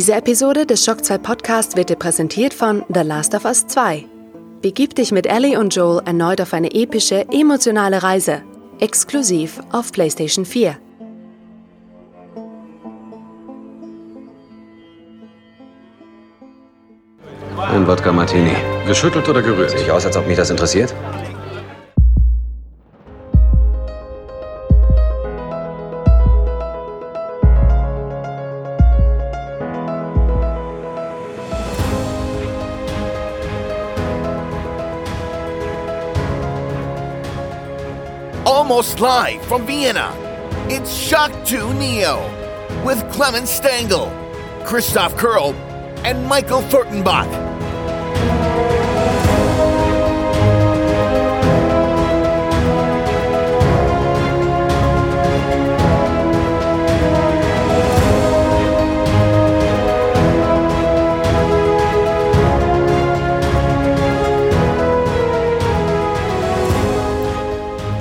Diese Episode des Shock 2 Podcasts wird dir präsentiert von The Last of Us 2. Begib dich mit Ellie und Joel erneut auf eine epische, emotionale Reise, exklusiv auf PlayStation 4. Ein Wodka Martini. Geschüttelt oder gerührt? Sehe ich aus, als ob mich das interessiert? Almost live from Vienna, it's Shock 2 Neo with Clemens Stengel, Christoph Kurl, and Michael Thurtenbach.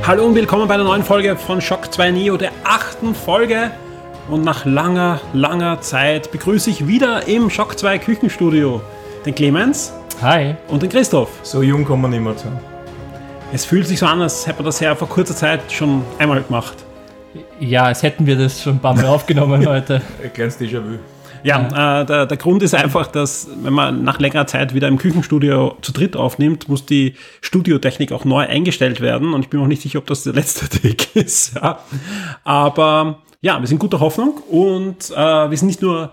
Hallo und willkommen bei einer neuen Folge von Shock 2 Neo, der 8. Folge. Und nach langer, langer Zeit begrüße ich wieder im Shock 2 Küchenstudio den Clemens. Hi. Und den Christoph. So jung kommt man immer zu. Es fühlt sich so an, als hätte man das ja vor kurzer Zeit schon einmal gemacht. Ja, als hätten wir das schon ein paar Mal aufgenommen heute. Ein kleines Déjà-vu. Ja, der Grund ist einfach, dass wenn man nach längerer Zeit wieder im Küchenstudio zu dritt aufnimmt, muss die Studiotechnik auch neu eingestellt werden. Und ich bin auch nicht sicher, ob das der letzte Trick ist. Ja. Aber ja, wir sind guter Hoffnung und wir sind nicht nur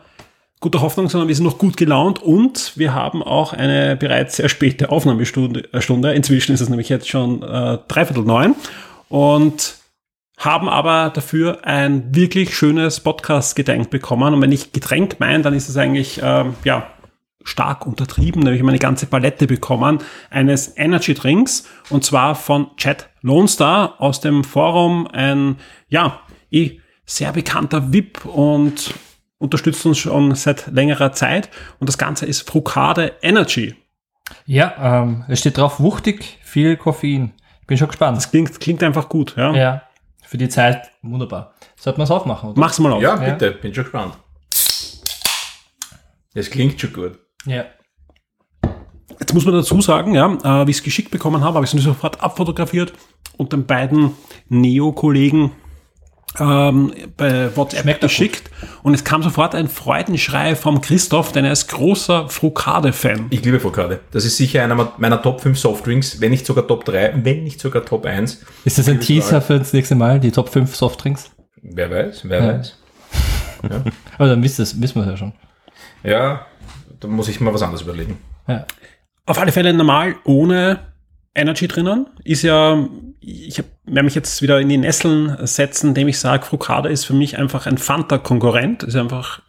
guter Hoffnung, sondern wir sind noch gut gelaunt und wir haben auch eine bereits sehr späte Aufnahmestunde. Inzwischen ist es nämlich jetzt schon 8:45 und haben aber dafür ein wirklich schönes Podcast-Getränk bekommen. Und wenn ich Getränk meine, dann ist es eigentlich stark untertrieben. Da habe ich meine ganze Palette bekommen eines Energy-Drinks, und zwar von Chad Lone Star aus dem Forum, ein sehr bekannter VIP und unterstützt uns schon seit längerer Zeit. Und das Ganze ist Frucade Energy. Ja, es steht drauf, wuchtig, viel Koffein. Ich bin schon gespannt. Das klingt einfach gut. Ja. Für die Zeit wunderbar. Sollten wir es aufmachen, oder? Mach's mal auf. Ja, bitte. Bin schon gespannt. Es klingt schon gut. Ja. Jetzt muss man dazu sagen, wie ich es geschickt bekommen habe, habe ich es sofort abfotografiert und den beiden Neo-Kollegen bei WhatsApp geschickt. Und es kam sofort ein Freudenschrei vom Christoph, denn er ist großer Frucade-Fan. Ich liebe Frucade. Das ist sicher einer meiner Top 5 Softdrinks, wenn nicht sogar Top 3, wenn nicht sogar Top 1. Ist das ein Teaser für das nächste Mal, die Top 5 Softdrinks? Wer weiß. Ja. Aber dann wissen wir es ja schon. Ja, da muss ich mal was anderes überlegen. Ja. Auf alle Fälle normal ohne Energy drinnen ist ja, ich werde mich jetzt wieder in die Nesseln setzen, indem ich sage, Frucade ist für mich einfach ein Fanta-Konkurrent. Ist einfach.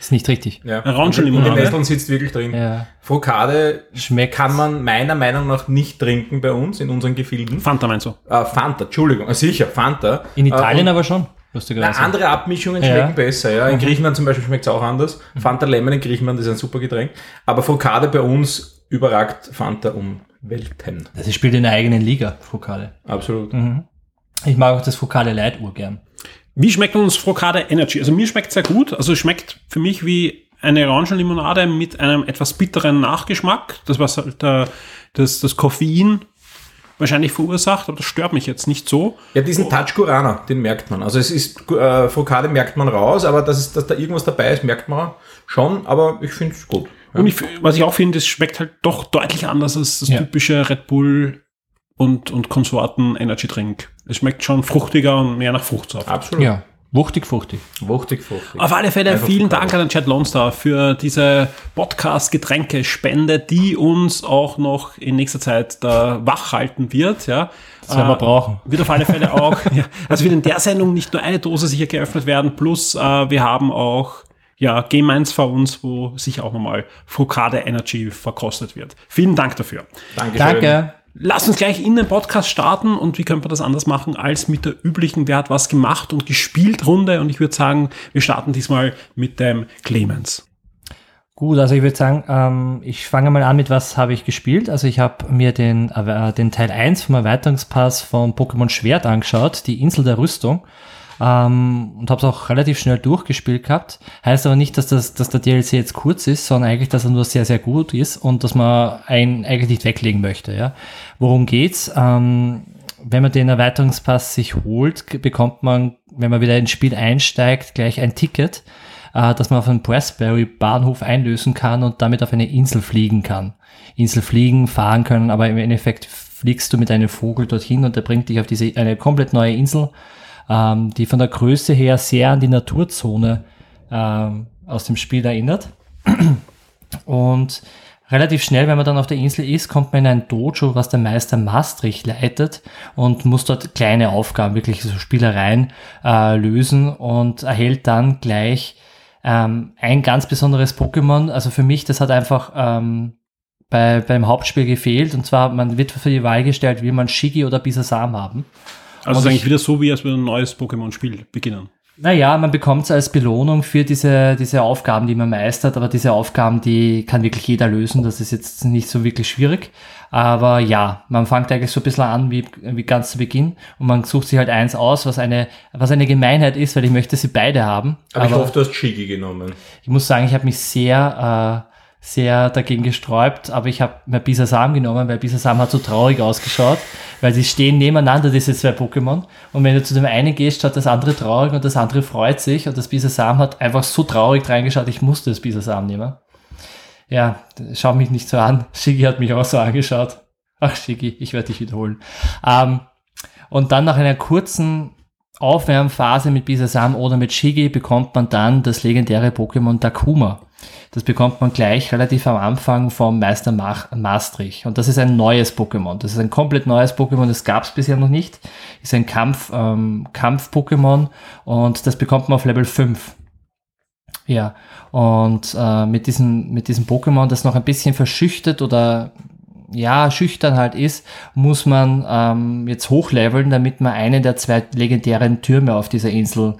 Ist nicht richtig. Ja. In den Nesseln sitzt wirklich drin. Ja. Frucade kann man meiner Meinung nach nicht trinken bei uns, in unseren Gefilden. Fanta meinst du? Fanta, Entschuldigung. Sicher, Fanta. In Italien aber schon. Na, andere Abmischungen schmecken besser. Ja. In Griechenland zum Beispiel schmeckt es auch anders. Fanta Lemon in Griechenland ist ein super Getränk. Aber Frucade bei uns überragt Fanta um Welten. Das spielt in der eigenen Liga, Frucade. Absolut. Mhm. Ich mag auch das Frucade Light urgern. Wie schmeckt uns Frucade Energy? Also mir schmeckt es sehr gut. Also schmeckt für mich wie eine Orangenlimonade mit einem etwas bitteren Nachgeschmack. Das was halt das Koffein wahrscheinlich verursacht, aber das stört mich jetzt nicht so. Ja, diesen Touch Guarana, den merkt man. Also es ist, Frucade merkt man raus, aber dass da irgendwas dabei ist, merkt man schon, aber ich finde es gut. Ja. Und was ich auch finde, es schmeckt halt doch deutlich anders als das typische Red Bull und Konsorten Energy Drink. Es schmeckt schon fruchtiger und mehr nach Fruchtsaft. Absolut. Ja. Wuchtig. Auf alle Fälle einfach vielen Dank an den Chad Lone Star für diese Podcast-Getränke-Spende, die uns auch noch in nächster Zeit da wach halten wird. Ja. Das werden wir brauchen. Wird auf alle Fälle auch. Also wird in der Sendung nicht nur eine Dose sicher geöffnet werden, plus wir haben auch Game 1 vor uns, wo sicher auch nochmal Frucade Energy verkostet wird. Vielen Dank dafür. Dankeschön. Danke. Lasst uns gleich in den Podcast starten, und wie können wir das anders machen als mit der üblichen Wer hat was gemacht und gespielt Runde, und ich würde sagen, wir starten diesmal mit dem Clemens. Gut, also ich würde sagen, ich fange mal an mit was habe ich gespielt. Also ich habe mir den Teil 1 vom Erweiterungspass von Pokémon Schwert angeschaut, die Insel der Rüstung. und habe es auch relativ schnell durchgespielt gehabt. Heißt aber nicht, dass der DLC jetzt kurz ist, sondern eigentlich, dass er nur sehr, sehr gut ist und dass man einen eigentlich nicht weglegen möchte. Ja. Worum geht's? Wenn man den Erweiterungspass sich holt, bekommt man, wenn man wieder ins Spiel einsteigt, gleich ein Ticket, dass man auf einen Pressbury-Bahnhof einlösen kann und damit auf eine Insel fliegen kann. Insel fliegen, fahren können, aber im Endeffekt fliegst du mit einem Vogel dorthin und der bringt dich auf eine komplett neue Insel, die von der Größe her sehr an die Naturzone aus dem Spiel erinnert. Und relativ schnell, wenn man dann auf der Insel ist, kommt man in ein Dojo, was der Meister Maastricht leitet und muss dort kleine Aufgaben, wirklich so Spielereien lösen und erhält dann gleich ein ganz besonderes Pokémon. Also für mich, das hat einfach beim Hauptspiel gefehlt. Und zwar, man wird für die Wahl gestellt, will man Shiggy oder Bisasam haben. Also es ist eigentlich wieder so, wie als wir ein neues Pokémon-Spiel beginnen. Naja, man bekommt es als Belohnung für diese Aufgaben, die man meistert. Aber diese Aufgaben, die kann wirklich jeder lösen. Das ist jetzt nicht so wirklich schwierig. Aber ja, man fängt eigentlich so ein bisschen an wie ganz zu Beginn. Und man sucht sich halt eins aus, was eine Gemeinheit ist, weil ich möchte sie beide haben. Aber ich hoffe, du hast Shiggy genommen. Ich muss sagen, ich habe mich sehr dagegen gesträubt, aber ich habe mir Bisasam genommen, weil Bisasam hat so traurig ausgeschaut, weil sie stehen nebeneinander, diese zwei Pokémon, und wenn du zu dem einen gehst, schaut das andere traurig und das andere freut sich, und das Bisasam hat einfach so traurig reingeschaut, ich musste das Bisasam nehmen. Ja, schau mich nicht so an, Shiggy hat mich auch so angeschaut. Ach Shiggy, ich werde dich wiederholen. Und dann nach einer kurzen Aufwärmphase mit Bisasam oder mit Shiggy bekommt man dann das legendäre Pokémon Takuma. Das bekommt man gleich relativ am Anfang vom Meister Maastricht. Und das ist ein neues Pokémon. Das ist ein komplett neues Pokémon, das gab es bisher noch nicht. Ist ein Kampf-Pokémon und das bekommt man auf Level 5. Ja, und mit diesem Pokémon, das noch ein bisschen verschüchtert oder ja, schüchtern halt ist, muss man jetzt hochleveln, damit man einen der zwei legendären Türme auf dieser Insel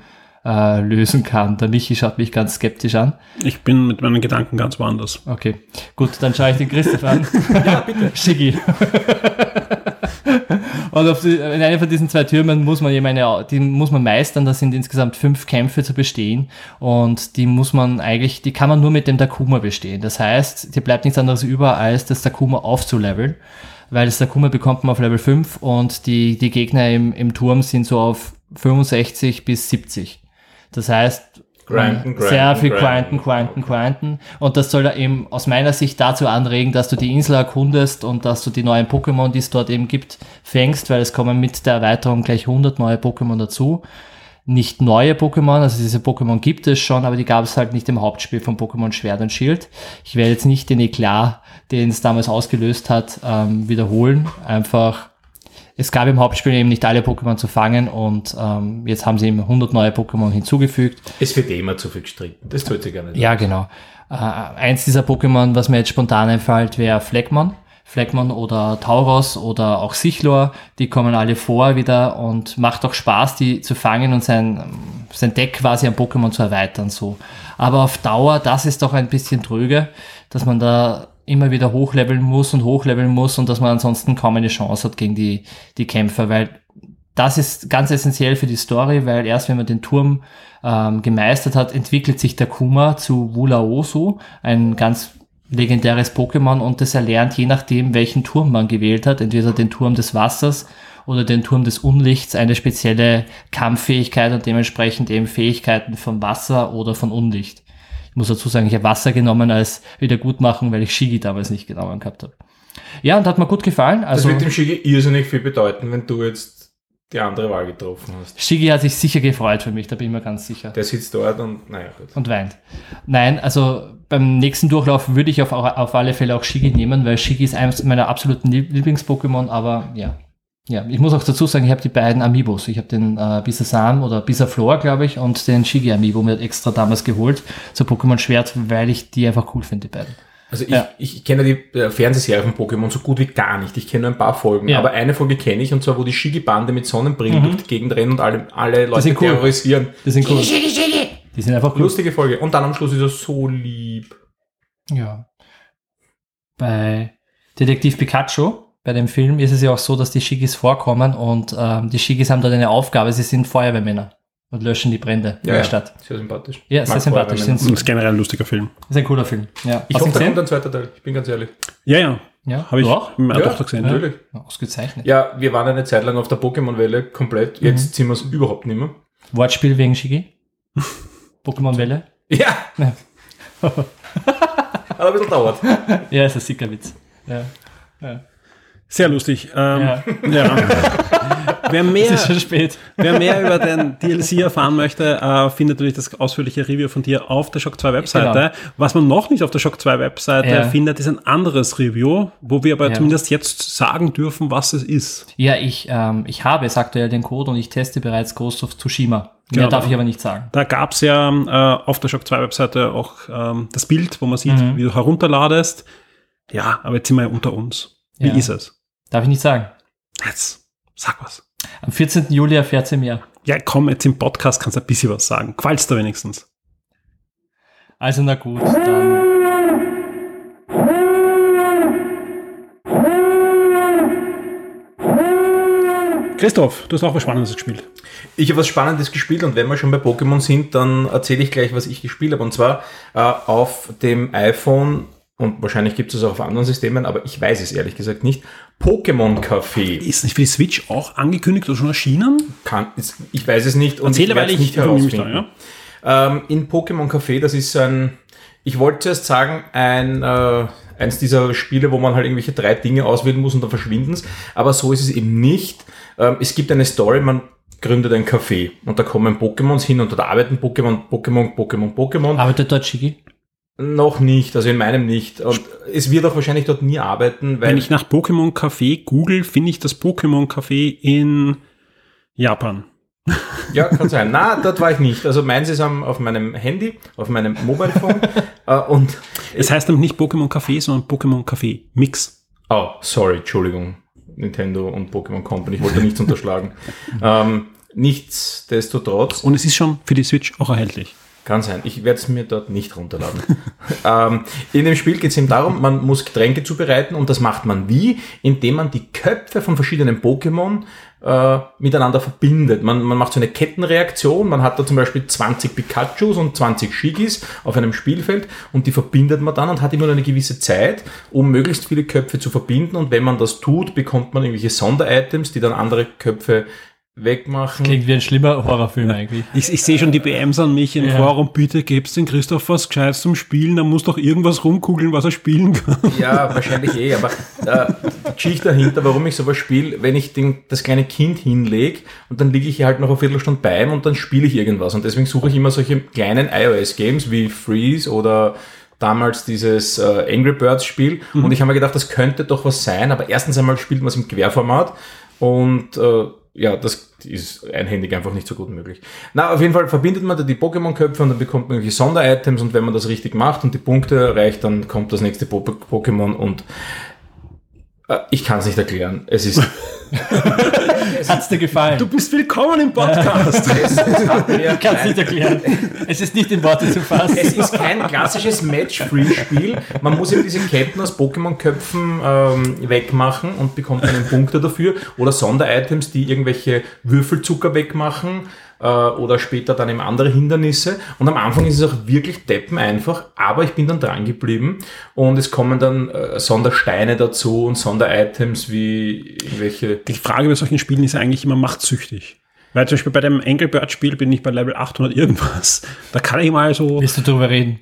lösen kann. Der Michi schaut mich ganz skeptisch an. Ich bin mit meinen Gedanken ganz woanders. Okay, gut, dann schaue ich den Christoph an. Ja, bitte. Shiggy. Und in einer von diesen zwei Türmen muss man meistern. Da sind insgesamt 5 Kämpfe zu bestehen und die kann man nur mit dem Takuma bestehen. Das heißt, dir bleibt nichts anderes über, als das Takuma aufzuleveln, weil das Takuma bekommt man auf Level 5 und die Gegner im Turm sind so auf 65 bis 70. Das heißt, grinden. Und das soll eben aus meiner Sicht dazu anregen, dass du die Insel erkundest und dass du die neuen Pokémon, die es dort eben gibt, fängst, weil es kommen mit der Erweiterung gleich 100 neue Pokémon dazu. Nicht neue Pokémon, also diese Pokémon gibt es schon, aber die gab es halt nicht im Hauptspiel von Pokémon Schwert und Schild. Ich werde jetzt nicht den Eklat, den es damals ausgelöst hat, wiederholen. Einfach, es gab im Hauptspiel eben nicht alle Pokémon zu fangen und jetzt haben sie eben 100 neue Pokémon hinzugefügt. Es wird immer zu viel gestritten, das tut sie gar nicht. Ja, genau. Eins dieser Pokémon, was mir jetzt spontan einfällt, wäre Fleckmon. Fleckmon oder Tauros oder auch Sichlor, die kommen alle vor wieder und macht auch Spaß, die zu fangen und sein Deck quasi an Pokémon zu erweitern. So. Aber auf Dauer, das ist doch ein bisschen tröge, dass man da immer wieder hochleveln muss und dass man ansonsten kaum eine Chance hat gegen die Kämpfer, weil das ist ganz essentiell für die Story, weil erst wenn man den Turm gemeistert hat, entwickelt sich Takuma zu Wulaosu, ein ganz legendäres Pokémon, und das erlernt, je nachdem, welchen Turm man gewählt hat, entweder den Turm des Wassers oder den Turm des Unlichts, eine spezielle Kampffähigkeit und dementsprechend eben Fähigkeiten von Wasser oder von Unlicht. Ich muss dazu sagen, ich habe Wasser genommen als Wiedergutmachung, weil ich Shiggy damals nicht genommen gehabt habe. Ja, und hat mir gut gefallen. Also, das wird dem Shiggy irrsinnig viel bedeuten, wenn du jetzt die andere Wahl getroffen hast. Shiggy hat sich sicher gefreut für mich, da bin ich mir ganz sicher. Der sitzt dort und naja, gut. Und weint. Nein, also beim nächsten Durchlauf würde ich auf alle Fälle auch Shiggy nehmen, weil Shiggy ist eines meiner absoluten Lieblings-Pokémon, aber ja. Ja, ich muss auch dazu sagen, ich habe die beiden Amiibos. Ich habe den Bisasam oder Bisaflor, glaube ich, und den Shiggy Amiibo mir extra damals geholt zur Pokémon Schwert, weil ich die einfach cool finde, die beiden. Also ich kenne die Fernsehserie von Pokémon so gut wie gar nicht. Ich kenne ein paar Folgen, ja. Aber eine Folge kenne ich, und zwar, wo die Shiggy-Bande mit Sonnenbrillen durch die Gegend rennen und alle Leute terrorisieren. Das sind cool. Shiggy, Shiggy. Die sind einfach cool. Lustige Folge. Und dann am Schluss ist er so lieb. Ja. Bei Detektiv Pikachu, bei dem Film, ist es ja auch so, dass die Shiggys vorkommen und die Shiggys haben dort eine Aufgabe, sie sind Feuerwehrmänner. und löschen die Brände in der Stadt. Sehr sympathisch. Ja, sehr sympathisch. Das ist generell ein lustiger Film. Ist ein cooler Film. Ja. Ich hoffe, da kommt ein zweiter Teil. Ich bin ganz ehrlich. Ja. Habe ich auch im Adopter gesehen. Natürlich. Ausgezeichnet. Ja, wir waren eine Zeit lang auf der Pokémon-Welle komplett. Jetzt sind wir es überhaupt nicht mehr. Wortspiel wegen Shiggy? Pokémon-Welle? Ja! Aber ein bisschen dauert. Ja, ist ein sicker Witz. Ja. Sehr lustig. Wer mehr über den DLC erfahren möchte, findet natürlich das ausführliche Review von dir auf der Shock 2 Webseite. Genau. Was man noch nicht auf der Shock 2 Webseite findet, ist ein anderes Review, wo wir aber zumindest jetzt sagen dürfen, was es ist. Ja, ich habe es aktuell den Code und ich teste bereits Ghost of Tsushima. Mehr darf ich aber nicht sagen. Da gab es ja auf der Shock 2 Webseite auch das Bild, wo man sieht, wie du herunterladest. Ja, aber jetzt sind wir unter uns. Wie ist es? Darf ich nicht sagen. Jetzt, sag was. Am 14. Juli erfährt sie mehr. Ja, komm, jetzt im Podcast kannst du ein bisschen was sagen. Qualst du wenigstens. Also, na gut, dann. Christoph, du hast auch was Spannendes gespielt. Ich habe was Spannendes gespielt und wenn wir schon bei Pokémon sind, dann erzähle ich gleich, was ich gespielt habe. Und zwar auf dem iPhone. Und wahrscheinlich gibt es auch auf anderen Systemen, aber ich weiß es ehrlich gesagt nicht. Pokémon Café. Ist nicht für die Switch auch angekündigt oder schon erschienen? Ich weiß es nicht und erzähle, weil ich nicht herausfinden. Da, in Pokémon Café, das ist ich wollte zuerst sagen, eins dieser Spiele, wo man halt irgendwelche 3 Dinge auswählen muss und dann verschwinden's. Aber so ist es eben nicht. Es gibt eine Story, man gründet ein Café und da kommen Pokémons hin und da arbeiten Pokémon. Arbeitet dort Shiggy? Noch nicht, also in meinem nicht. Und es wird auch wahrscheinlich dort nie arbeiten, weil... Wenn ich nach Pokémon Café google, finde ich das Pokémon Café in Japan. Ja, kann sein. Na, dort war ich nicht. Also meins ist auf meinem Handy, auf meinem Mobilephone. Und es heißt nämlich nicht Pokémon Café, sondern Pokémon Café Mix. Oh, sorry, Entschuldigung. Nintendo und Pokémon Company, ich wollte nichts unterschlagen. Nichtsdestotrotz... Und es ist schon für die Switch auch erhältlich. Kann sein. Ich werde es mir dort nicht runterladen. In dem Spiel geht es eben darum, man muss Getränke zubereiten und das macht man wie? Indem man die Köpfe von verschiedenen Pokémon miteinander verbindet. Man macht so eine Kettenreaktion. Man hat da zum Beispiel 20 Pikachus und 20 Shiggys auf einem Spielfeld und die verbindet man dann und hat immer nur eine gewisse Zeit, um möglichst viele Köpfe zu verbinden und wenn man das tut, bekommt man irgendwelche Sonderitems, die dann andere Köpfe wegmachen. Klingt wie ein schlimmer Horrorfilm eigentlich. Ich sehe schon die BMs an mich im Forum, bitte gebst den Christoph was Gescheites zum Spielen, da muss doch irgendwas rumkugeln, was er spielen kann. Ja, wahrscheinlich aber die Geschichte dahinter, warum ich sowas spiele, wenn ich das kleine Kind hinlege und dann liege ich hier halt noch eine Viertelstunde bei ihm und dann spiele ich irgendwas und deswegen suche ich immer solche kleinen iOS-Games wie Freeze oder damals dieses Angry Birds Spiel und ich habe mir gedacht, das könnte doch was sein, aber erstens einmal spielt man es im Querformat und das ist einhändig einfach nicht so gut möglich. Na, auf jeden Fall verbindet man da die Pokémon-Köpfe und dann bekommt man irgendwelche Sonderitems und wenn man das richtig macht und die Punkte erreicht, dann kommt das nächste Pokémon und ich kann es nicht erklären. Es ist... Hat's dir gefallen? Du bist willkommen im Podcast. Ich kann es nicht erklären. Es ist nicht in Worte zu fassen. Es ist kein klassisches Match-Free-Spiel. Man muss eben diese Ketten aus Pokémon-Köpfen wegmachen und bekommt einen Punkte dafür. Oder Sonderitems, die irgendwelche Würfelzucker wegmachen oder später dann eben andere Hindernisse. Und am Anfang ist es auch wirklich deppen einfach, aber ich bin dann dran geblieben und es kommen dann Sondersteine dazu und Sonderitems wie irgendwelche... Die Frage bei solchen Spielen ist eigentlich immer machtsüchtig. Weil zum Beispiel bei dem Angry Bird Spiel bin ich bei Level 800 irgendwas. Da kann ich mal so... Willst du drüber reden?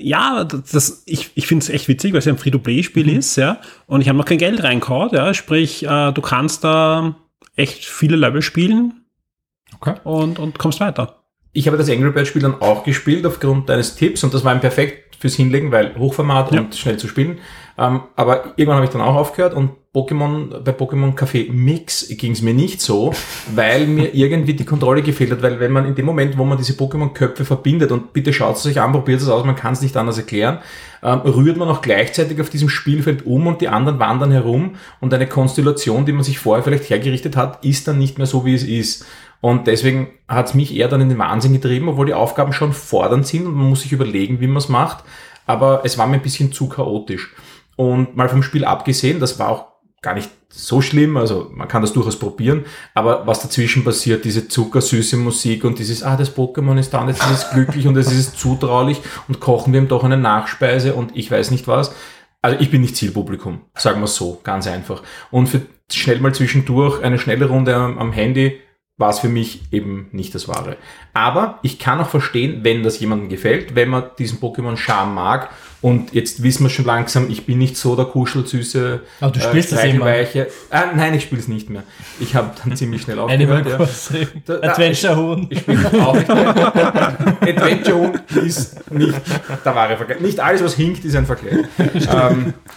Ja, ich finde es echt witzig, weil es ja ein Free-to-Play-Spiel ist, ja. Und ich habe noch kein Geld reingehauen, ja. Sprich, du kannst da echt viele Level spielen. Okay. Und kommst weiter. Ich habe das Angry Birds Spiel dann auch gespielt aufgrund deines Tipps und das war ein perfekt fürs Hinlegen, weil Hochformat und schnell zu spielen. Aber irgendwann habe ich dann auch aufgehört und bei Pokémon Café Mix ging es mir nicht so, weil mir irgendwie die Kontrolle gefehlt hat, weil wenn man in dem Moment, wo man diese Pokémon-Köpfe verbindet und bitte schaut es euch an, probiert es aus, man kann es nicht anders erklären, rührt man auch gleichzeitig auf diesem Spielfeld um und die anderen wandern herum und eine Konstellation, die man sich vorher vielleicht hergerichtet hat, ist dann nicht mehr so, wie es ist. Und deswegen hat es mich eher dann in den Wahnsinn getrieben, obwohl die Aufgaben schon fordernd sind und man muss sich überlegen, wie man es macht. Aber es war mir ein bisschen zu chaotisch. Und mal vom Spiel abgesehen, das war auch gar nicht so schlimm, also man kann das durchaus probieren, aber was dazwischen passiert, diese zuckersüße Musik und dieses, das Pokémon ist da und jetzt ist es glücklich und es ist zutraulich und kochen wir ihm doch eine Nachspeise und ich weiß nicht was. Also ich bin nicht Zielpublikum, sagen wir es so, ganz einfach. Und für schnell mal zwischendurch eine schnelle Runde am Handy war es für mich eben nicht das Wahre. Aber ich kann auch verstehen, wenn das jemandem gefällt, wenn man diesen Pokémon-Charme mag. Und jetzt wissen wir schon langsam, ich bin nicht so der kuschelsüße Streichelweiche. Nein, ich spiele es nicht mehr. Ich habe dann ziemlich schnell aufgehört. Adventure-Huhn. Ich spiele auch nicht mehr. Adventure-Huhn ist nicht der wahre Vergleich. Nicht alles, was hinkt, ist ein Vergleich.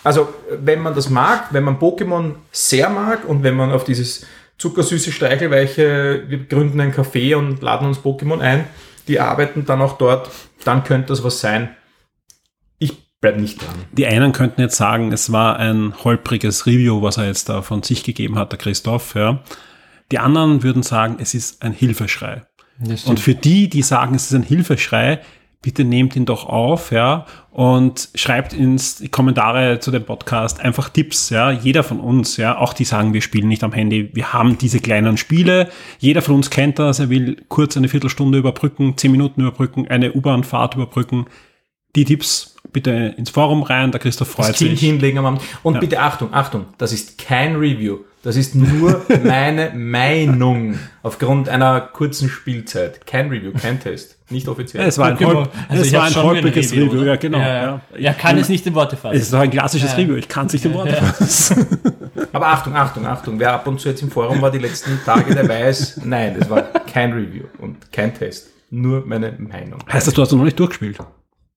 Also, wenn man das mag, wenn man Pokémon sehr mag und wenn man auf dieses zuckersüße Streichelweiche, wir gründen einen Café und laden uns Pokémon ein, die arbeiten dann auch dort, dann könnte das was sein. Ich bleib nicht dran. Die einen könnten jetzt sagen, es war ein holpriges Review, was er jetzt da von sich gegeben hat, der Christoph. Ja. Die anderen würden sagen, es ist ein Hilfeschrei. Und für die, die sagen, es ist ein Hilfeschrei, bitte nehmt ihn doch auf, ja, und schreibt ins Kommentare zu dem Podcast einfach Tipps, ja, jeder von uns, ja, auch die sagen, wir spielen nicht am Handy, wir haben diese kleinen Spiele, jeder von uns kennt das, er will kurz eine Viertelstunde überbrücken, 10 Minuten überbrücken, eine U-Bahn-Fahrt überbrücken, die Tipps bitte ins Forum rein, der Christoph freut sich. Das Kind hinlegen am Abend. Und ja, bitte Achtung, das ist kein Review, das ist nur meine Meinung aufgrund einer kurzen Spielzeit, kein Review, kein Test. Nicht offiziell. Ja, es war ein holpriges Review. Ja, genau. Ja, kann es nicht in Worte fassen. Es ist doch ein klassisches Review. Ich kann es nicht in Worte fassen. Aber Achtung. Wer ab und zu jetzt im Forum war die letzten Tage, der weiß, nein, das war kein Review und kein Test. Nur meine Meinung. Heißt das, du hast noch nicht durchgespielt?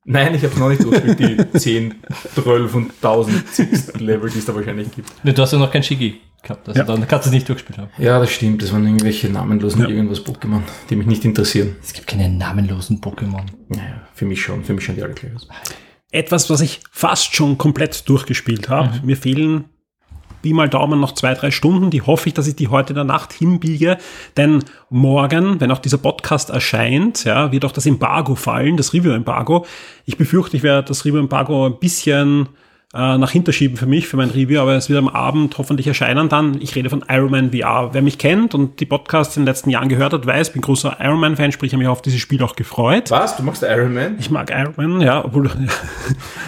Nein, ich habe noch nicht durchgespielt. Die 10, 12 und 1000 Level, die es da wahrscheinlich gibt. Du hast ja noch kein Shiggy gehabt. Also dann kannst du es nicht durchgespielt haben. Ja, das stimmt. Das waren irgendwelche namenlosen irgendwas Pokémon, die mich nicht interessieren. Es gibt keine namenlosen Pokémon. Naja, für mich schon die alle gleich. Etwas, was ich fast schon komplett durchgespielt habe. Mhm. Mir fehlen, wie mal Daumen, noch 2-3 Stunden. Die hoffe ich, dass ich die heute in der Nacht hinbiege. Denn morgen, wenn auch dieser Podcast erscheint, ja, wird auch das Embargo fallen, das Review-Embargo. Ich befürchte, ich werde das Review-Embargo ein bisschen nach hinterschieben für mein Review, aber es wird am Abend hoffentlich erscheinen dann. Ich rede von Iron Man VR. Wer mich kennt und die Podcasts in den letzten Jahren gehört hat, weiß, ich bin großer Iron Man Fan, sprich, habe mich auf dieses Spiel auch gefreut. Was? Du magst Iron Man? Ich mag Iron Man, ja, obwohl du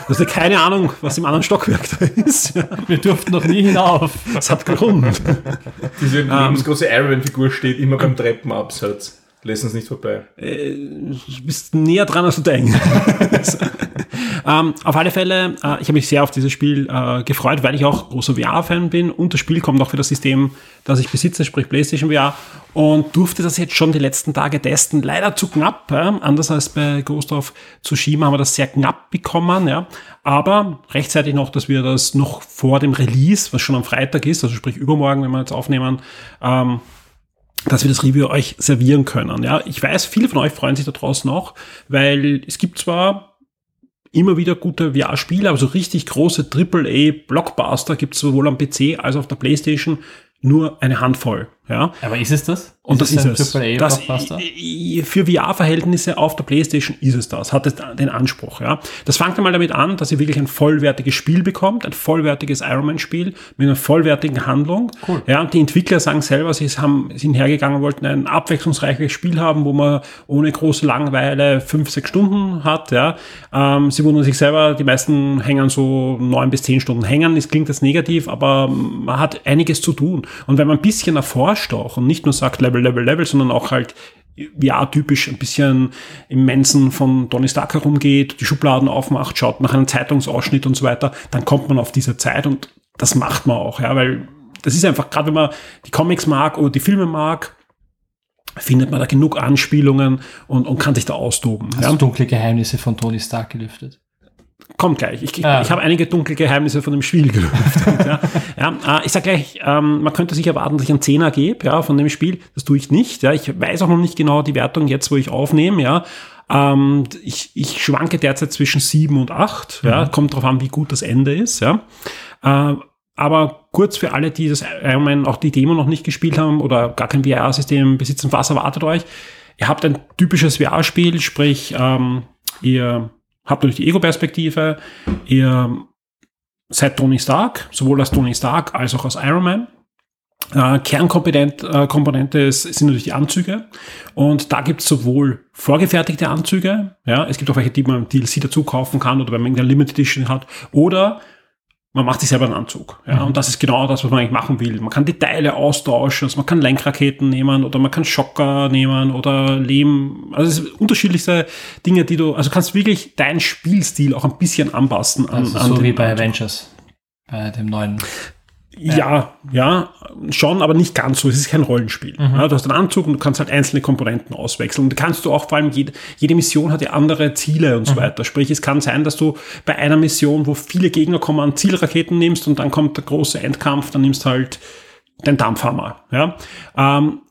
hast ja keine Ahnung, was im anderen Stockwerk da ist. Ja. Wir durften noch nie hinauf. Das hat Grund. Diese lebensgroße Iron Man Figur steht immer beim Treppenabsatz. Lass uns nicht vorbei. Du bist näher dran, als du denkst. Auf alle Fälle, ich habe mich sehr auf dieses Spiel gefreut, weil ich auch großer VR-Fan bin. Und das Spiel kommt auch für das System, das ich besitze, sprich PlayStation VR. Und durfte das jetzt schon die letzten Tage testen. Leider zu knapp. Anders als bei Ghost of Tsushima haben wir das sehr knapp bekommen. Ja. Aber rechtzeitig noch, dass wir das noch vor dem Release, was schon am Freitag ist, also sprich übermorgen, wenn wir jetzt aufnehmen, dass wir das Review euch servieren können. Ja, ich weiß, viele von euch freuen sich da draußen auch, weil es gibt zwar immer wieder gute VR-Spiele, aber so richtig große AAA-Blockbuster gibt es sowohl am PC als auch auf der PlayStation nur eine Handvoll. Ja. Aber ist es das? Und ist das ist es. Für VR-Verhältnisse auf der PlayStation ist es das, hat es den Anspruch. Ja. Das fängt einmal damit an, dass ihr wirklich ein vollwertiges Spiel bekommt, ein vollwertiges Ironman-Spiel mit einer vollwertigen Handlung. Cool. Ja, und die Entwickler sagen selber, sind hergegangen, wollten ein abwechslungsreiches Spiel haben, wo man ohne große Langeweile 5-6 Stunden hat. Ja. Sie wundern sich selber, die meisten hängen so 9 bis 10 Stunden hängen. Das klingt jetzt negativ, aber man hat einiges zu tun. Und wenn man ein bisschen erforscht auch und nicht nur sagt Level, sondern auch halt VR-typisch ein bisschen im Mensen von Tony Stark herumgeht, die Schubladen aufmacht, schaut nach einem Zeitungsausschnitt und so weiter, dann kommt man auf diese Zeit und das macht man auch, ja, weil das ist einfach, gerade wenn man die Comics mag oder die Filme mag, findet man da genug Anspielungen und kann sich da austoben. Hast du dunkle Geheimnisse von Tony Stark gelüftet? Kommt gleich. Ich habe einige dunkle Geheimnisse von dem Spiel gelüftet. Ich sage gleich, man könnte sich erwarten, dass ich einen 10er gebe, ja, von dem Spiel. Das tue ich nicht. Ja. Ich weiß auch noch nicht genau die Wertung jetzt, wo ich aufnehme. Ja. Ich schwanke derzeit zwischen 7 und 8. Ja. Mhm. Kommt drauf an, wie gut das Ende ist. Ja. Aber kurz für alle, die das Iron Man, auch die Demo noch nicht gespielt haben oder gar kein VR-System besitzen, was erwartet euch? Ihr habt ein typisches VR-Spiel, sprich, ihr habt natürlich die Ego-Perspektive, ihr seit Tony Stark, sowohl als Tony Stark als auch als Iron Man. Kernkomponente sind natürlich die Anzüge. Und da gibt es sowohl vorgefertigte Anzüge, ja, es gibt auch welche, die man im DLC dazu kaufen kann oder wenn man irgendeine Limited Edition hat, oder man macht sich selber einen Anzug. Ja, und das ist genau das, was man eigentlich machen will. Man kann die Teile austauschen, also man kann Lenkraketen nehmen oder man kann Schocker nehmen oder Lehm. Also es sind unterschiedlichste Dinge, die du, also kannst wirklich deinen Spielstil auch ein bisschen anpassen. Also an so wie bei Avengers, bei dem neuen. Ja, schon, aber nicht ganz so. Es ist kein Rollenspiel. Mhm. Ja, du hast einen Anzug und du kannst halt einzelne Komponenten auswechseln. Und kannst du auch vor allem, jede Mission hat ja andere Ziele und so weiter. Sprich, es kann sein, dass du bei einer Mission, wo viele Gegner kommen, an Zielraketen nimmst und dann kommt der große Endkampf, dann nimmst halt den Dampfhammer. Ja?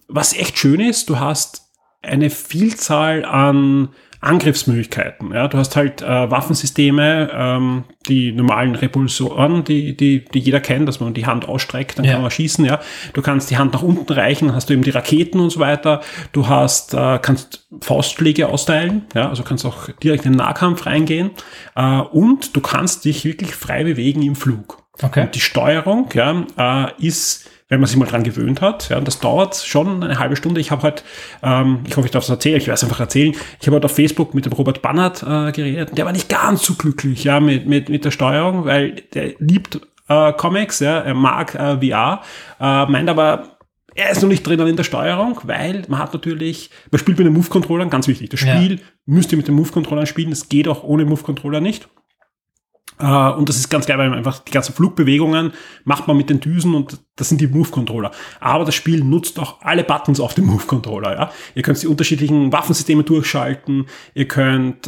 Was echt schön ist, du hast eine Vielzahl an Angriffsmöglichkeiten. Ja, du hast halt Waffensysteme, die normalen Repulsoren, die jeder kennt, dass man die Hand ausstreckt, dann kann man schießen. Ja, du kannst die Hand nach unten reichen, hast du eben die Raketen und so weiter. Du hast kannst Faustschläge austeilen, ja, also kannst auch direkt in den Nahkampf reingehen und du kannst dich wirklich frei bewegen im Flug. Okay. Und die Steuerung, ist, wenn man sich mal dran gewöhnt hat. Ja, das dauert schon eine halbe Stunde. Ich habe halt, ich hoffe, ich darf es erzählen, ich werde es einfach erzählen, ich habe halt auf Facebook mit dem Robert Bannert geredet, der war nicht ganz so glücklich mit der Steuerung, weil der liebt Comics, ja, er mag VR, meint aber, er ist noch nicht drinnen in der Steuerung, weil man spielt mit den Move-Controllern, ganz wichtig, das Spiel müsst ihr mit den Move-Controllern spielen, das geht auch ohne Move-Controller nicht. Und das ist ganz geil, weil man einfach die ganzen Flugbewegungen macht man mit den Düsen und das sind die Move-Controller. Aber das Spiel nutzt auch alle Buttons auf dem Move-Controller. Ja? Ihr könnt die unterschiedlichen Waffensysteme durchschalten, ihr könnt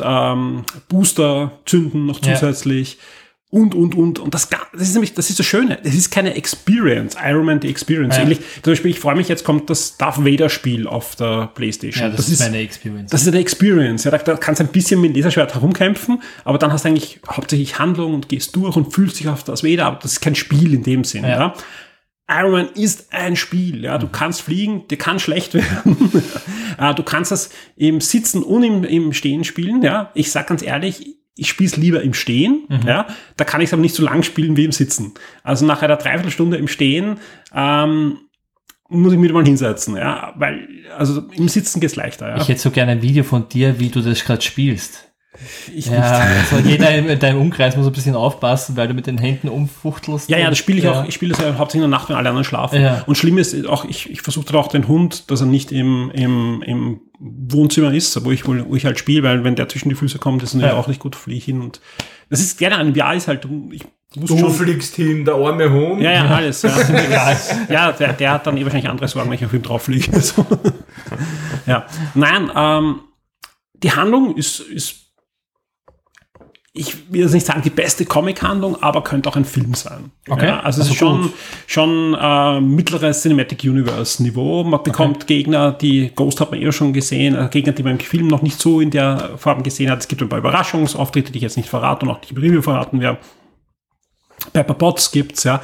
Booster zünden noch zusätzlich und. Und das ist nämlich, das ist das Schöne, das ist keine Experience, Iron Man die Experience. Ja. Ähnlich, zum Beispiel, ich freue mich, jetzt kommt das Darth Vader Spiel auf der PlayStation. Ja, das ist meine Experience. Das ist eine Experience. Ja, da kannst du ein bisschen mit dem Laserschwert herumkämpfen, aber dann hast du eigentlich hauptsächlich Handlung und gehst durch und fühlst dich auf Darth Vader, aber das ist kein Spiel in dem Sinn. Ja. Iron Man ist ein Spiel. Ja, du kannst fliegen, dir kann schlecht werden. Du kannst das im Sitzen und im Stehen spielen. Ja, ich sag ganz ehrlich, ich spiele es lieber im Stehen, da kann ich es aber nicht so lang spielen wie im Sitzen. Also nach einer Dreiviertelstunde im Stehen muss ich mir mal hinsetzen, ja, weil also im Sitzen geht es leichter. Ja. Ich hätte so gerne ein Video von dir, wie du das gerade spielst. Nicht. Also jeder in deinem Umkreis muss ein bisschen aufpassen, weil du mit den Händen umfuchtelst. Ja, das spiele ich auch. Ich spiele das ja hauptsächlich in der Nacht, wenn alle anderen schlafen. Ja. Und schlimm ist auch, ich versuche dann auch den Hund, dass er nicht im Wohnzimmer ist, wo ich halt spiele, weil wenn der zwischen die Füße kommt, ist er auch nicht gut, fliege ich hin. Und das ist gerne ein VR, ist halt, du fliegst hin, der arme Hund. Ja, alles. Ja, der hat dann wahrscheinlich andere Sorgen, wenn ich auf ihm drauf fliege. Also. Ja. Nein, die Handlung ist ich will jetzt nicht sagen die beste Comic-Handlung, aber könnte auch ein Film sein. Okay. Ja, also es ist schon mittleres Cinematic Universe-Niveau. Man bekommt Gegner, die Ghost hat man schon gesehen, Gegner, die man im Film noch nicht so in der Form gesehen hat. Es gibt ein paar Überraschungsauftritte, die ich jetzt nicht verrate und auch die Review verraten werde. Pepper Potts gibt's, ja.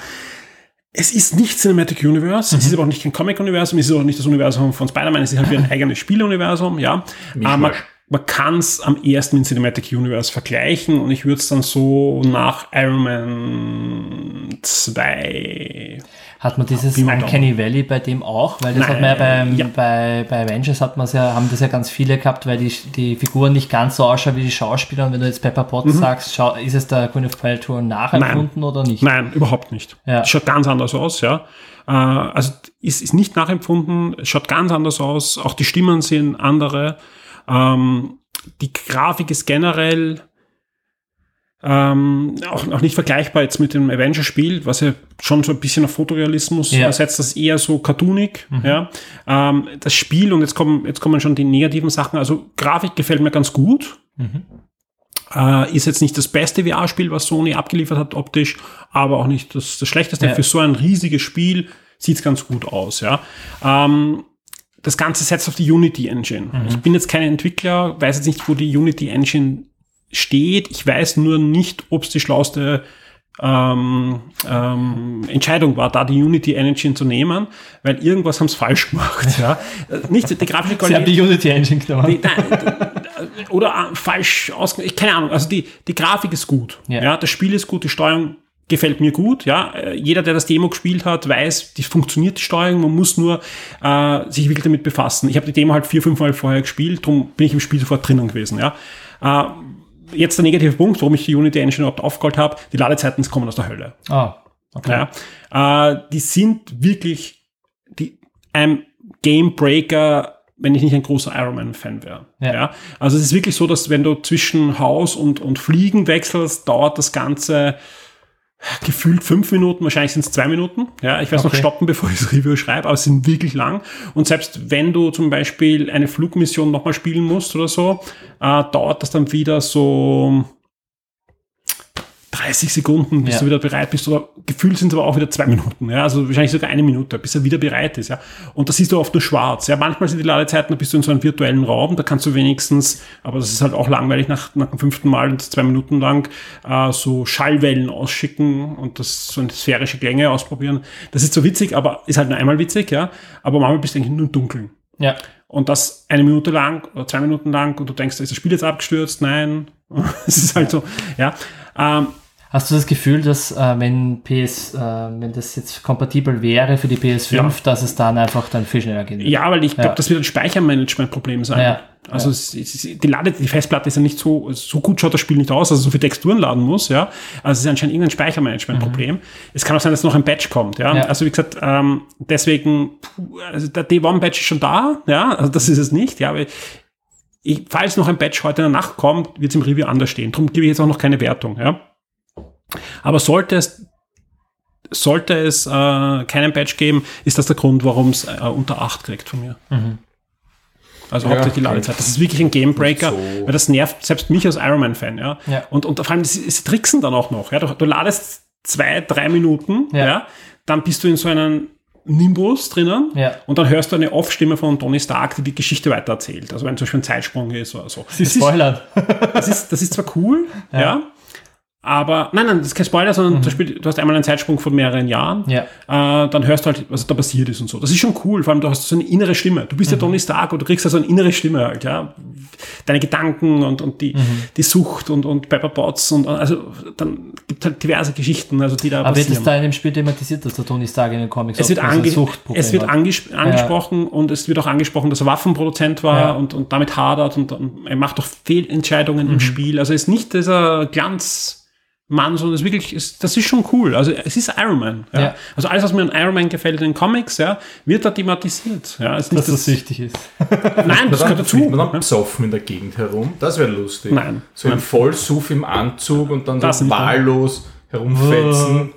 Es ist nicht Cinematic Universe, es ist aber auch nicht kein Comic-Universum, es ist auch nicht das Universum von Spider-Man, es ist halt wie ein eigenes Spieluniversum, ja. Aber man kann es am ersten mit Cinematic Universe vergleichen und ich würde es dann so nach Iron Man 2. Hat man dieses Uncanny Valley bei dem auch? Weil das Nein. hat man ja bei Avengers haben das ja ganz viele gehabt, weil die Figuren nicht ganz so ausschauen wie die Schauspieler. Und wenn du jetzt Pepper Potts sagst, ist es der Queen of Paltrow nachempfunden oder nicht? Nein, überhaupt nicht. Ja. Schaut ganz anders aus, ja. Also ist nicht nachempfunden, schaut ganz anders aus. Auch die Stimmen sind andere. Die Grafik ist generell auch nicht vergleichbar jetzt mit dem Avengers-Spiel, was ja schon so ein bisschen auf Fotorealismus ersetzt, das eher so cartoonig. Ja. Das Spiel, und jetzt kommen schon die negativen Sachen, also Grafik gefällt mir ganz gut. Ist jetzt nicht das beste VR-Spiel, was Sony abgeliefert hat optisch, aber auch nicht das schlechteste. Ja. Für so ein riesiges Spiel sieht es ganz gut aus. Ja. Das Ganze setzt auf die Unity Engine. Ich bin jetzt kein Entwickler, weiß jetzt nicht, wo die Unity Engine steht. Ich weiß nur nicht, ob es die schlauste Entscheidung war, da die Unity Engine zu nehmen, weil irgendwas haben sie falsch gemacht. Ja. Nicht die grafische Qualität. Sie haben die Unity Engine genommen. Oder falsch ausgemacht. Keine Ahnung. Also die Grafik ist gut. Ja. Ja, das Spiel ist gut, die Steuerung gefällt mir gut, ja. Jeder, der das Demo gespielt hat, weiß, die funktioniert, die Steuerung, man muss nur sich wirklich damit befassen. Ich habe die Demo halt 4-5 Mal vorher gespielt, darum bin ich im Spiel sofort drinnen gewesen, ja. Jetzt der negative Punkt, warum ich die Unity Engine überhaupt aufgeholt habe, die Ladezeiten kommen aus der Hölle. Ah, okay. Ja, die sind wirklich ein Game-Breaker, wenn ich nicht ein großer Iron Man-Fan wäre. Ja. Ja, also es ist wirklich so, dass wenn du zwischen Haus und Fliegen wechselst, dauert das Ganze gefühlt 5 Minuten, wahrscheinlich sind es 2 Minuten. Ja, ich werde es noch stoppen, bevor ich das Review schreibe, aber es sind wirklich lang. Und selbst wenn du zum Beispiel eine Flugmission nochmal spielen musst oder so, dauert das dann wieder so 30 Sekunden, bis du wieder bereit bist. Oder gefühlt sind es aber auch wieder 2 Minuten. Ja, also wahrscheinlich sogar 1 Minute, bis er wieder bereit ist. Ja. Und das siehst du oft nur schwarz. Ja, manchmal sind die Ladezeiten, da bist du in so einem virtuellen Raum, da kannst du wenigstens, aber das ist halt auch langweilig, nach dem 5. Mal und 2 Minuten lang so Schallwellen ausschicken und das so eine sphärische Klänge ausprobieren. Das ist so witzig, aber ist halt nur einmal witzig. Ja. Aber manchmal bist du eigentlich nur im Dunkeln. Ja. Und das 1 Minute lang oder 2 Minuten lang und du denkst, ist das Spiel jetzt abgestürzt? Nein. Es ist halt so, ja. Hast du das Gefühl, dass wenn das jetzt kompatibel wäre für die PS5, dass es dann viel schneller geht? Ja, weil ich glaube, das wird ein Speichermanagement-Problem sein. Ja. Also die Festplatte ist ja nicht so gut, schaut das Spiel nicht aus, also so viele Texturen laden muss. Ja, also es ist anscheinend irgendein Speichermanagement-Problem. Mhm. Es kann auch sein, dass noch ein Patch kommt. Ja, ja. Also wie gesagt, deswegen, also der D1-Patch ist schon da. Ja, also das ist es nicht. Ja, weil falls noch ein Patch heute in der Nacht kommt, wird es im Review anders stehen. Darum gebe ich jetzt auch noch keine Wertung. Ja. Aber sollte es keinen Patch geben, ist das der Grund, warum es unter 8 kriegt von mir. Mhm. Also hauptsächlich die Ladezeit. Das ist wirklich ein Gamebreaker, weil das nervt selbst mich als Iron Man-Fan. Ja? Ja. Und vor allem, sie tricksen dann auch noch. Ja? Du ladest 2-3 Minuten, ja? Dann bist du in so einem Nimbus drinnen und dann hörst du eine Off-Stimme von Tony Stark, die die Geschichte weitererzählt. Also wenn zum Beispiel ein Zeitsprung ist oder so. Das ist Spoiler. Das ist zwar cool, ja? Aber, nein, das ist kein Spoiler, sondern zum Beispiel, du hast einmal einen Zeitsprung von mehreren Jahren, dann hörst du halt, was da passiert ist und so. Das ist schon cool, vor allem du hast so eine innere Stimme. Du bist ja Tony Stark und du kriegst also eine innere Stimme halt, ja. Deine Gedanken und die Sucht und Pepper Potts und also, dann gibt halt diverse Geschichten, also die da aber passieren. Aber wird es da in dem Spiel thematisiert, dass der Tony Stark in den Comics auch angesprochen und es wird auch angesprochen, dass er Waffenproduzent war und damit hadert und er macht doch Fehlentscheidungen im Spiel. Also ist nicht dieser Glanz Mann, sondern das ist schon cool. Also es ist Iron Man. Ja. Ja. Also alles, was mir an Iron Man gefällt in den Comics, wird da thematisiert. Ja, ist nicht, dass das wichtig ist. Nein, das gehört dazu. Man dann psoffen in der Gegend herum, das wäre lustig. Nein. So ein Vollsuff im Anzug und dann das wahllos herumfetzen.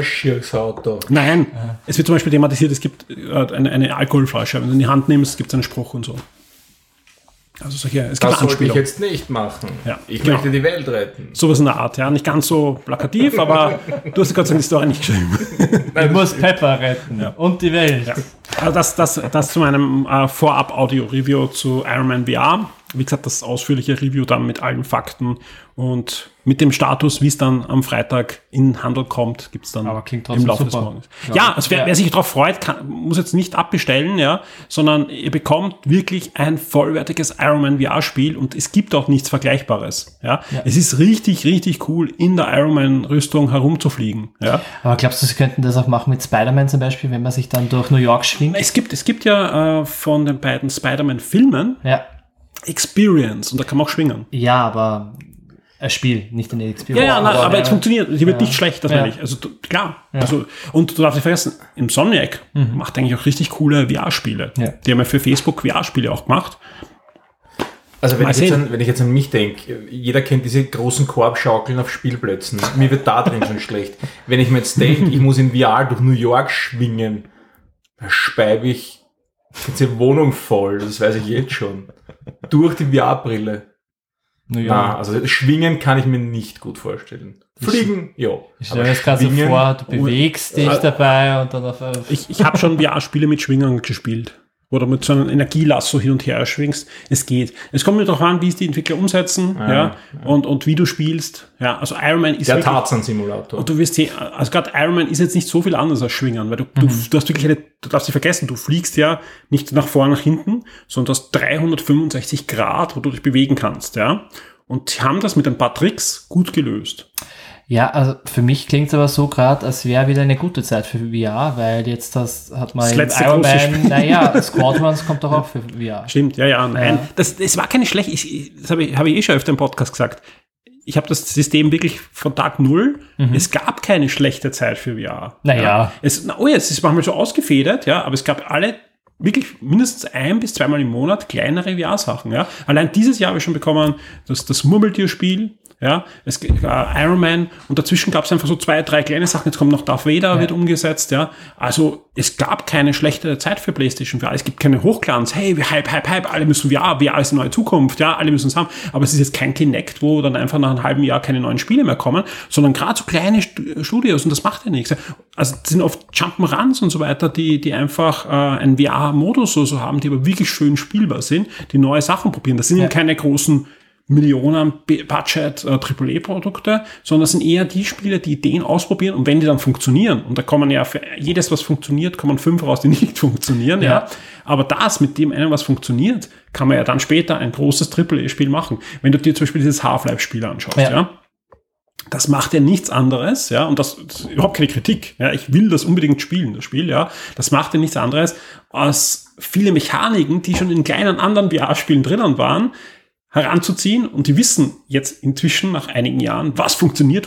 Schirksauto. Nein, es wird zum Beispiel thematisiert, es gibt eine Alkoholflasche. Wenn du in die Hand nimmst, gibt es einen Spruch und so. Also das sollte ich jetzt nicht machen. Ja, möchte die Welt retten. Sowas in der Art, ja. Nicht ganz so plakativ, aber du hast Gott sei Dank die Story nicht geschrieben. Du musst Pepper retten und die Welt. Ja. Also das zu meinem Vorab-Audio-Review zu Iron Man VR. Wie gesagt, das ausführliche Review dann mit allen Fakten und mit dem Status, wie es dann am Freitag in den Handel kommt, gibt es dann im Laufe des Morgens. Ja, also wer sich darauf freut, muss jetzt nicht abbestellen, ja, sondern ihr bekommt wirklich ein vollwertiges Iron Man VR-Spiel und es gibt auch nichts Vergleichbares. Ja. Ja. Es ist richtig, richtig cool, in der Iron Man-Rüstung herumzufliegen. Ja. Aber glaubst du, sie könnten das auch machen mit Spider-Man zum Beispiel, wenn man sich dann durch New York schwingt? Es gibt ja von den beiden Spider-Man-Filmen Experience und da kann man auch schwingen. Ja, aber ein Spiel, nicht eine Experience. Ja, aber es funktioniert. Die wird nicht schlecht, das meine ich. Also klar. Ja. Also, und du darfst nicht vergessen, Insomniac macht eigentlich auch richtig coole VR-Spiele. Ja. Die haben ja für Facebook VR-Spiele auch gemacht. Also wenn ich jetzt an mich denke, jeder kennt diese großen Korbschaukeln auf Spielplätzen. Mir wird da drin schon schlecht. Wenn ich mir jetzt denke, ich muss in VR durch New York schwingen, da speibe ich ganze Wohnung voll, das weiß ich jetzt schon. Durch die VR-Brille. Na, also schwingen kann ich mir nicht gut vorstellen. Fliegen, ja. Ich stelle mir das gerade so vor, du bewegst dich dabei und dann auf... Ich habe schon VR-Spiele mit Schwingern gespielt. Oder mit so einem Energielasso hin und her schwingst. Es geht. Es kommt mir doch an, wie es die Entwickler umsetzen, und wie du spielst. Ja, also Iron Man ist der Tarzan-Simulator. Und du wirst sehen, also gerade Iron Man ist jetzt nicht so viel anders als Schwingern, weil du hast wirklich du darfst nicht vergessen, du fliegst ja nicht nach vorne, nach hinten, sondern du hast 365 Grad, wo du dich bewegen kannst, ja. Und die haben das mit ein paar Tricks gut gelöst. Ja, also für mich klingt es aber so gerade, als wäre wieder eine gute Zeit für VR, weil jetzt hat man das Iron Man, naja, Squadrons kommt doch auch für VR. Stimmt, ja, nein. Das war keine schlechte, das habe ich eh schon öfter im Podcast gesagt. Ich habe das System wirklich von Tag Null. Mhm. Es gab keine schlechte Zeit für VR. Naja. Ja. Es ist manchmal so ausgefedert, ja, aber es gab alle wirklich mindestens ein- bis zweimal im Monat kleinere VR-Sachen. Ja. Allein dieses Jahr habe ich schon bekommen, das Murmeltierspiel, ja, Iron Man, und dazwischen gab es einfach so 2, 3 kleine Sachen. Jetzt kommt noch Darth Vader, wird umgesetzt. Ja. Also es gab keine schlechte Zeit für PlayStation VR. Es gibt keine Hochglanz. Hey, Hype, alle müssen VR, VR ist eine neue Zukunft, ja, alle müssen es haben. Aber es ist jetzt kein Kinect, wo dann einfach nach einem halben Jahr keine neuen Spiele mehr kommen, sondern gerade so kleine Studios, und das macht ja nichts. Also das sind oft Jump'n'Runs und so weiter, die einfach einen VR-Modus so haben, die aber wirklich schön spielbar sind, die neue Sachen probieren. Das sind ja keine großen Millionen Budget AAA-Produkte, sondern das sind eher die Spiele, die Ideen ausprobieren, und wenn die dann funktionieren, und da kommen ja für jedes, was funktioniert, kommen 5 raus, die nicht funktionieren, ja. Aber das, mit dem einem was funktioniert, kann man ja dann später ein großes AAA-Spiel machen. Wenn du dir zum Beispiel dieses Half-Life-Spiel anschaust, ja. Das macht ja nichts anderes, ja, und das ist überhaupt keine Kritik, ja, ich will das unbedingt spielen, das Spiel, ja, das macht ja nichts anderes, als viele Mechaniken, die schon in kleinen anderen VR-Spielen drinnen waren, heranzuziehen, und die wissen jetzt inzwischen nach einigen Jahren, was funktioniert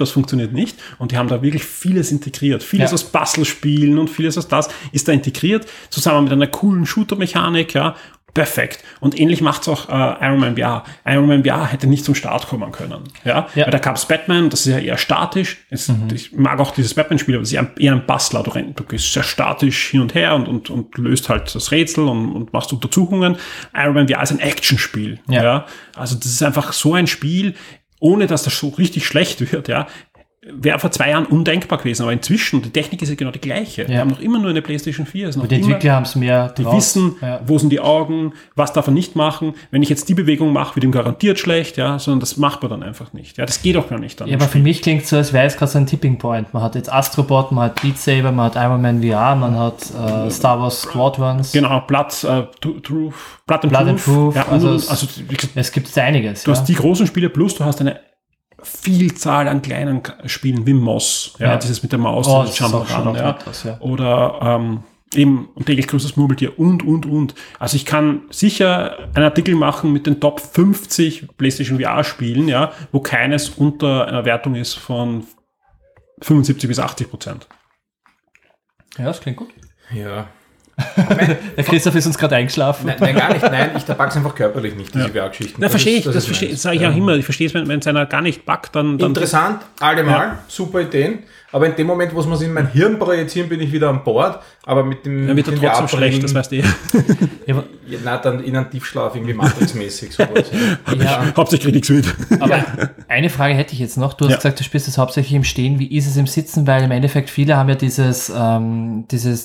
nicht, und die haben da wirklich vieles integriert. Vieles aus Puzzlespielen und vieles aus das ist da integriert, zusammen mit einer coolen Shooter-Mechanik, ja, perfekt. Und ähnlich macht's auch Iron Man VR. Iron Man VR hätte nicht zum Start kommen können, ja. Weil da gab's Batman, das ist ja eher statisch. Ich mag auch dieses Batman-Spiel, aber es ist eher ein Bastler. Du gehst sehr statisch hin und her und löst halt das Rätsel und machst Untersuchungen. Iron Man VR ist ein Actionspiel, ja. Also das ist einfach so ein Spiel, ohne dass das so richtig schlecht wird, ja. Wäre vor 2 Jahren undenkbar gewesen, aber inzwischen, die Technik ist ja genau die gleiche. Ja. Wir haben noch immer nur eine PlayStation 4. Die Entwickler haben es mehr drauf. Die wissen, wo sind die Augen, was darf man nicht machen. Wenn ich jetzt die Bewegung mache, wird ihm garantiert schlecht, ja, sondern das macht man dann einfach nicht. Ja, das geht auch gar nicht dann. Ja, aber Spiel. Für mich klingt es so, als wäre es gerade so ein Tipping Point. Man hat jetzt Astrobot, man hat Beat Saber, man hat Iron Man VR, man hat Star Wars Squadrons. Genau, Blood and Truth. Ja, also, es gibt einiges. Du hast die großen Spiele plus du hast eine Vielzahl an kleinen Spielen wie Moss, dieses mit der Maus, das Jump'n'Run, oder eben ein täglich größeres Murmeltier und. Also ich kann sicher einen Artikel machen mit den Top 50 PlayStation VR-Spielen, ja, wo keines unter einer Wertung ist von 75-80%. Ja, das klingt gut. Ja. Der Christoph ist uns gerade eingeschlafen. Nein, gar nicht. Nein, ich pack's einfach körperlich nicht, diese VR-Geschichten. Ja, verstehe ich. Das sage ich auch immer. Ich verstehe es, wenn es einer gar nicht packt, dann interessant, allemal, super Ideen. Aber in dem Moment, wo man es in mein Hirn projizieren, bin ich wieder an Bord. Aber mit dem... Dann wird er trotzdem schlecht, das weißt du eh. Na, dann in einen Tiefschlaf, irgendwie matrixmäßig. Sowas, ja. Hauptsächlich nichts mit. Aber eine Frage hätte ich jetzt noch. Du hast gesagt, du spielst das hauptsächlich im Stehen. Wie ist es im Sitzen? Weil im Endeffekt viele haben ja dieses,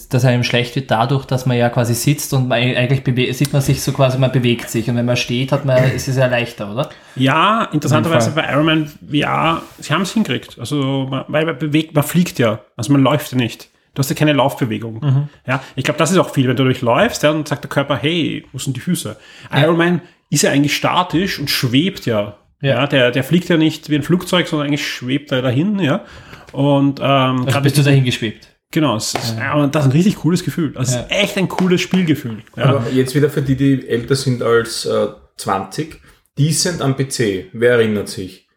dass einem schlecht wird dadurch, dass man ja quasi sitzt und man eigentlich sieht man sich so quasi, man bewegt sich. Und wenn man steht, ist es ja leichter, oder? Ja, interessanterweise bei Iron Man VR, sie haben es hingekriegt. Also, weil man bewegt, man fliegt ja. Also man läuft ja nicht. Du hast ja keine Laufbewegung. Mhm. Ja, ich glaube, das ist auch viel, wenn du durchläufst, dann sagt der Körper, hey, wo sind die Füße? Iron Man ist ja eigentlich statisch und schwebt ja. Ja, der fliegt ja nicht wie ein Flugzeug, sondern eigentlich schwebt er dahin, ja. Und also bist du dahin geschwebt. Genau, das ist ein richtig cooles Gefühl. Das ist echt ein cooles Spielgefühl. Ja. Aber jetzt wieder für die älter sind als 20, die sind am PC. Wer erinnert sich?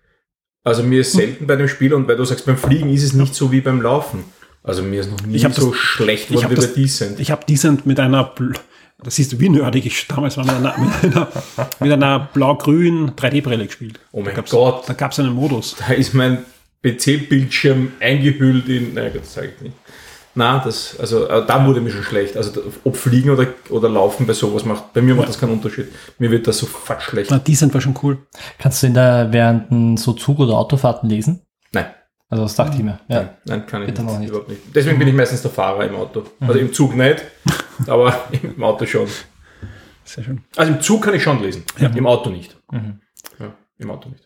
Also mir ist selten bei dem Spiel, und weil du sagst, beim Fliegen ist es nicht so wie beim Laufen. Also mir ist noch nie so schlecht worden wie bei Decent. Ich habe Decent mit einer, das siehst du, wie nerdig ich damals war, mit einer blau-grünen 3D-Brille gespielt. Oh mein Gott. Da gab es einen Modus. Da ist mein PC-Bildschirm eingehüllt in, nein, das zeige ich nicht. Nein, da wurde mir schon schlecht. Also ob Fliegen oder Laufen bei sowas macht das keinen Unterschied. Mir wird das sofort schlecht. Na, Decent war schon cool. Kannst du während so Zug- oder Autofahrten lesen? Nein. Also das dachte ich mir. Ja. Nein, kann ich nicht. Überhaupt nicht. Deswegen bin ich meistens der Fahrer im Auto. Mhm. Also im Zug nicht, aber im Auto schon. Sehr schön. Also im Zug kann ich schon lesen, im Auto nicht. Mhm. Ja, im Auto nicht.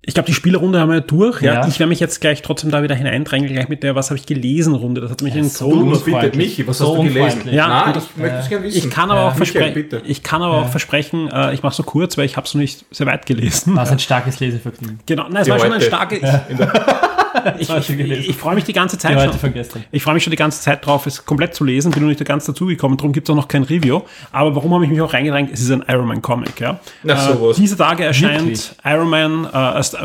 Ich glaube, die Spielrunde haben wir durch. Ja. Ich werde mich jetzt gleich trotzdem da wieder hineindrängen, gleich mit der Was-habe-ich-gelesen-Runde. Das hat mich in so unfreundlich. Michi, was hast du gelesen? Ja, nein, ich möchte es gerne wissen. Ich kann aber auch versprechen, ich mache es so kurz, weil ich habe es noch nicht sehr weit gelesen. War es ein starkes Lesevergnügen? Genau, nein, es war schon ein starkes... Ich freue mich die ganze Zeit schon. Ich freue mich schon die ganze Zeit drauf, es komplett zu lesen. Bin noch nicht ganz dazugekommen, darum gibt es auch noch kein Review. Aber warum habe ich mich auch reingedrängt? Es ist ein Iron Man Comic. Ja? Diese Tage erscheint wirklich? Iron Man,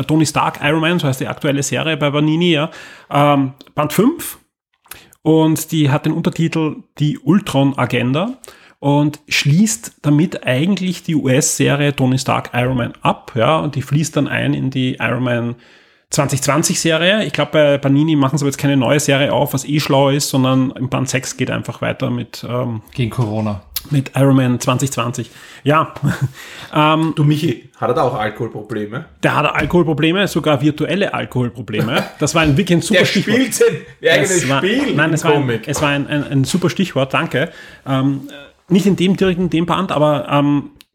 Tony Stark Iron Man, so heißt die aktuelle Serie bei Panini, ja? Band 5. Und die hat den Untertitel Die Ultron-Agenda und schließt damit eigentlich die US-Serie Tony Stark Iron Man ab. Ja, und die fließt dann ein in die Iron Man 2020-Serie. Ich glaube, bei Panini machen sie aber jetzt keine neue Serie auf, was eh schlau ist, sondern im Band 6 geht einfach weiter mit... gegen Corona. Mit Iron Man 2020. Ja. Du, Michi, hat er auch Alkoholprobleme? Der hat Alkoholprobleme, sogar virtuelle Alkoholprobleme. Das war ein wirklich ein super Stichwort. Der spielt sein eigenes Spiel. Nein, es war ein super Stichwort, danke. Nicht in dem direkt in dem Band, aber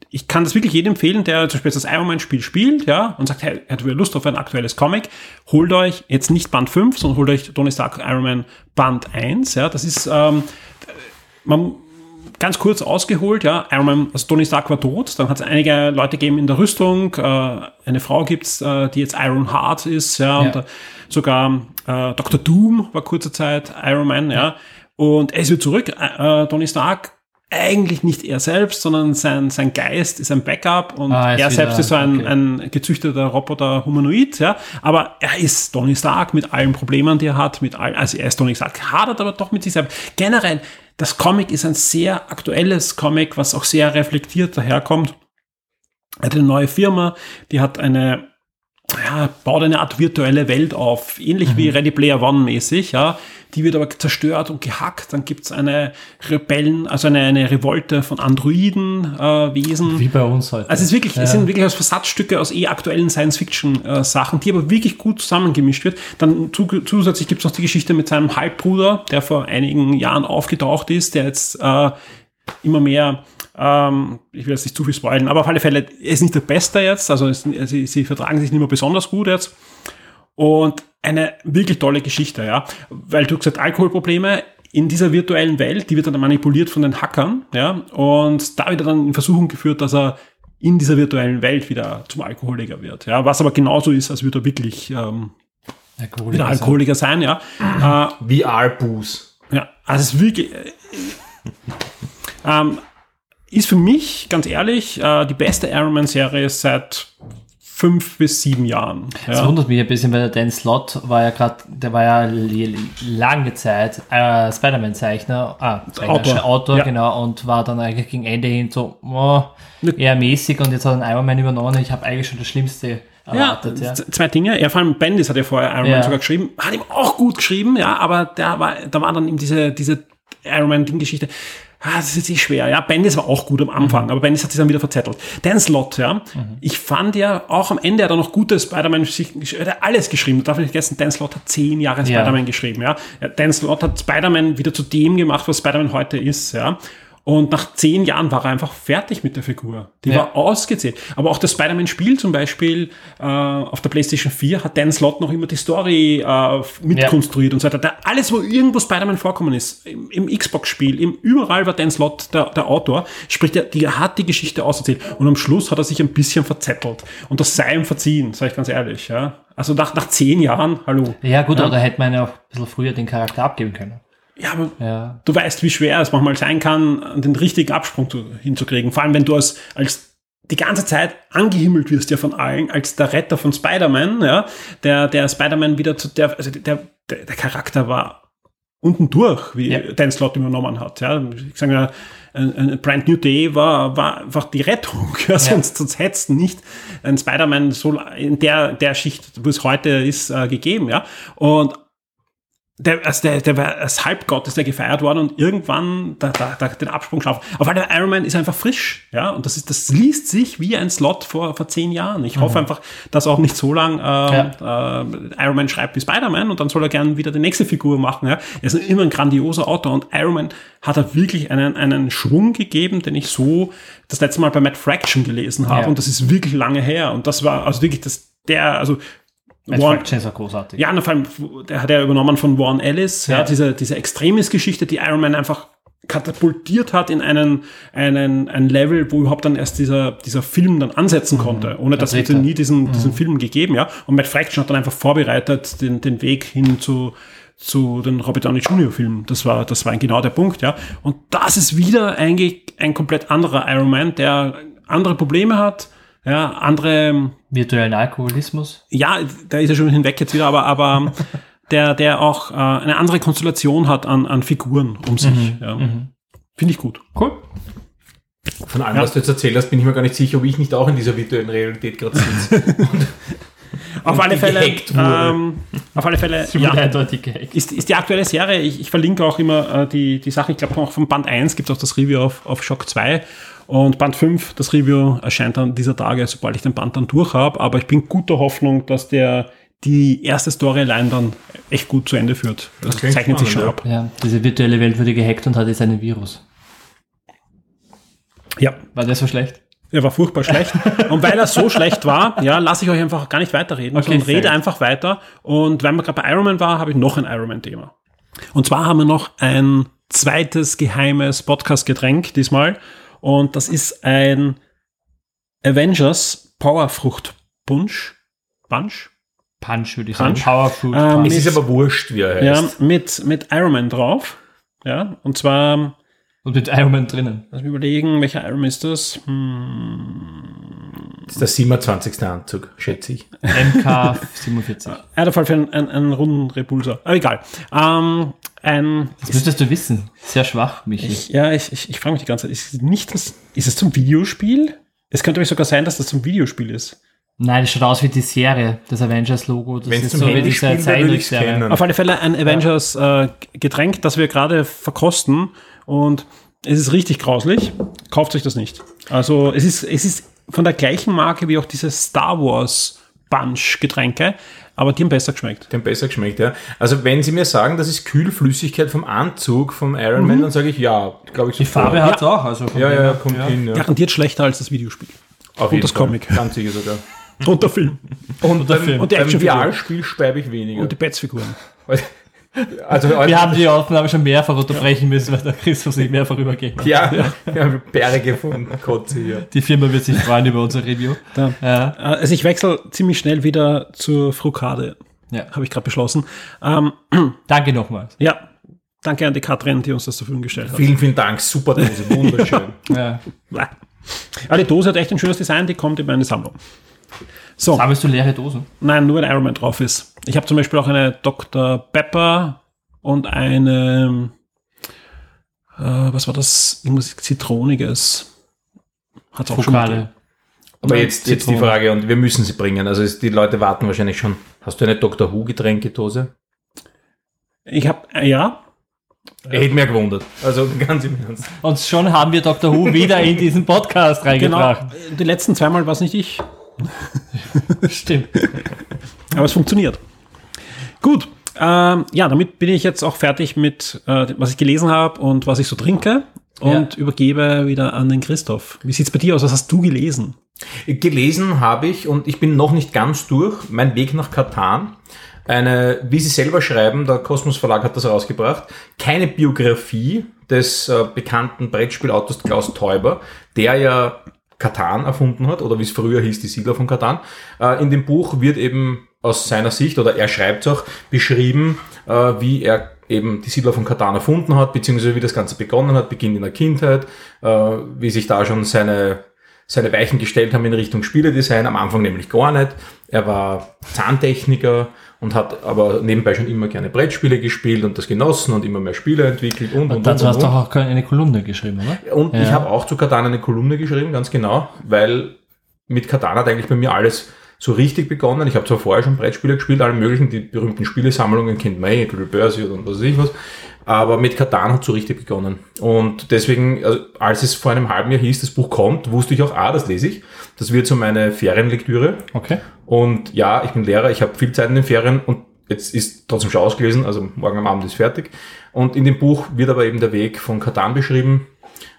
ich kann das wirklich jedem empfehlen, der zum Beispiel das Iron Man Spiel spielt, ja, und sagt, hey, hätte Lust auf ein aktuelles Comic, holt euch jetzt nicht Band 5, sondern holt euch Tony Stark Iron Man Band 1. Ja, das ist, ganz kurz ausgeholt, ja, Iron Man, also Tony Stark war tot, dann hat es einige Leute gegeben in der Rüstung, eine Frau gibt's, die jetzt Iron Heart ist, ja, und sogar Dr. Doom war kurze Zeit Iron Man, ja, und er ist wieder zurück, Tony Stark, eigentlich nicht er selbst, sondern sein Geist ist ein Backup und er selbst ist so ein gezüchteter Roboter Humanoid, ja, aber er ist Tony Stark mit allen Problemen, die er hat, er ist Tony Stark, hadert aber doch mit sich selbst. Generell, das Comic ist ein sehr aktuelles Comic, was auch sehr reflektiert daherkommt. Er hat eine neue Firma, die hat baut eine Art virtuelle Welt auf, ähnlich wie Ready Player One mäßig, ja. Die wird aber zerstört und gehackt. Dann gibt's eine Rebellen, also eine Revolte von Androiden, Wesen. Wie bei uns heute. Also es sind wirklich Versatzstücke aus aktuellen Science-Fiction Sachen, die aber wirklich gut zusammengemischt wird. Dann zusätzlich gibt's noch die Geschichte mit seinem Halbbruder, der vor einigen Jahren aufgetaucht ist, der jetzt immer mehr, ich will jetzt nicht zu viel spoilern, aber auf alle Fälle, er ist nicht der Beste jetzt, also sie vertragen sich nicht mehr besonders gut jetzt. Und eine wirklich tolle Geschichte, ja, weil du gesagt hast, Alkoholprobleme in dieser virtuellen Welt, die wird dann manipuliert von den Hackern, ja, und da wird er dann in Versuchung geführt, dass er in dieser virtuellen Welt wieder zum Alkoholiker wird, ja, was aber genauso ist, als würde er wirklich wieder Alkoholiker sein, ja. VR-Booze. Ja, also es ist wirklich... ist für mich, ganz ehrlich, die beste Iron Man-Serie seit 5 bis 7 Jahren. Ja. Das wundert mich ein bisschen, weil der Dan Slott lange Zeit Spider-Man-Zeichner, Autor, ja. Genau, und war dann eigentlich gegen Ende hin so eher mäßig und jetzt hat er Iron Man übernommen und ich habe eigentlich schon das Schlimmste erwartet. Ja, zwei Dinge. Ja, vor allem Bendis hat ja vorher Iron Man sogar geschrieben, hat ihm auch gut geschrieben, ja, aber da war dann eben diese Iron Man-Ding-Geschichte. Das ist jetzt schwer. Ja, Bendis war auch gut am Anfang, aber Bendis hat sich dann wieder verzettelt. Dan Slott, ja. Ich fand ja auch am Ende hat er noch gute Spider-Man-Geschichten, er hat alles geschrieben. Darf ich nicht vergessen, Dan Slott hat 10 Jahre Spider-Man geschrieben, ja. Dan Slott hat Spider-Man wieder zu dem gemacht, was Spider-Man heute ist, ja. Und nach 10 Jahren war er einfach fertig mit der Figur. Die war ausgezählt. Aber auch das Spider-Man-Spiel zum Beispiel auf der PlayStation 4 hat Dan Slott noch immer die Story mitkonstruiert und so weiter. Alles, wo irgendwo Spider-Man vorkommen ist, im Xbox-Spiel, überall war Dan Slott der Autor, sprich, der hat die Geschichte ausgezählt. Und am Schluss hat er sich ein bisschen verzettelt. Und das sei ihm verziehen, sage ich ganz ehrlich. Ja? Also nach 10 Jahren, hallo. Ja gut, aber da hätte man ja auch ein bisschen früher den Charakter abgeben können. Ja, aber du weißt, wie schwer es manchmal sein kann, den richtigen Absprung hinzukriegen. Vor allem, wenn du als die ganze Zeit angehimmelt wirst ja von allen, als der Retter von Spider-Man, ja, der Spider-Man wieder der Charakter war unten durch, wie Dan Slott übernommen hat. Ja. Ich sage ja, ein Brand New Day war einfach die Rettung. Ja. Sonst hätte es nicht ein Spider-Man so in der Schicht, wo es heute ist, gegeben. Ja. Und der war als Halbgott, ist der gefeiert worden und irgendwann den Absprung schaffen. Aber der Iron Man ist einfach frisch, ja, und das liest sich wie ein Slot vor 10 Jahren. Ich hoffe einfach, dass auch nicht so lang Iron Man schreibt wie Spider-Man und dann soll er gern wieder die nächste Figur machen, ja. Er ist immer ein grandioser Autor und Iron Man hat er wirklich einen Schwung gegeben, den ich so das letzte Mal bei Matt Fraction gelesen habe und das ist wirklich lange her und das war also wirklich Matt Fraction ist ja großartig. Ja, vor allem, der hat er übernommen von Warren Ellis, diese Extremis-Geschichte, die Iron Man einfach katapultiert hat in ein Level, wo überhaupt dann erst dieser Film dann ansetzen konnte. Ohne das hätte nie diesen Film gegeben, ja. Und Matt Fraction hat dann einfach vorbereitet den Weg hin zu den Robert Downey Jr. Filmen. Das war genau der Punkt, ja. Und das ist wieder eigentlich ein komplett anderer Iron Man, der andere Probleme hat, ja, andere... Virtuellen Alkoholismus? Ja, da ist er schon hinweg jetzt wieder, aber der auch eine andere Konstellation hat an Figuren um sich. Ja. Finde ich gut. Cool. Von allem, was du jetzt erzählt hast, bin ich mir gar nicht sicher, ob ich nicht auch in dieser virtuellen Realität gerade sitze. Auf alle Fälle ja, ist die aktuelle Serie, ich verlinke auch immer die Sachen, ich glaube auch von Band 1 gibt es auch das Review auf Shock 2 und Band 5, das Review erscheint dann dieser Tage, sobald ich den Band dann durch habe, aber ich bin guter Hoffnung, dass die erste Storyline dann echt gut zu Ende führt. Das zeichnet sich schon ab. Ja, diese virtuelle Welt wurde gehackt und hat jetzt einen Virus. Ja. War das so schlecht? Er war furchtbar schlecht. Und weil er so schlecht war, ja, lasse ich euch einfach gar nicht weiterreden, sondern rede einfach weiter. Und weil wir gerade bei Iron Man war, habe ich noch ein Iron Man-Thema. Und zwar haben wir noch ein zweites geheimes Podcast-Getränk diesmal. Und das ist ein Avengers Powerfrucht-Punch. Punch würde ich sagen. Powerfruit Punch. Es ist aber wurscht, wie er heißt. Ja, mit Iron Man drauf. Ja, und zwar... Und mit Iron Man drinnen. Lass mich überlegen, welcher Iron Man ist das? Das ist der 27. Anzug, schätze ich. MK 47. Er hat auf jeden Fall einen runden Repulsor. Aber egal. Das müsstest du wissen. Sehr schwach, Michi. Ich frage mich die ganze Zeit. Ist es zum Videospiel? Es könnte nämlich sogar sein, dass das zum Videospiel ist. Nein, das schaut aus wie die Serie, das Avengers-Logo. Das ist so wie diese Zeichentrickserie. Auf alle Fälle ein Avengers-Getränk, das wir gerade verkosten. Und es ist richtig grauslich. Kauft euch das nicht. Also es ist von der gleichen Marke wie auch diese Star Wars Punch-Getränke, aber die haben besser geschmeckt. Ja. Also wenn Sie mir sagen, das ist Kühlflüssigkeit vom Anzug vom Iron Man, dann sage ich ja. Glaube ich so. Die Farbe hat es auch. Also kommt hin. Ja. Garantiert schlechter als das Videospiel. Auf und das Comic. Ganz sicher sogar. Und der Film. Und der Action-Figur. Beim VR-Spiel speibe ich weniger. Und die Bats-Figuren. Also wir haben die Aufnahme schon mehrfach unterbrechen müssen, weil der Christoph nicht mehrfach rübergehen kann. Ja, wir haben Berge von Kotze hier. Die Firma wird sich freuen über unser Review. Ja. Also ich wechsle ziemlich schnell wieder zur Frucade. Ja. Habe ich gerade beschlossen. Danke nochmals. Ja. Danke an die Katrin, die uns das zur Verfügung gestellt hat. Vielen Dank. Super Dose. Wunderschön. Ja. Ja. Aber die Dose hat echt ein schönes Design. Die kommt in meine Sammlung. So. Sammelst du leere Dosen? Nein, nur wenn Iron Man drauf ist. Ich habe zum Beispiel auch eine Dr. Pepper und eine, was war das? Irgendwas Zitroniges. Hat's auch schon mal. Aber jetzt die Frage, und wir müssen sie bringen. Also die Leute warten wahrscheinlich schon. Hast du eine Dr. Who-Getränkedose? Ich habe, ja. Ich hätte mir gewundert. Also ganz im Ernst. Und schon haben wir Dr. Who wieder in diesen Podcast reingebracht. Genau. Die letzten zweimal war es nicht ich. Stimmt. Aber es funktioniert. Gut. Ja, damit bin ich jetzt auch fertig mit, was ich gelesen habe und was ich so trinke und übergebe wieder an den Christoph. Wie sieht's bei dir aus? Was hast du gelesen? Gelesen habe ich und ich bin noch nicht ganz durch. Mein Weg nach Catan. Eine, wie sie selber schreiben, der Kosmos Verlag hat das rausgebracht, keine Biografie des bekannten Brettspielautors Klaus Teuber, der ja Catan erfunden hat, oder wie es früher hieß, die Siedler von Catan. In dem Buch wird eben aus seiner Sicht, oder er schreibt es auch, beschrieben, wie er eben die Siedler von Catan erfunden hat, beziehungsweise wie das Ganze begonnen hat, Beginn in der Kindheit, wie sich da schon seine Weichen gestellt haben in Richtung Spieledesign, am Anfang nämlich gar nicht. Er war Zahntechniker und hat aber nebenbei schon immer gerne Brettspiele gespielt und das genossen und immer mehr Spiele entwickelt und dazu hast du auch eine Kolumne geschrieben, oder? Und ja. Ich habe auch zu Catan eine Kolumne geschrieben, ganz genau, weil mit Catan hat eigentlich bei mir alles so richtig begonnen. Ich habe zwar vorher schon Brettspiele gespielt, alle möglichen, die berühmten Spielesammlungen kennt man, Little Börse und was weiß ich was, aber mit Catan hat so richtig begonnen. Und deswegen, also als es vor einem halben Jahr hieß, das Buch kommt, wusste ich auch, das lese ich. Das wird so meine Ferienlektüre. Okay. Und ja, ich bin Lehrer, ich habe viel Zeit in den Ferien und jetzt ist trotzdem schon ausgelesen, also morgen am Abend ist fertig. Und in dem Buch wird aber eben der Weg von Catan beschrieben.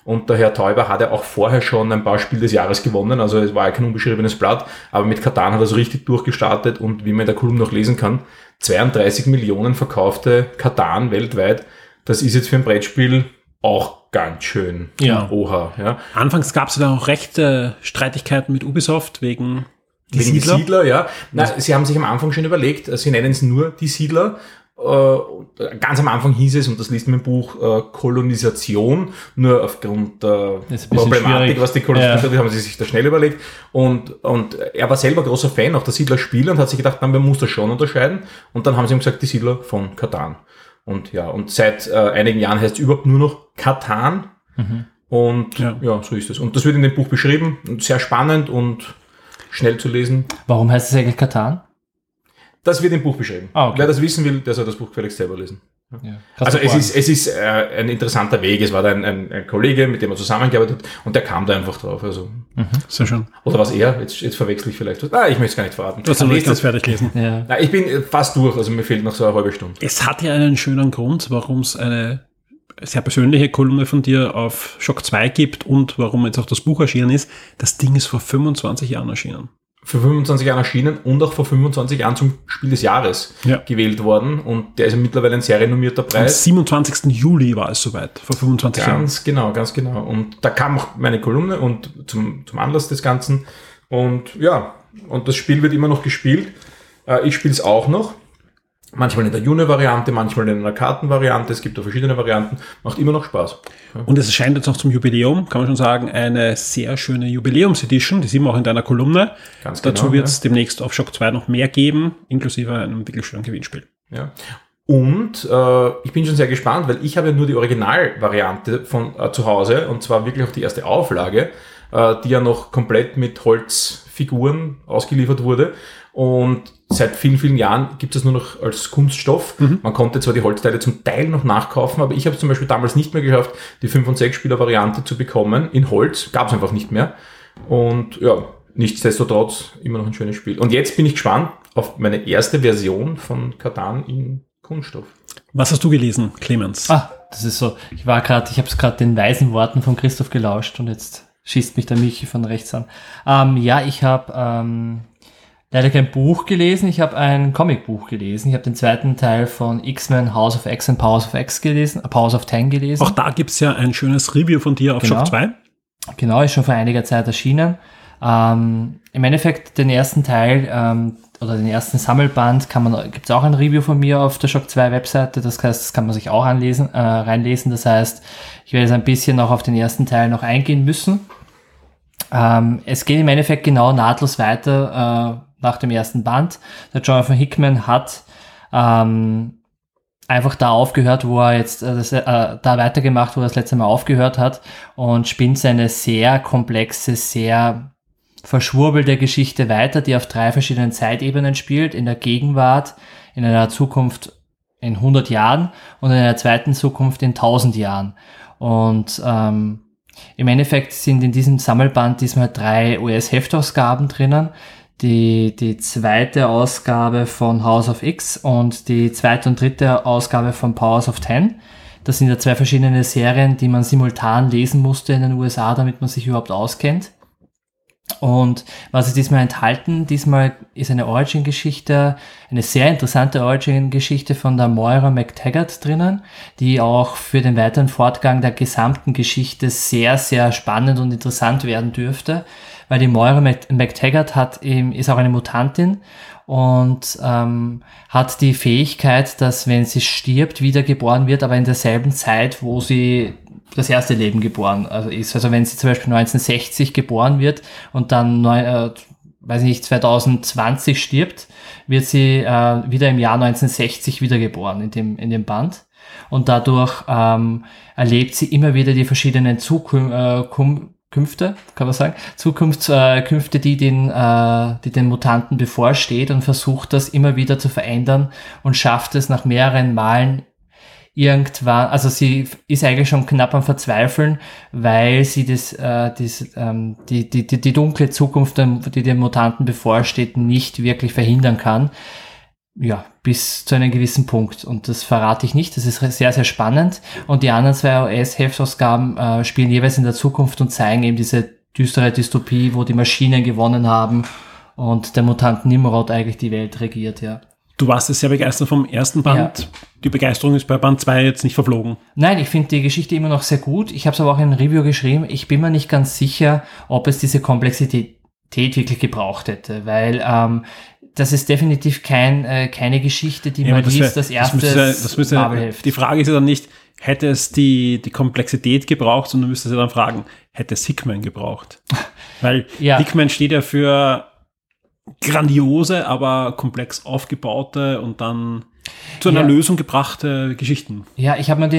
Und der Herr Teuber hat ja auch vorher schon ein paar Spiel des Jahres gewonnen, also es war ja kein unbeschriebenes Blatt, aber mit Catan hat er so richtig durchgestartet und wie man in der Kolumne noch lesen kann, 32 Millionen verkaufte Catan weltweit, das ist jetzt für ein Brettspiel auch ganz schön. Ja. Oha, ja. Anfangs gab es da auch rechte Streitigkeiten mit Ubisoft wegen die Siedler, ja. Na, sie haben sich am Anfang schon überlegt, sie nennen es nur die Siedler. Ganz am Anfang hieß es, und das liest man im Buch, Kolonisation, nur aufgrund der Problematik, was die Kolonisation hat, haben sie sich da schnell überlegt. Und er war selber großer Fan auch der Siedler-Spiele und hat sich gedacht, nein, man muss das schon unterscheiden. Und dann haben sie ihm gesagt, die Siedler von Catan. Und ja, und seit einigen Jahren heißt es überhaupt nur noch Catan. Mhm. Und ja, so ist es. Und das wird in dem Buch beschrieben und sehr spannend und schnell zu lesen. Warum heißt es eigentlich Catan? Das wird im Buch beschrieben. Ah, okay. Wer das wissen will, der soll das Buch vielleicht selber lesen. Ja. Also es ist ein interessanter Weg. Es war da ein Kollege, mit dem er zusammengearbeitet hat und der kam da einfach drauf. Also. Mhm. Sehr schön. Oder was er? Jetzt verwechsel ich vielleicht was. Ich möchte es gar nicht verraten. Du hast das fertig lesen. Ja. Na, ich bin fast durch, also mir fehlt noch so eine halbe Stunde. Es hat ja einen schönen Grund, warum es eine sehr persönliche Kolumne von dir auf Shock 2 gibt und warum jetzt auch das Buch erschienen ist. Das Ding ist vor 25 Jahren erschienen. Vor 25 Jahren erschienen und auch vor 25 Jahren zum Spiel des Jahres gewählt worden. Und der ist mittlerweile ein seriennommierter Preis. Am 27. Juli war es soweit, vor 25 Jahren. Ganz genau. Und da kam auch meine Kolumne und zum Anlass des Ganzen. Und ja, und das Spiel wird immer noch gespielt. Ich spiele es auch noch. Manchmal in der Junior-Variante, manchmal in einer Kartenvariante. Es gibt da verschiedene Varianten. Macht immer noch Spaß. Ja. Und es erscheint jetzt noch zum Jubiläum, kann man schon sagen, eine sehr schöne Jubiläums-Edition. Die sehen wir auch in deiner Kolumne. Ganz genau, dazu wird es demnächst auf Shock 2 noch mehr geben, inklusive einem wirklich schönen Gewinnspiel. Ja. Und ich bin schon sehr gespannt, weil ich habe ja nur die Originalvariante von zu Hause und zwar wirklich auch die erste Auflage, die ja noch komplett mit Holzfiguren ausgeliefert wurde. Und seit vielen, vielen Jahren gibt es nur noch als Kunststoff. Mhm. Man konnte zwar die Holzteile zum Teil noch nachkaufen, aber ich habe es zum Beispiel damals nicht mehr geschafft, die 5- und 6-Spieler-Variante zu bekommen. In Holz gab es einfach nicht mehr. Und ja, nichtsdestotrotz immer noch ein schönes Spiel. Und jetzt bin ich gespannt auf meine erste Version von Catan in Kunststoff. Was hast du gelesen, Clemens? Das ist so. Ich habe es gerade den weisen Worten von Christoph gelauscht und jetzt schießt mich der Michi von rechts an. Ich habe leider kein Buch gelesen, ich habe ein Comicbuch gelesen. Ich habe den zweiten Teil von X-Men: House of X and Powers of X gelesen, Powers of Ten gelesen. Auch da gibt's ja ein schönes Review von dir auf Shock 2. Genau, ist schon vor einiger Zeit erschienen. Im Endeffekt den ersten Teil oder den ersten Sammelband gibt's auch ein Review von mir auf der Shock 2 Webseite. Das heißt, das kann man sich auch reinlesen. Das heißt, ich werde jetzt ein bisschen auch auf den ersten Teil noch eingehen müssen. Es geht im Endeffekt genau nahtlos weiter nach dem ersten Band. Der Jonathan Hickman hat einfach da aufgehört, wo er jetzt da weitergemacht, wo er das letzte Mal aufgehört hat und spinnt seine sehr komplexe, sehr verschwurbelte Geschichte weiter, die auf 3 verschiedenen Zeitebenen spielt, in der Gegenwart, in einer Zukunft in 100 Jahren und in einer zweiten Zukunft in 1000 Jahren. Und im Endeffekt sind in diesem Sammelband diesmal 3 US-Heftausgaben drinnen, die zweite Ausgabe von House of X und die zweite und dritte Ausgabe von Powers of Ten. Das sind ja 2 verschiedene Serien, die man simultan lesen musste in den USA, damit man sich überhaupt auskennt. Und was ist diesmal enthalten? Diesmal ist eine Origin-Geschichte, eine sehr interessante Origin-Geschichte von der Moira McTaggart drinnen, die auch für den weiteren Fortgang der gesamten Geschichte sehr, sehr spannend und interessant werden dürfte. Weil die Moira McTaggart ist auch eine Mutantin und hat die Fähigkeit, dass wenn sie stirbt, wiedergeboren wird, aber in derselben Zeit, wo sie das erste Leben geboren ist. Also wenn sie zum Beispiel 1960 geboren wird und dann 2020 stirbt, wird sie wieder im Jahr 1960 wiedergeboren in dem Band. Und dadurch erlebt sie immer wieder die verschiedenen Zukunftskünfte, die den Mutanten bevorsteht und versucht das immer wieder zu verändern und schafft es nach mehreren Malen irgendwann, also sie ist eigentlich schon knapp am Verzweifeln, weil sie die dunkle Zukunft, die den Mutanten bevorsteht, nicht wirklich verhindern kann. Ja, bis zu einem gewissen Punkt. Und das verrate ich nicht. Das ist sehr, sehr spannend. Und die anderen 2 US-Heftausgaben spielen jeweils in der Zukunft und zeigen eben diese düstere Dystopie, wo die Maschinen gewonnen haben und der Mutant Nimrod eigentlich die Welt regiert, ja. Du warst sehr begeistert vom ersten Band. Ja. Die Begeisterung ist bei Band 2 jetzt nicht verflogen. Nein, ich finde die Geschichte immer noch sehr gut. Ich habe es aber auch in einem Review geschrieben. Ich bin mir nicht ganz sicher, ob es diese Komplexität wirklich gebraucht hätte, weil das ist definitiv keine Geschichte, die man liest, das erste Marvel-Heft. Die Frage ist ja dann nicht, hätte es die Komplexität gebraucht, sondern du müsstest ja dann fragen, hätte es Hickman gebraucht? Weil Hickman steht ja für grandiose, aber komplex aufgebaute und dann zu einer Lösung gebrachte Geschichten. Ja, ich habe mir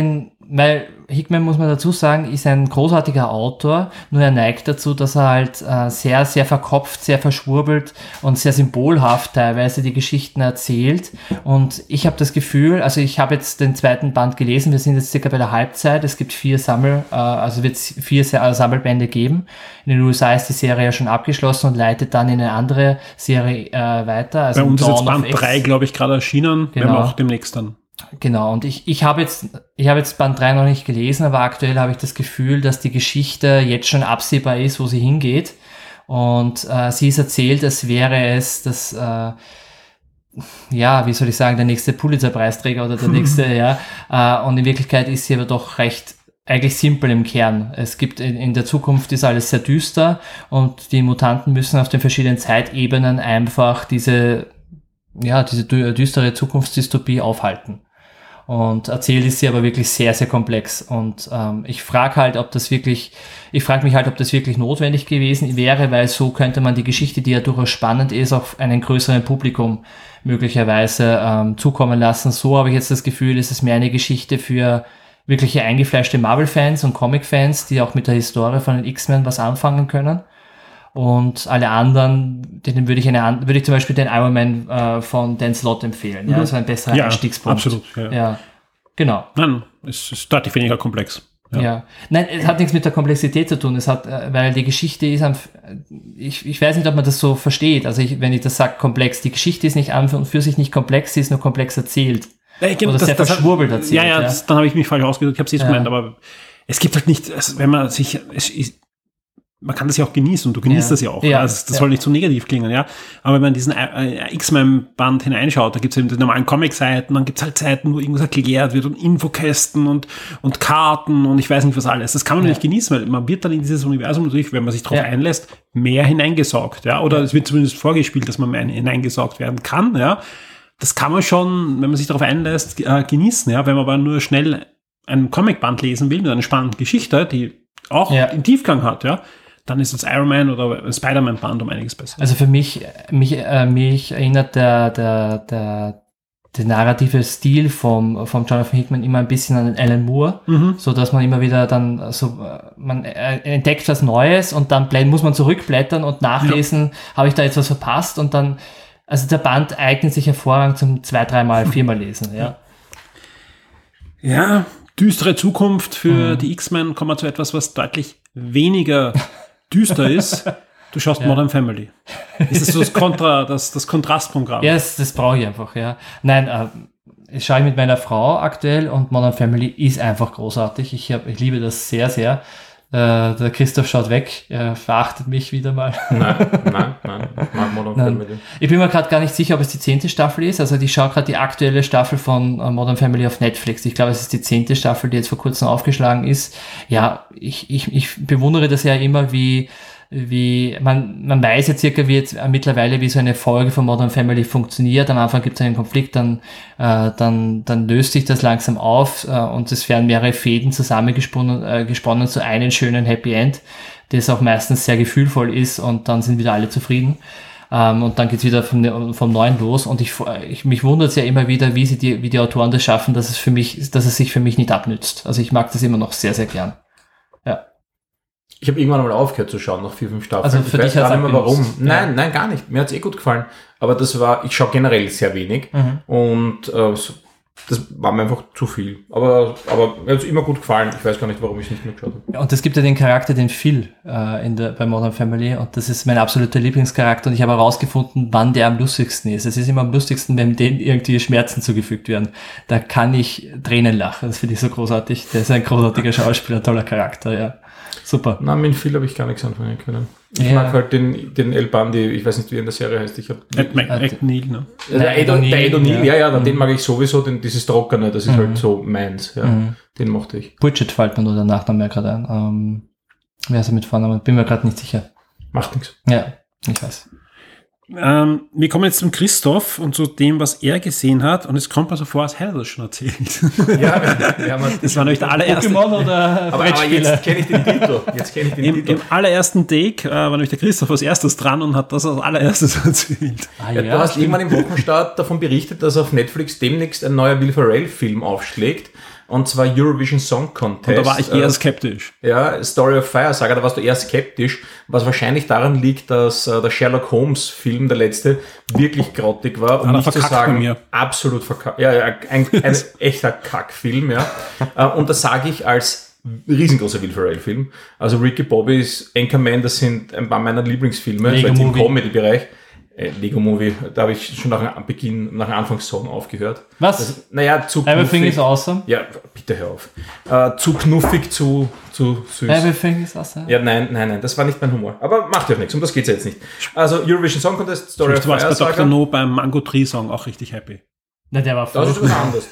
weil Hickman, muss man dazu sagen, ist ein großartiger Autor, nur er neigt dazu, dass er halt sehr, sehr verkopft, sehr verschwurbelt und sehr symbolhaft teilweise die Geschichten erzählt. Und ich habe das Gefühl, also ich habe jetzt den zweiten Band gelesen, wir sind jetzt circa bei der Halbzeit, es gibt vier Sammelbände geben. In den USA ist die Serie ja schon abgeschlossen und leitet dann in eine andere Serie weiter. Also bei uns ist jetzt Band 3, glaube ich, gerade erschienen, genau. Wenn wir auch demnächst dann. Genau, und ich habe jetzt Band 3 noch nicht gelesen, aber aktuell habe ich das Gefühl, dass die Geschichte jetzt schon absehbar ist, wo sie hingeht. Und sie ist erzählt, als wäre es das, der nächste Pulitzer-Preisträger oder der nächste, und in Wirklichkeit ist sie aber doch recht eigentlich simpel im Kern. Es gibt in der Zukunft ist alles sehr düster und die Mutanten müssen auf den verschiedenen Zeitebenen einfach diese düstere Zukunftsdystopie aufhalten. Und erzählt ist sie aber wirklich sehr, sehr komplex. Und ich frage mich halt, ob das wirklich notwendig gewesen wäre, weil so könnte man die Geschichte, die ja durchaus spannend ist, auf einen größeren Publikum möglicherweise zukommen lassen. So habe ich jetzt das Gefühl, ist es mehr eine Geschichte für wirkliche eingefleischte Marvel-Fans und Comic-Fans, die auch mit der Historie von den X-Men was anfangen können. Und alle anderen, denen würde ich zum Beispiel den Iron Man von Dan Slott empfehlen. Mhm. Ja, also ein besserer Einstiegspunkt. Absolut, ja. Genau. Nein, es ist deutlich weniger komplex. Ja. Nein, es hat nichts mit der Komplexität zu tun. Es hat, weil die Geschichte ist, ich weiß nicht, ob man das so versteht. Also wenn ich das sage, komplex, die Geschichte ist nicht an und für sich nicht komplex, sie ist nur komplex erzählt. Oder sehr verschwurbelt erzählt. Dann habe ich mich falsch ausgedrückt. Ich habe es nicht gemeint, aber es gibt halt nicht, also wenn man sich, man kann das ja auch genießen und du genießt das ja auch. Ja. Also das soll nicht so negativ klingen, ja. Aber wenn man diesen X-Men-Band hineinschaut, da gibt's eben die normalen Comic-Seiten, dann gibt's halt Seiten, wo irgendwas erklärt wird und Infokästen und Karten und ich weiß nicht was alles. Das kann man nicht genießen, weil man wird dann in dieses Universum natürlich, wenn man sich drauf einlässt, mehr hineingesaugt, ja. Oder es wird zumindest vorgespielt, dass man mehr hineingesaugt werden kann, ja. Das kann man schon, wenn man sich darauf einlässt, genießen, ja. Wenn man aber nur schnell einen Comicband lesen will mit einer spannenden Geschichte, die auch einen Tiefgang hat, ja. Dann ist das Iron Man oder Spider-Man-Band um einiges besser. Also für mich erinnert der narrative Stil vom Jonathan Hickman immer ein bisschen an den Alan Moore, so dass man immer wieder dann man entdeckt was Neues und dann muss man zurückblättern und nachlesen, habe ich da jetzt was verpasst und dann, also der Band eignet sich hervorragend zum 2-, 3-mal, 4-mal lesen, ja. Ja, düstere Zukunft für die X-Men, kommen wir zu etwas, was deutlich weniger düster ist, du schaust Modern Family. Ist das so das Kontrastprogramm? Ja, das brauche ich einfach, ja. Nein, ich schaue mit meiner Frau aktuell und Modern Family ist einfach großartig. Ich liebe das sehr, sehr. Der Christoph schaut weg, verachtet mich wieder mal. Nein, ich mag Modern Family. Ich bin mir gerade gar nicht sicher, ob es die 10. Staffel ist. Also ich schaue gerade die aktuelle Staffel von Modern Family auf Netflix. Ich glaube, es ist die 10. Staffel, die jetzt vor kurzem aufgeschlagen ist. Ja, ich bewundere das ja immer, wie man weiß ja circa mittlerweile, wie so eine Folge von Modern Family funktioniert. Am Anfang gibt es einen Konflikt, dann löst sich das langsam auf und es werden mehrere Fäden zusammengesponnen zu einem schönen Happy End, das auch meistens sehr gefühlvoll ist und dann sind wieder alle zufrieden. Und dann geht's wieder vom Neuen los und mich wundert's ja immer wieder, wie die Autoren das schaffen, dass es sich für mich nicht abnützt. Also ich mag das immer noch sehr, sehr gern. Ja. Ich habe irgendwann mal aufgehört zu schauen, nach 4-5 Staffeln. Also für dich hat's nicht mehr warum. Nein, gar nicht. Mir hat's gut gefallen. Aber ich schaue generell sehr wenig und das war mir einfach zu viel. Aber mir hat's immer gut gefallen. Ich weiß gar nicht, warum ich nicht mehr geschaut habe. Und es gibt ja den Charakter, den Phil bei Modern Family und das ist mein absoluter Lieblingscharakter und ich habe herausgefunden, wann der am lustigsten ist. Es ist immer am lustigsten, wenn denen irgendwie Schmerzen zugefügt werden. Da kann ich Tränen lachen. Das finde ich so großartig. Der ist ein großartiger Schauspieler, toller Charakter, ja. Super. Na, mit viel habe ich gar nichts anfangen können. Ich mag halt den El Bandi, ich weiß nicht, wie er in der Serie heißt. Ed O'Neill, ne? Ed O'Neill, ja, den mag ich sowieso, dieses Trockene, das ist halt so meins, ja. Den mochte ich. Bridget fällt mir nur der Nachname gerade ein. Wer ist er mit Vornamen? Bin mir gerade nicht sicher. Macht nichts. Ja, ich weiß. Wir kommen jetzt zum Christoph und zu dem, was er gesehen hat. Und es kommt mir so vor, als hätte er das schon erzählt. Ja, das war nämlich der allererste. Pokémon oder aber jetzt kenne ich den Titel. Im allerersten Take war nämlich der Christoph als erstes dran und hat das als allererstes erzählt. Du hast irgendwann im Wochenstart davon berichtet, dass auf Netflix demnächst ein neuer Will Ferrell-Film aufschlägt. Und zwar Eurovision Song Contest. Und da war ich eher skeptisch. Ja, Story of Fire Saga, da warst du eher skeptisch, was wahrscheinlich daran liegt, dass der Sherlock Holmes Film, der letzte, wirklich grottig war. Um nicht zu sagen, absolut verkackt. Ja, ein echter Kackfilm, ja. Und das sage ich als riesengroßer Will Ferrell-Film. Also Ricky Bobby's Anchorman, das sind ein paar meiner Lieblingsfilme, weil im Comedy-Bereich. Lego Movie, da habe ich schon nach dem Anfangssong aufgehört. Was? Also, zu knuffig. Everything is awesome? Ja, bitte hör auf. Zu knuffig, zu süß. Everything is awesome? Ja, nein, das war nicht mein Humor. Aber macht ja nichts, um das geht's jetzt nicht. Also, Eurovision Song Contest, Story of Fire Saga. Du warst bei Dr. No beim Mango Tree Song auch richtig happy. Nein, der war voll. Das ist was anderes.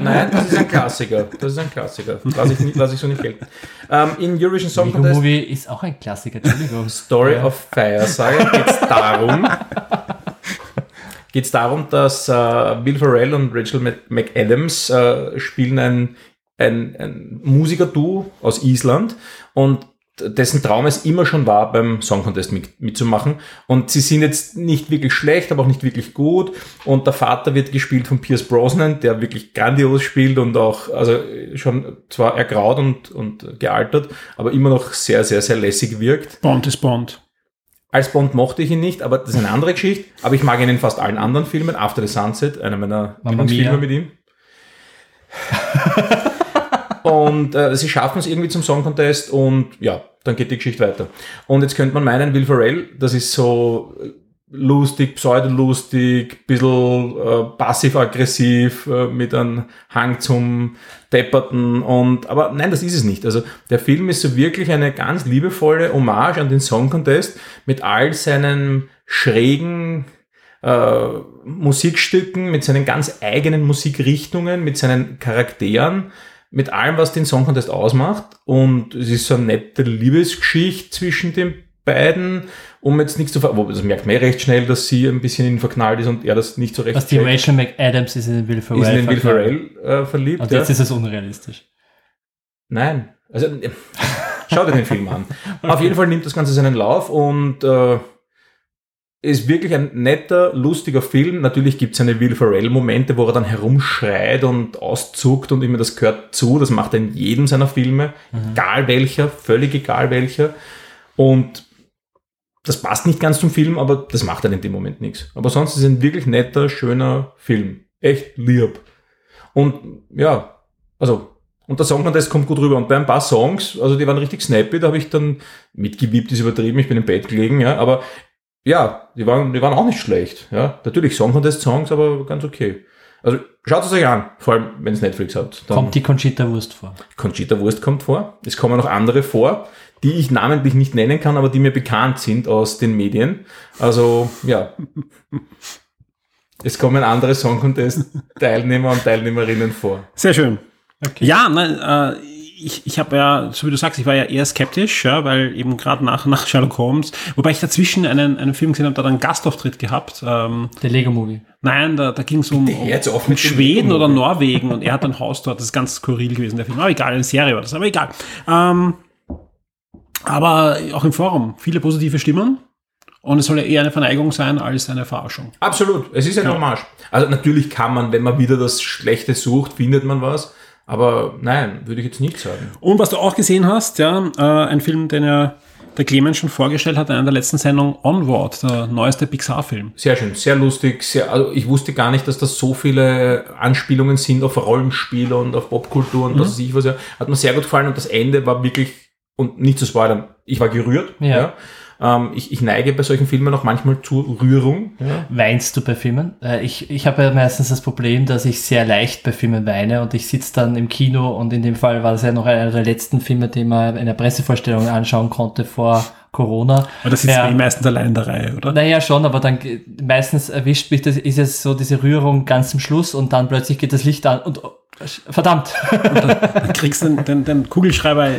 Nein, das ist ein Klassiker. Lass ich so nicht gelten. In Eurovision Song Contest... Movie ist auch ein Klassiker. Story of Fire Saga geht's darum, dass Will Ferrell und Rachel McAdams spielen ein Musiker-Duo aus Island und dessen Traum es immer schon war, beim Song Contest mitzumachen. Und sie sind jetzt nicht wirklich schlecht, aber auch nicht wirklich gut. Und der Vater wird gespielt von Pierce Brosnan, der wirklich grandios spielt und auch, also schon zwar ergraut und gealtert, aber immer noch sehr, sehr, sehr lässig wirkt. Bond ist Bond. Als Bond mochte ich ihn nicht, aber das ist eine andere Geschichte. Aber ich mag ihn in fast allen anderen Filmen. After the Sunset, einer meiner Lieblingsfilme mit ihm. Und sie schaffen es irgendwie zum Song Contest und ja, dann geht die Geschichte weiter. Und jetzt könnte man meinen, Will Ferrell, das ist so lustig, pseudolustig, bisschen passiv-aggressiv, mit einem Hang zum Depperten und, aber nein, das ist es nicht. Also der Film ist so wirklich eine ganz liebevolle Hommage an den Song Contest mit all seinen schrägen Musikstücken, mit seinen ganz eigenen Musikrichtungen, mit seinen Charakteren, mit allem, was den Song Contest ausmacht. Und es ist so eine nette Liebesgeschichte zwischen den beiden, um jetzt nichts zu das merkt man recht schnell, dass sie ein bisschen in verknallt ist und er das nicht so recht was checkt. Die Rachel McAdams ist in Will Ferrell, verliebt. Und jetzt ist es unrealistisch. Nein. Also, schau dir den Film an. Okay. Auf jeden Fall nimmt das Ganze seinen Lauf und ist wirklich ein netter, lustiger Film. Natürlich gibt's eine Will Ferrell-Momente, wo er dann herumschreit und auszuckt und immer das gehört zu. Das macht er in jedem seiner Filme, völlig egal welcher. Und das passt nicht ganz zum Film, aber das macht dann in dem Moment nichts. Aber sonst ist es ein wirklich netter, schöner Film. Echt lieb. Und ja, also... Und der Song Contest kommt gut rüber. Und bei ein paar Songs, also die waren richtig snappy, da habe ich dann mitgewiebt, ist übertrieben, ich bin im Bett gelegen, ja, aber... Ja, die waren auch nicht schlecht. Ja, natürlich Song Contest Songs, aber ganz okay. Also schaut es euch an, vor allem wenn es Netflix habt. Kommt die Conchita Wurst vor? Conchita Wurst kommt vor. Es kommen noch andere vor, die ich namentlich nicht nennen kann, aber die mir bekannt sind aus den Medien. Also ja, es kommen andere Song Contest Teilnehmer und Teilnehmerinnen vor. Sehr schön. Okay. Ja, nein. Ich habe ja, so wie du sagst, ich war ja eher skeptisch, ja, weil eben gerade nach Sherlock Holmes, wobei ich dazwischen einen Film gesehen habe, da hat einen Gastauftritt gehabt. Der Lego-Movie. Nein, da ging es um Schweden oder Norwegen und er hat ein Haus dort, das ist ganz skurril gewesen, der Film. Aber egal, eine Serie war das, aber egal. Aber auch im Forum, viele positive Stimmen. Und es soll ja eher eine Verneigung sein als eine Verarschung. Absolut, es ist eine Hommage. Also natürlich kann man, wenn man wieder das Schlechte sucht, findet man was. Aber nein, würde ich jetzt nicht sagen. Und was du auch gesehen hast, ja, ein Film, den der Clemens schon vorgestellt hat in einer der letzten Sendung, Onward, der neueste Pixar-Film. Sehr schön, sehr lustig. Also ich wusste gar nicht, dass das so viele Anspielungen sind auf Rollenspiele und auf Popkultur und was weiß ich was. Ja. Hat mir sehr gut gefallen und das Ende war wirklich, und nicht zu spoilern, ich war gerührt. Ja. Ich neige bei solchen Filmen auch manchmal zur Rührung. Ja. Weinst du bei Filmen? Ich habe ja meistens das Problem, dass ich sehr leicht bei Filmen weine und ich sitze dann im Kino, und in dem Fall war das ja noch einer der letzten Filme, den man in der Pressevorstellung anschauen konnte vor Corona. Aber das sitzt man meistens allein in der Reihe, oder? Naja, schon, aber dann meistens erwischt mich das, ist es so diese Rührung ganz zum Schluss, und dann plötzlich geht das Licht an und verdammt! Und dann kriegst du den Kugelschreiber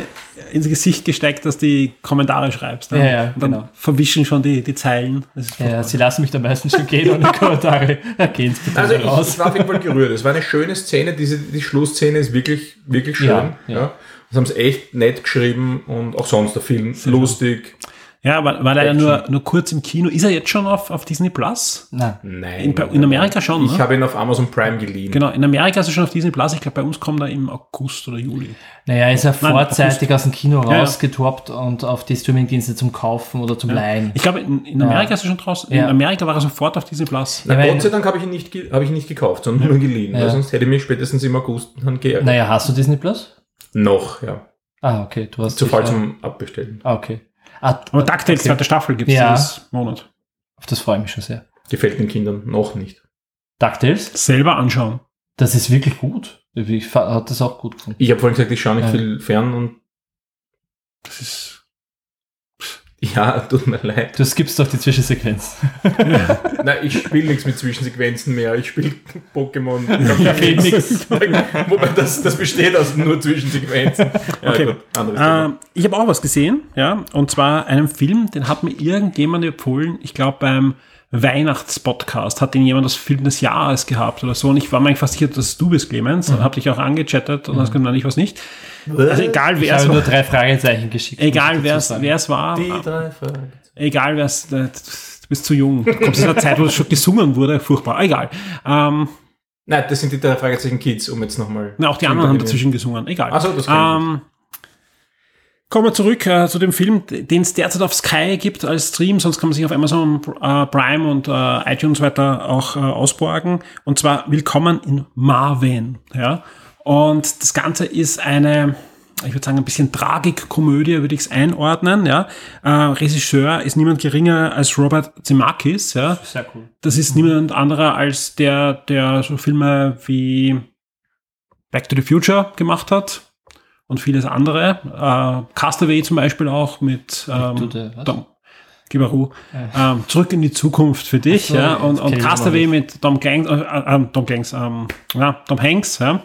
ins Gesicht gesteckt, dass du die Kommentare schreibst. Dann, ja, und dann genau. Verwischen schon die Zeilen. Ja, sie lassen mich da meistens schon gehen und die Kommentare gehen bitte also raus. Also ich war auf jeden Fall gerührt. Es war eine schöne Szene. Die Schlussszene ist wirklich, wirklich schön. Ja. Das haben sie echt nett geschrieben, und auch sonst der Film. Sehr lustig. Schön. Ja, war leider nur kurz im Kino. Ist er jetzt schon auf Disney Plus? Nein. In Amerika schon, ne? Ich habe ihn auf Amazon Prime geliehen. Genau, in Amerika ist er schon auf Disney Plus. Ich glaube, bei uns kommt er im August oder Juli. Naja, ist er vorzeitig aus dem Kino rausgetorbt und auf die Streamingdienste zum Kaufen oder zum Leihen. Ich glaube, in Amerika ist er schon draußen. In Amerika war er sofort auf Disney Plus. Na, Gott sei Dank habe ich ihn nicht gekauft, sondern nur geliehen. Weil sonst hätte ich mich spätestens im August dann geärgert. Naja, hast du Disney Plus? Noch, ja. Ah, okay. Du hast zu voll zum Abbestellen. Ah, okay. Aber DuckTales, zweite Staffel gibt es dieses Monat. Auf das freue ich mich schon sehr. Gefällt den Kindern noch nicht. DuckTales? Selber anschauen. Das ist wirklich gut. Ich habe das auch gut gefunden. Ich habe vorhin gesagt, ich schaue nicht viel fern, und das ist... Ja, tut mir leid. Du skippst doch die Zwischensequenz. Ja. Nein, ich spiele nichts mit Zwischensequenzen mehr. Ich spiele Pokémon Café Mix. Wobei das besteht aus nur Zwischensequenzen. Ja, okay. Gut, ich habe auch was gesehen, und zwar einen Film, den hat mir irgendjemand empfohlen. Ich glaube, beim Weihnachtspodcast hat den jemand das Film des Jahres gehabt oder so, und ich war mir eigentlich fast sicher, dass es du bist, Clemens, und habe dich auch angechattet und hast gesagt, nein, ich weiß nicht. Also egal, wer es war. Ich habe nur 3 Fragezeichen geschickt. Egal, wer es war. Die 3 Fragezeichen. Egal, wer es, du bist zu jung. Du kommst in einer Zeit, wo es schon gesungen wurde, furchtbar. Egal. Nein, das sind die 3 Fragezeichen Kids, um jetzt nochmal... Na, auch die anderen haben dazwischen gesungen. Egal. Ach so, das kann ich nicht. Kommen wir zurück zu dem Film, den es derzeit auf Sky gibt als Stream, sonst kann man sich auf Amazon Prime und iTunes weiter auch ausborgen. Und zwar Willkommen in Marvin. Ja? Und das Ganze ist eine, ich würde sagen, ein bisschen Tragikkomödie, würde ich es einordnen. Ja? Regisseur ist niemand geringer als Robert Zemeckis. Ja? Sehr cool. Das ist niemand anderer als der so Filme wie Back to the Future gemacht hat. Und vieles andere. Castaway zum Beispiel auch mit Tom Gibaru. Zurück in die Zukunft für dich. So, ja. Und Castaway mit Tom Hanks. Ja.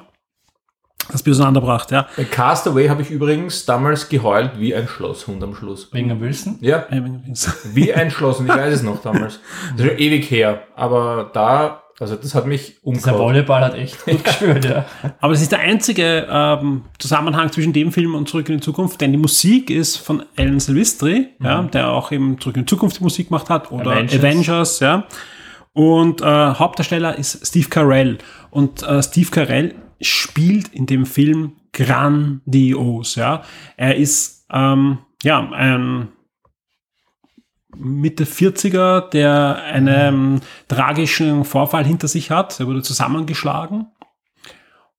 Das Bier auseinanderbracht. Ja. Bei Castaway habe ich übrigens damals geheult wie ein Schlosshund am Schluss. Wegen der Wilson? Ja. Wie ein Schlosshund, ich weiß es noch damals. Das ist schon ewig her. Aber das hat mich umgehauen. Der Volleyball hat echt gut gespielt, ja. Aber es ist der einzige Zusammenhang zwischen dem Film und Zurück in die Zukunft, denn die Musik ist von Alan Silvestri, der auch eben Zurück in die Zukunft die Musik gemacht hat, oder Avengers ja. Und Hauptdarsteller ist Steve Carell. Und Steve Carell spielt in dem Film grandios, ja. Er ist, ein Mitte 40er, der einen tragischen Vorfall hinter sich hat. Er wurde zusammengeschlagen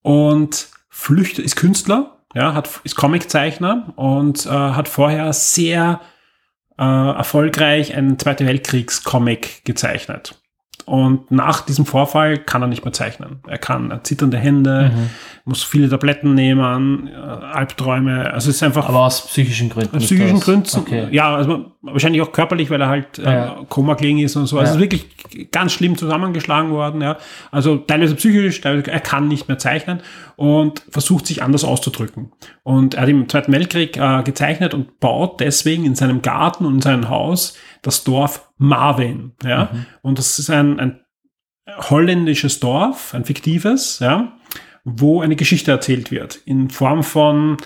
und flüchtet, ist Künstler, ist Comiczeichner und hat vorher sehr erfolgreich einen Zweiten Weltkriegs-Comic gezeichnet. Und nach diesem Vorfall kann er nicht mehr zeichnen. Er hat zitternde Hände, muss viele Tabletten nehmen, Albträume. Also es ist einfach. Aber aus psychischen Gründen. Aus psychischen Gründen. Okay. Ja, also wahrscheinlich auch körperlich, weil er halt Koma gelegen ist und so. Also ist wirklich ganz schlimm zusammengeschlagen worden. Ja. Also teilweise psychisch, teilweise, er kann nicht mehr zeichnen und versucht sich anders auszudrücken. Und er hat im Zweiten Weltkrieg gezeichnet und baut deswegen in seinem Garten und in seinem Haus das Dorf Marvin, ja, und das ist ein holländisches Dorf, ein fiktives, ja, wo eine Geschichte erzählt wird, in Form von,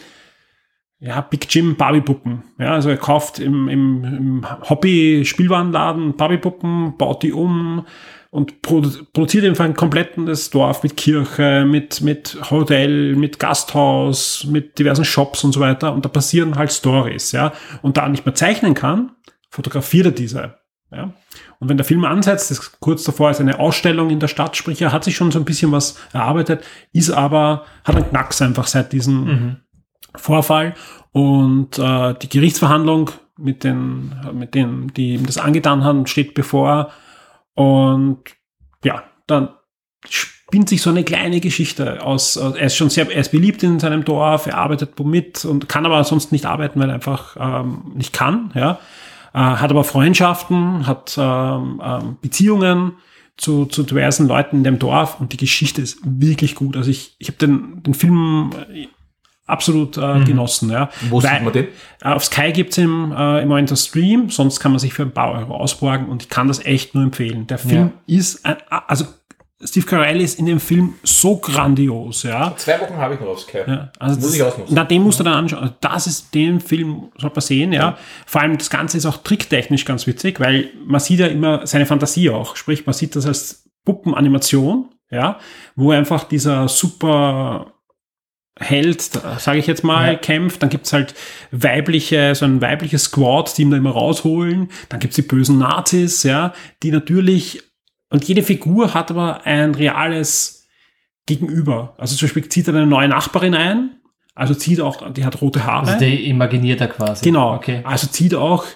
Big Jim Barbie-Puppen, ja, also er kauft im Hobby-Spielwarenladen Barbie-Puppen, baut die um und produziert einfach ein komplettes Dorf mit Kirche, mit Hotel, mit Gasthaus, mit diversen Shops und so weiter, und da passieren halt Stories, ja, und da er nicht mehr zeichnen kann, fotografiert er diese. Ja. Und wenn der Film ansetzt, ist kurz davor ist eine Ausstellung in der Stadt, sprich, er hat sich schon so ein bisschen was erarbeitet, ist aber, hat einen Knacks einfach seit diesem Vorfall, und die Gerichtsverhandlung mit denen, die ihm das angetan haben, steht bevor. Und ja, dann spinnt sich so eine kleine Geschichte aus. Er ist beliebt in seinem Dorf, er arbeitet mit und kann aber sonst nicht arbeiten, weil er einfach nicht kann. Ja, hat aber Freundschaften, hat Beziehungen zu diversen Leuten in dem Dorf, und die Geschichte ist wirklich gut. Also ich habe den Film absolut genossen. Ja. Wo sieht man den? Auf Sky gibt's im Moment das Stream, sonst kann man sich für ein paar Euro ausborgen, und ich kann das echt nur empfehlen. Der Film ist also Steve Carell ist in dem Film so grandios. Ja. 2 Wochen habe ich noch auf Sky. Ja, also muss ich ausnutzen. Na, den musst du dann anschauen. Das ist den Film, sollte man sehen. Ja. Vor allem das Ganze ist auch tricktechnisch ganz witzig, weil man sieht ja immer seine Fantasie auch. Sprich, man sieht das als Puppenanimation, ja, wo einfach dieser super Held, sage ich jetzt mal, kämpft, dann gibt's halt so ein weibliches Squad, die ihn da immer rausholen, dann gibt's die bösen Nazis, ja, die natürlich, und jede Figur hat aber ein reales Gegenüber. Also zum Beispiel zieht er eine neue Nachbarin ein, also zieht auch, die hat rote Haare. Also die imaginiert er quasi. Genau, okay. Also zieht auch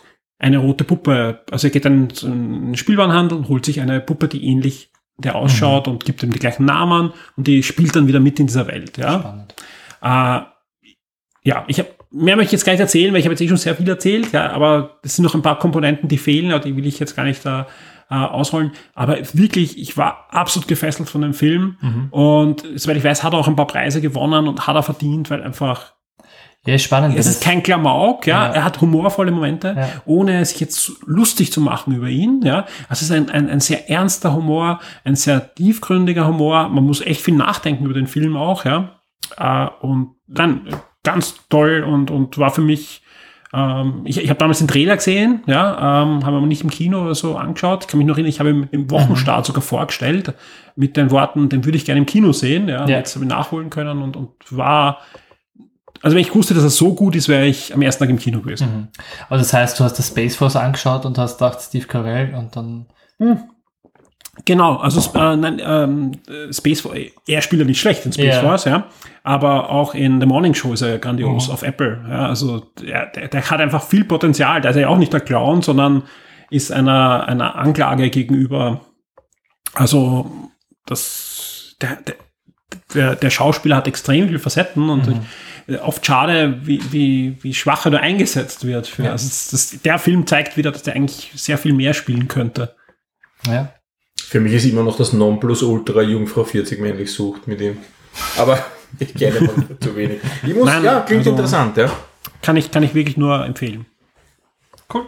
eine rote Puppe, also er geht dann in einen Spielwarenhandel und holt sich eine Puppe, die ähnlich der ausschaut, und gibt ihm die gleichen Namen, und die spielt dann wieder mit in dieser Welt. Ja, spannend. Mehr möchte ich jetzt gar nicht erzählen, weil ich habe jetzt schon sehr viel erzählt, ja, aber es sind noch ein paar Komponenten, die fehlen, aber die will ich jetzt gar nicht da ausholen. Aber wirklich, ich war absolut gefesselt von dem Film, und soweit ich weiß, hat er auch ein paar Preise gewonnen und hat er verdient, weil einfach... Ja, spannend. Es ist kein Klamauk, ja. Er hat humorvolle Momente, ohne sich jetzt lustig zu machen über ihn, ja. Es ist ein sehr ernster Humor, ein sehr tiefgründiger Humor. Man muss echt viel nachdenken über den Film auch, ja. Und dann ganz toll und war für mich, ich habe damals den Trailer gesehen, ja, haben wir nicht im Kino oder so angeschaut. Ich kann mich noch erinnern, ich habe im Wochenstart sogar vorgestellt mit den Worten, den würde ich gerne im Kino sehen, ja. Jetzt habe ich nachholen können und war... Also wenn ich wusste, dass es so gut ist, wäre ich am ersten Tag im Kino gewesen. Also das heißt, du hast das Space Force angeschaut und hast gedacht, Steve Carell, und dann... Genau, also Space Force, er spielt ja nicht schlecht in Space Force, ja, aber auch in The Morning Show ist er grandios auf Apple. Ja, also der hat einfach viel Potenzial. Der ist ja auch nicht der Clown, sondern ist einer Anklage gegenüber. Also das... Der Schauspieler hat extrem viele Facetten, und oft schade, wie schwach er da eingesetzt wird. Also der Film zeigt wieder, dass der eigentlich sehr viel mehr spielen könnte. Ja. Für mich ist immer noch das Nonplusultra Jungfrau 40 männlich sucht mit ihm. Aber ich kenne mal zu wenig. Klingt also interessant, ja. Kann ich wirklich nur empfehlen. Cool.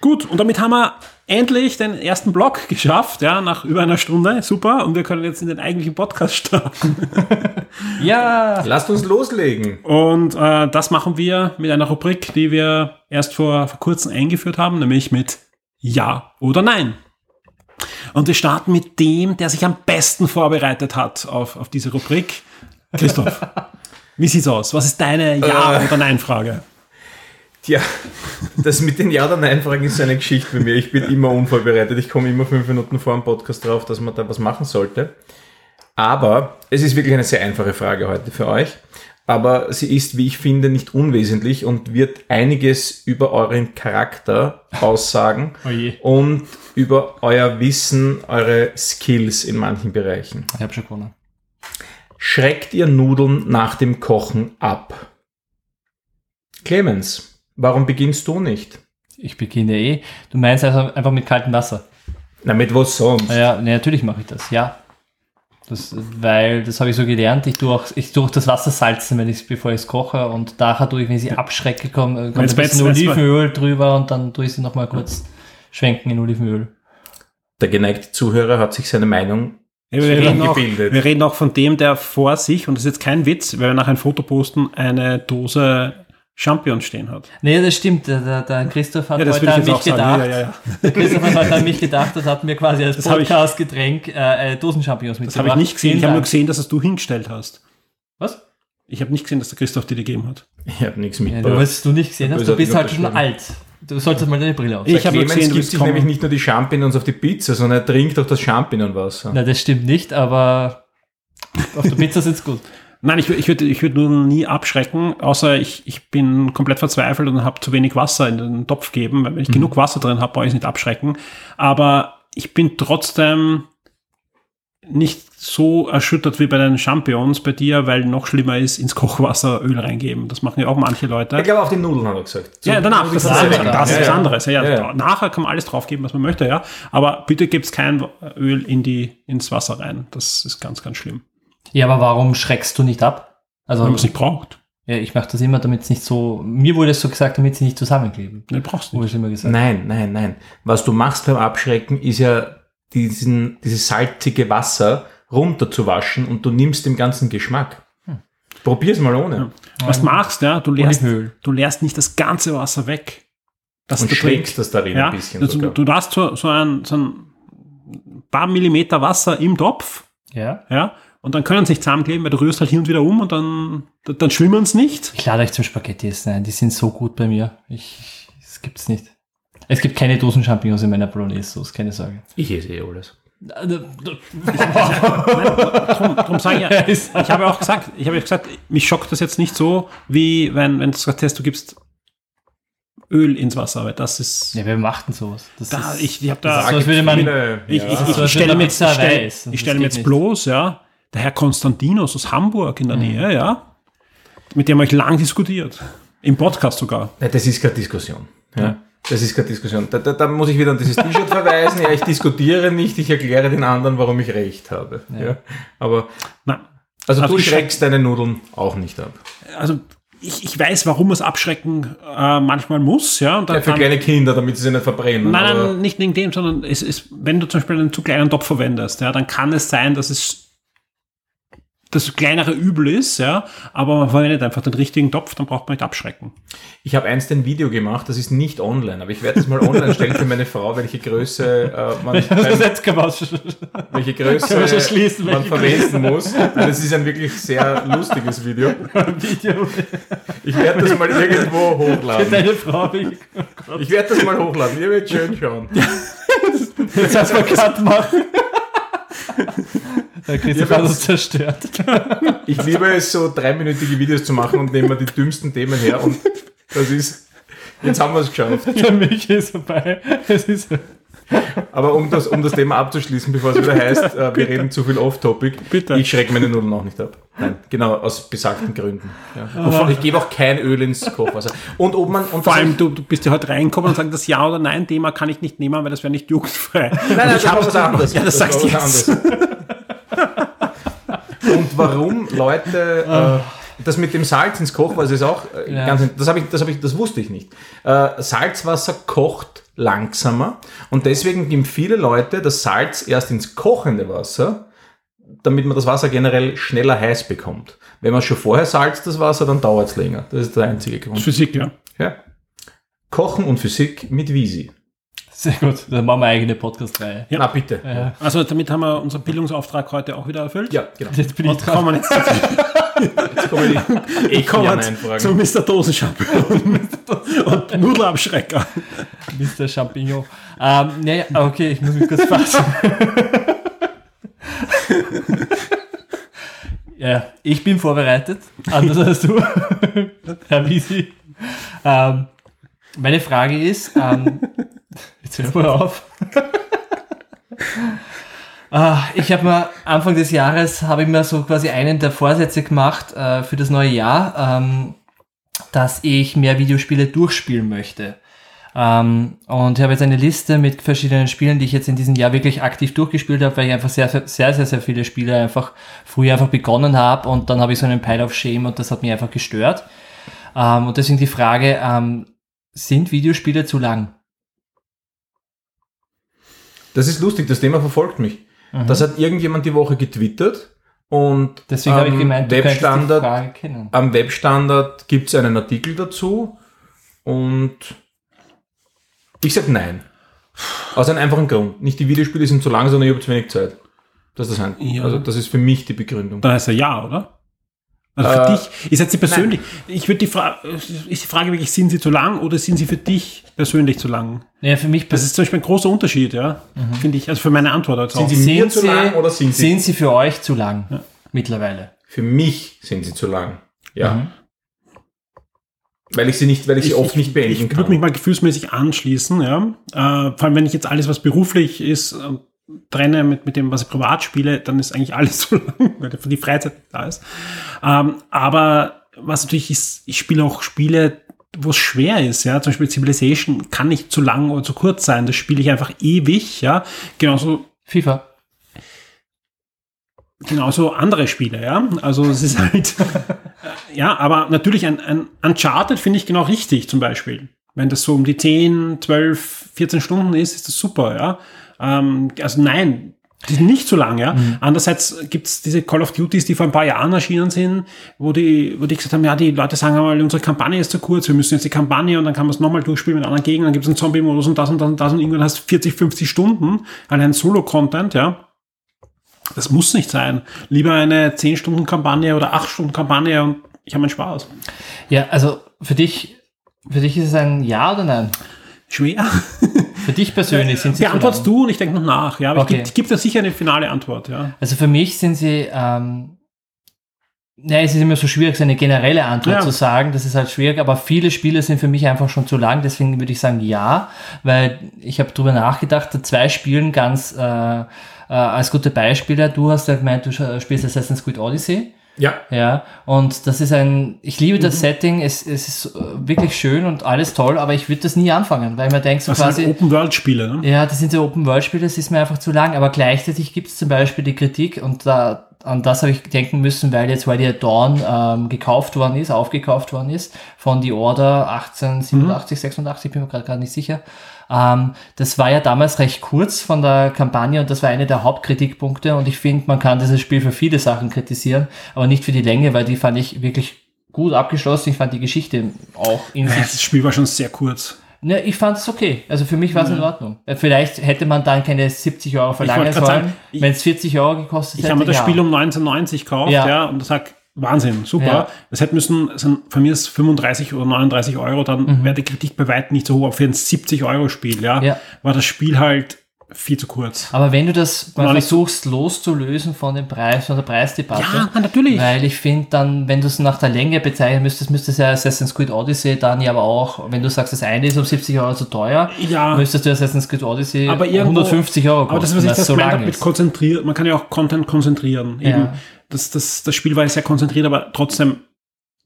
Gut, und damit haben wir endlich den ersten Block geschafft, ja, nach über einer Stunde. Super. Und wir können jetzt in den eigentlichen Podcast starten. Ja. Lasst uns loslegen. Und das machen wir mit einer Rubrik, die wir erst vor kurzem eingeführt haben, nämlich mit Ja oder Nein. Und wir starten mit dem, der sich am besten vorbereitet hat auf diese Rubrik. Christoph, wie sieht's aus? Was ist deine Ja- oder Nein-Frage? Tja, das mit den Ja- oder Nein-Fragen ist so eine Geschichte bei mir. Ich bin immer unvorbereitet. Ich komme immer 5 Minuten vor dem Podcast drauf, dass man da was machen sollte. Aber es ist wirklich eine sehr einfache Frage heute für euch. Aber sie ist, wie ich finde, nicht unwesentlich und wird einiges über euren Charakter aussagen und über euer Wissen, eure Skills in manchen Bereichen. Ich habe schon gewonnen. Schreckt ihr Nudeln nach dem Kochen ab? Clemens. Warum beginnst du nicht? Ich beginne eh. Du meinst also einfach mit kaltem Wasser? Na, mit was sonst? Ja, nee, natürlich mache ich das, ja. Weil, das habe ich so gelernt, ich tue auch das Wasser salzen, bevor ich es koche, und nachher tue ich, wenn ich sie abschrecke, kommt ein bisschen Olivenöl drüber, und dann tue ich sie nochmal kurz schwenken in Olivenöl. Der geneigte Zuhörer hat sich seine Meinung gebildet. Wir reden auch von dem, der vor sich, und das ist jetzt kein Witz, weil wir nachher ein Foto posten, eine Dose Champions stehen hat. Nee, das stimmt. Der Christoph hat heute an mich gedacht. Ja. Der Christoph hat heute an mich gedacht und hat mir quasi als Podcast-Getränk Dosen-Champions mitgebracht. Das habe ich nicht gesehen. Ich habe nur gesehen, dass es du hingestellt hast. Was? Ich habe nicht gesehen, dass der Christoph dir gegeben hat. Ich habe nichts mitgebracht. Was du nicht gesehen hast, du bist halt schon alt. Du solltest mal deine Brille aufsetzen. Ich habe gesehen, du bist nämlich nicht nur die Champignons auf die Pizza, sondern er trinkt auch das Champignonwasser. Na, das stimmt nicht, aber auf der Pizza sitzt gut. Nein, ich würde nur nie abschrecken, außer ich bin komplett verzweifelt und habe zu wenig Wasser in den Topf gegeben. Wenn ich genug Wasser drin habe, brauche ich nicht abschrecken. Aber ich bin trotzdem nicht so erschüttert wie bei den Champignons bei dir, weil noch schlimmer ist, ins Kochwasser Öl reingeben. Das machen ja auch manche Leute. Ich glaube, auf den Nudeln haben wir gesagt. Ja, danach. Das ist was anderes. Ja. Nachher kann man alles draufgeben, was man möchte, ja. Aber bitte gebt kein Öl ins Wasser rein. Das ist ganz, ganz schlimm. Ja, aber warum schreckst du nicht ab? Also, weil man es nicht braucht. Ja, ich mache das immer, damit es nicht so... Mir wurde es so gesagt, damit sie nicht zusammenkleben. Nein, brauchst du nicht. Immer gesagt. Nein. Was du machst beim Abschrecken, ist ja dieses salzige Wasser runterzuwaschen und du nimmst den ganzen Geschmack. Probier's mal ohne. Ja. Was du machst, ja, du leerst nicht das ganze Wasser weg. Das und schlägst das darin ein bisschen. Also, du hast so ein paar Millimeter Wasser im Topf. Ja. Und dann können sie nicht zusammenkleben, weil du rührst halt hin und wieder um und dann schwimmen sie nicht. Ich lade euch zum Spaghetti essen ein. Die sind so gut bei mir. Das gibt's nicht. Es gibt keine Dosen Champignons in meiner Bolognese-Sauce, keine Sorge. Ich esse alles. Darum sage ich ja, ich habe ja gesagt, mich schockt das jetzt nicht so, wie wenn du gesagt hast, du gibst Öl ins Wasser, weil das ist... Ja, wir machten sowas. Ich stelle mir jetzt bloß, ja, der Herr Konstantinos aus Hamburg in der Nähe, ja, mit dem habe ich lang diskutiert. Im Podcast sogar. Ja, das ist keine Diskussion. Ja. Das ist keine Diskussion. Da muss ich wieder an dieses T-Shirt verweisen. Ja, ich diskutiere nicht, ich erkläre den anderen, warum ich recht habe. Ja. Aber nein. Also du schreckst deine Nudeln auch nicht ab. Also ich weiß, warum es abschrecken manchmal muss. Ja, und dann für kleine Kinder, damit sie sich nicht verbrennen. Nein, nicht wegen dem, sondern es ist, wenn du zum Beispiel einen zu kleinen Topf verwendest, ja, dann kann es sein, dass es das kleinere Übel ist, ja, aber man verwendet einfach den richtigen Topf, dann braucht man nicht abschrecken. Ich habe einst ein Video gemacht, das ist nicht online, aber ich werde das mal online stellen für meine Frau, welche Größe man verwenden muss. Das ist ein wirklich sehr lustiges Video. Ich werde das mal irgendwo hochladen. Für deine Frau, ich werde das mal hochladen, ihr werdet schön schauen. Jetzt hast du mal Cut machen. Der Christoph hat uns zerstört. Ich liebe es, so 3-minütige Videos zu machen und nehmen die dümmsten Themen her und das ist, jetzt haben wir es geschafft. Der Michi ist vorbei. Aber um das Thema abzuschließen, bevor es wieder heißt, wir reden zu viel off-topic, bitte. Ich schrecke meine Nudeln auch nicht ab. Nein, genau, aus besagten Gründen. Ja. Ich gebe auch kein Öl ins Kochwasser. Vor allem, du bist ja heute reingekommen und sagst, das Ja- oder Nein-Thema kann ich nicht nehmen, weil das wäre nicht jugendfrei. Nein, ich habe was anderes. Ja, das sagst du jetzt. Und warum Leute... Das mit dem Salz ins Kochwasser ist auch ganz... Das wusste ich nicht. Salzwasser kocht langsamer und deswegen geben viele Leute das Salz erst ins kochende Wasser, damit man das Wasser generell schneller heiß bekommt. Wenn man schon vorher salzt das Wasser, dann dauert es länger. Das ist der einzige Grund. Physik, ja. Kochen und Physik mit Visi. Sehr gut, dann machen wir eigene Podcast-Reihe. Ja, na, bitte. Ja. Also damit haben wir unseren Bildungsauftrag heute auch wieder erfüllt. Ja, genau. Jetzt bin ich dran. Jetzt kommen wir zu Mr. Dosen-Champignon und Nudelabschrecker. Mr. Champignon. Okay, ich muss mich kurz fassen. Ja, ich bin vorbereitet, anders als du, Herr Wiesi. Meine Frage ist, jetzt hört mal auf. Ich habe mir Anfang des Jahres so quasi einen der Vorsätze gemacht für das neue Jahr, dass ich mehr Videospiele durchspielen möchte. Und ich habe jetzt eine Liste mit verschiedenen Spielen, die ich jetzt in diesem Jahr wirklich aktiv durchgespielt habe, weil ich einfach sehr viele Spiele einfach früher begonnen habe und dann habe ich so einen Pile of Shame und das hat mich einfach gestört. Und deswegen die Frage, sind Videospiele zu lang? Das ist lustig, das Thema verfolgt mich. Mhm. Das hat irgendjemand die Woche getwittert und deswegen habe ich gemeint, am Webstandard gibt es einen Artikel dazu und ich sage nein. Aus einem einfachen Grund. Nicht die Videospiele sind zu lang, sondern ich habe zu wenig Zeit. Das ist das Handbuch. Ja. Also das ist für mich die Begründung. Dann heißt er ja, oder? Also für dich, ist jetzt die persönlich, nein. Ich würde ist die Frage wirklich, sind sie zu lang oder sind sie für dich persönlich zu lang? Ja, für mich das ist zum Beispiel ein großer Unterschied, ja, finde ich, also für meine Antwort. Also sind sie mir zu lang oder sind sie für euch zu lang mittlerweile? Für mich sind sie zu lang. Ja. Mhm. Weil ich sie oft nicht beenden kann. Ich würde mich mal gefühlsmäßig anschließen, ja. Vor allem, wenn ich jetzt alles, was beruflich ist, trenne mit dem, was ich privat spiele, dann ist eigentlich alles zu lang, weil die Freizeit da ist. Aber was natürlich ist, ich spiele auch Spiele, wo es schwer ist, ja. Zum Beispiel Civilization kann nicht zu lang oder zu kurz sein. Das spiele ich einfach ewig, ja. Genauso FIFA. Genauso andere Spiele, ja. Also es ist halt... Ja, aber natürlich ein Uncharted finde ich genau richtig, zum Beispiel. Wenn das so um die 10, 12, 14 Stunden ist, ist das super, ja. Also nein, die sind nicht so lang, ja. Mhm. Andererseits gibt's diese Call of Duties, die vor ein paar Jahren erschienen sind, wo die gesagt haben, ja, die Leute sagen einmal, unsere Kampagne ist zu kurz, wir müssen jetzt die Kampagne und dann kann man es nochmal durchspielen mit anderen Gegnern, dann gibt's einen Zombie-Modus und das und das und das und irgendwann hast du 40, 50 Stunden allein Solo-Content, ja. Das muss nicht sein. Lieber eine 10-Stunden-Kampagne oder 8-Stunden-Kampagne und ich habe meinen Spaß. Ja, also für dich ist es ein Ja oder Nein? Schwer. Für dich persönlich sind sie beantwortest du und ich denke noch nach. Ja, aber okay. Ich gebe da sicher eine finale Antwort. Ja. Also für mich sind sie, es ist immer so schwierig, so eine generelle Antwort zu sagen. Das ist halt schwierig, aber viele Spiele sind für mich einfach schon zu lang. Deswegen würde ich sagen Ja, weil ich habe drüber nachgedacht, 2 Spielen ganz... als gute Beispiele, du hast ja gemeint, du spielst Assassin's Creed Odyssey. Ja. Ja. Und das ist ich liebe das Setting, es ist wirklich schön und alles toll, aber ich würde das nie anfangen, weil man denkt so das quasi... Das sind Open-World-Spiele, ne? Ja, das sind so Open-World-Spiele, das ist mir einfach zu lang, aber gleichzeitig gibt es zum Beispiel die Kritik und da... An das habe ich denken müssen, weil jetzt Radiant Dawn aufgekauft worden ist, von The Order 1887, 86, bin mir gerade nicht sicher. Das war ja damals recht kurz von der Kampagne und das war einer der Hauptkritikpunkte und ich finde, man kann dieses Spiel für viele Sachen kritisieren, aber nicht für die Länge, weil die fand ich wirklich gut abgeschlossen. Ich fand die Geschichte auch in sich. Das Spiel war schon sehr kurz. Ja, ich fand es okay. Also für mich war es in Ordnung. Vielleicht hätte man dann keine 70 Euro verlangen sollen, wenn es 40 Euro gekostet hätte. Ich habe mir das Spiel um 19,90 gekauft, ja, und sag, Wahnsinn, super. Ja. Das hätte müssen, von mir ist 35 oder 39 Euro, dann wäre die Kritik bei weitem nicht so hoch. Aber für ein 70-Euro-Spiel, ja, war das Spiel halt viel zu kurz. Aber wenn du das mal versuchst loszulösen von dem Preis, von der Preisdebatte. Ja, natürlich. Weil ich finde dann, wenn du es nach der Länge bezeichnen müsstest ja Assassin's Creed Odyssey dann ja aber auch, wenn du sagst, das eine ist um 70 Euro zu teuer, ja, müsstest du Assassin's Creed Odyssey aber irgendwo, 150 Euro kosten. Aber das, was ich so meine, damit konzentriert, man kann ja auch Content konzentrieren. Eben, ja. Das Spiel war ja sehr konzentriert, aber trotzdem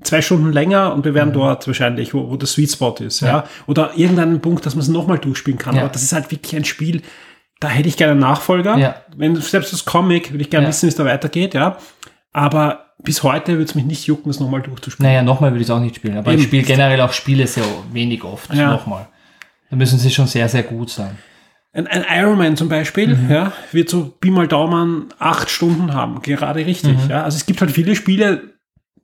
2 Stunden länger und wir wären dort wahrscheinlich, wo der Sweet Spot ist. Ja. Ja. Oder irgendeinen Punkt, dass man es nochmal durchspielen kann. Ja. Aber das ist halt wirklich ein Spiel, da hätte ich gerne einen Nachfolger. Ja. Wenn selbst das Comic, würde ich gerne wissen, wie es da weitergeht, ja. Aber bis heute würde es mich nicht jucken, das nochmal durchzuspielen. Naja, nochmal würde ich es auch nicht spielen. Aber ich spiele generell auch Spiele sehr wenig oft. Ja. Nochmal. Da müssen sie schon sehr, sehr gut sein. Ein Iron Man zum Beispiel, wird so Pi mal Daumen 8 Stunden haben. Gerade richtig, ja. Also es gibt halt viele Spiele,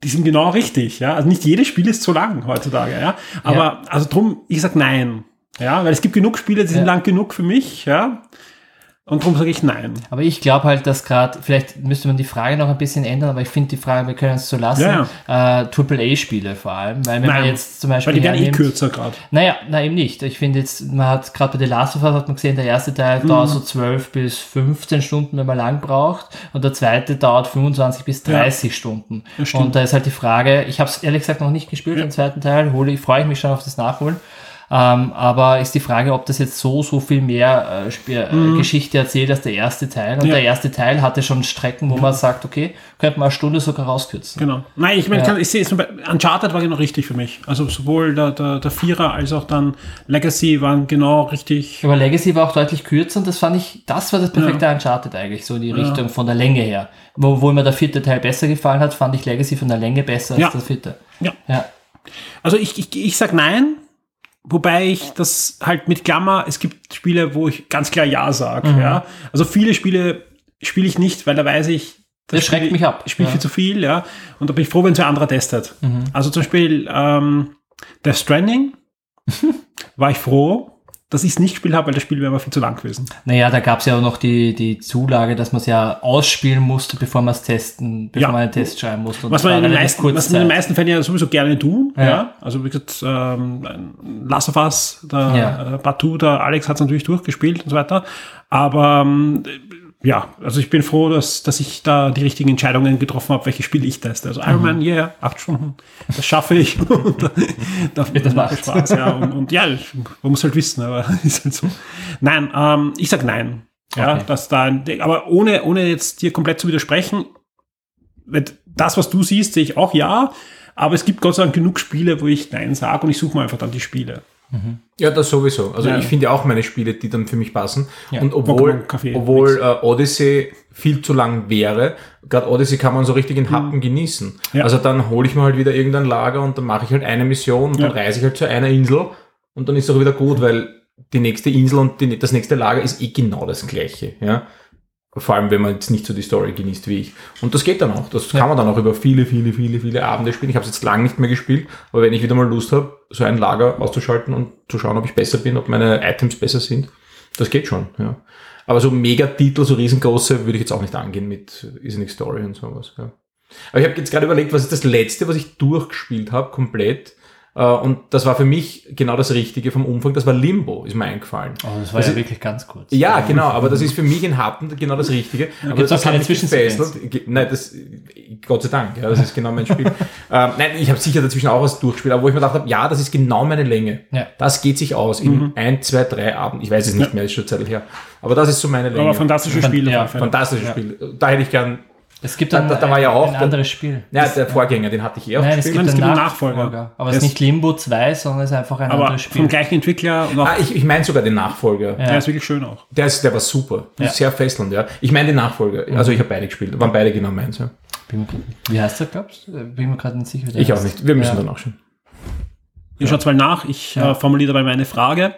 die sind genau richtig, ja. Also nicht jedes Spiel ist so lang heutzutage, ja. Aber, also drum, ich sag nein. Ja, weil es gibt genug Spiele, die sind lang genug für mich, ja. Und darum sage ich nein. Aber ich glaube halt, dass gerade, vielleicht müsste man die Frage noch ein bisschen ändern, aber ich finde die Frage, wir können es so lassen, AAA-Spiele vor allem, weil wenn man jetzt zum Beispiel... Weil die werden kürzer gerade. Naja, nein, eben nicht. Ich finde jetzt, man hat gerade bei The Last of Us, hat man gesehen, der erste Teil dauert so 12 bis 15 Stunden, wenn man lang braucht, und der zweite dauert 25 bis 30 Stunden. Und da ist halt die Frage, ich habe es ehrlich gesagt noch nicht gespielt, den zweiten Teil, freue ich mich schon auf das Nachholen. Aber ist die Frage, ob das jetzt so viel mehr Geschichte erzählt als der erste Teil. Und der erste Teil hatte schon Strecken, wo man sagt, okay, könnte man eine Stunde sogar rauskürzen. Genau. Nein, ich meine, ich sehe es, Uncharted war genau richtig für mich. Also sowohl der Vierer als auch dann Legacy waren genau richtig. Aber Legacy war auch deutlich kürzer und das war das perfekte Uncharted eigentlich, so in die Richtung von der Länge her. Obwohl mir der vierte Teil besser gefallen hat, fand ich Legacy von der Länge besser als der vierte. Ja. Ja. Also ich sag nein. Wobei ich das halt mit Klammer, es gibt Spiele, wo ich ganz klar Ja sage. Ja. Also viele Spiele spiele ich nicht, weil da weiß ich, das schreckt mich ab. Ich spiele viel zu viel, ja. Und da bin ich froh, wenn es ein anderer testet. Also zum Beispiel Death Stranding war ich froh, dass ich es nicht gespielt habe, weil das Spiel wäre aber viel zu lang gewesen. Naja, da gab es ja auch noch die Zulage, dass man es ja ausspielen musste, bevor man einen Test schreiben musste. Was man in den meisten Fällen ja sowieso gerne tun. Ja. Ja. Also wie gesagt, Last of Us, Part 2, der Alex hat es natürlich durchgespielt und so weiter. Aber ja, also ich bin froh, dass ich da die richtigen Entscheidungen getroffen habe, welche Spiele ich teste. Also Iron Man, ja, 8 Stunden, das schaffe ich. Das macht Spaß, ja. Und ja, man muss halt wissen, aber ist halt so. Nein, ich sag nein. Ja, okay. Dass da, aber ohne jetzt dir komplett zu widersprechen, das, was du siehst, sehe ich auch ja, aber es gibt Gott sei Dank genug Spiele, wo ich nein sage und ich suche mir einfach dann die Spiele. Mhm. Ja, das sowieso. Also ja. Ich finde ja auch meine Spiele, die dann für mich passen. Ja. Und obwohl Odyssey viel zu lang wäre, gerade Odyssey kann man so richtig in Happen genießen. Ja. Also dann hole ich mir halt wieder irgendein Lager und dann mache ich halt eine Mission und dann reise ich halt zu einer Insel und dann ist es auch wieder gut, weil die nächste Insel und das nächste Lager ist eh genau das gleiche. Ja? Vor allem, wenn man jetzt nicht so die Story genießt wie ich. Und das geht dann auch. Das kann man dann auch über viele Abende spielen. Ich habe es jetzt lange nicht mehr gespielt, aber wenn ich wieder mal Lust habe, so ein Lager auszuschalten und zu schauen, ob ich besser bin, ob meine Items besser sind, das geht schon. Ja. Aber so Megatitel, so riesengroße, würde ich jetzt auch nicht angehen mit Is Nix Story und sowas. Ja. Aber ich habe jetzt gerade überlegt, was ist das Letzte, was ich durchgespielt habe, komplett. Und das war für mich genau das Richtige vom Umfang. Das war Limbo, ist mir eingefallen. Oh, das war das ja wirklich ganz kurz. Ja, genau. Aber das ist für mich in Happen genau das Richtige. Aber das hat mich gefesselt. Nein, das, Gott sei Dank. Ja, das ist genau mein Spiel. Nein, ich habe sicher dazwischen auch was durchgespielt, aber wo ich mir gedacht habe, ja, das ist genau meine Länge. Ja. Das geht sich aus in 1, 2, 3 Abend. Ich weiß es nicht mehr, ist schon Zeit her. Aber das ist so meine Länge. Aber fantastisches Spiel. Ja, fantastisches Spiel. Da hätte ich gern... Es gibt dann da war ja auch ein anderes Spiel. Ja, der Vorgänger, den hatte ich auch. Nein, es gibt einen Nachfolger. Aber es ist nicht Limbo 2, sondern es ist einfach ein anderes Spiel. Vom gleichen Entwickler. Und ich meine sogar den Nachfolger. Ja. Der ist wirklich schön auch. Der war super. Ja. Sehr fesselnd, ja. Ich meine den Nachfolger. Also ich habe beide gespielt. Waren beide genau meins, ja. Wie heißt der, glaubst du? Bin mir gerade nicht sicher. Ich auch nicht. Wir müssen dann auch schon. Ihr schaut mal nach. Ich formuliere dabei meine Frage.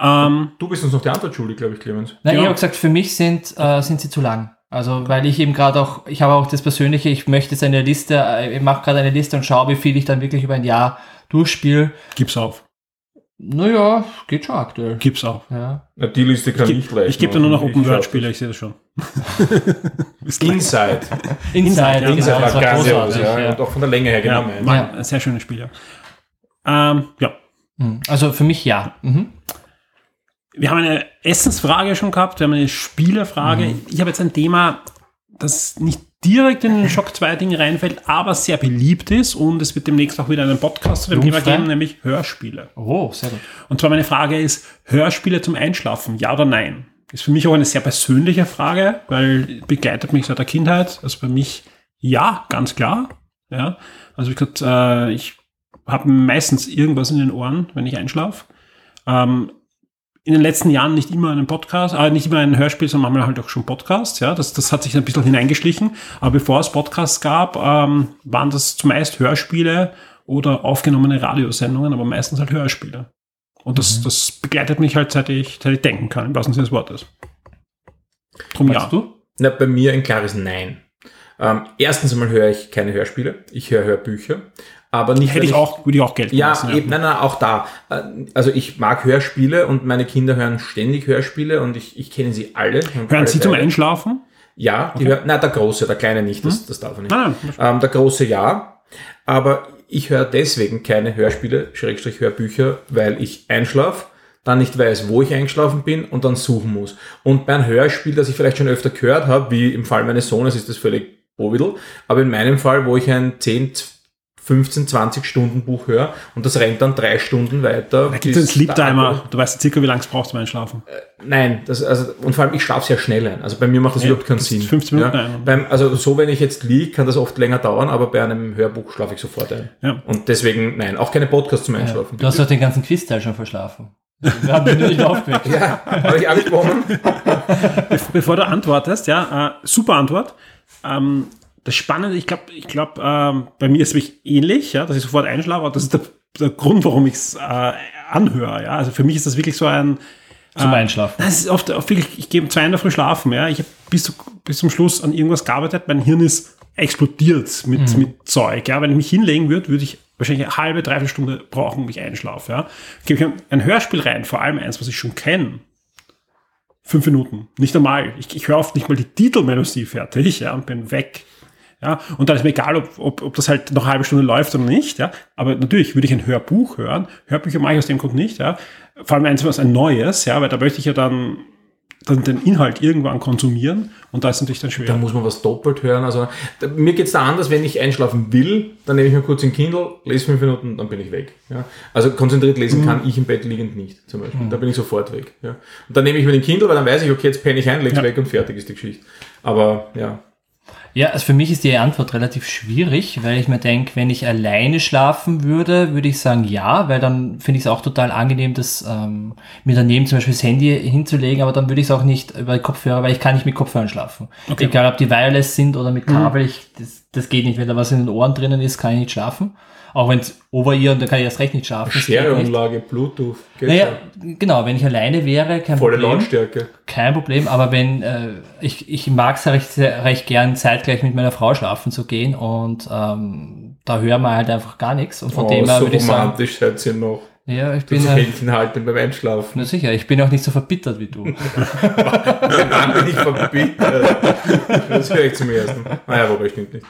Ja. Du bist uns noch die Antwort schuldig, glaube ich, Clemens. Nein, ich habe gesagt, für mich sind sie zu lang. Also, weil ich eben gerade auch, ich habe auch das Persönliche, ich möchte jetzt eine Liste, ich mache gerade eine Liste und schaue, wie viel ich dann wirklich über ein Jahr durchspiele. Gib's auf. Naja, geht schon aktuell. Gib's auf. Ja. Na, die Liste kann ich gleich. Ich gebe da nur noch Open-World-Spiele, ich sehe das schon. Inside war ganz großartig. Ja. Und auch von der Länge her, genau. Ja, ein sehr schönes Spiel, ja. Also für mich ja. Mhm. Wir haben eine Essensfrage schon gehabt, wir haben eine Spielerfrage. Ich habe jetzt ein Thema, das nicht direkt in den Shock 2-Ding reinfällt, aber sehr beliebt ist und es wird demnächst auch wieder einen Podcast zu dem Thema geben, nämlich Hörspiele. Oh, sehr gut. Und zwar meine Frage ist, Hörspiele zum Einschlafen, ja oder nein? Ist für mich auch eine sehr persönliche Frage, weil begleitet mich seit der Kindheit. Also bei mich ja, ganz klar. Ja. Also wie gesagt, ich habe meistens irgendwas in den Ohren, wenn ich einschlafe. In den letzten Jahren nicht immer einen Podcast, nicht immer ein Hörspiel, sondern manchmal halt auch schon Podcasts, ja. Das hat sich ein bisschen hineingeschlichen. Aber bevor es Podcasts gab, waren das zumeist Hörspiele oder aufgenommene Radiosendungen, aber meistens halt Hörspiele. Und das begleitet mich halt, seit ich denken kann, im wahrsten Sinne des Wortes. Drum ja. Du? Na, bei mir ein klares Nein. Erstens einmal höre ich keine Hörspiele. Ich höre Hörbücher. Aber nicht, würde ich auch Geld lassen. Ja, eben, nein, auch da. Also ich mag Hörspiele und meine Kinder hören ständig Hörspiele und ich kenne sie alle. Hören sie zum Einschlafen? Ja, die hören, der Große, der Kleine nicht, das darf er nicht. Nein. Der Große ja, aber ich höre deswegen keine Hörspiele, / Hörbücher, weil ich einschlafe, dann nicht weiß, wo ich eingeschlafen bin und dann suchen muss. Und bei einem Hörspiel, das ich vielleicht schon öfter gehört habe, wie im Fall meines Sohnes, ist das völlig bovidel, aber in meinem Fall, wo ich ein 10, 15, 20 Stunden Buch höre und das rennt dann 3 Stunden weiter. Da gibt es einen Sleep-Timer. Du weißt circa, wie lange es brauchst zum Einschlafen. Nein, und vor allem, ich schlafe sehr schnell ein. Also bei mir macht das überhaupt keinen Sinn. 15 Minuten ein. Also so, wenn ich jetzt liege, kann das oft länger dauern, aber bei einem Hörbuch schlafe ich sofort ein. Ja. Und deswegen, nein, auch keine Podcasts zum Einschlafen. Du hast doch den ganzen Quizteil schon verschlafen. Wir haben den nur nicht aufgeweckt. Ja, habe ich angesprochen. Bevor du antwortest, super Antwort. Das Spannende, ich glaube, bei mir ist es wirklich ähnlich, ja, dass ich sofort einschlafe, aber das ist der Grund, warum ich es anhöre. Ja. Also für mich ist das wirklich so ein... Zum Einschlafen. Das ist oft wirklich, ich gehe um 2 in der Früh schlafen. Ja. Ich habe bis zum Schluss an irgendwas gearbeitet. Mein Hirn ist explodiert mit Zeug. Ja. Wenn ich mich hinlegen würde, würde ich wahrscheinlich eine halbe, dreiviertel Stunde brauchen, um mich einschlafe. Ja. Gebe ich ein Hörspiel rein, vor allem eins, was ich schon kenne. 5 Minuten, nicht einmal. Ich höre oft nicht mal die Titelmelodie fertig und bin weg. Ja, und dann ist mir egal, ob das halt noch eine halbe Stunde läuft oder nicht, ja. Aber natürlich würde ich ein Hörbuch hören. Hörbücher mache ich aus dem Grund nicht, ja. Vor allem eins, was ein neues, ja, weil da möchte ich ja dann den Inhalt irgendwann konsumieren und da ist natürlich dann schwer. Da muss man was doppelt hören. Also mir geht es da anders, wenn ich einschlafen will, dann nehme ich mir kurz den Kindle, lese 5 Minuten, dann bin ich weg. Ja? Also konzentriert lesen kann ich im Bett liegend nicht, zum Beispiel. Da bin ich sofort weg. Ja? Und dann nehme ich mir den Kindle, weil dann weiß ich, okay, jetzt penne ich ein, leg's weg und fertig ist die Geschichte. Aber ja. Ja, also für mich ist die Antwort relativ schwierig, weil ich mir denke, wenn ich alleine schlafen würde, würde ich sagen ja, weil dann finde ich es auch total angenehm, das mir daneben zum Beispiel das Handy hinzulegen, aber dann würde ich es auch nicht über Kopfhörer, weil ich kann nicht mit Kopfhörern schlafen. Okay. Egal, ob die wireless sind oder mit Kabel, das geht nicht. Wenn da was in den Ohren drinnen ist, kann ich nicht schlafen. Auch wenn es Over-Ear, und da kann ich erst recht nicht schlafen. Stereoanlage, Bluetooth. Naja, genau, wenn ich alleine wäre, kein Volle Problem. Volle Lautstärke. Kein Problem, aber wenn ich mag es recht gern, zeitgleich mit meiner Frau schlafen zu gehen und da hören wir halt einfach gar nichts. Und von dem her so würde ich sagen... romantisch seid ihr noch. Ja, ich bin... Das Händchen halten beim Einschlafen. Na sicher, ich bin auch nicht so verbittert wie du. Nein, bin ich verbittert. Das höre ich zum ersten. Naja, wobei stimmt nicht.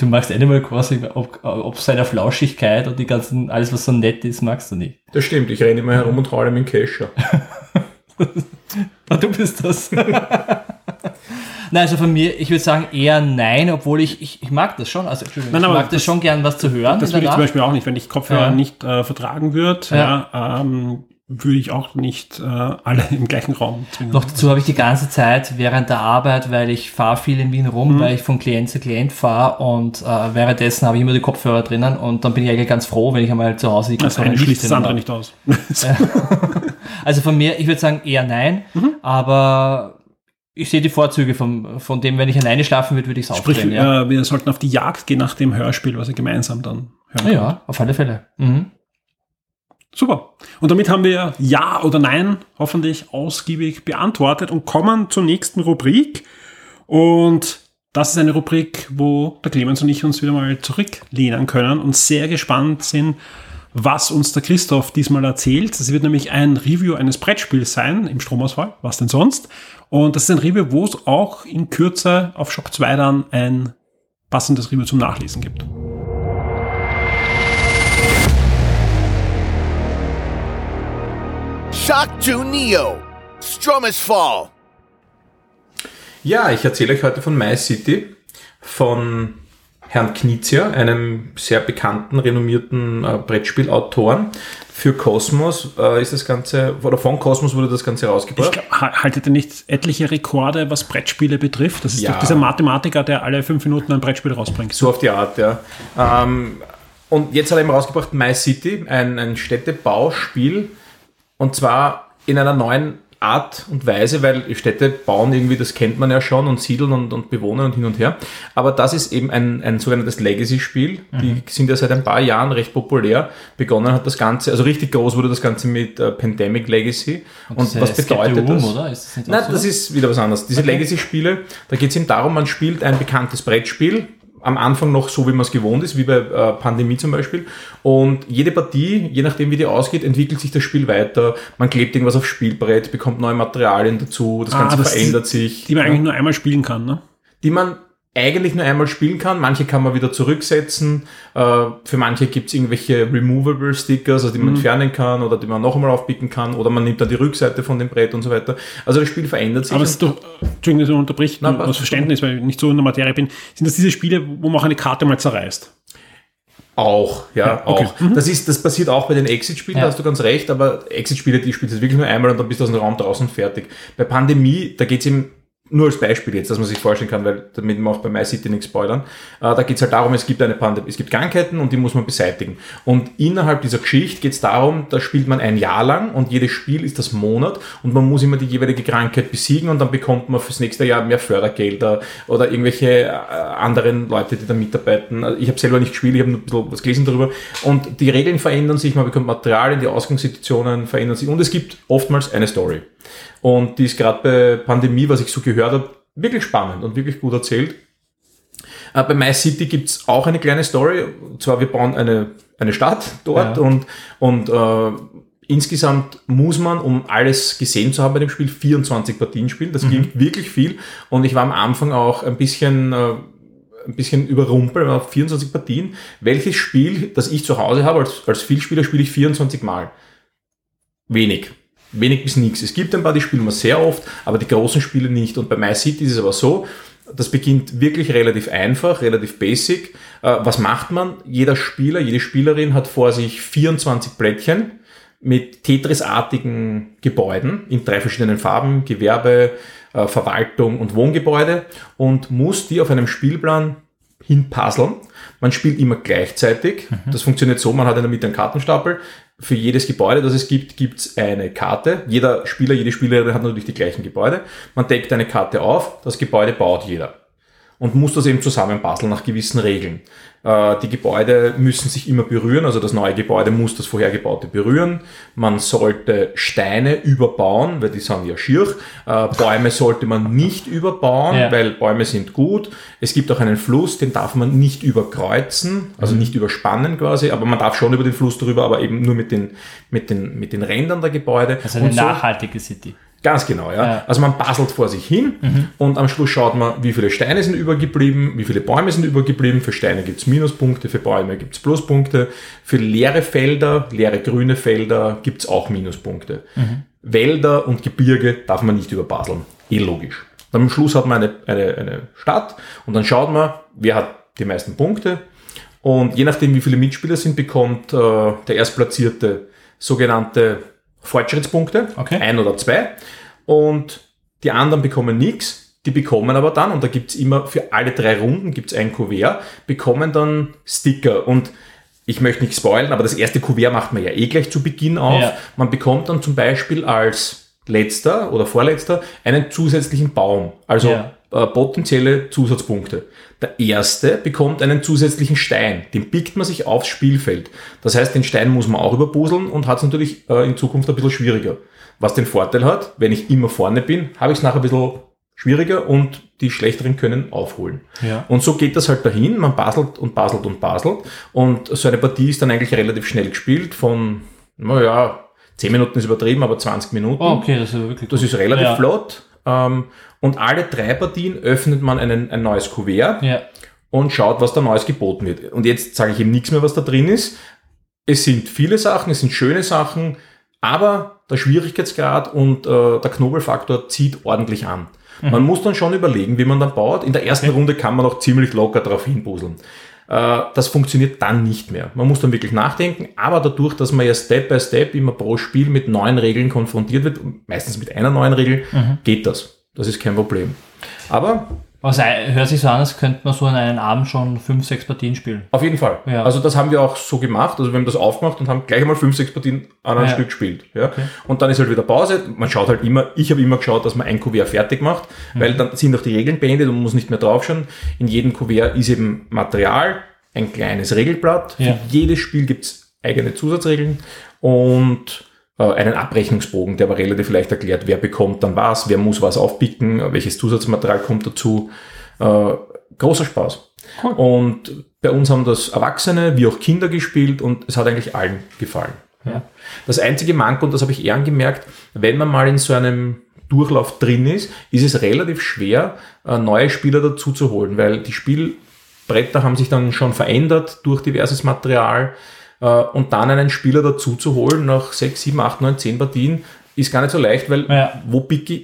Du magst Animal Crossing, ob seiner Flauschigkeit und die ganzen, alles was so nett ist, magst du nicht. Das stimmt, ich renne immer herum und traue mit dem Kescher. Du bist das. Nein, also von mir, ich würde sagen eher nein, obwohl ich mag das schon, also Entschuldigung, nein, ich mag das schon gern, was zu hören. Das würde ich zum Beispiel auch nicht, wenn ich Kopfhörer nicht vertragen würde, würde ich auch nicht alle im gleichen Raum zwingen. Noch dazu habe ich die ganze Zeit während der Arbeit, weil ich fahre viel in Wien rum, weil ich von Klient zu Klient fahre und währenddessen habe ich immer die Kopfhörer drinnen und dann bin ich eigentlich ganz froh, wenn ich einmal zu Hause die Kopfhörer nicht drin habe. Das andere nicht aus. Also von mir, ich würde sagen eher nein, aber... Ich sehe die Vorzüge von dem, wenn ich alleine schlafen würde, würde ich es aufdrehen. Sprich, wir sollten auf die Jagd gehen nach dem Hörspiel, was wir gemeinsam dann hören. Ja, könnt. Auf alle Fälle. Mhm. Super. Und damit haben wir Ja oder Nein hoffentlich ausgiebig beantwortet und kommen zur nächsten Rubrik. Und das ist eine Rubrik, wo der Clemens und ich uns wieder mal zurücklehnen können und sehr gespannt sind, was uns der Christoph diesmal erzählt. Das wird nämlich ein Review eines Brettspiels sein, im Stromausfall, was denn sonst. Und das ist ein Review, wo es auch in Kürze auf Shock 2 dann ein passendes Review zum Nachlesen gibt. Shock 2 Neo, Stromausfall. Ja, ich erzähle euch heute von My City, von Herrn Knizia, einem sehr bekannten, renommierten Brettspielautoren. Für Kosmos ist das Ganze, oder von Kosmos wurde das Ganze rausgebracht. Ich glaube, haltet ihr nicht etliche Rekorde, was Brettspiele betrifft? Das ist doch dieser Mathematiker, der alle 5 Minuten ein Brettspiel rausbringt. So auf die Art, ja. Und jetzt hat er eben rausgebracht My City, ein Städtebauspiel. Und zwar in einer neuen Art und Weise, weil Städte bauen irgendwie, das kennt man ja schon, und siedeln und bewohnen und hin und her. Aber das ist eben ein sogenanntes Legacy-Spiel. Die sind ja seit ein paar Jahren recht populär. Begonnen hat das Ganze, also richtig groß wurde das Ganze mit Pandemic Legacy. Und was bedeutet Room, das? Oder? Ist das nicht Nein, so? Das ist wieder was anderes. Diese Legacy-Spiele, da geht es eben darum, man spielt ein bekanntes Brettspiel. Am Anfang noch so, wie man es gewohnt ist, wie bei Pandemie zum Beispiel. Und jede Partie, je nachdem wie die ausgeht, entwickelt sich das Spiel weiter. Man klebt irgendwas aufs Spielbrett, bekommt neue Materialien dazu, das Ganze verändert sich. Die man eigentlich nur einmal spielen kann, ne? Die man eigentlich nur einmal spielen kann. Manche kann man wieder zurücksetzen. Für manche gibt es irgendwelche Removable-Stickers, also die man entfernen kann oder die man noch einmal aufpicken kann oder man nimmt dann die Rückseite von dem Brett und so weiter. Also das Spiel verändert sich. Aber es ist doch, Entschuldigung, dass ich unterbreche, aus Verständnis, weil ich nicht so in der Materie bin, sind das diese Spiele, wo man auch eine Karte mal zerreißt? Auch, ja, okay. Auch. Das passiert auch bei den Exit-Spielen, da hast du ganz recht, aber Exit-Spiele, die spielst du wirklich nur einmal und dann bist du aus dem Raum draußen fertig. Bei Pandemie, da geht es eben nur als Beispiel jetzt, dass man sich vorstellen kann, weil damit man auch bei My City nichts spoilern. Da geht's halt darum, es gibt eine Pandemie, es gibt Krankheiten und die muss man beseitigen. Und innerhalb dieser Geschichte geht's darum, da spielt man ein Jahr lang und jedes Spiel ist das Monat und man muss immer die jeweilige Krankheit besiegen und dann bekommt man fürs nächste Jahr mehr Fördergelder oder irgendwelche anderen Leute, die da mitarbeiten. Also ich habe selber nicht gespielt, ich habe nur ein bisschen was gelesen darüber. Und die Regeln verändern sich, man bekommt Materialien, die Ausgangssituationen verändern sich und es gibt oftmals eine Story. Und die ist gerade bei Pandemie, was ich so gehört habe, wirklich spannend und wirklich gut erzählt. Bei My City gibt's auch eine kleine Story. Und zwar, wir bauen eine Stadt dort und insgesamt muss man, um alles gesehen zu haben bei dem Spiel, 24 Partien spielen. Das klingt wirklich viel. Und ich war am Anfang auch ein bisschen überrumpelt, weil man 24 Partien. Welches Spiel, das ich zu Hause habe, als Vielspieler spiele ich 24 Mal. Wenig. wenig bis nichts. Es gibt ein paar, die spielen wir sehr oft, aber die großen Spiele nicht. Und bei My City ist es aber so, das beginnt wirklich relativ einfach, relativ basic. Was macht man? Jeder Spieler, jede Spielerin hat vor sich 24 Plättchen mit Tetris-artigen Gebäuden in 3 verschiedenen Farben, Gewerbe, Verwaltung und Wohngebäude und muss die auf einem Spielplan hinpuzzeln. Man spielt immer gleichzeitig. Das funktioniert so, man hat in der Mitte einen Kartenstapel. Für jedes Gebäude, das es gibt, gibt's eine Karte. Jeder Spieler, jede Spielerin hat natürlich die gleichen Gebäude. Man deckt eine Karte auf, das Gebäude baut jeder. Und muss das eben zusammenbasteln nach gewissen Regeln. Die Gebäude müssen sich immer berühren, also das neue Gebäude muss das vorhergebaute berühren. Man sollte Steine überbauen, weil die sind ja schier. Bäume sollte man nicht überbauen, weil Bäume sind gut. Es gibt auch einen Fluss, den darf man nicht überkreuzen, also nicht überspannen quasi, aber man darf schon über den Fluss drüber, aber eben nur mit den Rändern der Gebäude. Also eine nachhaltige City. Ganz genau, ja. Also man bastelt vor sich hin und am Schluss schaut man, wie viele Steine sind übergeblieben, wie viele Bäume sind übergeblieben. Für Steine gibt's Minuspunkte, für Bäume gibt's Pluspunkte. Für leere Felder, leere grüne Felder gibt's auch Minuspunkte. Wälder und Gebirge darf man nicht überbasteln. Logisch. Dann am Schluss hat man eine Stadt und dann schaut man, wer hat die meisten Punkte. Und je nachdem, wie viele Mitspieler sind, bekommt der Erstplatzierte sogenannte Fortschrittspunkte, 1 oder 2, und die anderen bekommen nichts, die bekommen aber dann, und da gibt's immer für alle 3 Runden gibt's ein Kuvert, bekommen dann Sticker, und ich möchte nicht spoilern, aber das erste Kuvert macht man ja eh gleich zu Beginn auf, man bekommt dann zum Beispiel als letzter oder vorletzter einen zusätzlichen Baum, also potenzielle Zusatzpunkte. Der erste bekommt einen zusätzlichen Stein. Den pickt man sich aufs Spielfeld. Das heißt, den Stein muss man auch überpuzzeln und hat es natürlich in Zukunft ein bisschen schwieriger. Was den Vorteil hat, wenn ich immer vorne bin, habe ich es nachher ein bisschen schwieriger und die Schlechteren können aufholen. Und so geht das halt dahin. Man bastelt und bastelt und bastelt. Und so eine Partie ist dann eigentlich relativ schnell gespielt von, 10 Minuten ist übertrieben, aber 20 Minuten. Oh, okay, das ist wirklich gut. Das ist relativ flott. Und alle 3 Partien öffnet man ein neues Kuvert und schaut, was da Neues geboten wird. Und jetzt sage ich eben nichts mehr, was da drin ist. Es sind viele Sachen, es sind schöne Sachen, aber der Schwierigkeitsgrad und der Knobelfaktor zieht ordentlich an. Man muss dann schon überlegen, wie man dann baut. In der ersten Runde kann man auch ziemlich locker drauf hinpuzzeln. Das funktioniert dann nicht mehr. Man muss dann wirklich nachdenken, aber dadurch, dass man ja Step by Step immer pro Spiel mit neuen Regeln konfrontiert wird, meistens mit einer neuen Regel, geht das. Das ist kein Problem. Aber hört sich so an, als könnte man so an einem Abend schon 5-6 Partien spielen. Auf jeden Fall. Ja. Also das haben wir auch so gemacht. Also wir haben das aufgemacht und haben gleich einmal 5-6 Partien an einem Stück gespielt. Ja? Okay. Und dann ist halt wieder Pause. Man schaut halt immer, ich habe immer geschaut, dass man ein Kuvert fertig macht, weil dann sind auch die Regeln beendet und man muss nicht mehr draufschauen. In jedem Kuvert ist eben Material, ein kleines Regelblatt. Für jedes Spiel gibt's eigene Zusatzregeln und einen Abrechnungsbogen, der aber relativ leicht erklärt, wer bekommt dann was, wer muss was aufpicken, welches Zusatzmaterial kommt dazu. Großer Spaß. Cool. Und bei uns haben das Erwachsene wie auch Kinder gespielt und es hat eigentlich allen gefallen. Ja. Das einzige Manko, und das habe ich eher angemerkt, wenn man mal in so einem Durchlauf drin ist, ist es relativ schwer, neue Spieler dazu zu holen, weil die Spielbretter haben sich dann schon verändert durch diverses Material. Und dann einen Spieler dazu zu holen nach 6, 7, 8, 9, 10 Partien ist gar nicht so leicht, weil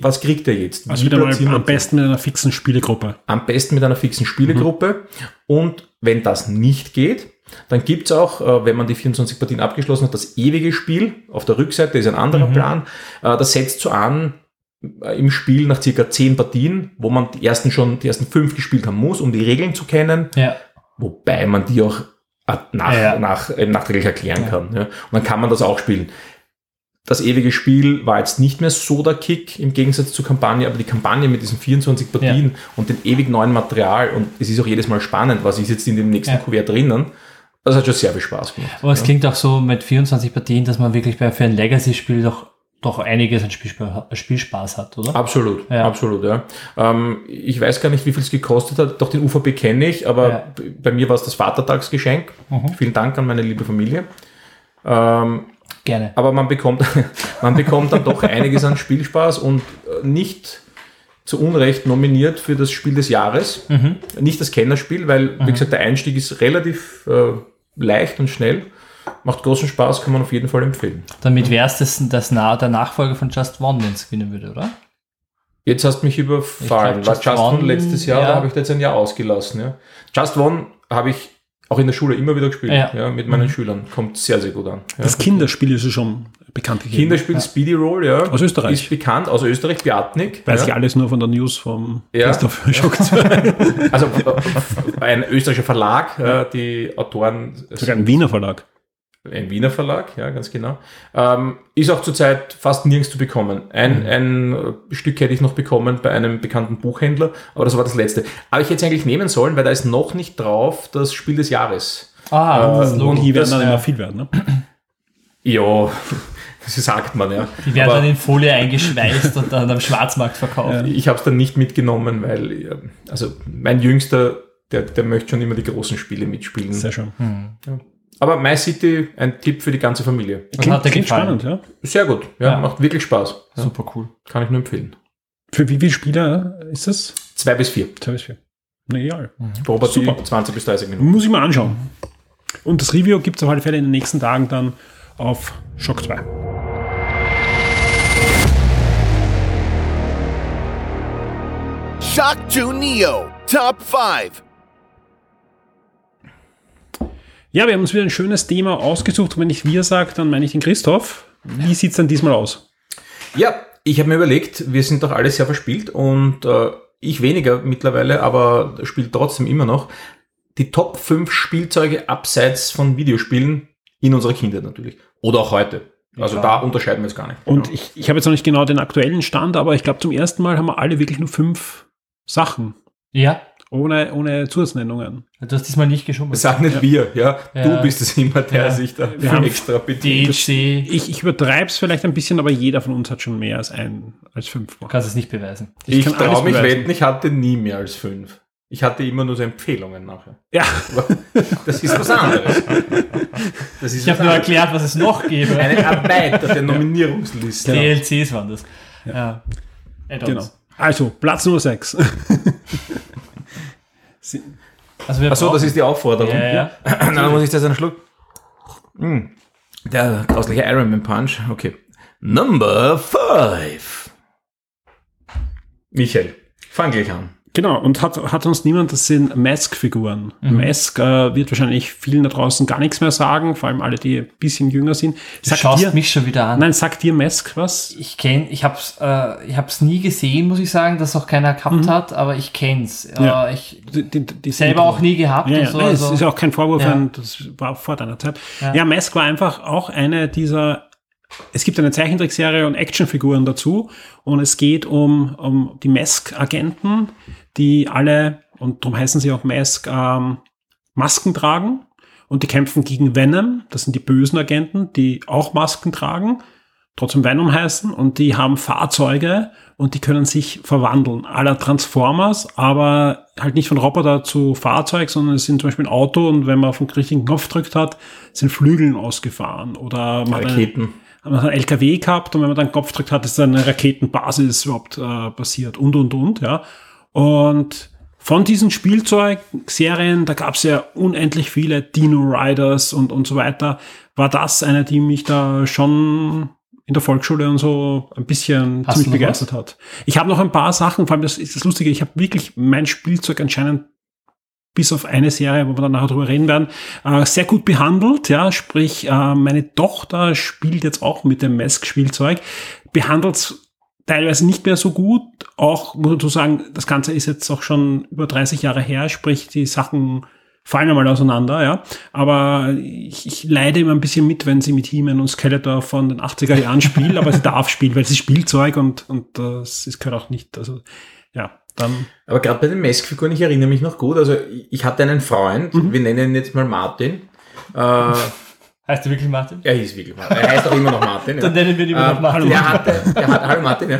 was kriegt er jetzt? Also am besten mit einer fixen Spielegruppe. Am besten mit einer fixen Spielegruppe. Und wenn das nicht geht, dann gibt's auch, wenn man die 24 Partien abgeschlossen hat, das ewige Spiel. Auf der Rückseite ist ein anderer Plan. Das setzt so an im Spiel nach circa 10 Partien, wo man die ersten 5 gespielt haben muss, um die Regeln zu kennen. Ja. Wobei man die auch nachträglich erklären kann. Ja. Und dann kann man das auch spielen. Das ewige Spiel war jetzt nicht mehr so der Kick im Gegensatz zur Kampagne, aber die Kampagne mit diesen 24 Partien und dem ewig neuen Material, und es ist auch jedes Mal spannend, was ist jetzt in dem nächsten Kuvert drinnen, das hat schon sehr viel Spaß gemacht. Aber es klingt auch so mit 24 Partien, dass man wirklich für ein Legacy-Spiel doch einiges an Spielspaß hat, oder? Absolut, absolut. Ich weiß gar nicht, wie viel es gekostet hat, doch den UVP kenne ich, aber bei mir war es das Vatertagsgeschenk. Vielen Dank an meine liebe Familie. Gerne. Aber man bekommt dann doch einiges an Spielspaß und nicht zu Unrecht nominiert für das Spiel des Jahres. Nicht das Kennerspiel, weil, wie gesagt, der Einstieg ist relativ leicht und schnell. macht großen Spaß, kann man auf jeden Fall empfehlen. Damit wäre es der Nachfolger von Just One, wenn es gewinnen würde, oder? Jetzt hast du mich überfallen. Glaub, Just One letztes Jahr, ja. Da habe ich jetzt ein Jahr ausgelassen. Ja. Just One habe ich auch in der Schule immer wieder gespielt, ja, mit meinen Schülern. Kommt sehr, sehr gut an. Ja. Das Kinderspiel ist ja schon bekannt gegeben. Kinderspiel Speedy Roll, ja. Aus Österreich. Ist bekannt, aus Österreich, Bjartnik. Weiß ich alles nur von der News vom Christoph Schock. Also ein österreichischer Verlag, die Autoren... Sogar ein Wiener Verlag. Ein Wiener Verlag, ja, ganz genau. Ist auch zurzeit fast nirgends zu bekommen. Ein Stück hätte ich noch bekommen bei einem bekannten Buchhändler, aber das war das letzte. Aber ich hätte es eigentlich nehmen sollen, weil da ist noch nicht drauf das Spiel des Jahres. Das und hier werden dann immer viel werden, ne? Ja, das sagt man, ja. Die werden aber dann in Folie eingeschweißt und dann am Schwarzmarkt verkauft. Ja. Ich habe es dann nicht mitgenommen, weil, also mein Jüngster, der möchte schon immer die großen Spiele mitspielen. Sehr schön. Mhm. Ja. Aber My City, ein Tipp für die ganze Familie. Klingt spannend, ja? Sehr gut, ja. Macht wirklich Spaß. Ja. Super cool. Kann ich nur empfehlen. Für wie viele Spieler ist das? 2 bis 4. 2 bis 4. Na egal. Probe 20 bis 30 Minuten. Muss ich mal anschauen. Und das Review gibt es auf alle Fälle in den nächsten Tagen dann auf Shock 2. Shock to Neo, Top 5. Ja, wir haben uns wieder ein schönes Thema ausgesucht. Und wenn ich wir sage, dann meine ich den Christoph. Wie sieht es denn diesmal aus? Ja, ich habe mir überlegt, wir sind doch alle sehr verspielt und ich weniger mittlerweile, aber spielt trotzdem immer noch. Die Top 5 Spielzeuge abseits von Videospielen in unserer Kindheit natürlich. Oder auch heute. Also da unterscheiden wir es gar nicht. Und genau. Ich habe jetzt noch nicht genau den aktuellen Stand, aber ich glaube, zum ersten Mal haben wir alle wirklich nur 5 Sachen. Ja. Ohne Zusatznennungen. Du hast diesmal nicht geschummelt. Sag nicht wir, ja. Du bist es immer, der sich da extra bedient. Ich übertreibe es vielleicht ein bisschen, aber jeder von uns hat schon mehr als 5. Du kannst es nicht beweisen. Ich traue mich wetten, ich hatte nie mehr als 5. Ich hatte immer nur so Empfehlungen nachher. Ja. Aber das ist was anderes. Ich habe nur erklärt, was es noch gäbe. Eine erweiterte Nominierungsliste. DLCs waren das. Ja. Genau. Also, Platz Nummer 6. Achso, das ist die Aufforderung. Ja. Dann muss ich das einen Schluck. Der grausliche Iron Man Punch. Okay. Number 5. Michael, fang gleich an. Genau, und hat uns niemand, das sind M.A.S.K.-Figuren. M.A.S.K. Wird wahrscheinlich vielen da draußen gar nichts mehr sagen, vor allem alle, die ein bisschen jünger sind. Du schaust mich schon wieder an. Nein, sagt dir M.A.S.K. was? Ich hab's nie gesehen, muss ich sagen, dass auch keiner gehabt hat, aber ich kenn's. Ja. Die selber auch nie gehabt. Ja, und so, nein, also. Es ist auch kein Vorwurf, das war vor deiner Zeit. Ja, M.A.S.K. war einfach auch eine dieser... Es gibt eine Zeichentrickserie und Actionfiguren dazu und es geht um die M.A.S.K.-Agenten, die alle, und darum heißen sie auch M.A.S.K., Masken tragen und die kämpfen gegen Venom. Das sind die bösen Agenten, die auch Masken tragen, trotzdem Venom heißen, und die haben Fahrzeuge und die können sich verwandeln. À la Transformers, aber halt nicht von Roboter zu Fahrzeug, sondern es sind zum Beispiel ein Auto und wenn man auf den richtigen Knopf drückt hat, sind Flügeln ausgefahren oder Raketen. Man hat einen LKW gehabt und wenn man dann den Kopf drückt hat, ist eine Raketenbasis überhaupt passiert und, ja. Und von diesen Spielzeugserien, da gab es ja unendlich viele, Dino Riders und so weiter, war das eine, die mich da schon in der Volksschule und so ein bisschen ziemlich begeistert hat. Ich habe noch ein paar Sachen, vor allem das ist das Lustige, ich habe wirklich mein Spielzeug anscheinend bis auf eine Serie, wo wir dann nachher drüber reden werden, sehr gut behandelt, ja, sprich, meine Tochter spielt jetzt auch mit dem M.A.S.K.-Spielzeug, behandelt es teilweise nicht mehr so gut, auch, muss man so sagen, das Ganze ist jetzt auch schon über 30 Jahre her, sprich, die Sachen fallen einmal auseinander, ja, aber ich leide immer ein bisschen mit, wenn sie mit He-Man und Skeletor von den 80er Jahren spielt, aber sie darf spielen, weil sie Spielzeug und das ist gehört auch nicht, also, ja. Dann. Aber gerade bei den M.A.S.K.-Figuren, ich erinnere mich noch gut, also ich hatte einen Freund, wir nennen ihn jetzt mal Martin. Heißt er wirklich Martin? Er hieß wirklich Martin, er heißt auch immer noch Martin. Dann nennen wir ihn immer noch Martin. Hallo Martin, ja.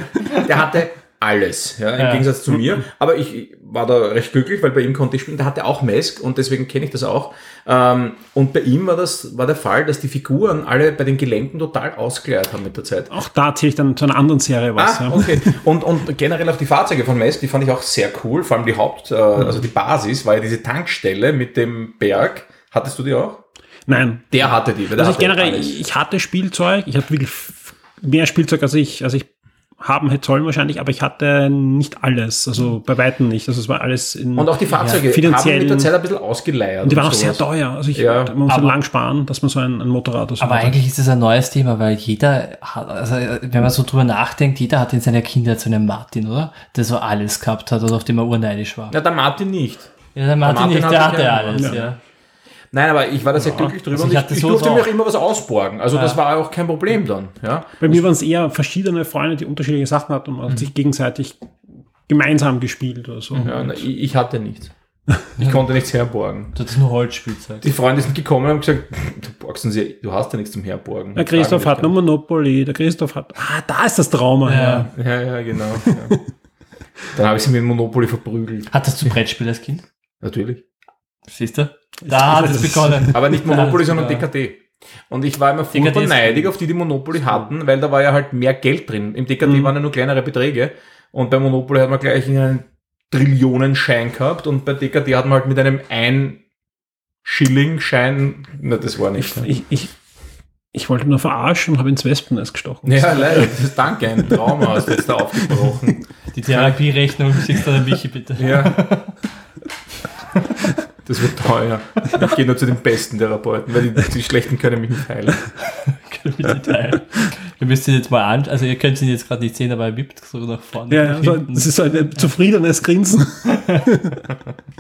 Der hatte alles, ja, im Gegensatz zu mir, aber ich war da recht glücklich, weil bei ihm konnte ich spielen, der hatte auch M.A.S.K. und deswegen kenne ich das auch. Und bei ihm war der Fall, dass die Figuren alle bei den Gelenken total ausgeleiert haben mit der Zeit. Auch da erzähle ich dann zu einer anderen Serie was. Okay. Und generell auch die Fahrzeuge von M.A.S.K., die fand ich auch sehr cool, vor allem die Haupt-, also die Basis war ja diese Tankstelle mit dem Berg. Hattest du die auch? Nein. Der hatte die. Der also hatte generell, ich hatte Spielzeug. Ich hatte wirklich mehr Spielzeug, als ich haben hätte sollen wahrscheinlich, aber ich hatte nicht alles, also bei weitem nicht. Also es war alles in und auch die Fahrzeuge haben mit der Zeit ein bisschen ausgeleiert. Und die waren auch sehr teuer. Also man muss so lang sparen, dass man so ein Motorrad oder so hat. Eigentlich ist das ein neues Thema, weil jeder hat, also wenn man so drüber nachdenkt, jeder hat in seiner Kindheit so einen Martin, oder? Der so alles gehabt hat, oder auf dem er urneidisch war. Ja, der Martin nicht. Ja, der Martin hatte alles, ja. Nein, aber ich war da sehr glücklich drüber und ich durfte mir auch immer was ausborgen. Also das war auch kein Problem dann. Ja. Bei mir waren es eher verschiedene Freunde, die unterschiedliche Sachen hatten und man hat sich gegenseitig gemeinsam gespielt oder so. Ja, ich hatte nichts. Ich konnte nichts herborgen. Das ist nur Holzspielzeug. Die Freunde sind gekommen und haben gesagt, du hast ja nichts zum Herborgen. Der Christoph hat nur Monopoly, der Christoph hat... Ah, da ist das Trauma. Ja, genau. Ja. Dann habe ich sie mit Monopoly verprügelt. Hattest du Brettspiel als Kind? Natürlich. Siehst du? Da hat es begonnen. Aber nicht Monopoly, sondern DKT. Und ich war immer furchtbar neidig auf die Monopoly hatten, weil da war ja halt mehr Geld drin. Im DKT waren ja nur kleinere Beträge. Und bei Monopoly hat man gleich einen Trillionenschein gehabt. Und bei DKT hat man halt mit einem 1-Schilling-Schein... Na, das war nicht. Ich wollte nur verarschen und habe ins Wespennest gestochen. Ja, leider. Das ist danke, ein Trauma hast du jetzt da aufgebrochen. Die Therapierechnung schickst du an Michi, bitte. Ja. Das wird teuer. Ich gehe nur zu den besten Therapeuten, weil die Schlechten können mich nicht heilen. Ihr müsst ihn jetzt mal anschauen. Also ihr könnt ihn jetzt gerade nicht sehen, aber er wippt so nach vorne. Ja, das ist so ein zufriedenes Grinsen.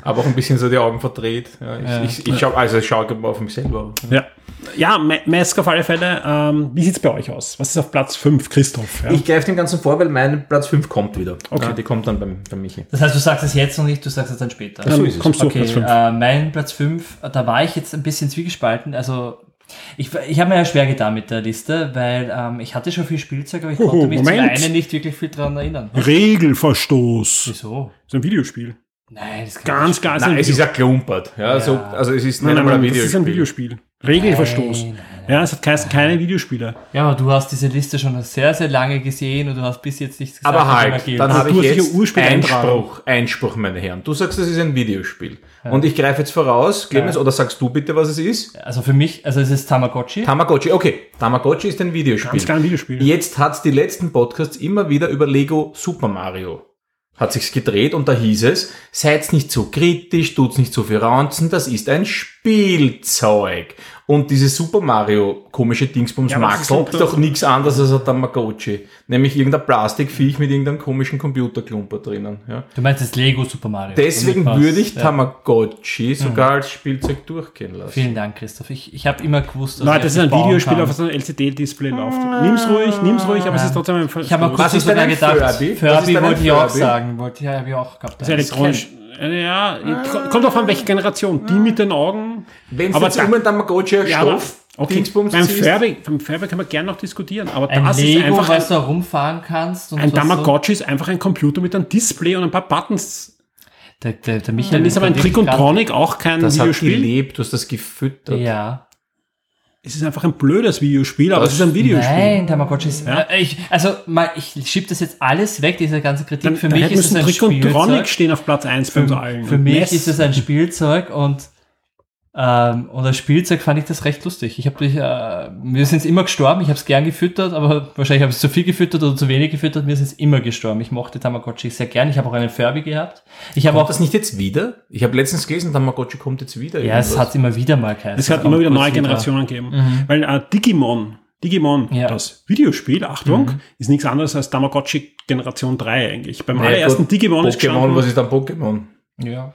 Aber auch ein bisschen so die Augen verdreht. Ja, ich schaue mal auf mich selber. Ja, M.A.S.K. auf alle Fälle. Wie sieht es bei euch aus? Was ist auf Platz 5, Christoph? Ja. Ich greife dem Ganzen vor, weil mein Platz 5 kommt wieder. Okay. Ja, die kommt dann bei Michi. Das heißt, du sagst es jetzt noch nicht, du sagst es dann später. Dann so kommst du auf Platz 5. Mein Platz 5, da war ich jetzt ein bisschen zwiegespalten. Also ich habe mir ja schwer getan mit der Liste, weil ich hatte schon viel Spielzeug, aber ich konnte mich zu einem nicht wirklich viel daran erinnern. Regelverstoß. Wieso? Das ist ein Videospiel. Nein, das ist ganz klar. Nein, es ist ja klumpert. Ja, ja. So, also es ist nicht einmal ein Videospiel. Das ist ein Videospiel. Regelverstoß. Nein. Ja, es hat keine Videospiele. Ja, aber du hast diese Liste schon sehr, sehr lange gesehen und du hast bis jetzt nichts gesagt. Aber halt, dann habe ich jetzt Einspruch, meine Herren. Du sagst, das ist ein Videospiel. Ja. Und ich greife jetzt voraus, Clemens, oder sagst du bitte, was es ist? Also für mich, es ist Tamagotchi. Tamagotchi, okay. Tamagotchi ist ein Videospiel. Ganz klar ein Videospiel. Jetzt hat es die letzten Podcasts immer wieder über Lego Super Mario hat sich's gedreht und da hieß es, seid's nicht so kritisch, tut's nicht so viel Ranzen, das ist ein Spielzeug. Und dieses Super Mario komische Dingsbums Maxl ist doch nichts anderes als ein Tamagotchi. Nämlich irgendein Plastikviech mit irgendeinem komischen Computerklumper drinnen. Ja. Du meinst das Lego Super Mario. Deswegen würde ich Tamagotchi sogar als Spielzeug durchgehen lassen. Vielen Dank, Christoph. Ich habe immer gewusst, dass das ist ein Videospiel, auf einem LCD-Display läuft. Nimm's ruhig, aber es ist trotzdem ein Verstoß. Ich habe kurz sogar gedacht, Furby wollte ich auch sagen. Habe ich auch gehabt. Das ist elektronisch. Ja, kommt drauf an, welche Generation. Die mit den Augen. Wenn es jetzt immer ein Tamagotchi Stoff, okay. Beim Furby kann man gerne noch diskutieren, aber ein das Lego, ist einfach... was du herumfahren kannst. Und ein Tamagotchi ist einfach ein Computer mit einem Display und ein paar Buttons. Der Michael, dann ist aber ein Trick-und-Tronic auch kein Videospiel. Das hat gelebt, du hast das gefüttert. Ja. Es ist einfach ein blödes Videospiel, aber es ist ein Videospiel. Nein, Tamagotchi ist... Ja. Ich schiebe das jetzt alles weg, diese ganze Kritik. Für mich ist es ein Trick Spielzeug. Trick und Tronic stehen auf Platz 1 bei uns allen. Für mich ist es ein Spielzeug und als Spielzeug fand ich das recht lustig. Mir sind es immer gestorben, ich habe es gern gefüttert, aber wahrscheinlich habe ich es zu viel gefüttert oder zu wenig gefüttert, mir sind es immer gestorben. Ich mochte Tamagotchi sehr gern, ich habe auch einen Furby gehabt. Kommt das nicht jetzt wieder? Ich habe letztens gelesen, Tamagotchi kommt jetzt wieder. Ja, es hat immer wieder mal geheißen. Es hat immer wieder neue Generationen gegeben. Mhm. Weil Digimon, das Videospiel, Achtung, ist nichts anderes als Tamagotchi Generation 3 eigentlich. Beim allerersten Digimon Pokémon, ist gestanden. Was ist dann Pokémon? Ja.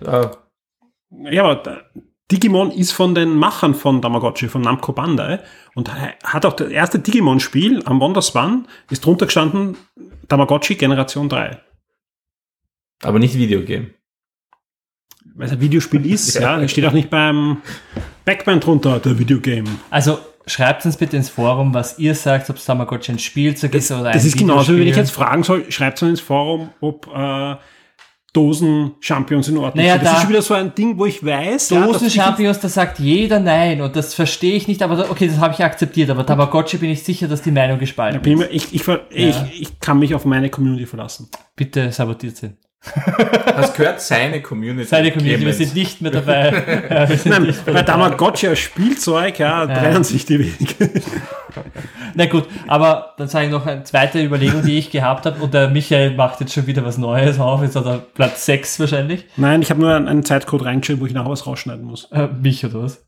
Ja, aber Digimon ist von den Machern von Tamagotchi, von Namco Bandai und hat auch das erste Digimon-Spiel am WonderSwan, ist drunter gestanden Tamagotchi Generation 3. Aber nicht Videogame. Weil es ein Videospiel ist, ja. Steht auch nicht beim Backman drunter, der Videogame. Also schreibt uns bitte ins Forum, was ihr sagt, ob es Tamagotchi ein Spielzeug ist oder ein Videospiel. Das ist genauso, wie wenn ich jetzt fragen soll, schreibt uns ins Forum, ob... Dosen-Champions in Ordnung. Naja, das ist schon wieder so ein Ding, wo ich weiß... Dosen-Champions, da sagt jeder nein und das verstehe ich nicht, aber okay, das habe ich akzeptiert, aber Tamagotchi bin ich sicher, dass die Meinung gespalten ist. Ich kann mich auf meine Community verlassen. Bitte sabotiert sie. Hast gehört, seine Community. Seine Community, Clemens. Wir sind nicht mehr dabei. Ja, nein, bei Tamagotchi als Spielzeug, ja, drehen sich die Wege. Na gut, aber dann sage ich noch eine zweite Überlegung, die ich gehabt habe. Und der Michael macht jetzt schon wieder was Neues auf. Jetzt hat er Platz 6 wahrscheinlich. Nein, ich habe nur einen Zeitcode reingeschrieben, wo ich nachher was rausschneiden muss. Mich oder was?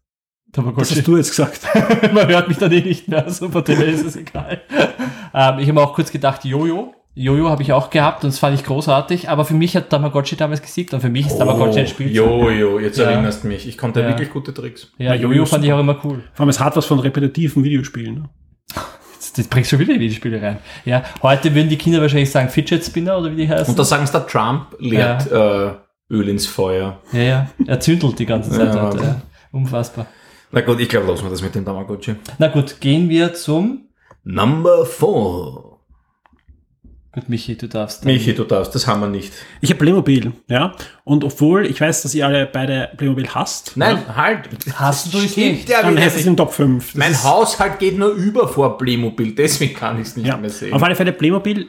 Tamagotchi. Das hast du jetzt gesagt. Man hört mich dann eh nicht mehr. So, bei dir ist es egal. Ich habe mir auch kurz gedacht, Jojo habe ich auch gehabt und das fand ich großartig, aber für mich hat Tamagotchi damals gesiegt und für mich ist Tamagotchi ein Spielzeug. Jojo, jetzt erinnerst mich. Ich konnte wirklich gute Tricks. Ja, Jojo fand ich auch immer cool. Vor allem, es hat was von repetitiven Videospielen. Ne? Das bringst du wieder in Videospiele rein. Ja, heute würden die Kinder wahrscheinlich sagen Fidget Spinner oder wie die heißen. Und da sagen es der Trump, leert Öl ins Feuer. Ja, ja, er zündelt die ganze Zeit. Ja. Heute, ja. Unfassbar. Na gut, ich glaube, lassen wir das mit dem Tamagotchi. Na gut, gehen wir zum Number 4. Gut, Michi, du darfst. Das haben wir nicht. Ich habe Playmobil, ja. Und obwohl, ich weiß, dass ihr alle beide Playmobil hasst. Nein, ja? Halt. Hast du es nicht? Dann heißt es in Top 5. Mein Haushalt geht nur über vor Playmobil, deswegen kann ich es nicht mehr sehen. Auf alle Fälle Playmobil.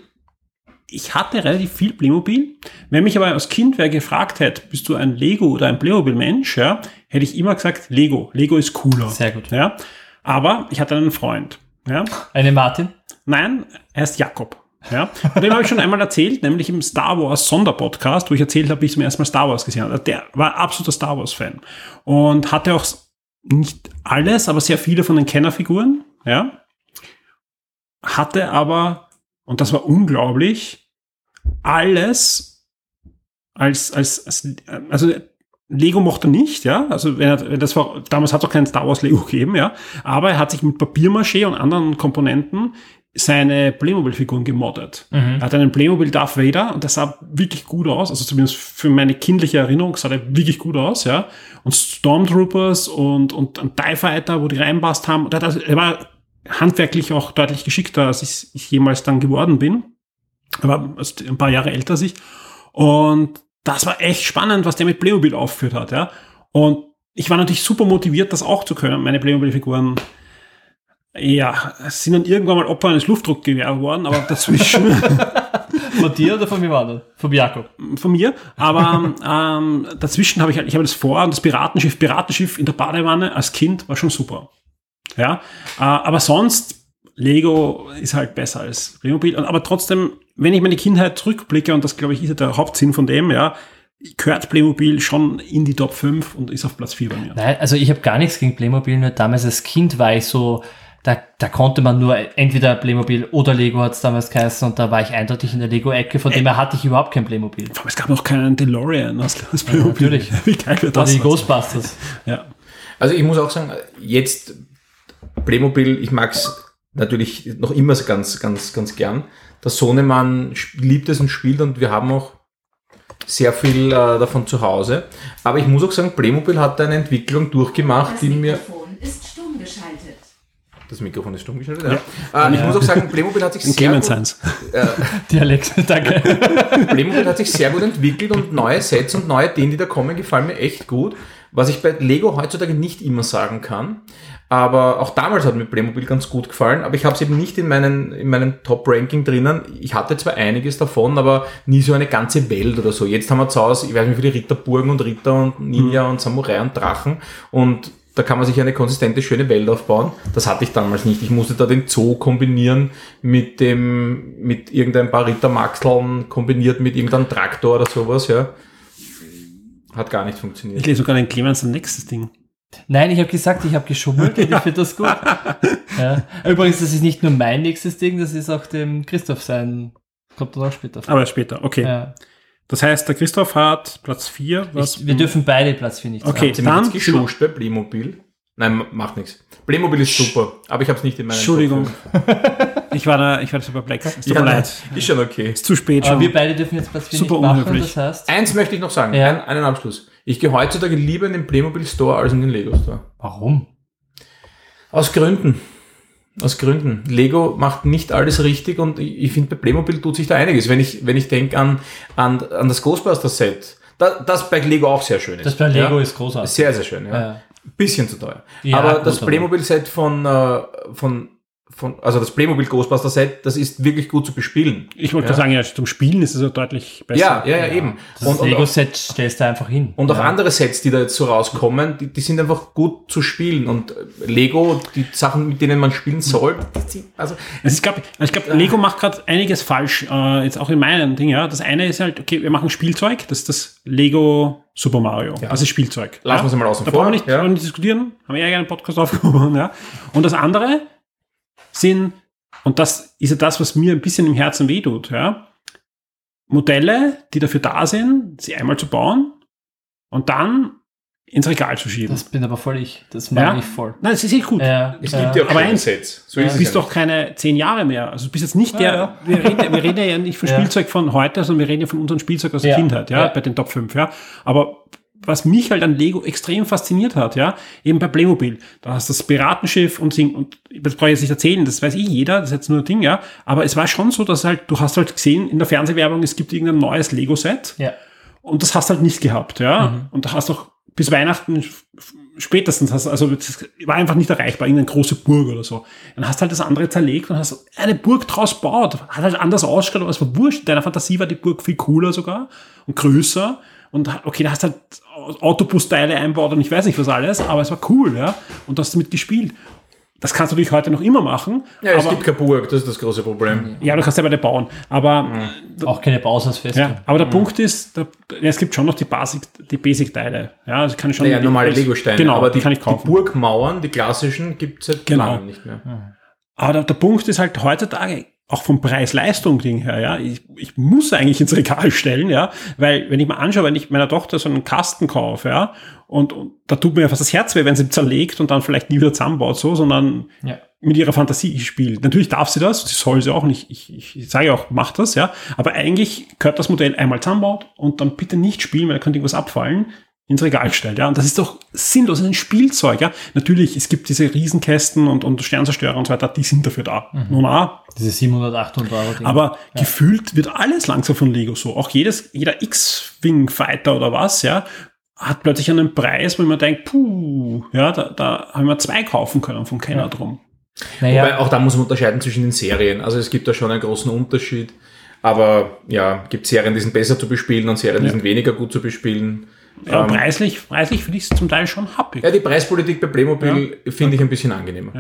Ich hatte relativ viel Playmobil. Wenn mich aber als Kind wer gefragt hätte, bist du ein Lego oder ein Playmobil-Mensch, ja, hätte ich immer gesagt, Lego. Lego ist cooler. Sehr gut. Ja. Aber ich hatte einen Freund. Ja. Eine Martin? Nein, er heißt Jakob. Ja, von dem habe ich schon einmal erzählt, nämlich im Star Wars Sonderpodcast, wo ich erzählt habe, wie ich zum ersten Mal Star Wars gesehen habe. Der war absoluter Star Wars Fan und hatte auch nicht alles, aber sehr viele von den Kennerfiguren, ja. Hatte aber, und das war unglaublich, alles also Lego mochte nicht, ja. Also das war, damals hat es auch kein Star Wars Lego gegeben, ja. Aber er hat sich mit Papiermaché und anderen Komponenten seine Playmobil-Figuren gemoddet. Mhm. Er hat einen Playmobil Darth Vader und der sah wirklich gut aus, also zumindest für meine kindliche Erinnerung sah der wirklich gut aus, ja. Und Stormtroopers und ein TIE Fighter, wo die reinpasst haben. Er war handwerklich auch deutlich geschickter, als ich jemals dann geworden bin. Er war ein paar Jahre älter als ich. Und das war echt spannend, was der mit Playmobil aufgeführt hat, ja. Und ich war natürlich super motiviert, das auch zu können, meine Playmobil-Figuren. Ja, es sind dann irgendwann mal Opfer eines Luftdruckgewehrs geworden, aber dazwischen. Von dir oder von mir war das? Von Jakob? Von mir, aber dazwischen habe ich habe das Vorhaben, das Piratenschiff in der Badewanne als Kind war schon super. Ja, aber sonst, Lego ist halt besser als Playmobil, aber trotzdem, wenn ich meine Kindheit zurückblicke, und das, glaube ich, ist ja der Hauptsinn von dem, ja, gehört Playmobil schon in die Top 5 und ist auf Platz 4 bei mir. Nein, also ich habe gar nichts gegen Playmobil, nur damals als Kind war ich so... Da konnte man nur entweder Playmobil oder Lego hat es damals geheißen und da war ich eindeutig in der Lego-Ecke, von dem her hatte ich überhaupt kein Playmobil. Aber es gab noch keinen DeLorean aus Playmobil. Ja, natürlich. Wie geil wäre das? Oder die Ghostbusters. Ja. Also ich muss auch sagen, jetzt Playmobil, ich mag es natürlich noch immer ganz, ganz, ganz gern. Der Sohnemann liebt es und spielt und wir haben auch sehr viel davon zu Hause. Aber ich muss auch sagen, Playmobil hat eine Entwicklung durchgemacht, die mir... Das Mikrofon ist stumm geschaltet, ja. Ich muss auch sagen, Playmobil hat sich sehr gut... Dialekt, danke. Playmobil hat sich sehr gut entwickelt und neue Sets und neue Ideen, die da kommen, gefallen mir echt gut. Was ich bei Lego heutzutage nicht immer sagen kann. Aber auch damals hat mir Playmobil ganz gut gefallen. Aber ich habe es eben nicht in meinem Top-Ranking drinnen. Ich hatte zwar einiges davon, aber nie so eine ganze Welt oder so. Jetzt haben wir zu Hause, ich weiß nicht, wie viele Ritterburgen und Ritter und Ninja und Samurai und Drachen und... Da kann man sich eine konsistente, schöne Welt aufbauen. Das hatte ich damals nicht. Ich musste da den Zoo kombinieren mit irgendein paar Rittermaxeln kombiniert mit irgendeinem Traktor oder sowas, ja. Hat gar nicht funktioniert. Ich lese sogar den Clemens ein nächstes Ding. Nein, ich habe gesagt, ich habe geschummelt und ich finde das gut. Ja. Übrigens, das ist nicht nur mein nächstes Ding, das ist auch dem Christoph sein. Kommt dann auch später vor. Aber später, okay. Ja. Das heißt, der Christoph hat Platz 4. Wir dürfen beide Platz 4 nicht. Okay, dann geschuscht bei Playmobil. Nein, macht nichts. Playmobil ist super, aber ich habe es nicht in meinem Entschuldigung. Ich war super perplex. Es tut mir leid. Ist schon okay. Ist zu spät schon. Aber wir beide dürfen jetzt Platz 4 nicht machen. Das heißt, eins möchte ich noch sagen, ja. Einen Abschluss. Ich gehe heutzutage lieber in den Playmobil Store als in den Lego Store. Warum? Aus Gründen. Lego macht nicht alles richtig und ich finde, bei Playmobil tut sich da einiges. Wenn ich denke an das Ghostbusters-Set, das bei Lego auch sehr schön ist. Das bei Lego ist großartig. Sehr, sehr schön, ja. Bisschen zu teuer. Ja, aber das Playmobil-Set von also das Playmobil Ghostbuster Set, das ist wirklich gut zu bespielen. Ich wollte sagen, zum Spielen ist es ja deutlich besser. Ja, eben. Das Lego-Set stellst du einfach hin. Und auch andere Sets, die da jetzt so rauskommen, die sind einfach gut zu spielen. Und Lego, die Sachen, mit denen man spielen soll, also... Ich glaube, Lego macht gerade einiges falsch, jetzt auch in meinem Ding, Das eine ist halt, okay, wir machen Spielzeug, das ist das Lego... Super Mario, also Spielzeug. Lassen wir es mal außen vor. Da brauchen wir nicht diskutieren, haben wir ja einen Podcast aufgehoben. Ja. Und das andere sind, und das ist ja das, was mir ein bisschen im Herzen wehtut, Modelle, die dafür da sind, sie einmal zu bauen und dann ins Regal zu schieben. Das bin aber voll ich, das mache ich voll. Nein, das ist echt gut. Es gibt ja auch keine Sets. So du bist doch keine 10 Jahre mehr. Also du bist jetzt nicht der, wir reden ja nicht von Spielzeug von heute, sondern wir reden ja von unserem Spielzeug aus der Kindheit, bei den Top 5, Aber was mich halt an Lego extrem fasziniert hat, eben bei Playmobil, da hast du das Piratenschiff und das brauche ich jetzt nicht erzählen, das weiß jeder, das ist jetzt nur ein Ding, aber es war schon so, dass halt, du hast halt gesehen in der Fernsehwerbung, es gibt irgendein neues Lego-Set und das hast du halt nicht gehabt, und da hast du auch bis Weihnachten spätestens hast, also das war einfach nicht erreichbar, irgendeine große Burg oder so. Dann hast du halt das andere zerlegt und hast eine Burg draus gebaut. Hat halt anders ausgeschaut, aber es war wurscht. In deiner Fantasie war die Burg viel cooler sogar und größer. Und okay, da hast du halt Autobus-Teile einbaut und ich weiß nicht was alles, aber es war cool, Und du hast damit gespielt. Das kannst du natürlich heute noch immer machen. Ja, aber es gibt keine Burg, das ist das große Problem. Ja, du kannst ja eine bauen, aber... Auch keine Bausatzfeste. Ja, aber der Punkt ist, es gibt schon noch die Basic-Teile. Ja, also kann ich schon... normale Lego-Steine, genau, aber die kann ich kaufen. Die Burgmauern, die klassischen, gibt es halt lange nicht mehr. Aber der Punkt ist halt heutzutage, auch vom Preis-Leistung-Ding her, ich muss eigentlich ins Regal stellen, weil wenn ich mal anschaue, wenn ich meiner Tochter so einen Kasten kaufe, und da tut mir fast das Herz weh, wenn sie zerlegt und dann vielleicht nie wieder zusammenbaut, sondern mit ihrer Fantasie spielt. Natürlich darf sie das, sie soll sie auch nicht, ich sage auch, mach das, aber eigentlich gehört das Modell einmal zusammenbaut und dann bitte nicht spielen, weil da könnte irgendwas abfallen, ins Regal stellt, und das ist doch sinnlos, das ist ein Spielzeug, Natürlich, es gibt diese Riesenkästen und Sternzerstörer und so weiter, die sind dafür da. Nun diese 700, 800 Euro. Aber gefühlt wird alles langsam von Lego so. Auch jeder X-Wing-Fighter oder was, hat plötzlich einen Preis, wo man denkt, da haben wir 2 kaufen können von keiner drum. Wobei, auch da muss man unterscheiden zwischen den Serien. Also es gibt da schon einen großen Unterschied, aber gibt Serien, die sind besser zu bespielen und Serien, die sind weniger gut zu bespielen. Ja, preislich finde ich es zum Teil schon happig. Ja, die Preispolitik bei Playmobil finde ich ein bisschen angenehmer.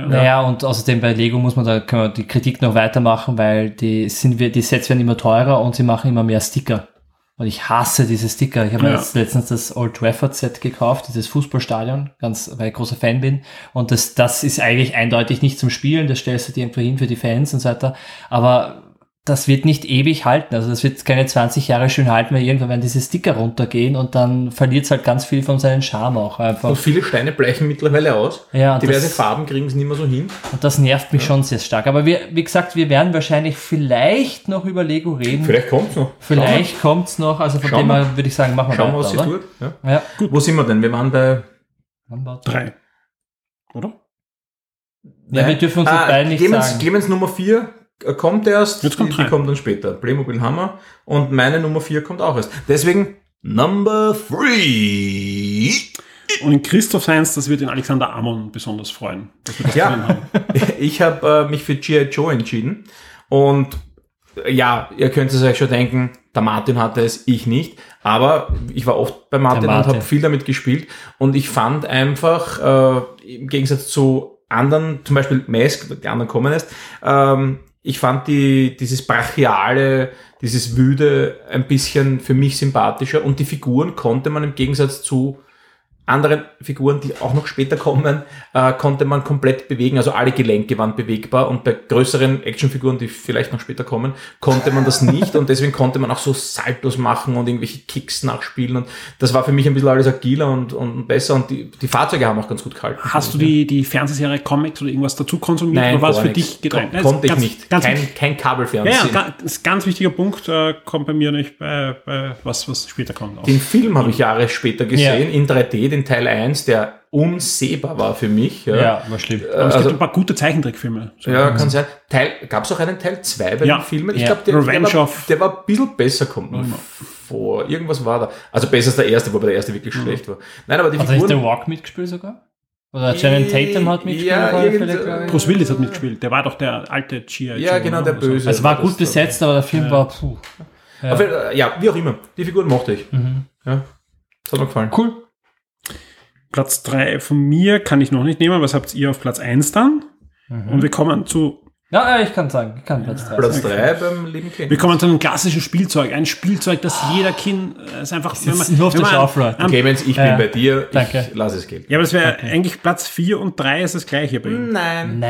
Und außerdem bei Lego können wir die Kritik noch weitermachen, weil die Sets werden immer teurer und sie machen immer mehr Sticker. Und ich hasse diese Sticker. Ich habe mir jetzt letztens das Old Trafford Set gekauft, dieses Fußballstadion, weil ich großer Fan bin. Und das ist eigentlich eindeutig nicht zum Spielen, das stellst du dir einfach hin für die Fans und so weiter. Aber das wird nicht ewig halten, also das wird keine 20 Jahre schön halten, weil irgendwann werden diese Sticker runtergehen und dann verliert es halt ganz viel von seinem Charme auch einfach. Und viele Steine bleichen mittlerweile aus, diverse Farben kriegen es nicht mehr so hin. Und das nervt mich schon sehr stark, aber wie gesagt, wir werden wahrscheinlich vielleicht noch über Lego reden. Vielleicht kommt es noch. Also von dem her würde ich sagen, machen wir weiter. Schauen wir, was sie tut. Gut. Wo sind wir denn? Wir waren bei 3, oder? Ja, wir dürfen uns das beide nicht sagen. Clemens Nummer 4 kommt erst, die kommt dann später. Playmobil Hammer und meine Nummer 4 kommt auch erst. Deswegen Number 3. Und in Christoph Seins, das wird den Alexander Amon besonders freuen. Dass wir das haben. Ich habe mich für G.I. Joe entschieden und ihr könnt es euch schon denken, der Martin hatte es, ich nicht, aber ich war oft bei Martin. Und habe viel damit gespielt und ich fand einfach, im Gegensatz zu anderen, zum Beispiel M.A.S.K., die anderen kommen erst, ich fand dieses brachiale, dieses Wüde ein bisschen für mich sympathischer und die Figuren konnte man im Gegensatz zu anderen Figuren, die auch noch später kommen, konnte man komplett bewegen. Also alle Gelenke waren bewegbar und bei größeren Actionfiguren, die vielleicht noch später kommen, konnte man das nicht und deswegen konnte man auch so Saltos machen und irgendwelche Kicks nachspielen und das war für mich ein bisschen alles agiler und besser und die Fahrzeuge haben auch ganz gut gehalten. Hast du die Fernsehserie Comics oder irgendwas dazu konsumiert? Nein, oder war es für dich getrennt? Konnte ich nicht. Kein Kabelfernsehen. Ja, das ist ein ganz wichtiger Punkt, kommt bei mir nicht bei was später kommt. Auch. Den Film habe ich Jahre später gesehen, in 3D, den Teil 1, der unsehbar war für mich. Ja, war schlimm. Aber es gibt ein paar gute Zeichentrickfilme. So kann sein. Gab es auch einen Teil 2 bei den Filmen? Ich glaube, der war ein bisschen besser, kommt mir vor. Irgendwas war da. Also besser als der erste, wobei der erste wirklich schlecht war. Nein, aber die Figuren... Hat er nicht den Walk mitgespielt sogar? Oder Channing Tatum hat mitgespielt. Ja, Bruce Willis hat mitgespielt. Der war doch der alte Chia. Ja, genau, der Böse. Also war gut besetzt, aber der Film war... Puh. Ja. Aber, ja, wie auch immer. Die Figuren mochte ich. Mhm. Ja, das hat mir gefallen. Cool. Platz 3 von mir kann ich noch nicht nehmen. Was habt ihr auf Platz 1 dann? Mhm. Und wir kommen zu... Ja, ich kann sagen, ich kann Platz 3. Platz 3 beim lieben Kind. Wir kommen zu einem klassischen Spielzeug. Ein Spielzeug, das jeder Kind ist einfach... Nur auf der Schaufel. Clemens, ich bin bei dir. Danke. Ich lasse es gehen. Ja, aber es wäre eigentlich Platz 4 und 3 ist das gleiche bei ihm. Nein.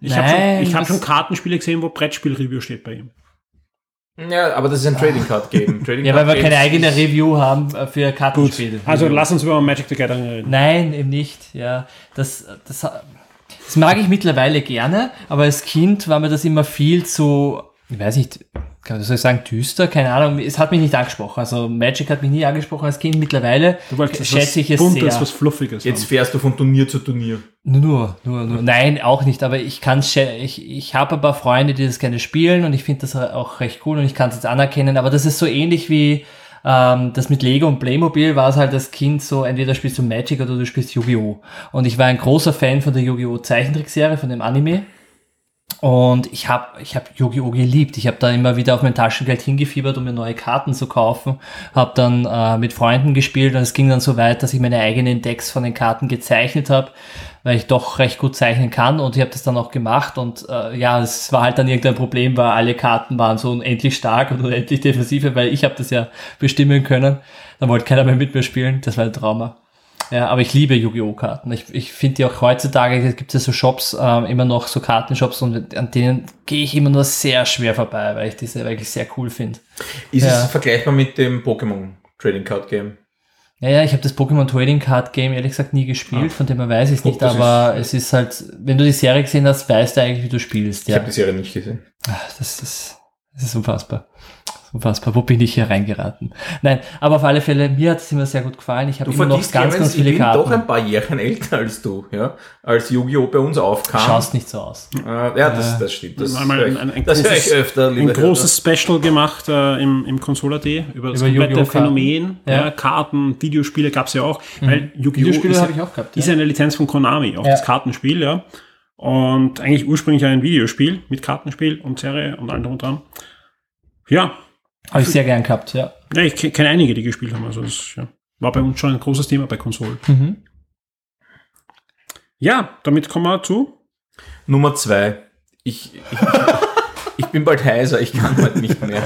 Ich habe schon Kartenspiele gesehen, wo Brettspiel-Review steht bei ihm. Ja, aber das ist ein Trading Card Game. Ja, weil wir keine eigene Review haben für Kartenspiele. Also lass uns über Magic the Gathering reden. Nein, eben nicht. Ja, das mag ich mittlerweile gerne, aber als Kind war mir das immer viel zu, ich weiß nicht, kann ich sagen, düster, keine Ahnung, es hat mich nicht angesprochen, also Magic hat mich nie angesprochen als Kind, mittlerweile schätze ich es sehr. Du wolltest was Fluffiges. Jetzt fährst du von Turnier zu Turnier. Nur. Nein, auch nicht, aber ich habe ein paar Freunde, die das gerne spielen und ich finde das auch recht cool und ich kann es jetzt anerkennen, aber das ist so ähnlich wie das mit Lego und Playmobil war es halt als Kind so, entweder spielst du Magic oder du spielst Yu-Gi-Oh! Und ich war ein großer Fan von der Yu-Gi-Oh! Zeichentrickserie, von dem Anime. Und ich habe Yu-Gi-Oh! Geliebt. Ich habe da immer wieder auf mein Taschengeld hingefiebert, um mir neue Karten zu kaufen. Habe dann mit Freunden gespielt und es ging dann so weit, dass ich meine eigenen Decks von den Karten gezeichnet habe, weil ich doch recht gut zeichnen kann und ich habe das dann auch gemacht und ja, es war halt dann irgendein Problem, weil alle Karten waren so unendlich stark und unendlich defensive, weil ich habe das ja bestimmen können. Dann wollte keiner mehr mit mir spielen, das war ein Trauma. Ja, aber ich liebe Yu-Gi-Oh! Karten. Ich finde die auch heutzutage, es gibt ja so Shops, immer noch so Kartenshops und an denen gehe ich immer nur sehr schwer vorbei, weil ich diese wirklich sehr cool finde. Ist es vergleichbar mit dem Pokémon Trading Card Game? Ja, ich habe das Pokémon Trading Card Game ehrlich gesagt nie gespielt, von dem her weiß ich es nicht, aber es ist halt, wenn du die Serie gesehen hast, weißt du eigentlich, wie du spielst. Ja. Ich habe die Serie nicht gesehen. Ach, das ist unfassbar. Wo bin ich hier reingeraten? Nein, aber auf alle Fälle, mir hat es immer sehr gut gefallen. Ich habe immer noch ganz viele Karten. Ich bin doch ein paar Jährchen älter als du, ja? Als Yu-Gi-Oh! Bei uns aufkam. Du schaust nicht so aus. Ja, das stimmt. Das höre ich öfter. Ein großes Special gemacht im Consola.de über das komplette Phänomen. Ja. Ja, Karten, Videospiele gab es ja auch. Weil Yu-Gi-Oh! Ist eine Lizenz von Konami, auch das Kartenspiel, ja. Und eigentlich ursprünglich ein Videospiel mit Kartenspiel und Serie und allem drum und dran. Ja. Habe ich sehr gern gehabt, ja. Ja, ich kenne einige, die gespielt haben. Also das war bei uns schon ein großes Thema bei Konsolen. Mhm. Ja, damit kommen wir zu Nummer 2. Ich bin bald heiser, ich kann halt nicht mehr.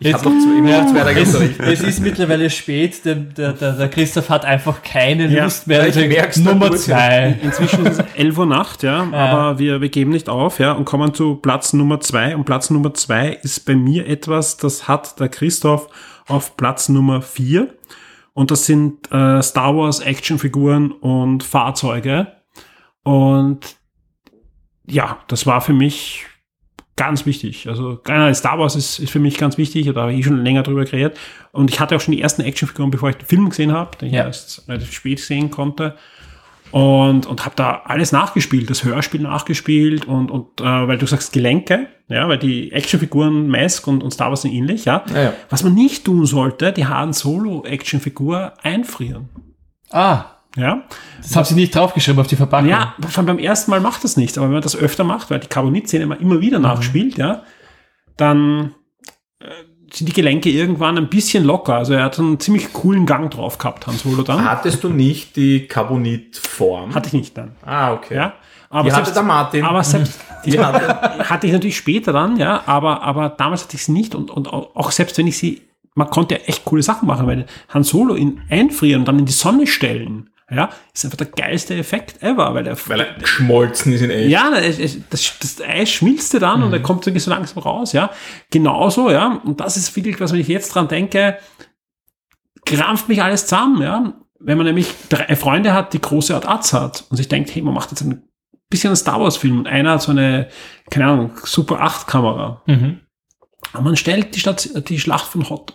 Ich habe noch zwei Tage. Es ist mittlerweile spät, denn der Christoph hat einfach keine Lust mehr. Ich merk's Nummer 2. Inzwischen ist es 11 Uhr Nacht, ja. Aber wir geben nicht auf, ja, und kommen zu Platz Nummer 2. Und Platz Nummer 2 ist bei mir etwas, das hat der Christoph auf Platz Nummer 4. Und das sind Star Wars Actionfiguren und Fahrzeuge. Und ja, das war für mich ganz wichtig. Also Star Wars ist für mich ganz wichtig, da habe ich schon länger drüber geredet. Und ich hatte auch schon die ersten Actionfiguren, bevor ich den Film gesehen habe, den ich erst relativ spät sehen konnte. Und habe da alles nachgespielt, das Hörspiel nachgespielt und weil du sagst Gelenke, ja, weil die Actionfiguren M.A.S.K. und Star Wars sind ähnlich, ja. Ja, ja. Was man nicht tun sollte, die Han Solo Actionfigur einfrieren. Ah, ja. Das haben sie nicht draufgeschrieben auf die Verpackung. Ja, schon beim ersten Mal macht das nichts, aber wenn man das öfter macht, weil die Carbonit-Szene immer wieder nachspielt, ja, dann sind die Gelenke irgendwann ein bisschen locker. Also er hat einen ziemlich coolen Gang drauf gehabt, Han Solo dann. Hattest du nicht die Carbonit-Form? Hatte ich nicht dann. Ah, okay. Ja, aber die selbst, hatte der Martin. Aber selbst, die hatte ich natürlich später dann, ja, aber damals hatte ich sie nicht und auch selbst wenn ich sie, man konnte ja echt coole Sachen machen, weil Han Solo ihn einfrieren und dann in die Sonne stellen. Ja, ist einfach der geilste Effekt ever, weil er geschmolzen ist in echt. Ja, das Eis schmilzt dann und er kommt irgendwie so langsam raus, ja. Genauso, ja. Und das ist wirklich was, wenn ich jetzt dran denke, krampft mich alles zusammen, ja. Wenn man nämlich 3 Freunde hat, die große Art Arzt hat und sich denkt, hey, man macht jetzt ein bisschen einen Star Wars Film und einer hat so eine, keine Ahnung, Super 8 Kamera. Mhm. Und man stellt die Schlacht von Hoth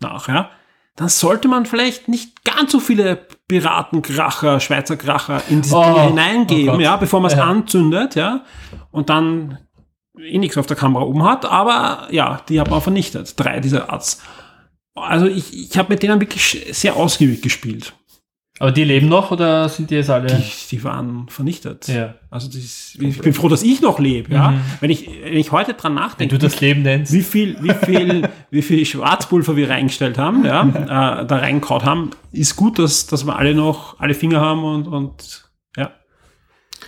nach, ja. Dann sollte man vielleicht nicht ganz so viele Piratenkracher, Schweizer Kracher in dieses Ding hineingeben, ja, bevor man es anzündet, ja, und dann nichts auf der Kamera oben hat, aber ja, die hat man vernichtet, 3 dieser Arts. Also ich habe mit denen wirklich sehr ausgiebig gespielt. Aber die leben noch oder sind die jetzt alle? Die waren vernichtet. Ja. Also ich bin froh, dass ich noch lebe. Ja? Mhm. Wenn ich heute dran nachdenke, wenn du das Leben nennst, wie viel Schwarzpulver wir reingestellt haben, ja, da reingehauen haben, ist gut, dass wir alle noch alle Finger haben und ja,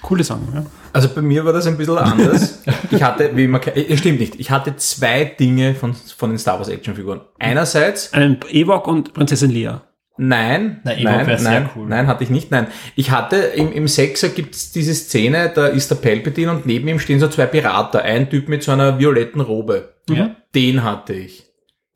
coole Sachen. Ja. Also bei mir war das ein bisschen anders. Ich hatte, wie immer, stimmt nicht, ich hatte zwei Dinge von den Star Wars Actionfiguren. Einerseits einen Ewok und Prinzessin Leia. Nein, hatte ich nicht. Nein, ich hatte im Sechser gibt's diese Szene, da ist der Palpatine und neben ihm stehen so zwei Pirater, ein Typ mit so einer violetten Robe. Ja. Den hatte ich.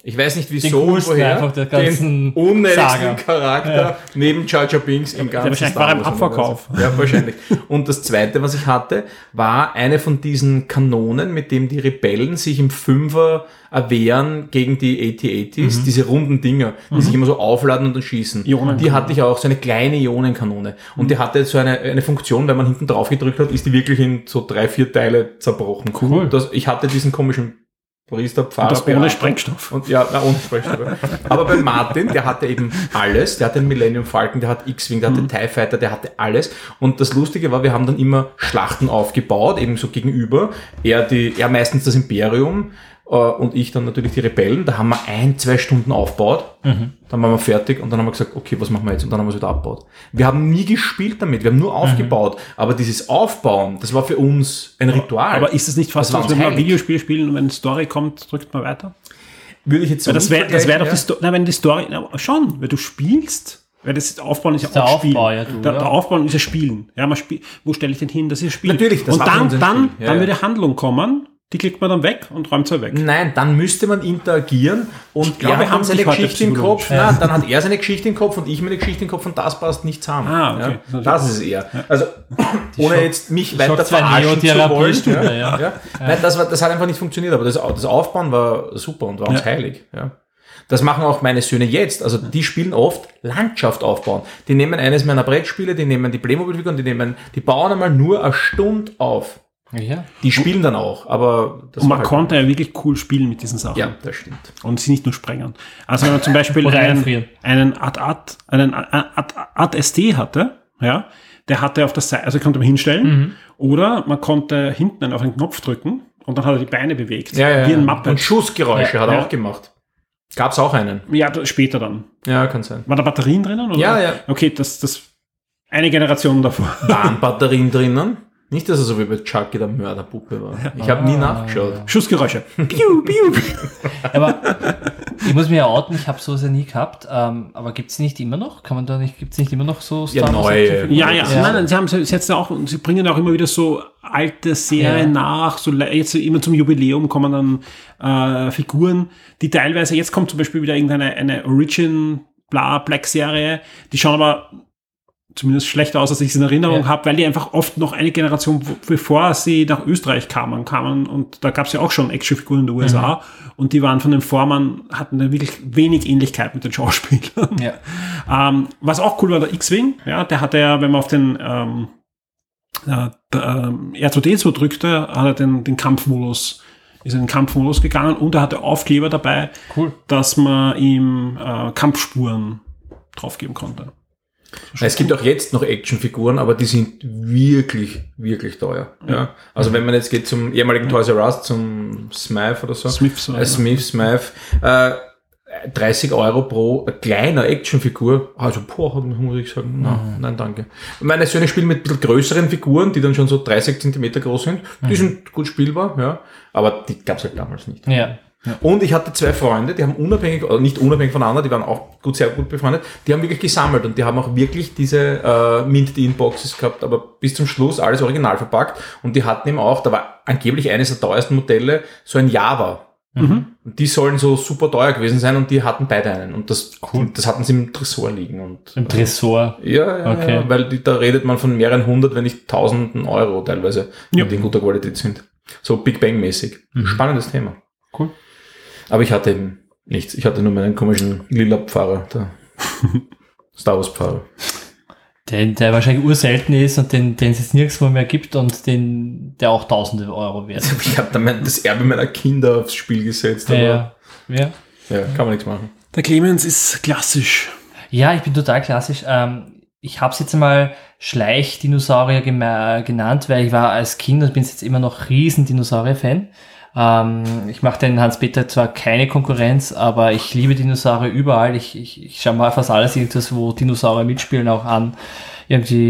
Ich weiß nicht wieso und woher. Einfach der ganzen den unnötigsten Charakter neben Jar Jar Binks im ganzen Star Wars. War im Abverkauf. Ja, wahrscheinlich. Und das Zweite, was ich hatte, war eine von diesen Kanonen, mit dem die Rebellen sich im Fünfer erwehren gegen die AT-ATs, diese runden Dinger, die sich immer so aufladen und dann schießen. Die hatte ich auch, so eine kleine Ionenkanone. Und die hatte so eine Funktion, wenn man hinten drauf gedrückt hat, ist die wirklich in so 3-4 Teile zerbrochen. Cool. Ich hatte diesen komischen Priester, Pfarrer, und das ohne Sprengstoff. Ohne Sprengstoff. Aber bei Martin, der hatte eben alles. Der hatte den Millennium Falcon, der hat X-Wing, der hatte TIE Fighter, der hatte alles. Und das Lustige war, wir haben dann immer Schlachten aufgebaut, eben so gegenüber. Er meistens das Imperium und ich dann natürlich die Rebellen. Da haben wir 1-2 Stunden aufgebaut. Dann waren wir fertig und dann haben wir gesagt, okay, was machen wir jetzt? Und dann haben wir es wieder abgebaut. Wir haben nie gespielt damit, wir haben nur aufgebaut. Aber dieses Aufbauen, das war für uns ein Ritual. Aber ist es nicht fast so, wenn wir ein Videospiel spielen und wenn eine Story kommt, drückt man weiter? Würde ich jetzt so nicht vergleichen. Das wäre doch die Story. Nein, wenn die Story, schon, wenn du spielst, weil das Aufbauen ist ja auch Spielen. Der Aufbauen ist ja Spielen. Ja, man spielt, wo stelle ich den hin? Das ist Spiel. Natürlich, das und war dann ja, dann würde Handlung kommen. Die klickt man dann weg und räumt sie weg. Nein, dann müsste man interagieren und ich glaube, wir haben seine Geschichte im Kopf. Ja. Na, dann hat er seine Geschichte im Kopf und ich meine Geschichte im Kopf und das passt nicht zusammen. Okay. Ja, das ist eher. Ja. Also, ohne jetzt mich weiter verarschen zu wollen. Nein, das hat einfach nicht funktioniert, aber das Aufbauen war super und war uns heilig. Ja. Das machen auch meine Söhne jetzt. Also die spielen oft Landschaft aufbauen. Die nehmen eines meiner Brettspiele, die nehmen die Playmobil-Figuren, die bauen einmal nur eine Stunde auf. Ja. Die spielen dann auch, aber das und man konnte ja wirklich cool spielen mit diesen Sachen. Ja, das stimmt. Und sie nicht nur sprengen. Also wenn man zum Beispiel einen Art ST hatte, ja, der hatte auf der Seite, also konnte man hinstellen, oder man konnte hinten auf einen Knopf drücken und dann hat er die Beine bewegt. Wie ein Mappe. Und Schussgeräusche hat er auch gemacht. Gab's auch einen? Ja, später dann. Ja, kann sein. War da Batterien drinnen? Oder? Ja. Okay, das eine Generation davor. Waren Batterien drinnen? Nicht, dass er so wie bei Chucky der Mörderpuppe war. Ich habe nie nachgeschaut. Ja. Schussgeräusche. Piu, piu. Aber ich muss mich ja outen, ich habe sowas ja nie gehabt. Aber gibt's nicht immer noch? Kann man da nicht, gibt's nicht immer noch so Star Wars? Ja. Nein, sie bringen auch immer wieder so alte Serien nach. So jetzt immer zum Jubiläum kommen dann Figuren, die teilweise, jetzt kommt zum Beispiel wieder eine Origin-Black-Serie, die schauen aber zumindest schlechter aus, als ich es in Erinnerung habe, weil die einfach oft noch eine Generation, bevor sie nach Österreich kamen und da gab es ja auch schon Actionfiguren in den USA und die waren von den Vormann, hatten da wirklich wenig Ähnlichkeit mit den Schauspielern. Ja. Was auch cool war, der X-Wing, der hatte ja, wenn man auf den R2D2 drückte, hat er in den Kampfmodus gegangen und er hatte Aufkleber dabei, dass man ihm Kampfspuren draufgeben konnte. Es gibt auch jetzt noch Actionfiguren, aber die sind wirklich, wirklich teuer. Ja. Also wenn man jetzt geht zum ehemaligen Toys R Us, zum Smith oder so. Smith. 30 € pro kleiner Actionfigur. Also, muss ich sagen, nein, danke. Meine Söhne spielen mit ein bisschen größeren Figuren, die dann schon so 30 Zentimeter groß sind. Die sind gut spielbar, aber die gab es halt damals nicht. Ja. Und ich hatte zwei Freunde, die haben nicht unabhängig voneinander, die waren auch sehr gut befreundet, die haben wirklich gesammelt und die haben auch wirklich diese Mint-In-Boxes gehabt, aber bis zum Schluss alles original verpackt und die hatten eben auch, da war angeblich eines der teuersten Modelle, so ein Java. Und die sollen so super teuer gewesen sein und die hatten beide einen und das hatten sie im Tresor liegen. Im Tresor? Ja, weil da redet man von mehreren hundert, wenn nicht tausenden Euro teilweise, die in guter Qualität sind. So Big Bang-mäßig. Spannendes Thema. Cool. Aber ich hatte eben nichts. Ich hatte nur meinen komischen lila Pfarrer, der Star Wars Pfarrer. Der wahrscheinlich urselten ist und den es jetzt nirgendwo mehr gibt und der auch tausende Euro wert ist. Ich habe dann das Erbe meiner Kinder aufs Spiel gesetzt. Ja, kann man nichts machen. Der Clemens ist klassisch. Ja, ich bin total klassisch. Ich habe es jetzt einmal Schleichdinosaurier genannt, weil ich war als Kind und bin jetzt immer noch riesen Dinosaurier-Fan. Ich mache den Hans-Peter zwar keine Konkurrenz, aber ich liebe Dinosaurier überall. Ich schaue mal fast alles, irgendwas, wo Dinosaurier mitspielen, auch an. Und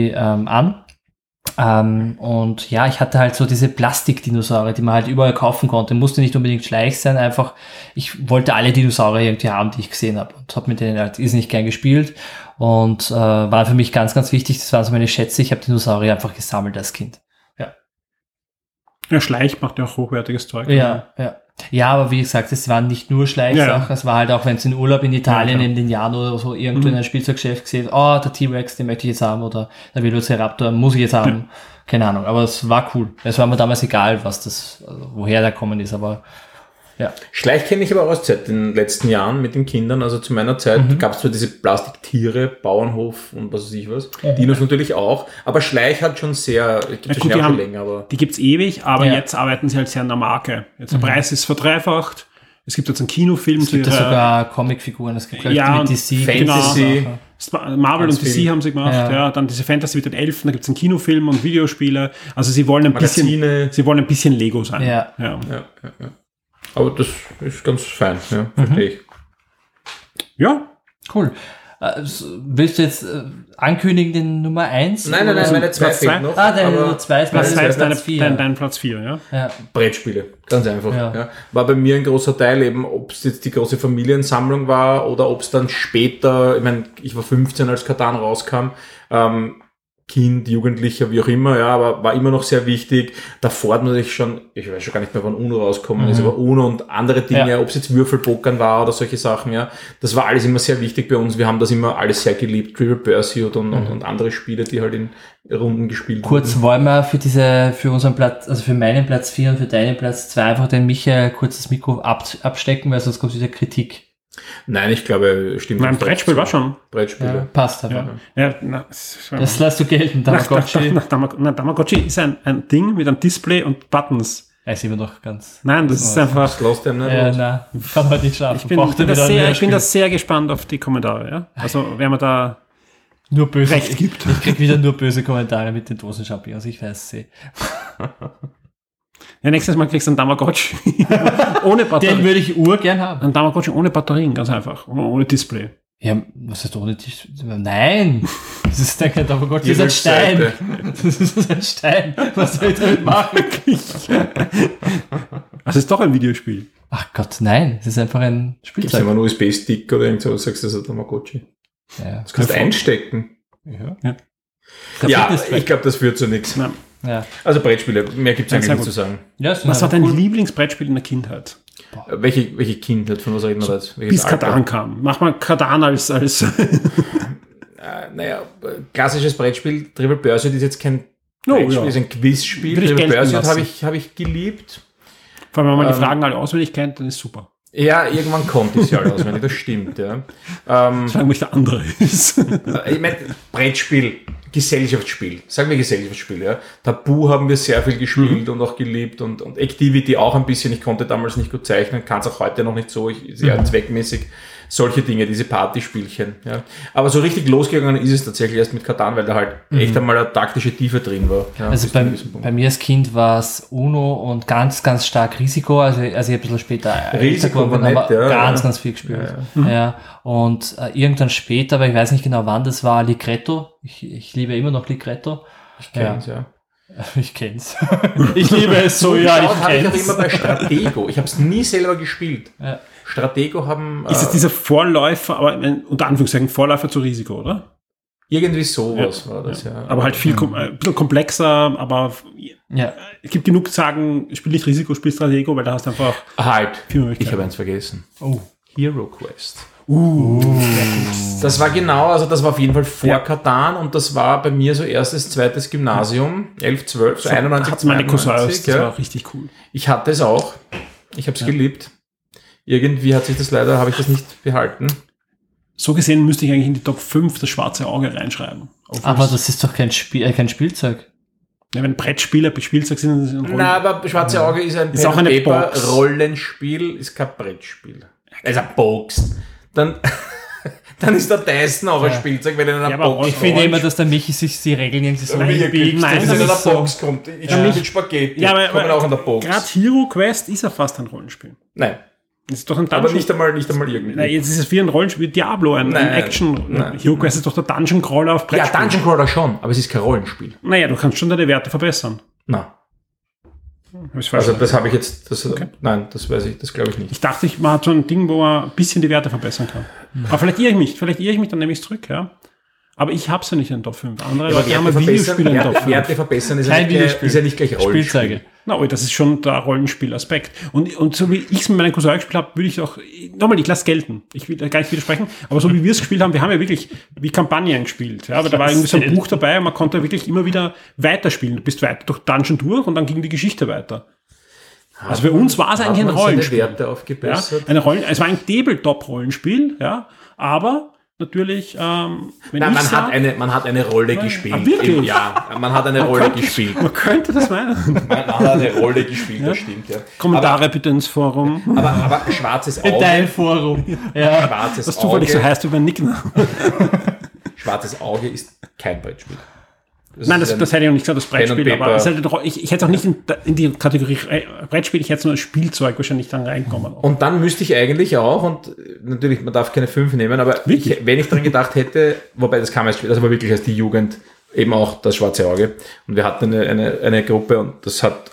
ja, ich hatte halt so diese Plastikdinosaurier, die man halt überall kaufen konnte. Musste nicht unbedingt schleich sein, einfach, ich wollte alle Dinosaurier irgendwie haben, die ich gesehen habe. Und habe mit denen halt irrsinnig gern gespielt. Und war für mich ganz, ganz wichtig. Das waren so meine Schätze. Ich habe Dinosaurier einfach gesammelt als Kind. Ja. Ja, Schleich macht ja auch hochwertiges Zeug. Ja, oder? Ja. Ja, aber wie gesagt, es waren nicht nur Schleichsachen, ja. Es war halt auch, wenn es in Urlaub in Italien, ja, in den Jahren oder so irgendwo in einem Spielzeuggeschäft gesehen, oh, der T-Rex, den möchte ich jetzt haben, oder der Velociraptor muss ich jetzt haben, keine Ahnung, aber es war cool. Es war mir damals egal, was das, also woher der kommen ist, aber ja. Schleich kenne ich aber auch seit den letzten Jahren mit den Kindern, also zu meiner Zeit gab es zwar diese Plastiktiere, Bauernhof und was weiß ich was, Dinos natürlich auch, aber Schleich hat schon sehr, die gibt's ewig, aber jetzt arbeiten sie halt sehr an der Marke. Jetzt der Preis ist verdreifacht, es gibt jetzt einen Kinofilm. Es gibt ja sogar Comicfiguren, es gibt ja, mit DC, Fantasy. Genau. Marvel und DC haben sie gemacht, ja, dann diese Fantasy mit den Elfen, da gibt's einen Kinofilm und Videospiele, also sie wollen ein bisschen Lego sein. Ja. Aber das ist ganz fein, ja, verstehe ich. Ja, cool. Willst du jetzt ankündigen den Nummer 1? Nein, meine 2 fehlt noch. Deine Nummer 2 ist dein Platz 4, ja. Brettspiele, ganz einfach. Ja. War bei mir ein großer Teil, eben ob es jetzt die große Familiensammlung war oder ob es dann später, ich meine, ich war 15, als Catan rauskam, Kind, Jugendlicher, wie auch immer, ja, aber war immer noch sehr wichtig. Davor hat man sich schon, ich weiß schon gar nicht mehr, wann UNO rauskommen ist, aber UNO und andere Dinge, ob es jetzt Würfelpokern war oder solche Sachen, ja, das war alles immer sehr wichtig bei uns. Wir haben das immer alles sehr geliebt, Trivial Pursuit und andere Spiele, die halt in Runden gespielt wurden. Kurz wollen wir für unseren Platz, also für meinen Platz 4 und für deinen Platz 2 einfach den Michael kurz das Mikro abstecken, weil sonst kommt wieder Kritik. Nein, ich glaube, stimmt. Mein Brettspiel war schon. Brettspiele. Ja, passt aber. Ja, das lässt du gelten. Tamagotchi. Tamagotchi ist ein Ding mit einem Display und Buttons. Er ist immer noch ganz... Nein, das ist einfach... Das lässt einem nicht. Nein, kann man nicht schlafen. Ich bin da sehr gespannt auf die Kommentare. Ja? Also, wenn man da... Nur böse... Recht gibt. Ich krieg wieder nur böse Kommentare mit den Dosen-Champignons. Ich weiß es eh. Ja, nächstes Mal kriegst du einen Tamagotchi. Ohne Batterien. Den würde ich urgern haben. Einen Tamagotchi ohne Batterien, ganz einfach. Ohne Display. Ja, was heißt ohne Display? Nein! Das ist kein Tamagotchi, das ist ein Stein. Was soll ich damit machen? Das ist doch ein Videospiel. Ach Gott, nein. Es ist einfach ein Spielzeug. Gibt's immer einen USB-Stick oder irgend so, sagst du, das ist ein Tamagotchi. Ja. Das kannst du einstecken. Ja, ich glaube, das führt zu nichts. Nein. Ja. Also Brettspiele, mehr gibt es eigentlich nicht zu sagen. Ja, was war dein Lieblingsbrettspiel in der Kindheit? Welche Kindheit? Von was reden wir da jetzt? Bis Catan kam. Mach mal Catan als naja, klassisches Brettspiel. Trivial Pursuit ist jetzt kein Brettspiel, ist ein Quizspiel. Trivial Pursuit habe ich geliebt. Vor allem, wenn man die Fragen alle auswendig kennt, dann ist super. Ja, irgendwann kommt es ja alle auswendig, das stimmt. Ja. Sagen wir, der andere ist. Ich meine, Brettspiel. Gesellschaftsspiel, sagen wir Gesellschaftsspiel, ja. Tabu haben wir sehr viel gespielt und auch geliebt und Activity auch ein bisschen. Ich konnte damals nicht gut zeichnen, kann es auch heute noch nicht so, ist eher zweckmäßig. Solche Dinge, diese Partyspielchen, ja. Aber so richtig losgegangen ist es tatsächlich erst mit Catan, weil da halt echt einmal eine taktische Tiefe drin war. Ja, also bei mir als Kind war es UNO und ganz, ganz stark Risiko, also ich ein bisschen später Risiko, aber nett, ganz viel gespielt. Ja. Und irgendwann später, aber ich weiß nicht genau wann, das war Ligretto. Ich liebe immer noch Ligretto. Ich kenn's, ja. Ich kenn's. Ich liebe es so, ich kenn's. Ich auch immer bei Stratego. Ich habe es nie selber gespielt. Ja. Stratego haben... Ist es dieser Vorläufer, aber unter Anführungszeichen Vorläufer zu Risiko, oder? Irgendwie sowas war das, ja. Aber halt viel ein bisschen komplexer, aber es gibt genug zu sagen, spiel nicht Risiko, spiel Stratego, weil da hast du einfach... Halt, ich habe eins vergessen. Oh, Hero Quest. Das war das war auf jeden Fall vor Catan und das war bei mir so erstes, zweites Gymnasium, 11, 12, so 91, hat's meine Cousins, das war richtig cool. Ich hatte es auch, ich habe es geliebt. Irgendwie habe ich das nicht behalten. So gesehen müsste ich eigentlich in die Top 5 das schwarze Auge reinschreiben. Aber das ist doch kein Spielzeug. Ja, wenn Brettspieler Spielzeug sind... aber schwarze Auge ist ein Pen-and-Paper-Rollenspiel, ist kein Brettspiel. Also Box. Dann dann ist der Dyson auch ein Spielzeug, wenn er in einer Box kommt. Ich finde immer, dass der Michi sich die Regeln irgendwie so reinbiegt. Nein, dass er in einer Box kommt. Ich mit Spaghetti, kommen auch in der Box. Gerade Hero Quest ist ja fast ein Rollenspiel. Nein. Ist doch ein aber nicht einmal irgendwie. Nein, jetzt ist es wie ein Rollenspiel, Diablo, ein Action. Nein. Hero Quest ist doch der Dungeon Crawler auf Brettspiel. Ja, Dungeon Crawler schon, aber es ist kein Rollenspiel. Naja, du kannst schon deine Werte verbessern. Nein. Also das habe ich jetzt, nein, das weiß ich, das glaube ich nicht. Ich dachte, man hat so ein Ding, wo man ein bisschen die Werte verbessern kann. Mhm. Aber vielleicht irre ich mich, dann nehme ich es zurück, ja. Aber ich habe es ja nicht in den Top 5. Andere Leute haben Videospiele in den Top 5. Werte verbessern ist ja nicht gleich Rollenspiel. Spielzeige. No, das ist schon der Rollenspielaspekt. Und so wie ich es mit meinen Cousins gespielt habe, würde ich auch, nochmal, ich lasse gelten. Ich will gar nicht widersprechen, aber so wie wir es gespielt haben, wir haben ja wirklich wie Kampagnen gespielt. Ja, aber da war irgendwie so ein Buch dabei und man konnte wirklich immer wieder weiterspielen. Du bist weiter durch Dungeon durch und dann ging die Geschichte weiter. Also für uns war es eigentlich ein Rollenspiel. Werte aufgebessert. Ja, es war ein Tabletop-Rollenspiel, ja, aber natürlich, man hat eine Rolle gespielt. Ah, wirklich? Ja, man hat eine Rolle gespielt. Man könnte das meinen. Man hat eine Rolle gespielt, das stimmt, ja. Kommentare bitte ins Forum. Aber schwarzes Auge. Detailforum. Ja. Schwarzes was Auge. Zufällig so heißt über Nickner. Schwarzes Auge ist kein Brettspiel. Nein, das hätte ich auch nicht gesagt, das Brettspiel, aber das hätte doch, ich hätte auch nicht in die Kategorie Brettspiel, ich hätte nur als Spielzeug wahrscheinlich dann reinkommen. Und dann müsste ich eigentlich auch, und natürlich, man darf keine 5 nehmen, aber wenn ich dran gedacht hätte, wobei das kam als Spiel, das war wirklich als die Jugend, eben auch das schwarze Auge. Und wir hatten eine Gruppe und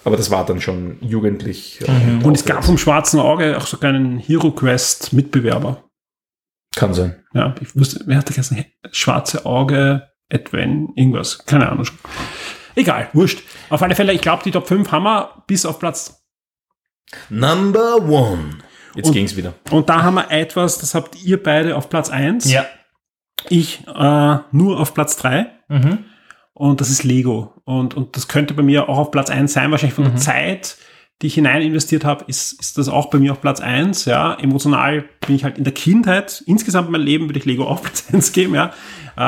aber das war dann schon jugendlich. Mhm. Und es gab vom schwarzen Auge auch sogar einen Hero Quest Mitbewerber. Kann sein. Ja, ich wusste, wer hat das schwarze Auge Advent, irgendwas, keine Ahnung. Egal, wurscht. Auf alle Fälle, ich glaube, die Top 5 haben wir bis auf Platz Number 1. Jetzt ging es wieder. Und da haben wir etwas, das habt ihr beide auf Platz 1. Ja. Ich nur auf Platz 3. Mhm. Und das ist Lego. Und das könnte bei mir auch auf Platz 1 sein. Wahrscheinlich von der Zeit, die ich hinein investiert habe, ist das auch bei mir auf Platz 1. Ja. Emotional bin ich halt in der Kindheit. Insgesamt mein Leben würde ich Lego auf Platz 1 geben. Ja. Bei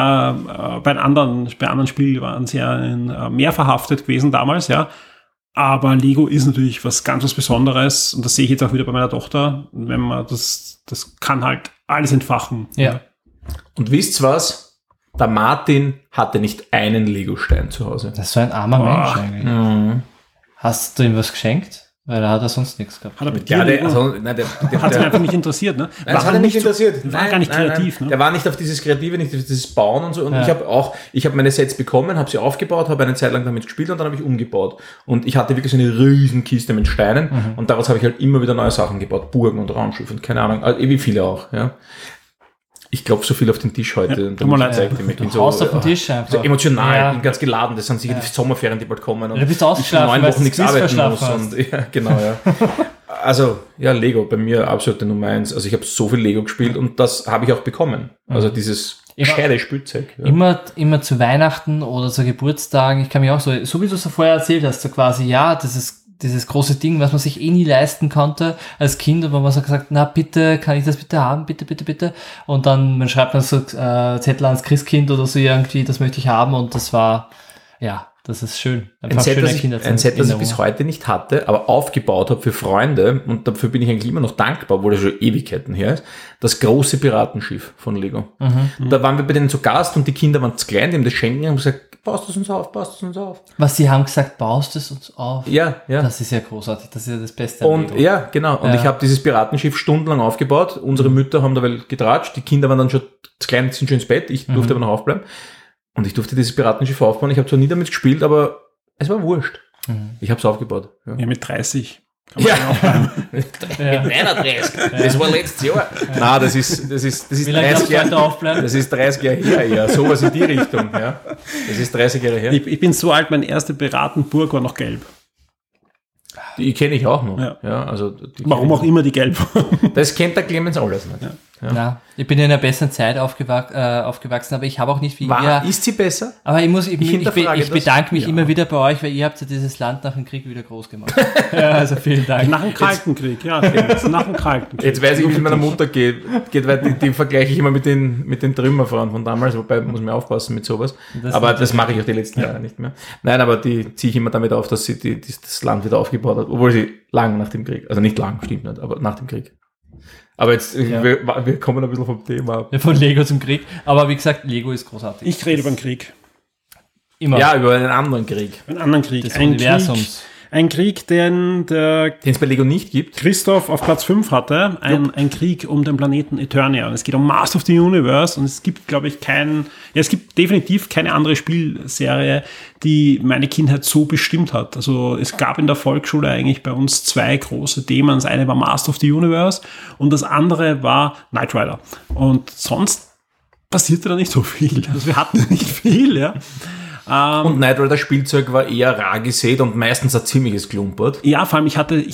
anderen Spielen waren sie ja mehr verhaftet gewesen damals. Ja. Aber Lego ist natürlich was ganz Besonderes. Und das sehe ich jetzt auch wieder bei meiner Tochter. Wenn man das kann halt alles entfachen. Ja. Und wisst ihr was? Der Martin hatte nicht einen Lego-Stein zu Hause. Das war ein armer Mensch eigentlich. Mhm. Hast du ihm was geschenkt? Weil da hat er sonst nichts gehabt. Hat er mit der hat sich einfach nicht interessiert, ne? Nein, das hat er nicht interessiert. War gar nicht kreativ, ne? Der war nicht auf dieses Kreative, nicht auf dieses Bauen und so. Und ich habe meine Sets bekommen, habe sie aufgebaut, habe eine Zeit lang damit gespielt und dann habe ich umgebaut. Und ich hatte wirklich so eine riesen Kiste mit Steinen und daraus habe ich halt immer wieder neue Sachen gebaut. Burgen und Raumschiff und keine Ahnung, also wie viele auch, ja. Ich glaube so viel auf den Tisch heute. Ja, mal du haust auf den Tisch einfach. So emotional, bin ganz geladen. Das sind sicher die Sommerferien, die bald kommen. Und du bist ausgeschlafen, weil 9 Wochen nichts arbeiten muss. Und, also, Lego, bei mir absolute Nummer 1. Also ich habe so viel Lego gespielt und das habe ich auch bekommen. Also dieses gescheite Spielzeug. Ja. Immer zu Weihnachten oder zu Geburtstagen. Ich kann mich auch so wie du es vorher erzählt hast, so quasi, das ist dieses große Ding, was man sich nie leisten konnte als Kind, und man hat gesagt, na bitte, kann ich das bitte haben, bitte, bitte, bitte. Und dann man schreibt dann so Zettel ans Christkind oder so irgendwie, das möchte ich haben, und das war, das ist schön. Ein Set, das ich bis heute nicht hatte, aber aufgebaut habe für Freunde, und dafür bin ich eigentlich immer noch dankbar, obwohl das schon Ewigkeiten her ist, das große Piratenschiff von Lego. Mhm. Da waren wir bei denen zu Gast und die Kinder waren zu klein, die haben das schenken und haben gesagt, baust es uns auf. Was sie haben gesagt, baust es uns auf. Ja. Das ist ja großartig, das ist ja das Beste. Und genau. Und ich habe dieses Piratenschiff stundenlang aufgebaut. Unsere Mütter haben dabei getratscht, die Kinder waren dann schon klein, sind schon ins Bett, ich durfte aber noch aufbleiben. Und ich durfte dieses Piratenschiff aufbauen. Ich habe zwar nie damit gespielt, aber es war wurscht. Mhm. Ich habe es aufgebaut. Ja, mit 30. Mit 31. Das war letztes Jahr. Ja. Nein, das ist 30 Jahre her. Das ist 30 Jahre her, sowas in die Richtung. Ja. Das ist 30 Jahre her. Ich bin so alt, meine erste Piratenburg war noch gelb. Die kenne ich auch noch. Ja, also warum auch immer die gelb war. Das kennt der Clemens alles nicht. Ja. Na, ich bin in einer besseren Zeit aufgewachsen, aber ich habe auch nicht wie ihr. Ist sie besser? Aber ich bedanke mich immer wieder bei euch, weil ihr habt ja dieses Land nach dem Krieg wieder groß gemacht. Also vielen Dank. Nach dem Kalten Krieg, nach dem Kalten Krieg. Jetzt weiß ich, wie es meiner Mutter geht, weil die vergleiche ich immer mit den Trümmerfrauen von damals, wobei muss man aufpassen mit sowas. Aber das mache ich auch die letzten Jahre nicht mehr. Nein, aber die ziehe ich immer damit auf, dass sie das Land wieder aufgebaut hat, obwohl sie lang nach dem Krieg, also nicht lang, stimmt nicht, aber nach dem Krieg. Aber jetzt, wir kommen ein bisschen vom Thema ab. Von Lego zum Krieg. Aber wie gesagt, Lego ist großartig. Ich rede über den Krieg. Immer. Ja, über einen anderen Krieg. Einen anderen Krieg. Des Universums. Ein Krieg, den es bei Lego nicht gibt. Christoph auf Platz 5 hatte. Ein Krieg um den Planeten Eternia. Und es geht um Master of the Universe. Und es gibt, glaube ich, es gibt definitiv keine andere Spielserie, die meine Kindheit so bestimmt hat. Also es gab in der Volksschule eigentlich bei uns zwei große Themen. Das eine war Master of the Universe und das andere war Knight Rider. Und sonst passierte da nicht so viel. Also wir hatten nicht viel, ja. Und Knight Rider Spielzeug war eher rar gesät und meistens ein ziemliches Klumpert. Ja, vor allem ich hatte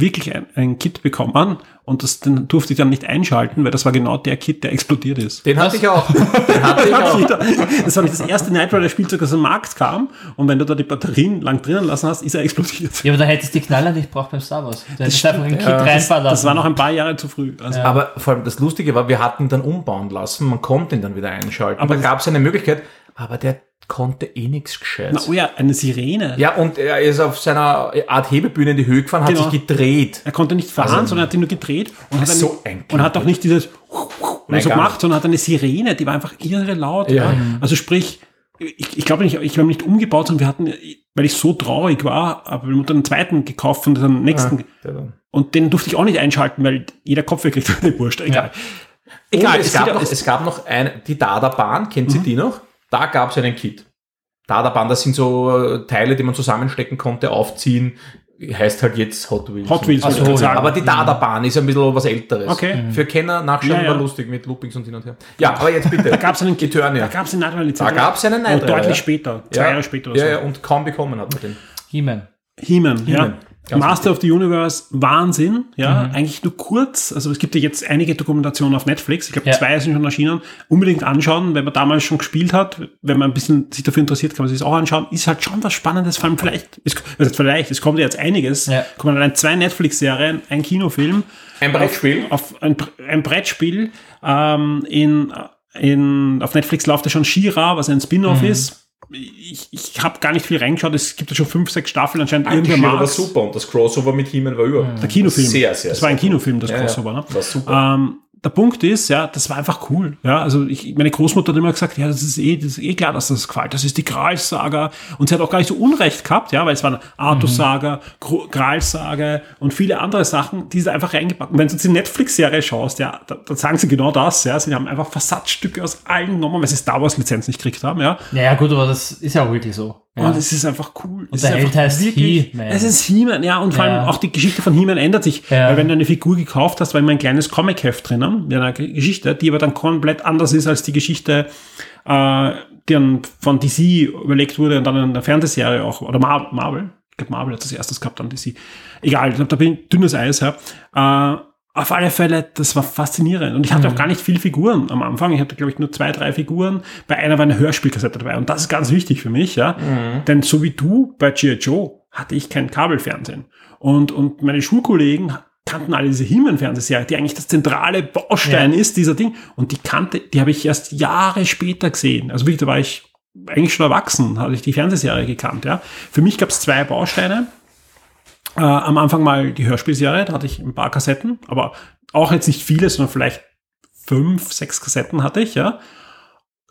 wirklich ein Kit bekommen und den durfte ich dann nicht einschalten, weil das war genau der Kit, der explodiert ist. Den hatte ich auch. Das war nicht das erste Knight Rider Spielzeug, das am Markt kam, und wenn du da die Batterien lang drinnen lassen hast, ist er explodiert. Ja, aber da hättest du die Knaller nicht braucht beim Star Wars. Da hättest du einfach ein Kit reinfahren lassen. Das war noch ein paar Jahre zu früh. Also. Ja. Aber vor allem das Lustige war, wir hatten ihn dann umbauen lassen, man konnte ihn dann wieder einschalten. Aber da gab es eine Möglichkeit, aber der konnte nichts Gescheites. Na, oh ja, eine Sirene. Ja, und er ist auf seiner Art Hebebühne in die Höhe gefahren, hat sich gedreht. Er konnte nicht fahren, sondern hat ihn nur gedreht. Und hat auch nicht dieses so gemacht, sondern hat eine Sirene, die war einfach irre laut. Ja. Ja. Also sprich, ich glaube nicht, ich habe nicht umgebaut, sondern wir hatten, weil ich so traurig war, aber wir haben dann einen zweiten gekauft und dann den nächsten. Ja. Und den durfte ich auch nicht einschalten, weil jeder Kopf wirklich eine Wurst, egal. Ja. Egal, es gab noch eine, die Dada-Bahn, kennt ihr die noch? Da gab es einen Kit. Dada-Bahn, das sind so Teile, die man zusammenstecken konnte, aufziehen. Heißt halt jetzt Hot Wheels. Hot Wheels, also, sagen. Aber die Dada-Bahn ist ein bisschen was Älteres. Okay. Für Kenner nachschauen war lustig mit Loopings und hin und her. Ja, aber jetzt bitte. Da gab es einen Kit. Da gab es einen Nightrider. Deutlich später. 2 Jahre später oder so. Ja, und kaum bekommen hat man den. He-Man, ja. Master of the Universe, Wahnsinn, ja, eigentlich nur kurz, also es gibt ja jetzt einige Dokumentationen auf Netflix, ich glaube 2 sind schon erschienen, unbedingt anschauen, wenn man damals schon gespielt hat, wenn man ein bisschen sich dafür interessiert, kann man sich das auch anschauen, ist halt schon was Spannendes, vor allem es kommt ja jetzt einiges, kommen allein 2 Netflix-Serien, ein Kinofilm, ein Brettspiel, ein Brettspiel, auf Netflix läuft ja schon She-Ra, was ein Spin-off ist. Ich habe gar nicht viel reingeschaut, es gibt ja schon 5, 6 Staffeln anscheinend. She-Ra war super und das Crossover mit He-Man war über. Der Kinofilm. Sehr, sehr. Das war ein Kinofilm, das Crossover. Ne? War super. Der Punkt ist, ja, das war einfach cool. Ja, also meine Großmutter hat immer gesagt, ja, das ist eh klar, dass das gefällt. Das ist die Graal-Saga. Und sie hat auch gar nicht so Unrecht gehabt, ja, weil es waren Arthur-Saga, Graal-Saga und viele andere Sachen, die sie einfach reingepackt. Und wenn du jetzt die Netflix-Serie schaust, ja, dann sagen sie genau das, ja. Sie haben einfach Versatzstücke aus allen genommen, weil sie Star Wars-Lizenz nicht gekriegt haben, ja. Naja, gut, aber das ist ja auch wirklich so. Ja. Und es ist einfach cool. Und der Held heißt He-Man. Es ist He-Man, ja. Und vor allem auch die Geschichte von He-Man ändert sich. Ja. Weil wenn du eine Figur gekauft hast, war immer ein kleines Comic-Heft drinnen, mit einer Geschichte, die aber dann komplett anders ist als die Geschichte, die dann von DC überlegt wurde und dann in der Fernsehserie auch, oder Marvel. Ich glaube, Marvel hat das erstes gehabt, dann DC. Egal, da bin ich dünnes Eis, ja. Auf alle Fälle, das war faszinierend. Und ich hatte auch gar nicht viele Figuren am Anfang. Ich hatte, glaube ich, nur 2, 3 Figuren. Bei einer war eine Hörspielkassette dabei. Und das ist ganz wichtig für mich, ja. Denn so wie du bei G.I. Joe hatte ich kein Kabelfernsehen. Und meine Schulkollegen kannten alle diese He-Man-Fernsehserie, die eigentlich das zentrale Baustein ist, dieser Ding. Und die habe ich erst Jahre später gesehen. Also wirklich, da war ich eigentlich schon erwachsen, hatte ich die Fernsehserie gekannt, ja. Für mich gab es 2 Bausteine. Am Anfang mal die Hörspielserie, da hatte ich ein paar Kassetten, aber auch jetzt nicht viele, sondern vielleicht 5, 6 Kassetten hatte ich, ja.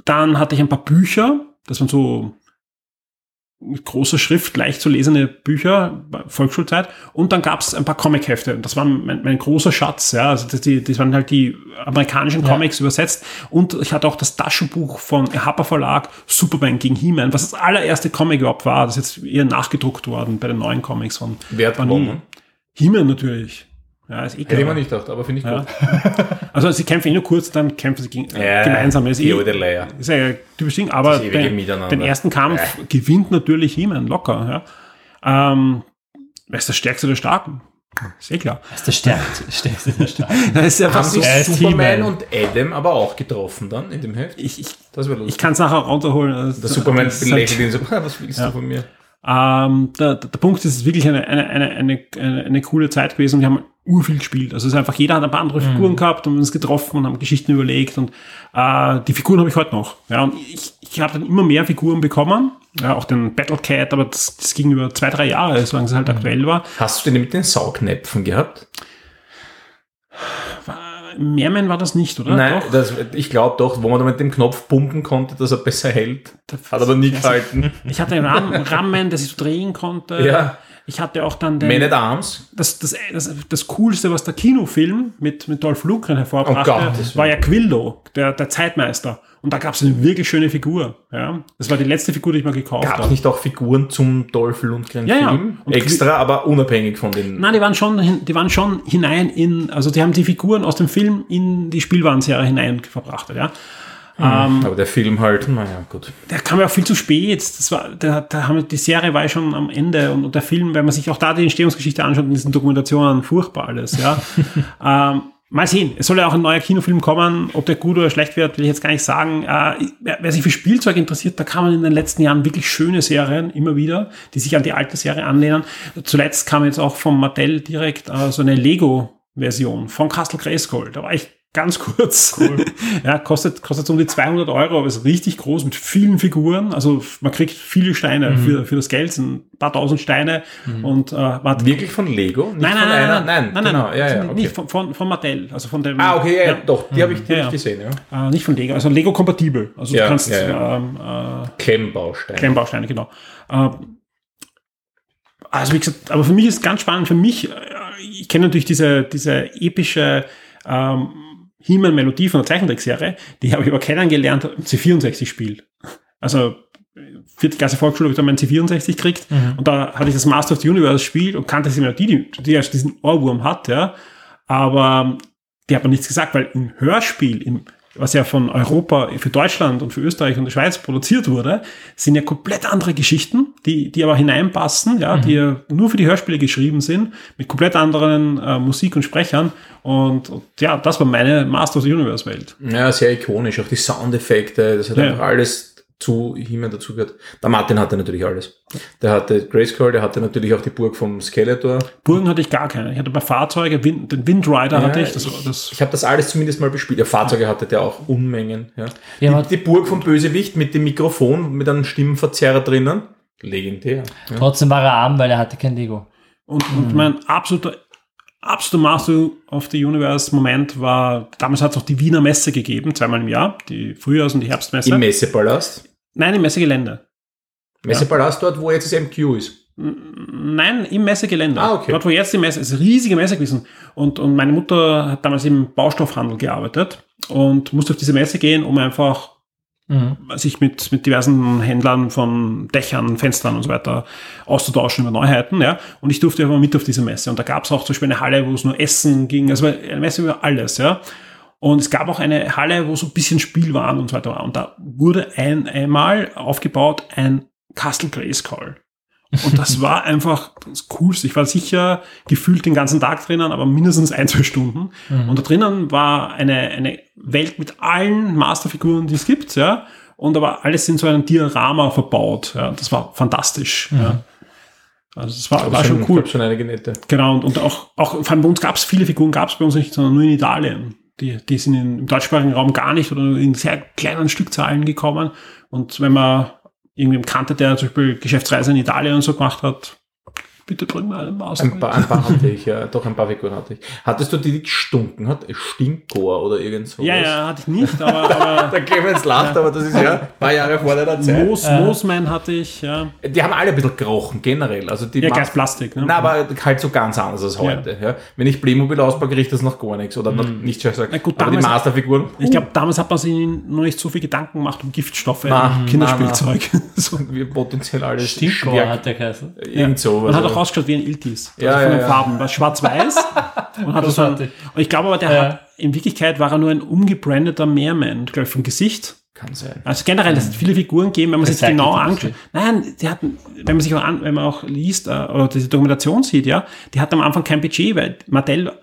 Dann hatte ich ein paar Bücher, das waren so mit großer Schrift leicht zu lesende Bücher, Volksschulzeit, und dann gab es ein paar Comichefte, das war mein großer Schatz, ja, also das waren halt die amerikanischen Comics übersetzt, und ich hatte auch das Taschenbuch von Harper Verlag, Superman gegen He-Man, was das allererste Comic überhaupt war, das ist jetzt eher nachgedruckt worden bei den neuen Comics von Panini. He-Man natürlich. Ja, ist eh klar. Hätte man nicht gedacht, aber finde ich gut. Also sie kämpfen nur kurz, dann kämpfen sie gemeinsam. Das ist ja typisch Ding, aber den ersten Kampf gewinnt natürlich He-Man locker. Ja. Er ist der Stärkste der Starken. Ist eh klar. Er ist der Stärkste der Starken. Das ist einfach so Superman und Adam aber auch getroffen dann in dem Heft. Ich kann es nachher runterholen. Also der Superman belächelt ihn so, was willst du von mir? Der Punkt ist, es ist wirklich eine coole Zeit gewesen. Wir haben urviel gespielt. Also es ist einfach, jeder hat ein paar andere Figuren gehabt und uns getroffen und haben Geschichten überlegt. Und die Figuren habe ich heute noch. Ja, und ich habe dann immer mehr Figuren bekommen. Ja, auch den Battle Cat, aber das ging über 2, 3 Jahre, solange es halt aktuell war. Hast du den mit den Saugnäpfen gehabt? Meerman war das nicht, oder? Nein, doch. Ich glaube doch, wo man da mit dem Knopf pumpen konnte, dass er besser hält. Das hat aber nie gehalten. Ich hatte einen Rahmen, der sich so drehen konnte. Ja. Ich hatte auch dann den... Man at Arms. Das Coolste, was der Kinofilm mit Dolph Lundgren hervorbrachte, war ja Quillo, der Zeitmeister. Und da gab es eine wirklich schöne Figur. Ja? Das war die letzte Figur, die ich mal gekauft habe. Gab es nicht auch Figuren zum Dolph Lundgren Film? Ja. Extra, aber unabhängig von den... Nein, die waren schon hinein in... Also die haben die Figuren aus dem Film in die Spielwarenserie hinein verbracht. Ja? Aber der Film halt, naja, gut. Der kam ja auch viel zu spät. Die Serie war ja schon am Ende und der Film, wenn man sich auch da die Entstehungsgeschichte anschaut, in diesen Dokumentationen, furchtbar alles. Ja. Mal sehen, es soll ja auch ein neuer Kinofilm kommen, ob der gut oder schlecht wird, will ich jetzt gar nicht sagen. Wer sich für Spielzeug interessiert, da kann man in den letzten Jahren wirklich schöne Serien immer wieder, die sich an die alte Serie anlehnen. Zuletzt kam jetzt auch von Mattel direkt so eine Lego-Version von Castle Grayskull. Da war ich ganz kurz. Cool. Ja, kostet um die 200 €, aber ist richtig groß mit vielen Figuren. Also man kriegt viele Steine für das Geld, sind ein paar tausend Steine. Mhm. Und wirklich von Lego? Nicht nein. Ja, okay. Nicht von Mattel, also von dem. Ah, okay, ja. Doch, die habe ich gesehen. Ja. Nicht von Lego, also Lego kompatibel. Also du kannst Klemmbausteine, genau. Also wie gesagt, aber für mich ist ganz spannend. Für mich, ich kenne natürlich diese epische He-Man-Melodie von der Zeichentrickserie, die habe ich aber kennengelernt im C64-Spiel. Also, 4. Klasse Volksschule habe ich dann meinen C64 gekriegt und da hatte ich das Master of the Universe-Spiel und kannte diese Melodie, die ja diesen Ohrwurm hat, ja. Aber die hat mir nichts gesagt, weil im Hörspiel, was ja von Europa für Deutschland und für Österreich und die Schweiz produziert wurde, sind ja komplett andere Geschichten, die aber hineinpassen, ja, die ja nur für die Hörspiele geschrieben sind, mit komplett anderen Musik und Sprechern. Und ja, das war meine Master of the Universe-Welt. Ja, sehr ikonisch, auch die Soundeffekte, das hat einfach alles zu He-Man dazugehört. Der Martin hatte natürlich alles. Der hatte Grayskull, der hatte natürlich auch die Burg vom Skeletor. Burgen hatte ich gar keine. Ich hatte bei Fahrzeugen, den Windrider hatte ich. Ich habe das alles zumindest mal bespielt. Ja, Fahrzeuge hatte der auch Unmengen. Ja. Die Burg vom Bösewicht mit dem Mikrofon, mit einem Stimmenverzerrer drinnen. Legendär. Ja. Trotzdem war er arm, weil er hatte kein Lego. Und mein absoluter Master of the Universe-Moment war, damals hat es auch die Wiener Messe gegeben, zweimal im Jahr, die Frühjahrs- und die Herbstmesse. Im Messepalast? Nein, im Messegelände. Messepalast dort, wo jetzt das MQ ist? Nein, im Messegelände. Ah, okay. Dort, wo jetzt die Messe ist, eine riesige Messe gewesen. Und meine Mutter hat damals im Baustoffhandel gearbeitet und musste auf diese Messe gehen, um einfach sich mit diversen Händlern von Dächern, Fenstern und so weiter auszutauschen über Neuheiten. Ja. Und ich durfte aber mit auf diese Messe. Und da gab es auch zum Beispiel eine Halle, wo es nur Essen ging. Also eine Messe über alles, ja. Und es gab auch eine Halle, wo so ein bisschen Spiel waren und so weiter war. Und da wurde einmal aufgebaut ein Castle Grayskull. Und das war einfach das Coolste. Ich war sicher gefühlt den ganzen Tag drinnen, aber mindestens 1-2 Stunden. Und da drinnen war eine Welt mit allen Masterfiguren, die es gibt, ja. Und aber alles in so einem Diorama verbaut. Ja. Das war fantastisch. Ja. Also das war schon cool. Schon einige nette. Genau, und auch vor allem bei uns gab es viele Figuren, gab es bei uns nicht, sondern nur in Italien. Die sind im deutschsprachigen Raum gar nicht oder in sehr kleinen Stückzahlen gekommen. Und wenn man irgendjemanden kannte, der zum Beispiel Geschäftsreise in Italien und so gemacht hat, bitte bring mal einen Maus. Ein paar hatte ich, ja. Doch, ein paar Figuren hatte ich. Hattest du die gestunken hat? Stinkor oder irgend sowas? Ja, hatte ich nicht, aber der Clemens lacht, aber das ist ja ein paar Jahre vor der Zeit. Moosman hatte ich, ja. Die haben alle ein bisschen gerochen, generell. Also die ganz Plastik, ne? Nein, aber halt so ganz anders als heute. Ja. Ja. Wenn ich Playmobil auspacke, riecht das noch gar nichts. Oder nicht schon gesagt. Gut, aber die Masterfiguren. Ich glaube, damals hat man sich noch nicht so viel Gedanken gemacht um Giftstoffe, Kinderspielzeug. So. Wir potenziell alles. Stinkor hat der geheißen. Irgend sowas. Auch ausgeschaut wie ein Iltis. Also von den Farben. War schwarz-weiß. Und hat so einen, ich glaube aber, der hat, in Wirklichkeit war er nur ein umgebrandeter Meerman, glaube ich, vom Gesicht. Kann sein. Also generell, es hat viele Figuren gegeben, wenn man sich das genau anschaut. Nein, die hatten, wenn man auch liest, oder diese Dokumentation sieht, ja, die hatten am Anfang kein Budget, weil Mattel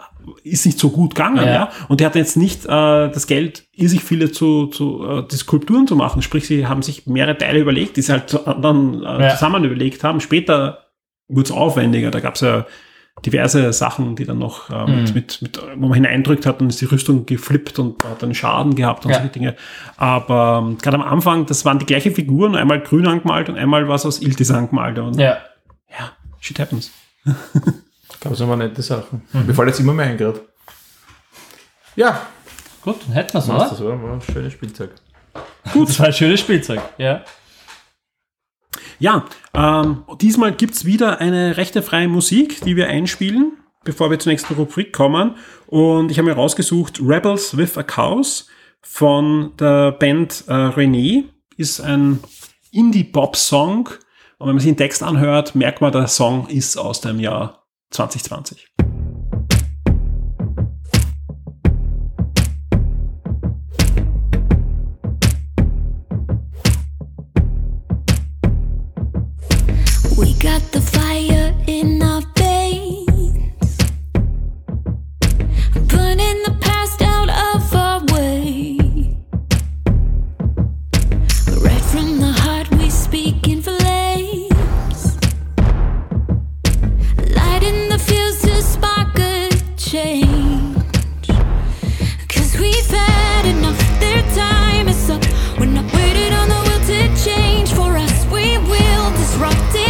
ist nicht so gut gegangen, ja. Und die hatten jetzt nicht das Geld, irrsinnig viele die Skulpturen zu machen. Sprich, sie haben sich mehrere Teile überlegt, die sie halt dann zusammen überlegt haben. Später wurde es aufwendiger, da gab es ja diverse Sachen, die dann noch wo man hineindrückt hat, dann ist die Rüstung geflippt und hat dann Schaden gehabt und solche Dinge. Aber gerade am Anfang, das waren die gleichen Figuren, einmal grün angemalt und einmal was aus Iltis angemalt. Und ja, shit happens. Gab es aber nette Sachen. Mir fallen jetzt immer mehr ein gerade. Ja. Gut, dann hätten wir es, oder? Das war ein schönes Spielzeug. Gut. Das war ein schönes Spielzeug, ja. Ja, diesmal gibt es wieder eine rechtefreie Musik, die wir einspielen, bevor wir zur nächsten Rubrik kommen. Und ich habe mir rausgesucht Rebels with a Cause von der Band René. Ist ein Indie-Pop-Song. Und wenn man sich den Text anhört, merkt man, der Song ist aus dem Jahr 2020. We got the fire in our veins, burning the past out of our way. Right from the heart we speak in flames, lighting the fuse to spark a change. 'Cause we've had enough, their time is up. We're not waiting on the will to change for us. We will disrupt it.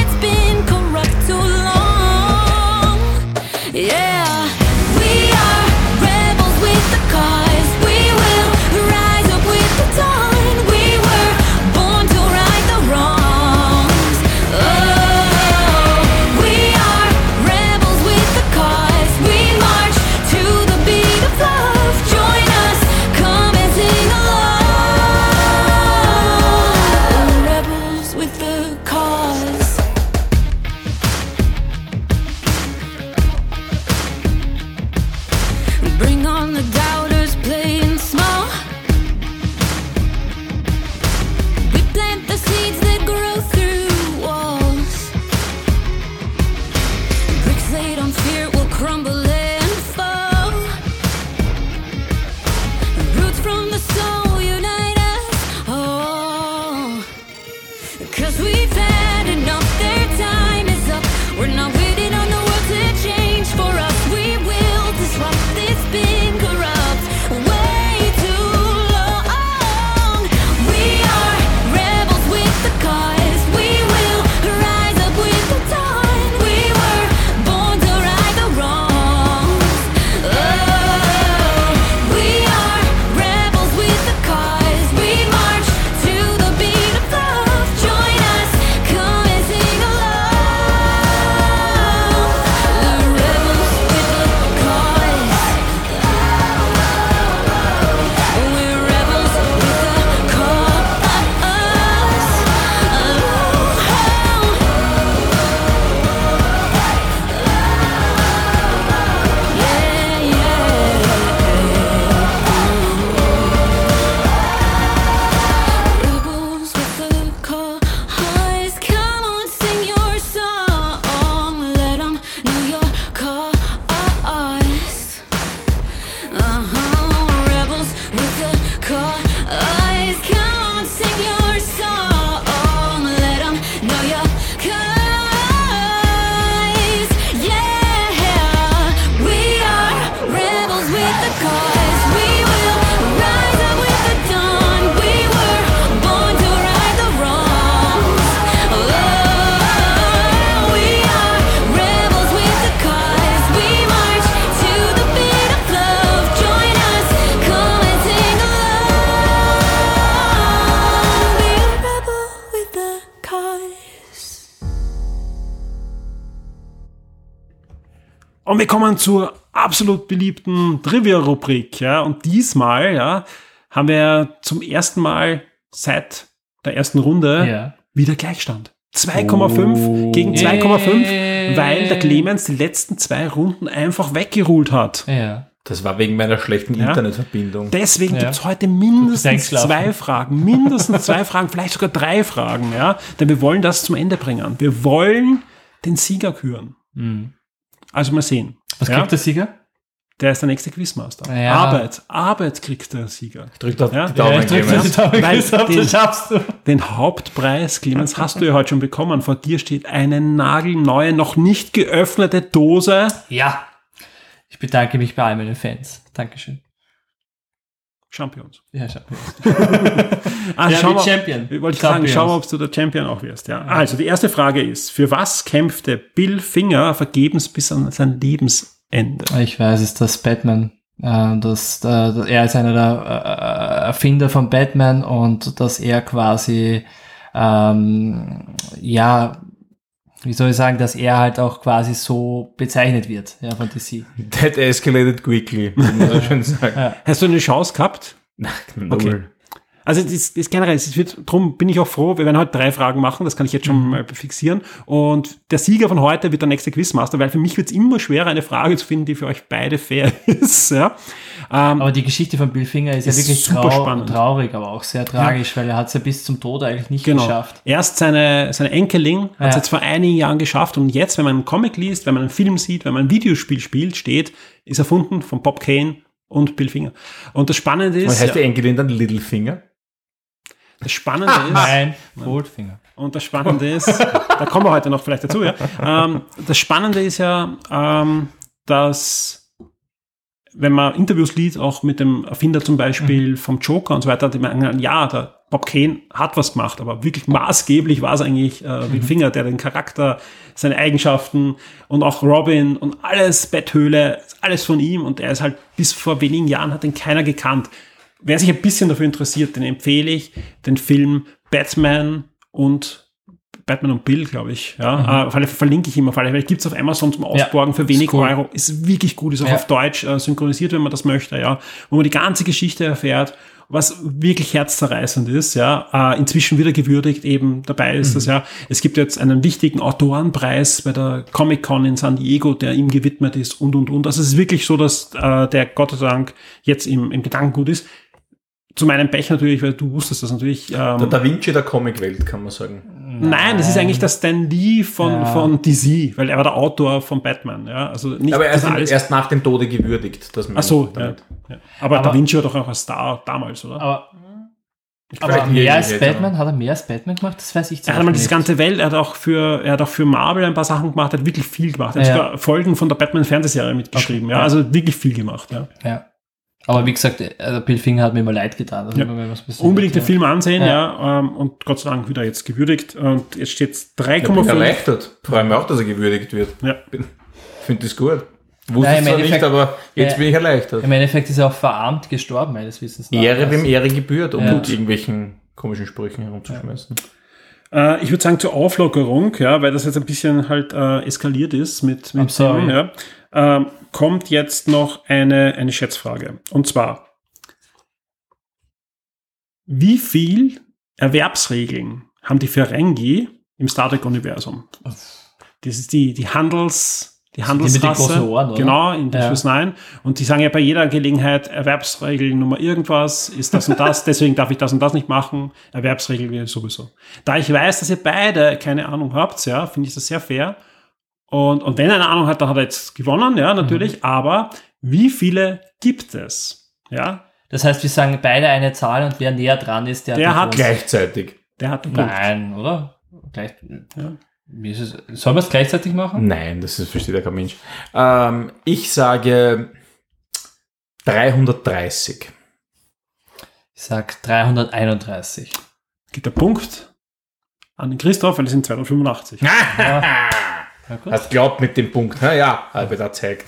Und wir kommen zur absolut beliebten Trivia-Rubrik. Ja. Und diesmal haben wir zum ersten Mal seit der ersten Runde wieder Gleichstand. 2,5 gegen 2,5, weil der Clemens die letzten 2 Runden einfach weggeruht hat. Ja. Das war wegen meiner schlechten Internetverbindung. Deswegen gibt es heute mindestens 2 Fragen. Mindestens 2 Fragen, vielleicht sogar 3 Fragen. Ja. Denn wir wollen das zum Ende bringen. Wir wollen den Sieger küren. Mhm. Also mal sehen. Was kriegt der Sieger? Der ist der nächste Quizmaster. Ja. Arbeit kriegt der Sieger. Drückt auf die Daumen, Clemens. Das schaffst du. Den Hauptpreis, Clemens, hast du ja heute schon bekommen. Vor dir steht eine nagelneue, noch nicht geöffnete Dose. Ja. Ich bedanke mich bei all meinen Fans. Dankeschön. Champions. Ja, Champions. Champion. Wollte ich sagen, schau mal, ob du der Champion auch wirst. Ja. Also, die erste Frage ist, für was kämpfte Bill Finger vergebens bis an sein Lebensende? Ich weiß es, das Batman. dass er ist einer der Erfinder von Batman und dass er quasi dass er halt auch quasi so bezeichnet wird, ja, von DC. That escalated quickly, muss man schon sagen. Ja. Hast du eine Chance gehabt? Nein, okay. Also das ist generell, drum bin ich auch froh, wir werden heute 3 Fragen machen, das kann ich jetzt schon mal fixieren. Und der Sieger von heute wird der nächste Quizmaster, weil für mich wird es immer schwerer, eine Frage zu finden, die für euch beide fair ist. Ja. Aber die Geschichte von Bill Finger ist ja wirklich super spannend. Traurig, aber auch sehr tragisch, weil er hat es ja bis zum Tod eigentlich nicht geschafft. Erst seine Enkelin hat es jetzt vor einigen Jahren geschafft und jetzt, wenn man einen Comic liest, wenn man einen Film sieht, wenn man ein Videospiel spielt, ist erfunden von Bob Kane und Bill Finger. Und das Spannende ist... Was heißt die Enkelin dann? Little Finger? Das Spannende ist... Nein, Goldfinger. Und das Spannende ist, da kommen wir heute noch vielleicht dazu, ja. Das Spannende ist ja, dass, wenn man Interviews liest, auch mit dem Erfinder zum Beispiel vom Joker und so weiter, die meinen, ja, der Bob Kane hat was gemacht, aber wirklich maßgeblich war es eigentlich Bill Finger, der den Charakter, seine Eigenschaften und auch Robin und alles, Betthöhle, alles von ihm, und er ist halt bis vor wenigen Jahren, hat ihn keiner gekannt. Wer sich ein bisschen dafür interessiert, den empfehle ich den Film Batman und Bill, glaube ich. Ja, verlinke ich immer. Vielleicht gibt es auf Amazon zum Ausborgen für wenig Euro. Ist wirklich gut, ist auch auf Deutsch synchronisiert, wenn man das möchte. Ja, wo man die ganze Geschichte erfährt, was wirklich herzzerreißend ist. Ja, inzwischen wieder gewürdigt eben. Dabei ist das ja. Es gibt jetzt einen wichtigen Autorenpreis bei der Comic-Con in San Diego, der ihm gewidmet ist und. Also es ist wirklich so, dass der Gott sei Dank jetzt im Gedankengut ist. Zu meinem Pech natürlich, weil du wusstest das natürlich. Der Da Vinci der Comic-Welt, kann man sagen. Nein, das ist eigentlich der Stan Lee von DC, weil er war der Autor von Batman. Ja? Also nicht, aber erst nach dem Tode gewürdigt. Ach so, ja. Aber Da Vinci war doch auch ein Star damals, oder? Aber mehr als Batman? Hat er mehr als Batman gemacht? Das weiß ich nicht. Er hat einmal diese ganze Welt, er hat auch für Marvel ein paar Sachen gemacht, hat wirklich viel gemacht. Er hat sogar Folgen von der Batman-Fernsehserie mitgeschrieben. Okay. Ja, also wirklich viel gemacht. Ja. Aber wie gesagt, also Bill Finger hat mir immer leid getan. Also unbedingt den Film ansehen, und Gott sei Dank wieder jetzt gewürdigt. Und jetzt steht es 3,5. Ich bin erleichtert. Freue mich auch, dass er gewürdigt wird. Ja. Finde das gut. Wusste ich zwar nicht, aber jetzt bin ich erleichtert. Im Endeffekt ist er auch verarmt gestorben, meines Wissens nach. Ehre, wem Ehre gebührt, um mit irgendwelchen komischen Sprüchen herumzuschmeißen. Ich würde sagen, zur Auflockerung, ja, weil das jetzt ein bisschen halt eskaliert ist mit Themen, ja. Kommt jetzt noch eine Schätzfrage. Und zwar, wie viel Erwerbsregeln haben die Ferengi im Star Trek-Universum? Das ist die Handelsrasse. Die mit den großen Ohren, oder? Genau, in den Schluss Nein. Und die sagen ja bei jeder Gelegenheit, Erwerbsregel Nummer irgendwas, ist das und das, deswegen darf ich das und das nicht machen, Erwerbsregel sowieso. Da ich weiß, dass ihr beide keine Ahnung habt, ja, finde ich das sehr fair. Und wenn er eine Ahnung hat, dann hat er jetzt gewonnen, ja, natürlich. Aber wie viele gibt es? Ja. Das heißt, wir sagen beide eine Zahl und wer näher dran ist, der hat gleichzeitig. Der hat einen Punkt. Nein, oder? Gleich. Ja. Sollen wir es gleichzeitig machen? Nein, das versteht ja kein Mensch. Ich sage 330. Ich sage 331. Gibt der Punkt an den Christoph, weil es sind 285. Ja. Hast glaubt mit dem Punkt, naja, habe ich da gezeigt.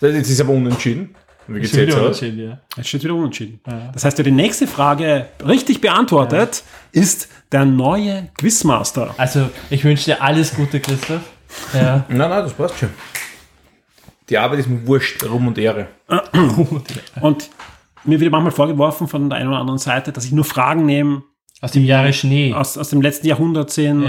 Jetzt ist aber unentschieden. Wie geht's jetzt aus? Jetzt steht wieder unentschieden. Ja. Das heißt, wer die nächste Frage richtig beantwortet, ist der neue Quizmaster. Also, ich wünsche dir alles Gute, Christoph. Ja. Nein, das passt schon. Die Arbeit ist mir wurscht, Ruhm und Ehre. Und mir wird manchmal vorgeworfen von der einen oder anderen Seite, dass ich nur Fragen nehme, aus dem Jahre Schnee. Aus dem letzten Jahrhundert sehen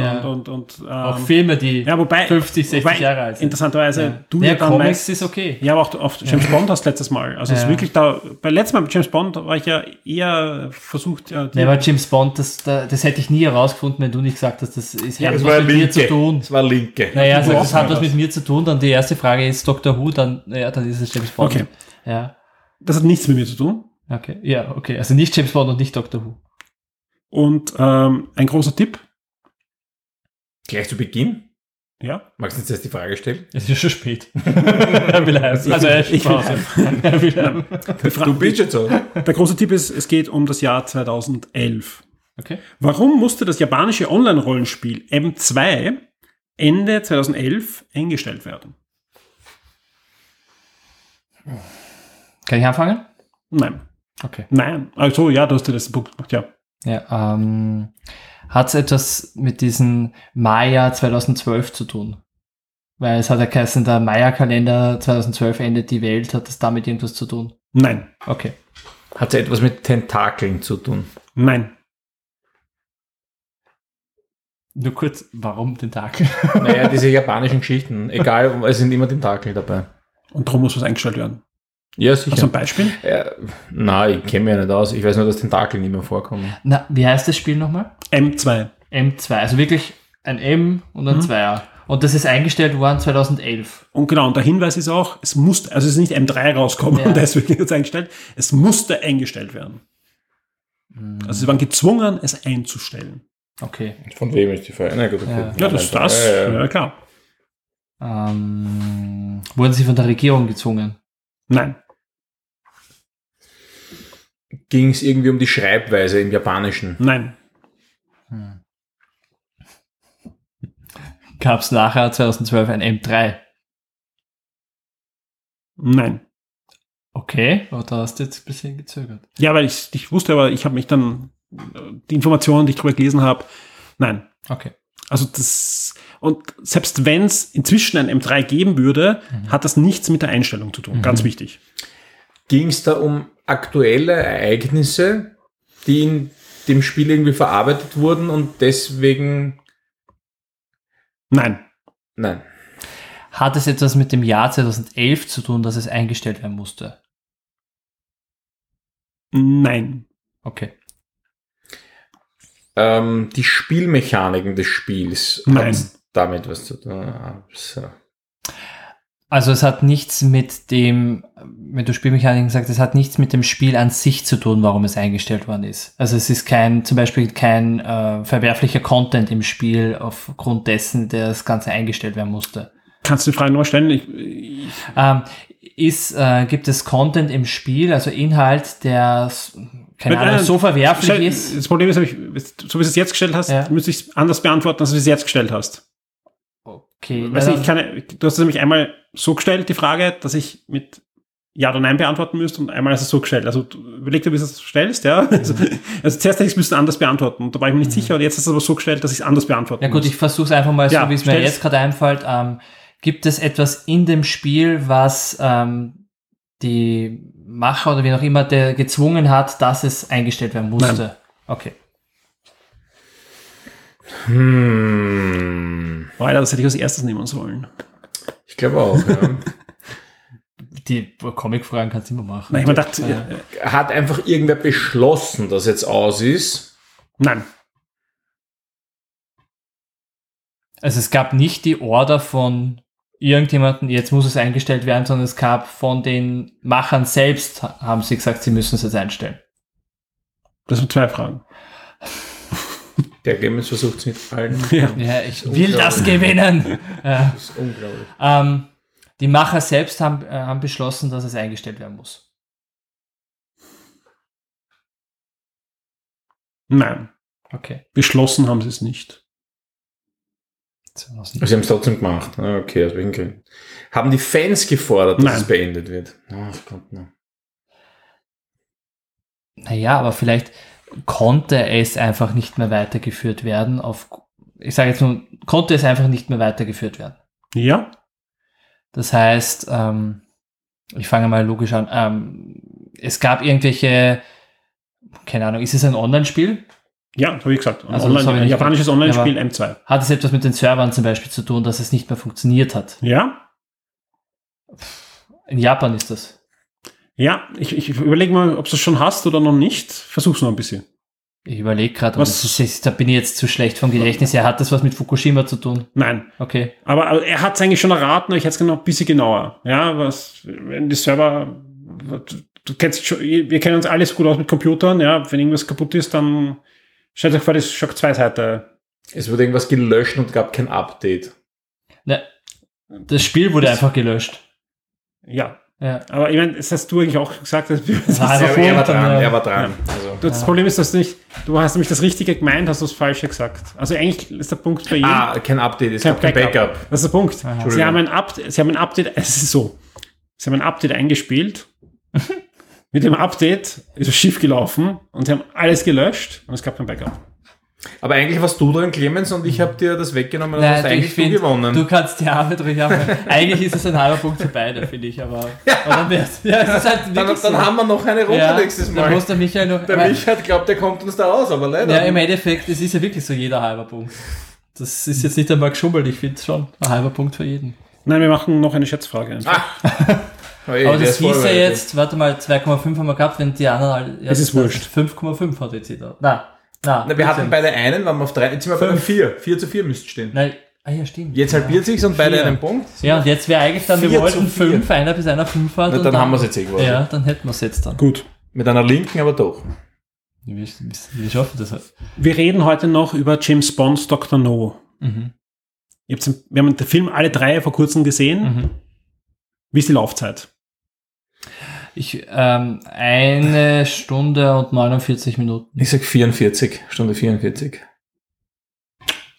auch Filme, die 50, 60 Jahre alt sind. Interessanterweise, du ja dann Comics ist okay. Ja, aber auch auf James Bond hast letztes Mal. Also es ist wirklich da, bei letztem Mal mit James Bond war ich ja eher versucht. Weil James Bond, das hätte ich nie herausgefunden, wenn du nicht gesagt hast, das ist das hat was mit mir zu tun. Das war Linke. Naja, also das hat was mit mir zu tun. Dann die erste Frage ist Dr. Who, dann ist es James Bond. Okay. Ja. Das hat nichts mit mir zu tun. Okay. Ja, okay. Also nicht James Bond und nicht Dr. Who. Und ein großer Tipp. Gleich zu Beginn? Ja. Magst du jetzt erst die Frage stellen? Es ist schon spät. Er will heim. Also er will heim. Du bist jetzt so. Der große Tipp ist, es geht um das Jahr 2011. Okay. Warum musste das japanische Online-Rollenspiel M2 Ende 2011 eingestellt werden? Kann ich anfangen? Nein. Okay. Nein. Ach so, ja, du hast den letzten Punkt gemacht, ja. Ja, hat es etwas mit diesem Maya 2012 zu tun? Weil es hat ja geheißen, der Maya-Kalender 2012 endet die Welt. Hat das damit irgendwas zu tun? Nein. Okay. Hat es etwas mit Tentakeln zu tun? Nein. Nur kurz, warum Tentakel? Naja, diese japanischen Geschichten. Egal, es sind immer Tentakel dabei. Und darum muss was eingestellt werden? Ja, sicher. Hast du ein Beispiel? Nein, ich kenne mich ja nicht aus. Ich weiß nur, dass Tentakel nicht mehr vorkommen. Na, wie heißt das Spiel nochmal? M2. M2, also wirklich ein M und ein 2er. Und das ist eingestellt worden 2011. Und genau, und der Hinweis ist auch, es musste, also es ist nicht M3 rauskommen, ja. Und deswegen wird es eingestellt. Es musste eingestellt werden. Mhm. Also sie waren gezwungen, es einzustellen. Okay. Von wem ist die Frage? Nein, gut, ja. Ja, das ist das. Ja, klar. Wurden sie von der Regierung gezwungen? Nein. Ging es irgendwie um die Schreibweise im Japanischen? Nein. Hm. Gab es nachher 2012 ein M3? Nein. Okay, aber da hast du jetzt ein bisschen gezögert. Ja, weil ich wusste, aber ich habe mich dann die Informationen, die ich drüber gelesen habe, nein. Okay. Also das, und selbst wenn es inzwischen ein M3 geben würde, hat das nichts mit der Einstellung zu tun. Mhm. Ganz wichtig. Ging es da um aktuelle Ereignisse, die in dem Spiel irgendwie verarbeitet wurden und deswegen... Nein. Nein. Hat es etwas mit dem Jahr 2011 zu tun, dass es eingestellt werden musste? Nein. Okay. Die Spielmechaniken des Spiels haben damit was zu tun. So. Also es hat nichts mit dem, wenn du Spielmechaniken sagst, es hat nichts mit dem Spiel an sich zu tun, warum es eingestellt worden ist. Also es ist zum Beispiel kein verwerflicher Content im Spiel, aufgrund dessen das Ganze eingestellt werden musste. Kannst du die Frage nochmal stellen? Gibt es Content im Spiel, also Inhalt, der... Keine Ahnung, so verwerflich ist. Das Problem ist, so wie du es jetzt gestellt hast, müsste ich es anders beantworten, als du es jetzt gestellt hast. Okay. Du hast es nämlich einmal so gestellt, die Frage, dass ich mit Ja oder Nein beantworten müsste, und einmal ist es so gestellt. Also überleg dir, wie du es stellst, ja. Mhm. Also zuerst hätte ich es müssen anders beantworten. Und da war ich mir nicht sicher, und jetzt ist es aber so gestellt, dass ich es anders beantworten muss. Ja gut, ich versuche es einfach mal so, wie es mir jetzt gerade einfällt. Gibt es etwas in dem Spiel, was die Macher oder wie auch immer, der gezwungen hat, dass es eingestellt werden musste. Nein. Okay. Weil das hätte ich als erstes nehmen sollen. Ich glaube auch, ja. Die Comic-Fragen kannst du immer machen. Nein, man dachte, hat einfach irgendwer beschlossen, dass jetzt aus ist? Nein. Also es gab nicht die Order von irgendjemanden, jetzt muss es eingestellt werden, sondern es gab von den Machern selbst, haben sie gesagt, sie müssen es jetzt einstellen. Das sind zwei Fragen. Der Clemens versucht es mit allen. Ja, ich will das gewinnen. Das ist unglaublich. Die Macher selbst haben beschlossen, dass es eingestellt werden muss. Nein. Okay. Beschlossen haben sie es nicht. Also sie haben es trotzdem gemacht. Okay, aus welchen Gründen? Haben die Fans gefordert, dass es beendet wird? Ach Gott, nein. Naja, aber vielleicht konnte es einfach nicht mehr weitergeführt werden. Ich sage jetzt nur, konnte es einfach nicht mehr weitergeführt werden. Ja. Das heißt, ich fange mal logisch an. Es gab irgendwelche, keine Ahnung, ist es ein Online-Spiel? Ja, das habe ich gesagt. Ein japanisches Online-Spiel M2. Hat es etwas mit den Servern zum Beispiel zu tun, dass es nicht mehr funktioniert hat? Ja. In Japan ist das. Ja, ich überlege mal, ob du es schon hast oder noch nicht. Versuch's noch ein bisschen. Ich überlege gerade, da bin ich jetzt zu schlecht vom Gedächtnis. Er hat das was mit Fukushima zu tun? Nein. Okay. Aber er hat es eigentlich schon erraten, aber ich hätte es genau ein bisschen genauer. Ja, wenn die Server... Du kennst schon, wir kennen uns alles gut aus mit Computern. Ja, wenn irgendwas kaputt ist, dann... Stellt euch vor, das ist Shock 2 Seite. Es wurde irgendwas gelöscht und gab kein Update. Ne, das Spiel wurde einfach gelöscht. Ja. Aber ich meine, das hast du eigentlich auch gesagt. Er war dran. Ja. Also. Das Problem ist, dass du hast nämlich das Richtige gemeint, hast du das Falsche gesagt. Also eigentlich ist der Punkt bei jedem... kein Update, es gab kein Backup. Das ist der Punkt. Sie haben ein Update eingespielt. Mit dem Update ist es schief gelaufen und sie haben alles gelöscht und es gab kein Backup. Aber eigentlich warst du drin, Clemens, und ich habe dir das weggenommen und hast eigentlich viel gewonnen. Du kannst die Arbeit ruhig aufhören. Eigentlich ist es ein halber Punkt für beide, finde ich. Aber ja. Ja, es ist halt dann haben wir noch eine Runde nächstes Mal. Dann muss der Michael noch, der Michael glaubt, der kommt uns da raus, aber leider. Ja, im Endeffekt, es ist ja wirklich so jeder halber Punkt. Das ist jetzt nicht einmal geschummelt, ich finde es schon ein halber Punkt für jeden. Nein, wir machen noch eine Schätzfrage. Hey, aber das hieß ja jetzt, warte mal, 2,5 haben wir gehabt, wenn die anderen... Ja, es ist wurscht. 5,5 hat jetzt jeder. Nein, wir hatten bei der einen, waren wir auf 3, jetzt sind wir bei der 4. 4:4 müsste stehen. Nein, ja, stimmt. Jetzt halbiert sich's und beide einen Punkt. Ja, und jetzt wäre eigentlich dann, wir wollten 5, einer bis einer 5 hat. Dann haben wir es jetzt quasi. Ja, dann hätten wir es jetzt dann. Gut. Mit einer linken, aber doch. Wir schaffen das halt. Wir reden heute noch über James Bonds Dr. No. Mhm. Wir haben den Film alle drei vor kurzem gesehen. Mhm. Wie ist die Laufzeit? Ich 1 Stunde und 49 Minuten. Ich sag 44, Stunde 44.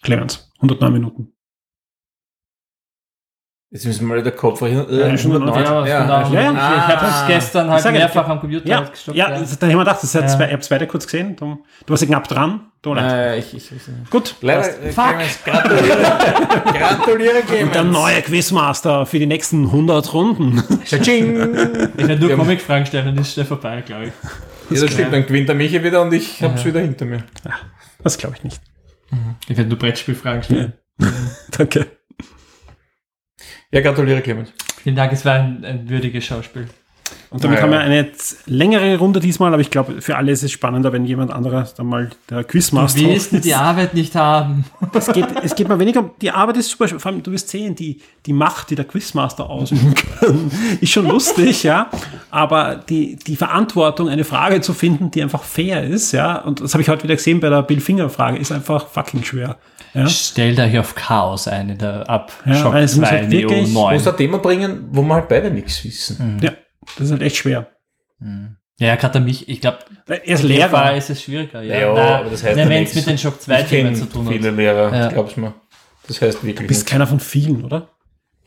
Clemens, 109 Minuten. Jetzt müssen wir mal der Kopf rechnen. 109. Ich habe das gestern halt mehrfach am Computer gestoppt. Ja, da habe ich mir gedacht, das hat ich habe beide kurz gesehen. Du warst ja knapp dran. Gut. Leider, gratuliere Clemens. Und der neue Quizmaster für die nächsten 100 Runden. Ich werde nur Comic-Fragen stellen, dann ist der vorbei, glaube ich. Das stimmt, dann gewinnt der Michi wieder und ich habe es wieder hinter mir. Das glaube ich nicht. Ich werde nur Brettspielfragen stellen. Danke. Ja, gratuliere, Clemens. Vielen Dank, es war ein würdiges Schauspiel. Und damit haben wir eine längere Runde diesmal, aber ich glaube, für alle ist es spannender, wenn jemand anderer dann mal der Quizmaster ist. Du willst die Arbeit nicht haben. Es geht mal weniger um, die Arbeit ist super, vor allem, du wirst sehen, die Macht, die der Quizmaster ausüben kann, ist schon lustig, ja, aber die Verantwortung, eine Frage zu finden, die einfach fair ist, ja, und das habe ich heute wieder gesehen bei der Bill-Finger-Frage, ist einfach fucking schwer. Ja? Stellt euch auf Chaos ein in der Abschock 2 Neo 9. Ich muss ein Thema bringen, wo wir halt beide nichts wissen. Mhm. Ja. Das ist halt echt schwer. Ja, gerade mich, ich glaube, als Lehrer ist es schwieriger. Ja, na, aber das heißt ja, wenn es mit den Shock 2 Themen zu tun hat. Viele Lehrer, glaubst du mir. Das heißt wirklich. Du bist keiner von vielen, oder?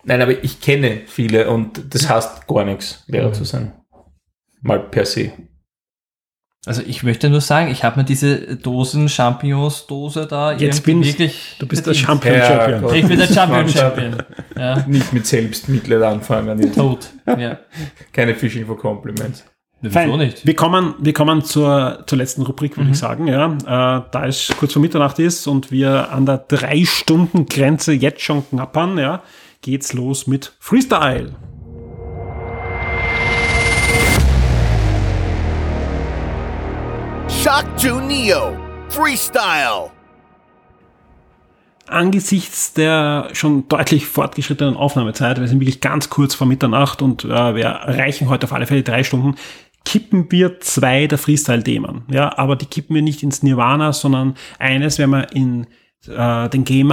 Nein, aber ich kenne viele und das heißt gar nichts, Lehrer zu sein. Mal per se. Also ich möchte nur sagen, ich habe mir diese Champignons-Dose da jetzt wirklich... Du bist der Champion. Ich bin der Champion. Ja. Nicht mit Selbstmitleid anfangen. Tot. Ja. Keine Fishing for Compliments. Fein. Nicht. Wir kommen zur letzten Rubrik, würde ich sagen. Ja. Da es kurz vor Mitternacht ist und wir an der 3-Stunden-Grenze jetzt schon knappern, ja, geht's los mit Freestyle. Shock to Neo Freestyle. Angesichts der schon deutlich fortgeschrittenen Aufnahmezeit, wir sind wirklich ganz kurz vor Mitternacht und wir erreichen heute auf alle Fälle 3 Stunden, kippen wir 2 der Freestyle-Themen. Ja, aber die kippen wir nicht ins Nirvana, sondern eines werden wir in den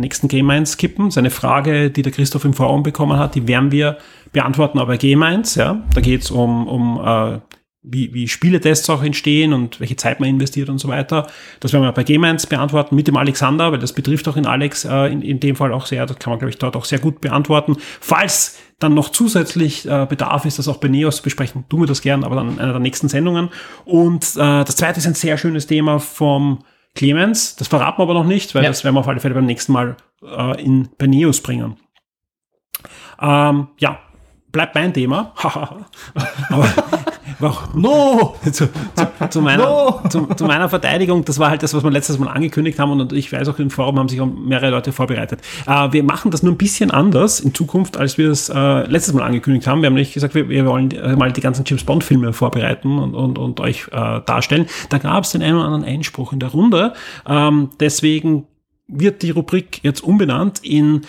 nächsten Game Minds kippen. Seine Frage, die der Christoph im Forum bekommen hat, die werden wir beantworten, aber Game Minds, ja, da geht es um wie Spieletests auch entstehen und welche Zeit man investiert und so weiter. Das werden wir bei Game 1 beantworten mit dem Alexander, weil das betrifft auch den Alex in dem Fall auch sehr. Das kann man, glaube ich, dort auch sehr gut beantworten. Falls dann noch zusätzlich Bedarf ist, das auch bei Neos zu besprechen, tun wir das gern, aber dann in einer der nächsten Sendungen. Und das zweite ist ein sehr schönes Thema vom Clemens. Das verraten wir aber noch nicht, weil das werden wir auf alle Fälle beim nächsten Mal bei Neos bringen. Bleibt mein Thema. Aber no! Zu meiner Verteidigung, das war halt das, was wir letztes Mal angekündigt haben und ich weiß auch, im Forum haben sich auch mehrere Leute vorbereitet. Wir machen das nur ein bisschen anders in Zukunft, als wir es letztes Mal angekündigt haben. Wir haben nämlich gesagt, wir wollen mal die ganzen James-Bond-Filme vorbereiten und euch darstellen. Da gab es den einen oder anderen Einspruch in der Runde. Deswegen wird die Rubrik jetzt umbenannt in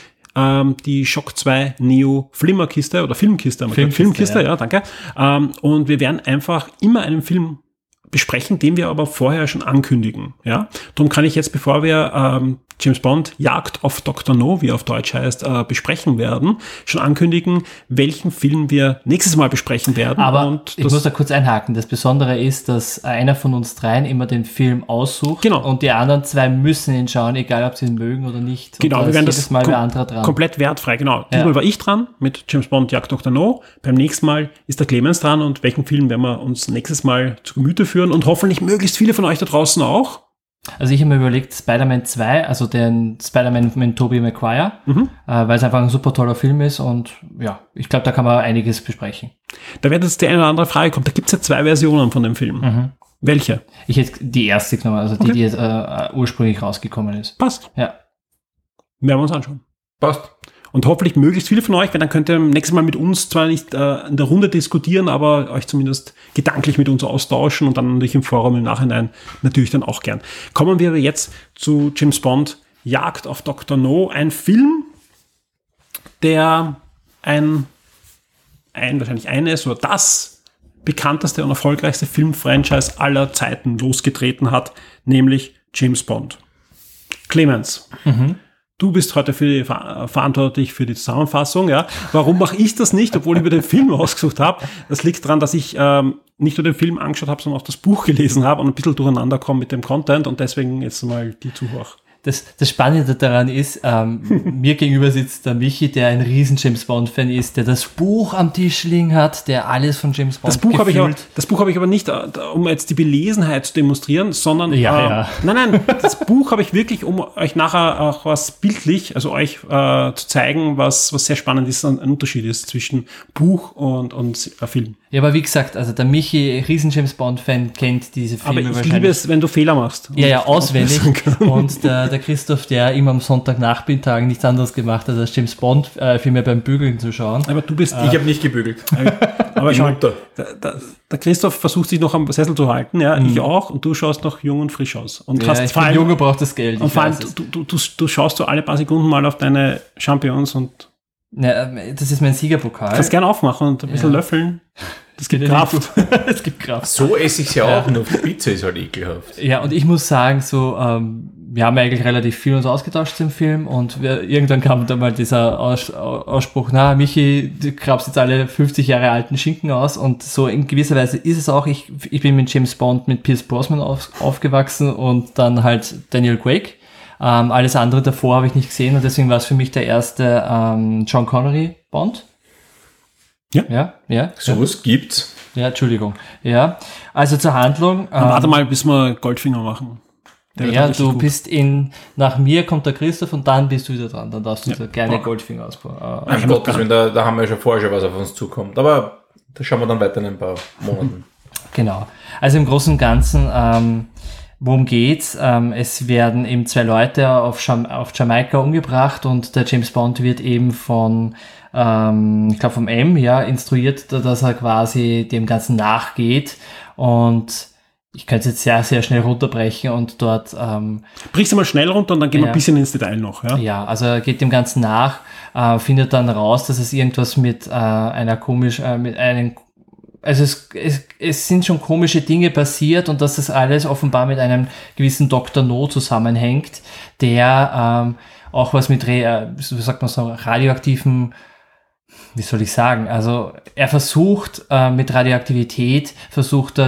die Shock 2 Neo Flimmerkiste oder Filmkiste. Filmkiste, ja, danke. Und wir werden einfach immer einen Film besprechen, den wir aber vorher schon ankündigen. Ja? Darum kann ich jetzt, bevor wir James Bond Jagd auf Dr. No, wie er auf Deutsch heißt, besprechen werden, schon ankündigen, welchen Film wir nächstes Mal besprechen werden. Aber und ich muss da kurz einhaken. Das Besondere ist, dass einer von uns dreien immer den Film aussucht, genau, und die anderen zwei müssen ihn schauen, egal ob sie ihn mögen oder nicht. Genau, wir werden das Mal dran. Komplett wertfrei, genau. Ja. Diesmal war ich dran mit James Bond Jagd Dr. No. Beim nächsten Mal ist der Clemens dran und welchen Film werden wir uns nächstes Mal zu Gemüte führen und hoffentlich möglichst viele von euch da draußen auch. Also ich habe mir überlegt, Spider-Man 2, also den Spider-Man mit Tobey Maguire, weil es einfach ein super toller Film ist und ja, ich glaube, da kann man einiges besprechen. Da wird jetzt die eine oder andere Frage kommen. Da gibt es ja zwei Versionen von dem Film. Mhm. Welche? Ich hätte die erste genommen, also die jetzt ursprünglich rausgekommen ist. Passt. Ja. Werden wir uns anschauen. Passt. Und hoffentlich möglichst viele von euch, weil dann könnt ihr nächstes Mal mit uns zwar nicht in der Runde diskutieren, aber euch zumindest gedanklich mit uns austauschen und dann natürlich im Forum im Nachhinein natürlich dann auch gern. Kommen wir jetzt zu James Bond Jagd auf Dr. No, ein Film, der das bekannteste und erfolgreichste Filmfranchise aller Zeiten losgetreten hat, nämlich James Bond. Clemens. Mhm. Du bist heute verantwortlich für die Zusammenfassung. Ja. Warum mache ich das nicht, obwohl ich mir den Film ausgesucht habe? Das liegt daran, dass ich nicht nur den Film angeschaut habe, sondern auch das Buch gelesen habe und ein bisschen durcheinander komme mit dem Content und deswegen jetzt mal die Zuhörer. Das Spannende daran ist, mir gegenüber sitzt der Michi, der ein riesen James-Bond-Fan ist, der das Buch am Tisch liegen hat, der alles von James Bond gefühlt. Das Buch habe ich aber nicht, um jetzt die Belesenheit zu demonstrieren, sondern... Ja. Nein, das Buch habe ich wirklich, um euch nachher auch was bildlich, also euch zu zeigen, was sehr spannend ist, ein Unterschied ist zwischen Buch und Film. Ja, aber wie gesagt, also der Michi, riesen James-Bond-Fan, kennt diese Filme wahrscheinlich. Aber ich liebe es, wenn du Fehler machst. Ja, auswendig. Und der Christoph, der immer am Sonntagnachmittag nichts anderes gemacht hat, als James Bond vielmehr beim Bügeln zu schauen. Aber du bist... Ich habe nicht gebügelt. Aber schau, der Christoph versucht sich noch am Sessel zu halten, ja, ich auch, und du schaust noch jung und frisch aus. Und ja, ich bin jung und braucht das Geld. Und vor allem, du schaust so alle paar Sekunden mal auf deine Champions und... Ja, das ist mein Siegerpokal. Kannst gerne aufmachen und ein bisschen löffeln. Das gibt Kraft. Es gibt Kraft. So esse ich es ja auch, nur die Pizza ist halt ekelhaft. Ja, und ich muss sagen, so... wir haben eigentlich relativ viel uns ausgetauscht zum Film und irgendwann kam dann mal dieser Ausspruch, na Michi, du grabst jetzt alle 50 Jahre alten Schinken aus, und so in gewisser Weise ist es auch, ich bin mit James Bond, mit Pierce Brosnan aufgewachsen und dann halt Daniel Craig. Alles andere davor habe ich nicht gesehen und deswegen war es für mich der erste John Connery Bond. Ja. Sowas gibt's. Ja, Entschuldigung. Ja, also zur Handlung. Warte mal, bis wir Goldfinger machen. Ja, du bist nach mir kommt der Christoph und dann bist du wieder dran. Dann darfst du gerne Goldfinger ausbauen. Mein Gott, da haben wir ja schon vorher, was auf uns zukommt. Aber das schauen wir dann weiter in ein paar Monaten. Genau. Also im Großen und Ganzen, worum geht's? Es werden eben zwei Leute auf Jamaika umgebracht und der James Bond wird eben von, ich glaube vom M, instruiert, dass er quasi dem Ganzen nachgeht, und ich könnte es jetzt sehr, sehr schnell runterbrechen und dort... brichst du mal schnell runter und dann gehen wir ein bisschen ins Detail noch. Ja, also er geht dem Ganzen nach, findet dann raus, dass es irgendwas mit Also es sind schon komische Dinge passiert und dass das alles offenbar mit einem gewissen Dr. No zusammenhängt, der auch was mit radioaktiven... Wie soll ich sagen? Also er versucht mit Radioaktivität,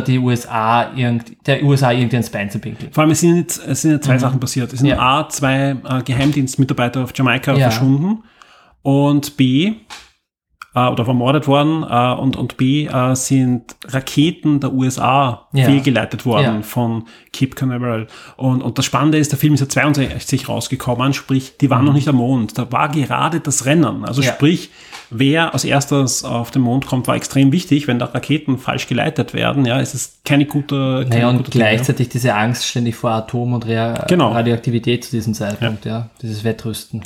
die USA irgendwie ins Bein zu pinkeln. Vor allem es sind zwei Sachen passiert. Es sind A, zwei Geheimdienstmitarbeiter auf Jamaika verschwunden und B, oder vermordet worden, und B, sind Raketen der USA fehlgeleitet worden von Cape Canaveral. Und das Spannende ist, der Film ist ja 1962 rausgekommen, sprich, die waren noch nicht am Mond. Da war gerade das Rennen. Also sprich, wer als erstes auf den Mond kommt, war extrem wichtig. Wenn da Raketen falsch geleitet werden, ist es keine gute... und gleichzeitig diese Angst ständig vor Atom- und Radioaktivität zu diesem Zeitpunkt, dieses Wettrüsten.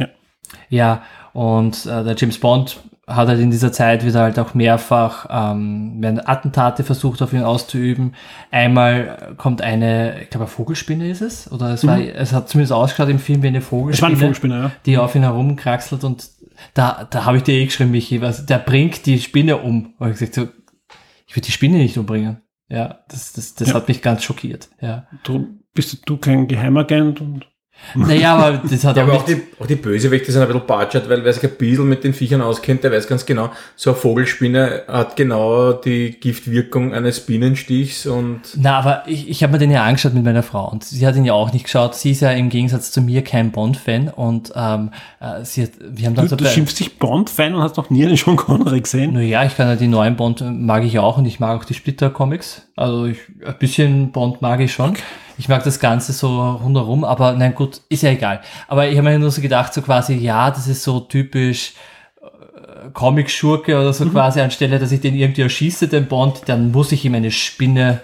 Und der James Bond hat halt in dieser Zeit wieder halt auch mehrfach werden Attentate versucht auf ihn auszuüben. Einmal kommt ich glaube eine Vogelspinne ist es, oder es hat zumindest ausgeschaut im Film wie eine Vogelspinne, die auf ihn herumkraxelt, und da habe ich dir geschrieben, Michi, der bringt die Spinne um. Und ich gesagt, ich würde die Spinne nicht umbringen. Ja, das ja. Hat mich ganz schockiert. Ja. Bist du kein Geheimagent? Naja, aber das hat ja, aber auch die Bösewichte sind ein bisschen batschert, weil wer sich ein bisschen mit den Viechern auskennt, der weiß ganz genau, so eine Vogelspinne hat genau die Giftwirkung eines Bienenstichs und... Na, aber ich habe mir den ja angeschaut mit meiner Frau und sie hat ihn ja auch nicht geschaut. Sie ist ja im Gegensatz zu mir kein Bond-Fan und wir haben dann... Du schimpfst dich Bond-Fan und hast noch nie einen Sean Connery gesehen? Naja, ich kann ja die neuen Bond, mag ich auch und ich mag auch die Splitter-Comics. Also ein bisschen Bond mag ich schon. Okay. Ich mag das Ganze so rundherum, aber nein, gut, ist ja egal. Aber ich habe mir nur so gedacht, so quasi, ja, das ist so typisch Comic-Schurke oder so quasi, anstelle, dass ich den irgendwie erschieße, den Bond, dann muss ich ihm eine Spinne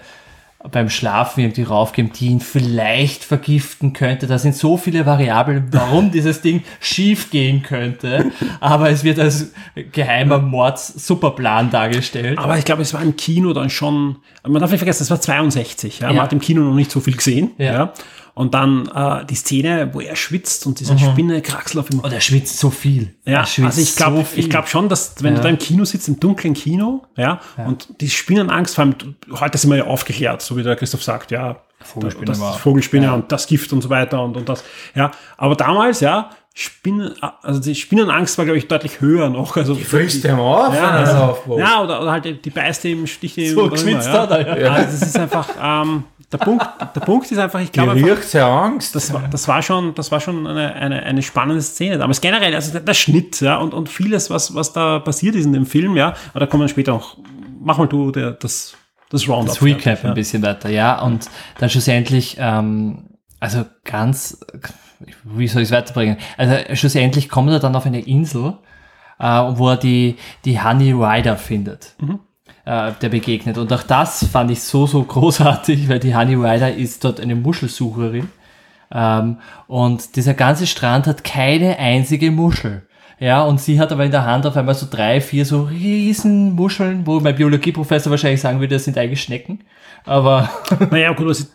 beim Schlafen irgendwie raufgeben, die ihn vielleicht vergiften könnte. Da sind so viele Variablen, warum dieses Ding schief gehen könnte. Aber es wird als geheimer Mords-Superplan dargestellt. Aber ich glaube, es war im Kino dann schon, man darf nicht vergessen, es war 62. Ja? Ja. Man hat im Kino noch nicht so viel gesehen. Ja. Ja? Und dann die Szene, wo er schwitzt und diese Spinne kraxelt auf ihm. Und er schwitzt so viel. Ja, also ich glaube schon, dass wenn du da im Kino sitzt, im dunklen Kino, ja, und die Spinnenangst, vor allem heute sind wir ja aufgeklärt, so wie der Christoph sagt, ja, Vogelspinne ja. Und das Gift und so weiter und das. Ja, aber damals, ja, die Spinnenangst war, glaube ich, deutlich höher noch. Also die füllst du ihm auf, wenn er es aufbaust. Ja, oder halt die beißt ihm, sticht ihm. So geschwitzt hat er. Ja. Also das ist einfach... Der Punkt ist einfach, ich glaube, das war schon eine spannende Szene. Aber es generell, also der Schnitt, ja, und vieles, was da passiert ist in dem Film, ja, aber da kommen wir später noch, mach mal du das Roundup. Das Recap ein bisschen weiter, ja, und dann schlussendlich, also ganz, wie soll ich es weiterbringen? Also schlussendlich kommt er dann auf eine Insel, wo er die Honey Rider findet. Mhm. Der begegnet. Und auch das fand ich so großartig, weil die Honey Rider ist dort eine Muschelsucherin. Und dieser ganze Strand hat keine einzige Muschel. Ja, und sie hat aber in der Hand auf einmal so 3, 4 so riesen Muscheln, wo mein Biologieprofessor wahrscheinlich sagen würde, das sind eigentlich Schnecken. Aber... Naja, gut,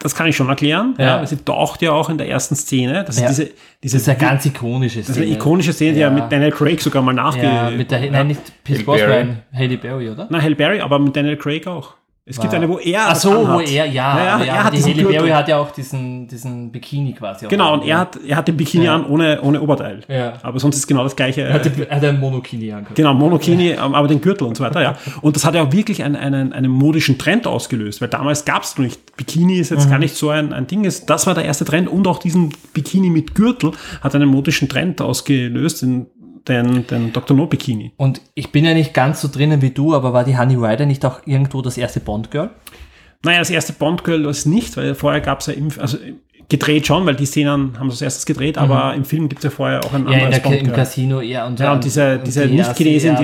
das kann ich schon erklären. Ja. Ja, sie taucht ja auch in der ersten Szene. Das ist das ist eine ganz ikonische Szene. Das ist eine ikonische Szene, die ja mit Daniel Craig sogar mal nein, nicht Pierce Brosnan, Halle Berry, oder? Nein, Halle Berry, aber mit Daniel Craig auch. Es gibt eine, wo er... Ach so, wo er, ja, die Halle Berry hat ja auch diesen Bikini quasi. Genau, und er hat den Bikini an ohne Oberteil. Ja. Aber sonst ist genau das Gleiche. Er hat einen Monokini an. Genau, Monokini, aber den Gürtel und so weiter, ja. Und das hat ja auch wirklich einen modischen Trend ausgelöst, weil damals gab es noch nicht. Bikini ist jetzt gar nicht so ein Ding. Das war der erste Trend und auch diesen Bikini mit Gürtel hat einen modischen Trend ausgelöst, den Dr. No Bikini. Und ich bin ja nicht ganz so drinnen wie du, aber war die Honey Rider nicht auch irgendwo das erste Bond-Girl? Naja, das erste Bond-Girl war es nicht, weil vorher gab es ja gedreht schon, weil die Szenen haben sie als erstes gedreht, aber im Film gibt es ja vorher auch ein anderes Bond-Girl. Im Casino eher. Und diese Nicht-Chinesin,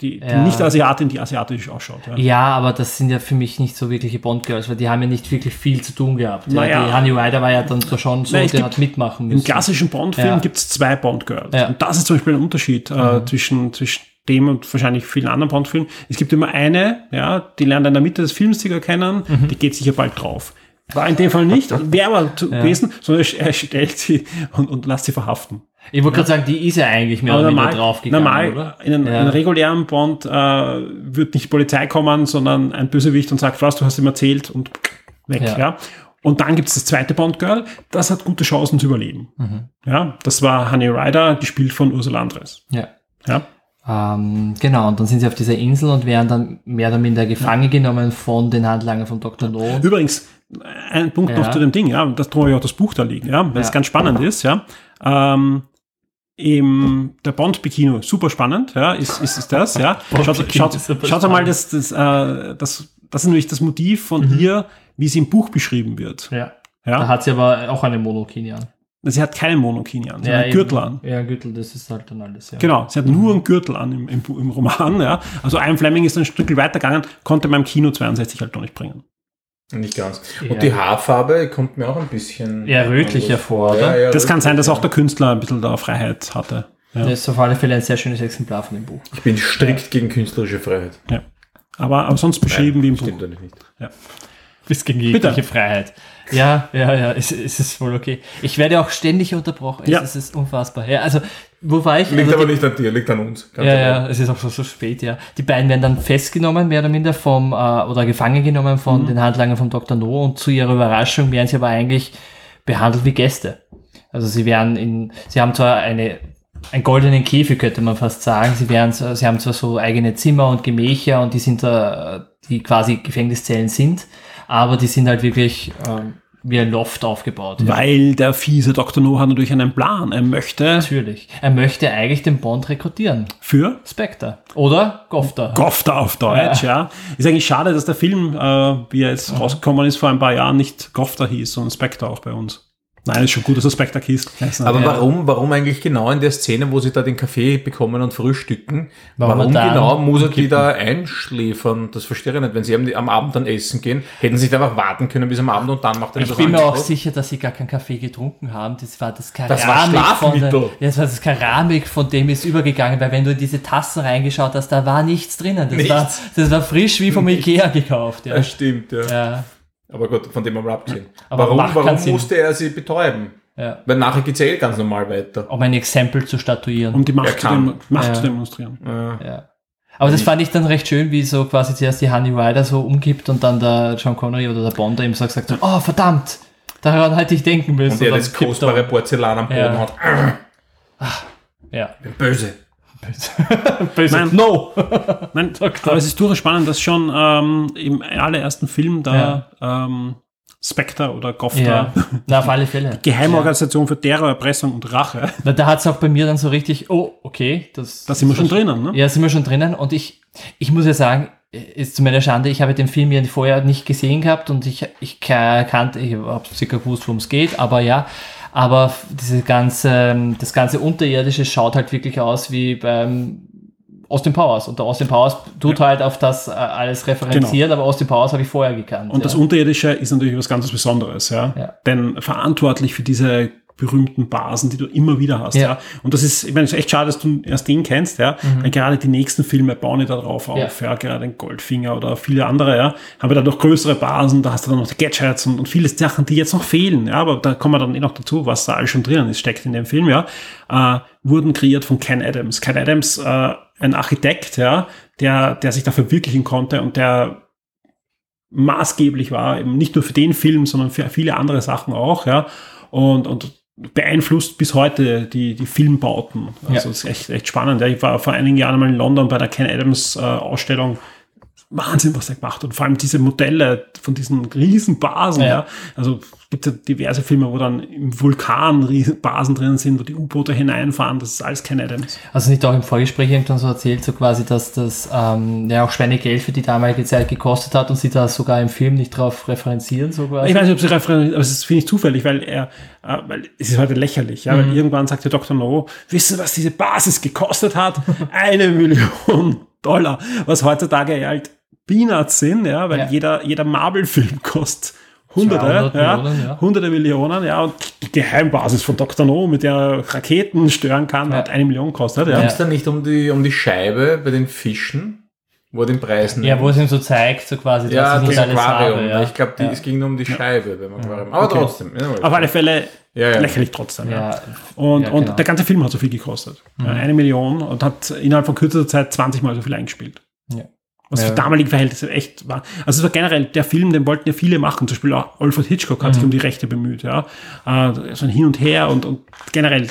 die Nicht-Asiatin, die asiatisch ausschaut. Ja. Ja, aber das sind ja für mich nicht so wirkliche Bond-Girls, weil die haben ja nicht wirklich viel zu tun gehabt. Naja. Die Honey Rider war ja dann schon so, die hat mitmachen müssen. Im klassischen Bond-Film gibt es 2 Bond-Girls. Ja. Und das ist zum Beispiel ein Unterschied zwischen dem und wahrscheinlich vielen anderen Bond-Filmen. Es gibt immer eine, die lernt in der Mitte des Films sogar kennen, die geht sicher bald drauf. War in dem Fall nicht, wäre aber gewesen, sondern er stellt sie und lässt sie verhaften. Ich wollte gerade sagen, die ist ja eigentlich mehr oder weniger draufgegangen, oder? In einem regulären Bond wird nicht die Polizei kommen, sondern ein Bösewicht und sagt, was, du hast ihm erzählt und weg. Ja. Und dann gibt es das zweite Bond-Girl, das hat gute Chancen zu überleben. Mhm. Ja, das war Honey Rider, gespielt von Ursula Andress. Ja. Genau, und dann sind sie auf dieser Insel und werden dann mehr oder minder gefangen genommen von den Handlangern von Dr. No. Übrigens, ein Punkt noch zu dem Ding, das habe ich auch das Buch da liegen, weil es ganz spannend ist, der Bond-Bikino, super spannend, ist das, Schaut mal, das ist nämlich das Motiv von ihr, wie sie im Buch beschrieben wird. Ja. Da hat sie aber auch eine Monokini an. Sie hat keinen Monokini an, sie hat einen Gürtel an. Ja, Gürtel, das ist halt dann alles, Genau, sie hat nur einen Gürtel an im Roman, Also Ian Fleming ist ein Stückchen weitergegangen, konnte man im Kino 62 halt noch nicht bringen. Nicht ganz. Und die Haarfarbe kommt mir auch ein bisschen... eher rötlich hervor, oder? Ja, das kann sein, dass auch der Künstler ein bisschen da Freiheit hatte. Ja. Das ist auf alle Fälle ein sehr schönes Exemplar von dem Buch. Ich bin strikt gegen künstlerische Freiheit. Ja. Aber sonst beschrieben wie im Buch. Stimmt doch nicht. Ja. Bis gegen jegliche Freiheit. Ja, es ist voll okay. Ich werde auch ständig unterbrochen. Ja. Es ist unfassbar. Ja, also, wo war ich? Liegt also, aber nicht an dir, liegt an uns. Ja, es ist auch schon so spät, ja. Die beiden werden dann festgenommen, mehr oder minder, oder gefangen genommen von den Handlangern von Dr. No, und zu ihrer Überraschung werden sie aber eigentlich behandelt wie Gäste. Also sie haben zwar einen goldenen Käfig, könnte man fast sagen. Sie haben zwar so eigene Zimmer und Gemächer, und die sind da, die quasi Gefängniszellen sind, aber die sind halt wirklich wie ein Loft aufgebaut. Weil der fiese Dr. No hat natürlich einen Plan. Er möchte... Natürlich. Er möchte eigentlich den Bond rekrutieren. Für? Spectre. Oder Gofter. Gofter auf Deutsch, ja. Ist eigentlich schade, dass der Film, wie er jetzt rausgekommen ist, vor ein paar Jahren nicht Gofter hieß, sondern Spectre auch bei uns. Nein, ist schon gut, dass er Spectre hieß. Aber warum eigentlich genau in der Szene, wo sie da den Kaffee bekommen und frühstücken, warum genau muss er die da einschläfern? Das verstehe ich nicht. Wenn sie am Abend dann essen gehen, hätten sie da einfach warten können bis am Abend und dann macht er das. Ich bin mir auch sicher, dass sie gar keinen Kaffee getrunken haben. Das war das Keramik. Das war das Keramik, von dem ist übergegangen, weil wenn du in diese Tassen reingeschaut hast, da war nichts drinnen. Das war frisch wie vom Ikea gekauft. Ja. Das stimmt, ja. Aber gut, von dem haben wir abgesehen. Aber warum musste er sie betäuben? Ja. Weil nachher geht es ja ganz normal weiter. Um ein Exempel zu statuieren. Um die Macht zu demonstrieren. Ja. Aber das fand ich dann recht schön, wie so quasi zuerst die Honey Rider so umgibt und dann der John Connery oder der Bond eben sagt, oh verdammt, daran hätte ich denken müssen. Und er das kostbare Porzellan am Boden hat. Ja. Böse. Böse. Nein. No! Nein. Aber es ist durchaus spannend, dass schon im allerersten Film da Spectre oder Gofter, na, auf alle Fälle. Geheimorganisation für Terror, Erpressung und Rache. Na, da hat es auch bei mir dann so richtig, da sind wir schon drinnen, ne? Ja, sind wir schon drinnen, und ich muss ja sagen, ist zu meiner Schande, ich habe den Film ja vorher nicht gesehen gehabt, und ich habe sicher gewusst, worum es geht, aber das ganze Unterirdische schaut halt wirklich aus wie beim Austin Powers. Und der Austin Powers tut halt auf das alles referenziert, genau. Aber Austin Powers habe ich vorher gekannt. Und das Unterirdische ist natürlich was ganz Besonderes, ja. Denn verantwortlich für diese berühmten Basen, die du immer wieder hast. Ja. Und das ist, ich meine, es ist echt schade, dass du erst den kennst, ja. Weil gerade die nächsten Filme bauen ja da drauf auf, ja. Gerade den Goldfinger oder viele andere, ja. Haben wir dann noch größere Basen, da hast du dann noch die Gadgets und viele Sachen, die jetzt noch fehlen, ja. Aber da kommen wir dann noch dazu, was da alles schon drinnen ist, steckt in dem Film, ja. Wurden kreiert von Ken Adams. Ken Adams, ein Architekt, ja, der sich da verwirklichen konnte und der maßgeblich war, eben nicht nur für den Film, sondern für viele andere Sachen auch, ja. Und beeinflusst bis heute die Filmbauten. Also das ist echt spannend. Ich war vor einigen Jahren mal in London bei der Ken Adams Ausstellung. Wahnsinn, was der gemacht hat. Und vor allem diese Modelle von diesen Riesenbasen. Ja. Also gibt es ja diverse Filme, wo dann im Vulkan Riesenbasen drin sind, wo die U-Boote hineinfahren. Das ist alles Ken Adams. Also nicht auch im Vorgespräch irgendwann so erzählt, so quasi, dass das auch Schweinegeld für die damalige Zeit gekostet hat und sie da sogar im Film nicht drauf referenzieren. So quasi. Ich weiß nicht, ob sie referenzieren, aber das finde ich zufällig, weil es ist heute lächerlich. Ja, weil irgendwann sagt der Dr. No, wissen Sie, was diese Basis gekostet hat? 1 Million $, was heutzutage halt Peanuts sind, ja, weil jeder Marvel-Film kostet Hunderte, Hunderte Millionen, ja, und die Geheimbasis von Dr. No, mit der er Raketen stören kann, hat 1 Million gekostet. Ja. Ging es da nicht um die Scheibe bei den Fischen? Wo den Preisen. Ja, wo es ihm so zeigt, so quasi, dass ich das alles habe. Ja. Ich glaube, es ging nur um die Scheibe beim Aquarium. Aber trotzdem. Auf alle Fälle lächerlich trotzdem. Ja. Und der ganze Film hat so viel gekostet. 1 Million und hat innerhalb von kürzester Zeit 20 Mal so viel eingespielt. Ja. Was für damalige Verhältnisse echt war. Also es war generell der Film, den wollten ja viele machen. Zum Beispiel auch Alfred Hitchcock hat sich um die Rechte bemüht. Ja. So ein Hin und Her und generell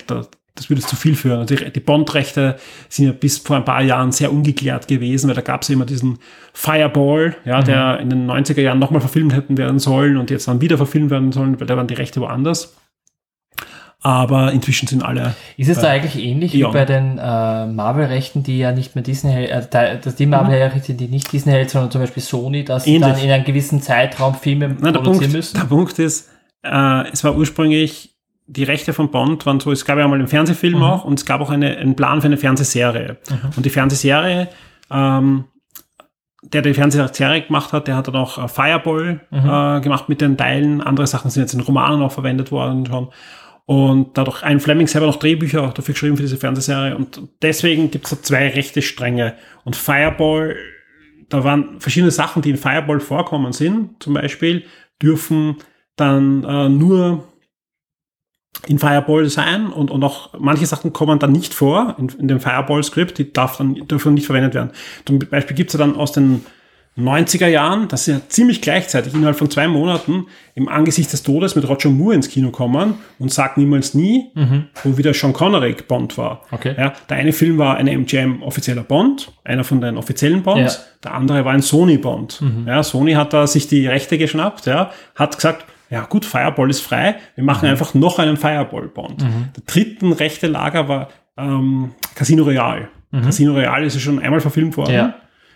das würde es zu viel führen. Also die Bond-Rechte sind ja bis vor ein paar Jahren sehr ungeklärt gewesen, weil da gab es ja immer diesen Fireball, der in den 90er Jahren nochmal verfilmt hätten werden sollen und jetzt dann wieder verfilmt werden sollen, weil da waren die Rechte woanders. Aber inzwischen sind alle... Ist es da eigentlich ähnlich wie bei den Marvel-Rechten, die ja nicht mehr Disney hält, die Marvel-Rechte, die nicht Disney hält, sondern zum Beispiel Sony, dass sie dann in einem gewissen Zeitraum Filme produzieren müssen? Der Punkt ist, es war ursprünglich... Die Rechte von Bond waren so, es gab ja mal einen Fernsehfilm auch und es gab auch einen Plan für eine Fernsehserie. Und die Fernsehserie, der die Fernsehserie gemacht hat, der hat dann auch Fireball gemacht mit den Teilen. Andere Sachen sind jetzt in Romanen auch verwendet worden schon. Und dadurch Ian Fleming selber noch Drehbücher auch dafür geschrieben für diese Fernsehserie. Und deswegen gibt es da 2 rechte Stränge. Und Fireball, da waren verschiedene Sachen, die in Fireball vorkommen sind. Zum Beispiel dürfen dann nur in Fireball sein und auch manche Sachen kommen dann nicht vor in dem Fireball-Skript, die dürfen nicht verwendet werden. Zum Beispiel gibt es ja dann aus den 90er Jahren, das ist ja ziemlich gleichzeitig innerhalb von 2 Monaten im Angesicht des Todes mit Roger Moore ins Kino kommen und Sag niemals nie, wo wieder Sean Connery Bond war. Okay. Ja, der eine Film war ein MGM offizieller Bond, einer von den offiziellen Bonds, der andere war ein Sony Bond. Mhm. Ja, Sony hat da sich die Rechte geschnappt, hat gesagt, ja gut, Fireball ist frei, wir machen einfach noch einen Fireball Bond. Mhm. Der dritte rechte Lager war Casino Royale. Mhm. Casino Royale ist ja schon einmal verfilmt worden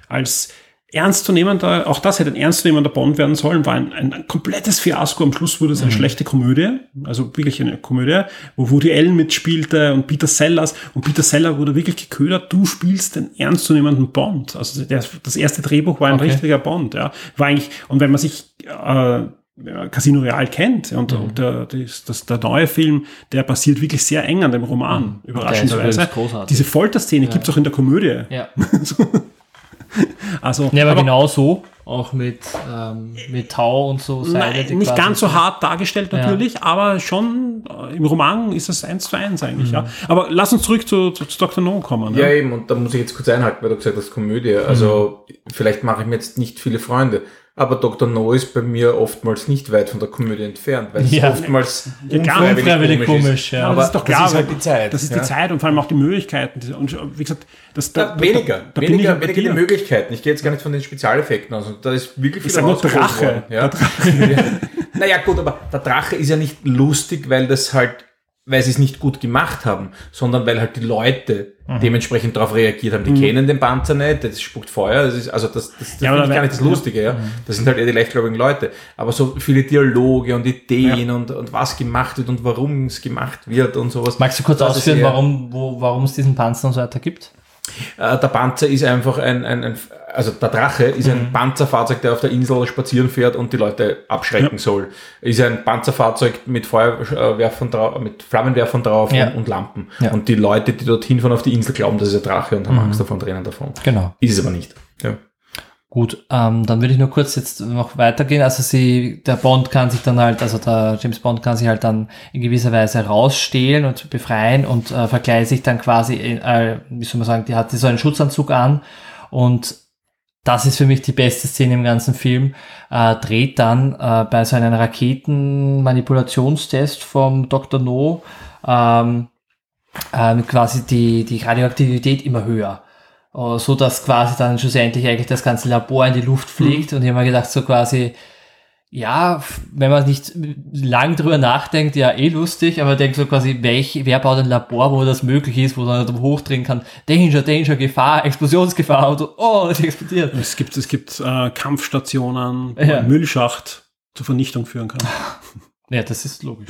als ernstzunehmender, auch das hätte ein ernstzunehmender Bond werden sollen, war ein komplettes Fiasko. Am Schluss wurde es eine schlechte Komödie, also wirklich eine Komödie, wo Woody Allen mitspielte und Peter Sellers. Und Peter Sellers wurde wirklich geködert, du spielst den ernstzunehmenden Bond. Also das erste Drehbuch war ein richtiger Bond. Ja. War eigentlich, und wenn man sich Casino Royale kennt und der neue Film, der basiert wirklich sehr eng an dem Roman, überraschenderweise. Diese Folterszene gibt es auch in der Komödie. Ja. Also, ja, aber genau so, auch mit Tau und so. Nein, nicht ganz so hart dargestellt natürlich, aber schon im Roman ist das 1:1 eigentlich. Mhm. Ja. Aber lass uns zurück zu Dr. No kommen. Ja, eben, und da muss ich jetzt kurz einhalten, weil du gesagt hast, Komödie. Also vielleicht mache ich mir jetzt nicht viele Freunde, aber Dr. No ist bei mir oftmals nicht weit von der Komödie entfernt, weil es oftmals unfreiwillig komisch ist. Ja. Aber das ist doch klar, das ist halt die Zeit. Das ist die Zeit und vor allem auch die Möglichkeiten. Und wie gesagt, weniger die Möglichkeiten. Ich gehe jetzt gar nicht von den Spezialeffekten aus. Da ist wirklich viel rausgeholt worden. Ja. Naja, gut, aber der Drache ist ja nicht lustig, weil sie es nicht gut gemacht haben, sondern weil halt die Leute dementsprechend darauf reagiert haben. Die kennen den Panzer nicht, das spuckt Feuer, das ist, also das finde ich gar nicht das Lustige, Das sind halt eher die leichtgläubigen Leute. Aber so viele Dialoge und Ideen und was gemacht wird und warum es gemacht wird und sowas. Magst du kurz ausführen, warum es diesen Panzer und so weiter gibt? Der Panzer ist einfach also der Drache ist ein Panzerfahrzeug, der auf der Insel spazieren fährt und die Leute abschrecken soll. Ist ein Panzerfahrzeug mit mit Flammenwerfern drauf und Lampen. Ja. Und die Leute, die dorthin fahren auf die Insel, glauben, das ist ein Drache und haben Angst davon, rennen davon. Genau. Ist es aber nicht. Ja. Gut, dann würde ich nur kurz jetzt noch weitergehen. Also der James Bond kann sich halt dann in gewisser Weise rausstehlen und befreien und verkleidet sich dann quasi, die hat so einen Schutzanzug an und das ist für mich die beste Szene im ganzen Film, dreht dann bei so einem Raketenmanipulationstest vom Dr. No quasi die Radioaktivität immer höher. So dass quasi dann schlussendlich eigentlich das ganze Labor in die Luft fliegt und ich habe mir gedacht, so quasi, ja, wenn man nicht lang drüber nachdenkt, ja, lustig, aber denkt so quasi, wer baut ein Labor, wo das möglich ist, wo man hochdrehen kann, Danger, Gefahr, Explosionsgefahr und so, oh, das explodiert. Es gibt Kampfstationen, wo ein Müllschacht zur Vernichtung führen kann. Ja, das ist logisch.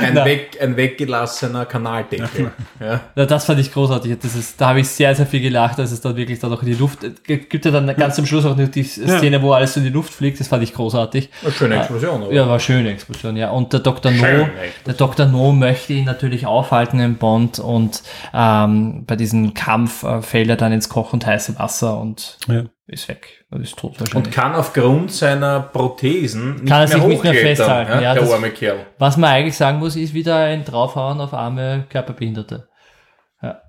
Ein weggelassener Kanaldeckel. Ja. Ja, das fand ich großartig. Da habe ich sehr, sehr viel gelacht, dass es dann wirklich dann auch in die Luft... gibt ja dann ganz zum Schluss auch noch die Szene, wo alles so in die Luft fliegt. Das fand ich großartig. Eine schöne Explosion, oder? Ja, war eine schöne Explosion, ja. Und der Dr. No möchte ihn natürlich aufhalten im Bond und bei diesem Kampf fällt er dann ins kochend heiße Wasser und... Ja. Ist weg, ist tot wahrscheinlich. Und kann aufgrund seiner Prothesen nicht mehr festhalten. Dann, ja, der arme Kerl. Was man eigentlich sagen muss, ist wieder ein Draufhauen auf arme Körperbehinderte. Ja.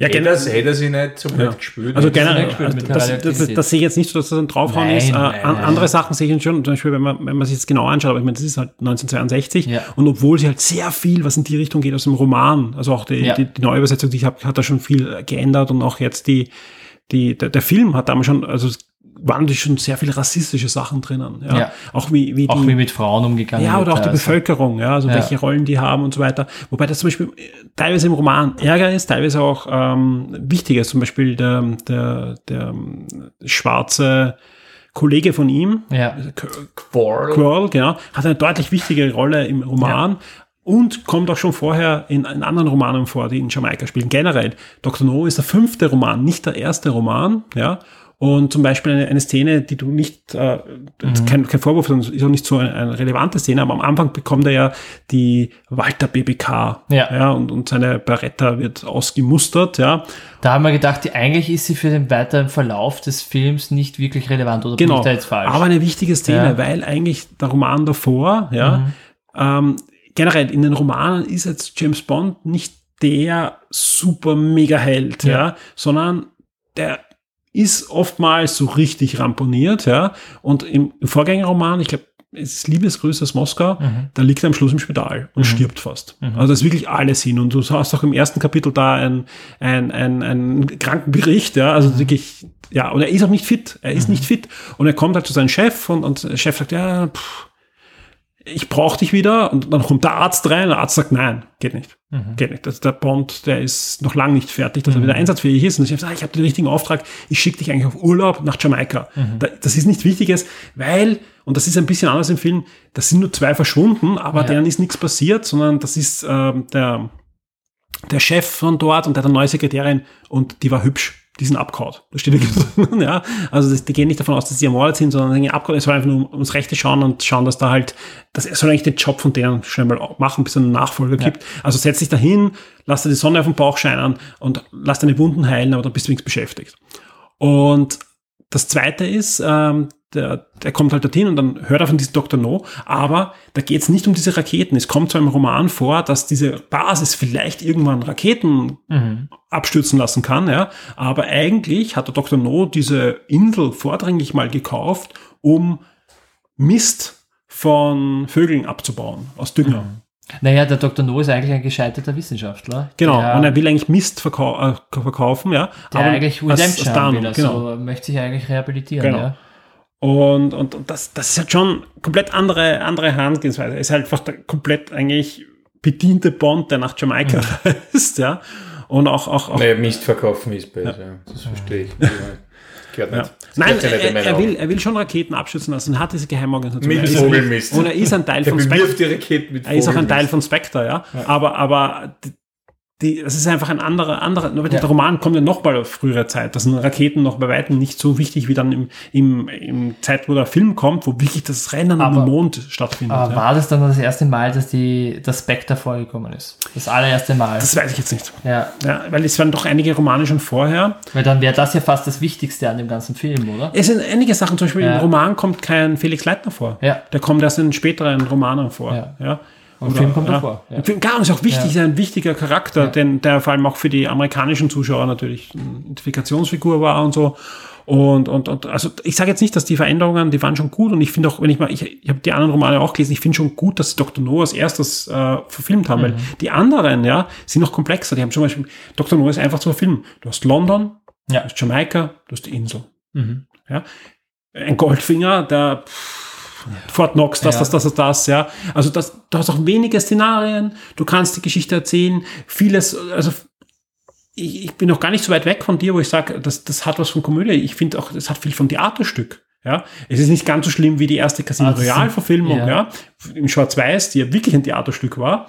Ja, hätte sie nicht so blöd gespült. Also generell, das sehe ich jetzt nicht so, dass das ein Draufhauen ist. Andere Sachen sehe ich schon, zum Beispiel, wenn man sich das genau anschaut, aber ich meine, das ist halt 1962 und obwohl sie halt sehr viel, was in die Richtung geht, aus dem Roman, also auch die Neuübersetzung, die ich habe, hat da schon viel geändert und auch jetzt der Film hat damals schon, also waren die schon sehr viele rassistische Sachen drinnen. Ja. Ja. Auch wie mit Frauen umgegangen wird. Ja, oder auch die Bevölkerung, welche Rollen die haben und so weiter. Wobei das zum Beispiel teilweise im Roman Ärger ist, teilweise auch wichtig ist. Zum Beispiel der schwarze Kollege von ihm, Kurl, genau, hat eine deutlich wichtige Rolle im Roman. Und kommt auch schon vorher in anderen Romanen vor, die in Jamaika spielen. Generell, Dr. No ist der 5. Roman, nicht der 1. Roman. Und zum Beispiel eine Szene, die du nicht, kein Vorwurf, sondern ist auch nicht so eine relevante Szene, aber am Anfang bekommt er ja die Walter BBK. Ja, und seine Beretta wird ausgemustert, ja. Da haben wir gedacht, eigentlich ist sie für den weiteren Verlauf des Films nicht wirklich relevant, oder bin ich da jetzt falsch? Aber eine wichtige Szene, weil eigentlich der Roman davor, generell in den Romanen ist jetzt James Bond nicht der super mega Held, sondern der ist oftmals so richtig ramponiert, ja. Und im Vorgängerroman, ich glaube, es ist Liebesgrüße aus Moskau, da liegt er am Schluss im Spital und stirbt fast. Also da ist wirklich alles hin. Und du hast auch im ersten Kapitel da einen Krankenbericht, ja. Also wirklich, ja. Und er ist auch nicht fit. Er ist nicht fit. Und er kommt halt zu seinem Chef und der Chef sagt, ja, ich brauche dich wieder. Und dann kommt der Arzt rein und der Arzt sagt, nein, geht nicht. Geht nicht. Also der Bond, der ist noch lange nicht fertig, dass er wieder einsatzfähig ist. Und ich sage, ich habe den richtigen Auftrag, ich schicke dich eigentlich auf Urlaub nach Jamaika. Das ist nichts Wichtiges, weil, und das ist ein bisschen anders im Film, das sind nur zwei verschwunden, aber denen ist nichts passiert, sondern das ist der Chef von dort und der hat eine neue Sekretärin und die war hübsch. Die sind abgehaut. Das steht da ja. Also die gehen nicht davon aus, dass sie ermordet sind, sondern abgehauen. Es soll einfach nur ums Rechte schauen und schauen, dass da halt, dass er soll eigentlich den Job von denen schnell mal machen, bis es einen Nachfolger gibt. Also setz dich dahin, lass dir die Sonne auf den Bauch scheinen und lass deine Wunden heilen, aber dann bist du wenigstens beschäftigt. Und das Zweite ist, der kommt halt dorthin und dann hört er von diesem Dr. No, aber da geht es nicht um diese Raketen. Es kommt zwar im Roman vor, dass diese Basis vielleicht irgendwann Raketen abstürzen lassen kann, ja, aber eigentlich hat der Dr. No diese Insel vordringlich mal gekauft, um Mist von Vögeln abzubauen, aus Dünger. Naja, der Dr. No ist eigentlich ein gescheiterter Wissenschaftler. Genau, und er will eigentlich Mist verkaufen, ja. Der aber eigentlich Redemption will, also möchte sich eigentlich rehabilitieren, ja. Und das ist halt schon komplett andere Herangehensweise. Ist halt einfach der komplett eigentlich bediente Bond, der nach Jamaika reist, ja. Und auch naja, Mist verkaufen ist besser, ja. Das verstehe ich. Gehört nicht. Nein, er will schon Raketen abschützen lassen und hat diese Geheimorganisation. Mit Vogelmist. Und er ist ein Teil von Spectre. Er ist auch ein Teil von Spectre, ja. Aber das ist einfach ein anderer, nur der Roman kommt ja noch mal auf frühere Zeit. Da sind Raketen noch bei Weitem nicht so wichtig, wie dann im Zeit, wo der Film kommt, wo wirklich das Rennen um den Mond stattfindet. Aber war das dann das erste Mal, dass das Spectre vorgekommen ist? Das allererste Mal? Das weiß ich jetzt nicht. Ja, weil es waren doch einige Romane schon vorher. Weil dann wäre das ja fast das Wichtigste an dem ganzen Film, oder? Es sind einige Sachen, zum Beispiel im Roman kommt kein Felix Leitner vor. Ja. Der kommt erst in späteren Romanen vor. Ja. Im Film kommt er vor. Im Film ist auch wichtig, ist ein wichtiger Charakter, denn der vor allem auch für die amerikanischen Zuschauer natürlich eine Identifikationsfigur war und so. Und also ich sage jetzt nicht, dass die Veränderungen, die waren schon gut und ich finde auch, wenn ich mal, ich habe die anderen Romane auch gelesen, ich finde schon gut, dass sie Dr. No als erstes verfilmt haben, weil die anderen, sind noch komplexer. Die haben zum Beispiel, Dr. No ist einfach zu verfilmen. Du hast London, du hast Jamaika, du hast die Insel. Ja. Ein Goldfinger, der Fort Knox, das, ja. Also du hast auch wenige Szenarien, du kannst die Geschichte erzählen, vieles, also ich bin noch gar nicht so weit weg von dir, wo ich sage, das hat was von Komödie. Ich finde auch, es hat viel vom Theaterstück, ja. Es ist nicht ganz so schlimm wie die erste Casino Royale-Verfilmung, im Schwarz-Weiß, die ja wirklich ein Theaterstück war,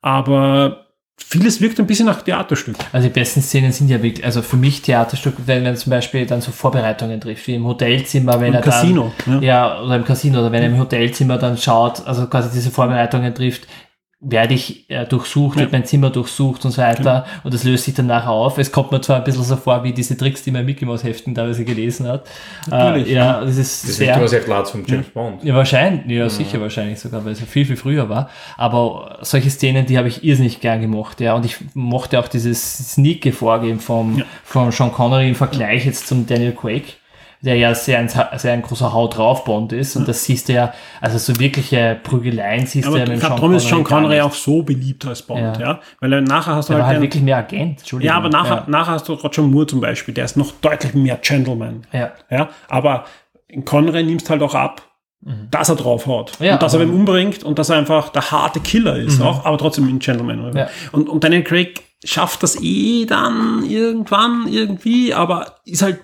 aber vieles wirkt ein bisschen nach Theaterstück. Also die besten Szenen sind ja wirklich, also für mich Theaterstück, wenn er zum Beispiel dann so Vorbereitungen trifft, wie im Hotelzimmer, wenn er dann... Casino. Ja, oder im Casino, oder wenn er im Hotelzimmer dann schaut, also quasi diese Vorbereitungen trifft, werde ich durchsucht, wird mein Zimmer durchsucht und so weiter und das löst sich danach auf. Es kommt mir zwar ein bisschen so vor, wie diese Tricks, die man in Mickey Mouse Heften teilweise gelesen hat. Natürlich. Ja, das ist sehr... Das ist Mickey Mouse vom James Bond. Ja, wahrscheinlich. Ja, sicher wahrscheinlich sogar, weil es ja viel, viel früher war. Aber solche Szenen, die habe ich irrsinnig gern gemocht, ja. Und ich mochte auch dieses sneaky Vorgehen vom Sean Connery im Vergleich jetzt zum Daniel Craig, der ja sehr ein großer Haut drauf Bond ist. Und das siehst du ja, also so wirkliche Prügeleien siehst du ja mit Sean Connery. Sean Connery auch so beliebt als Bond, ja. Weil nachher hast du halt wirklich mehr Agent, Entschuldigung. Ja, aber nachher hast du Roger Moore zum Beispiel, der ist noch deutlich mehr Gentleman. Ja. Aber in Connery nimmst halt auch ab, dass er draufhaut. Ja, und dass er ihn umbringt und dass er einfach der harte Killer ist auch, aber trotzdem ein Gentleman. Ja. Und Daniel Craig schafft das dann irgendwann irgendwie, aber ist halt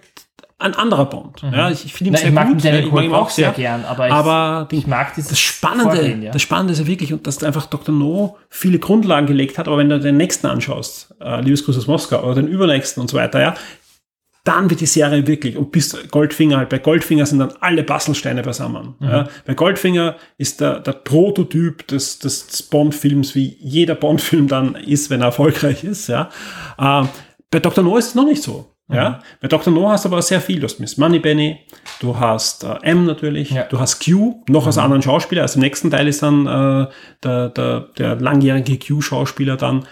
ein anderer Bond. Ja, ich finde ihn sehr gut. Ich mag ihn auch sehr gern, aber ich mag dieses Vorgehen, ja. Das Spannende ist ja wirklich, dass einfach Dr. No viele Grundlagen gelegt hat, aber wenn du den nächsten anschaust, Liebesgrüße aus Moskau oder den übernächsten und so weiter, ja, dann wird die Serie wirklich, und bis Goldfinger halt, bei Goldfinger sind dann alle Puzzlesteine beisammen. Mhm. Ja, bei Goldfinger ist der Prototyp des Bond-Films, wie jeder Bond-Film dann ist, wenn er erfolgreich ist. Ja. Bei Dr. No ist es noch nicht so. Ja? Bei Dr. No hast du aber sehr viel. Du hast Miss Moneypenny, du hast M natürlich, ja, du hast Q, noch als anderen Schauspieler. Also im nächsten Teil ist dann der langjährige Q-Schauspieler dann.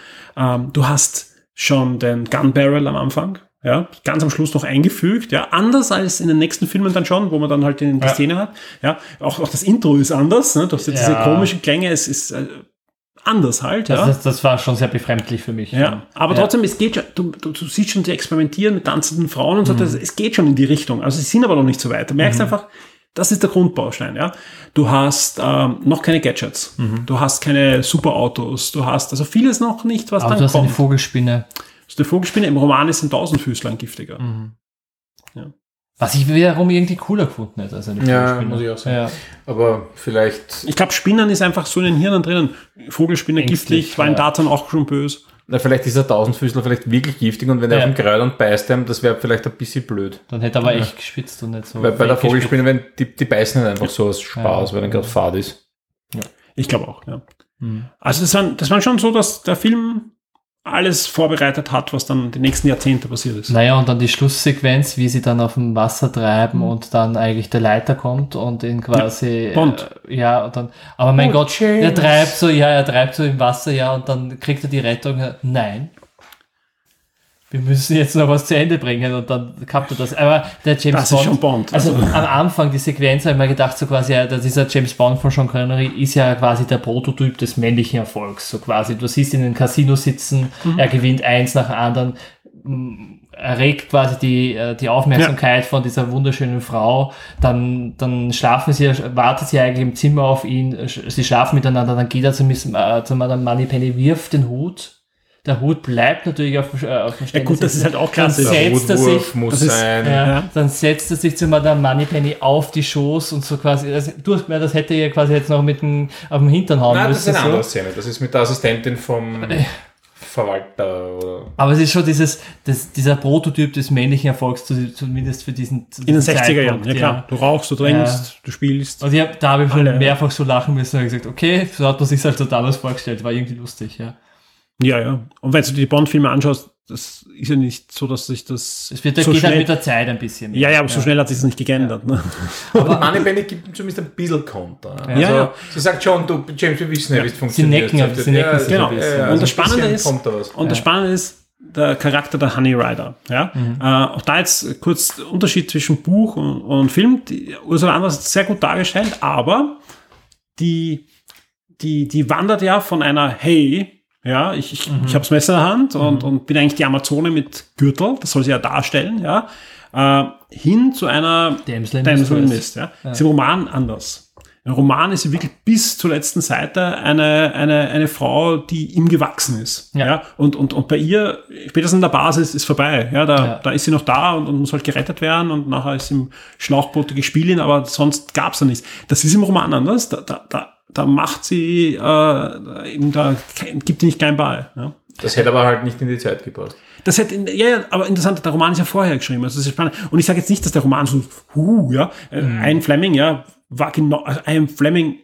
Du hast schon den Gun Barrel am Anfang, ja, ganz am Schluss noch eingefügt. Ja, anders als in den nächsten Filmen dann schon, wo man dann halt die Szene hat. Ja, auch das Intro ist anders. Ne? Du hast diese komischen Klänge, es ist... anders halt. Das, ja. Das war schon sehr befremdlich für mich. Ja, aber trotzdem, es geht schon, du siehst schon, die experimentieren mit tanzenden Frauen und so, es geht schon in die Richtung. Also sie sind aber noch nicht so weit. Du merkst einfach, das ist der Grundbaustein. Ja? Du hast noch keine Gadgets. Mhm. Du hast keine Superautos. Du hast also vieles noch nicht, was aber dann kommt. Aber du hast eine Vogelspinne. Also die Vogelspinne im Roman ist ein Tausendfüßler, ein giftiger. Mhm. Ja. Was ich wiederum irgendwie cooler gefunden hätte als eine Vogelspinne. Ja, muss ich auch sagen. Ja. Aber vielleicht... Ich glaube, Spinnen ist einfach so in den Hirnen drinnen. Vogelspinne giftig, war in Datan auch schon böse. Na, vielleicht ist der Tausendfüßler vielleicht wirklich giftig und wenn er auf den Gräuel und beißt, das wäre vielleicht ein bisschen blöd. Dann hätte er aber echt gespitzt und nicht so... Weil bei der Vogelspinne, wenn die beißen nicht einfach so aus Spaß, weil dann gerade fad ist. Ja. Ich glaube auch, ja. Mhm. Also das waren schon so, dass der Film... alles vorbereitet hat, was dann die nächsten Jahrzehnte passiert ist. Naja, und dann die Schlusssequenz, wie sie dann auf dem Wasser treiben und dann eigentlich der Leiter kommt und ihn quasi... Bond. Und dann... Aber mein Gott, James. er treibt so im Wasser, und dann kriegt er die Rettung. Nein. Wir müssen jetzt noch was zu Ende bringen und dann kappt er das. Aber der James Bond... Das ist schon Bond. Also am Anfang, die Sequenz, habe ich mir gedacht, so quasi, das ist ja James Bond von Sean Connery, ist ja quasi der Prototyp des männlichen Erfolgs, so quasi. Du siehst ihn in einem Casino sitzen, er gewinnt eins nach dem anderen, erregt quasi die Aufmerksamkeit von dieser wunderschönen Frau, dann wartet sie eigentlich im Zimmer auf ihn, sie schlafen miteinander, dann geht er zu Madame Moneypenny, wirft den Hut. Der Hut bleibt natürlich auf dem Ständer. Ja gut, das ist halt auch klasse. Dann setzt er sich zu Madame Moneypenny auf die Schoß und so quasi. Das hätte er ja quasi jetzt noch auf dem Hintern hauen müssen. Das ist eine andere Szene. Das ist mit der Assistentin vom Verwalter. Oder. Aber es ist schon dieser Prototyp des männlichen Erfolgs, zumindest für diesen Zeitpunkt. In den 60er Jahren, ja klar. Du rauchst, du trinkst, du spielst. Und da habe ich schon mehrfach so lachen müssen und gesagt, okay, so hat man sich halt so damals vorgestellt. War irgendwie lustig, ja. Ja. Und wenn du die Bond-Filme anschaust, das ist ja nicht so, dass sich das... Es wird so geht schnell halt mit der Zeit ein bisschen. Mehr. Ja, aber so schnell hat sich das nicht geändert. Ja. Ne? Aber Moneypenny gibt zumindest ein bisschen Konter. Ja. Also, sie sagt schon, du, James, wir wissen ja, wie es funktioniert. Sie necken sich ein bisschen. Und das Spannende ist der Charakter der Honey Rider. Ja? Mhm. Auch da jetzt kurz der Unterschied zwischen Buch und Film. Ursula Andress hat es sehr gut dargestellt, aber die wandert ja von einer ich habe das Messer in der Hand und bin eigentlich die Amazone mit Gürtel, das soll sie ja darstellen, hin zu einer Damsel in Mist. Ja. Ja. Ist im Roman anders. Im Roman ist sie wirklich bis zur letzten Seite eine Frau, die ihm gewachsen ist. Ja. Ja. Und bei ihr, spätestens in der Basis, ist vorbei. Ja, da ist sie noch da und muss halt gerettet werden und nachher ist sie im Schlauchboot gespielt, aber sonst gab es da nichts. Das ist im Roman anders, da macht sie, gibt die nicht keinen Ball. Ja. Das hätte aber halt nicht in die Zeit gepasst. Das hätte, aber interessant, der Roman ist ja vorher geschrieben. Also das ist spannend. Und ich sage jetzt nicht, dass der Roman so, Ian Fleming, war genau, Ian Fleming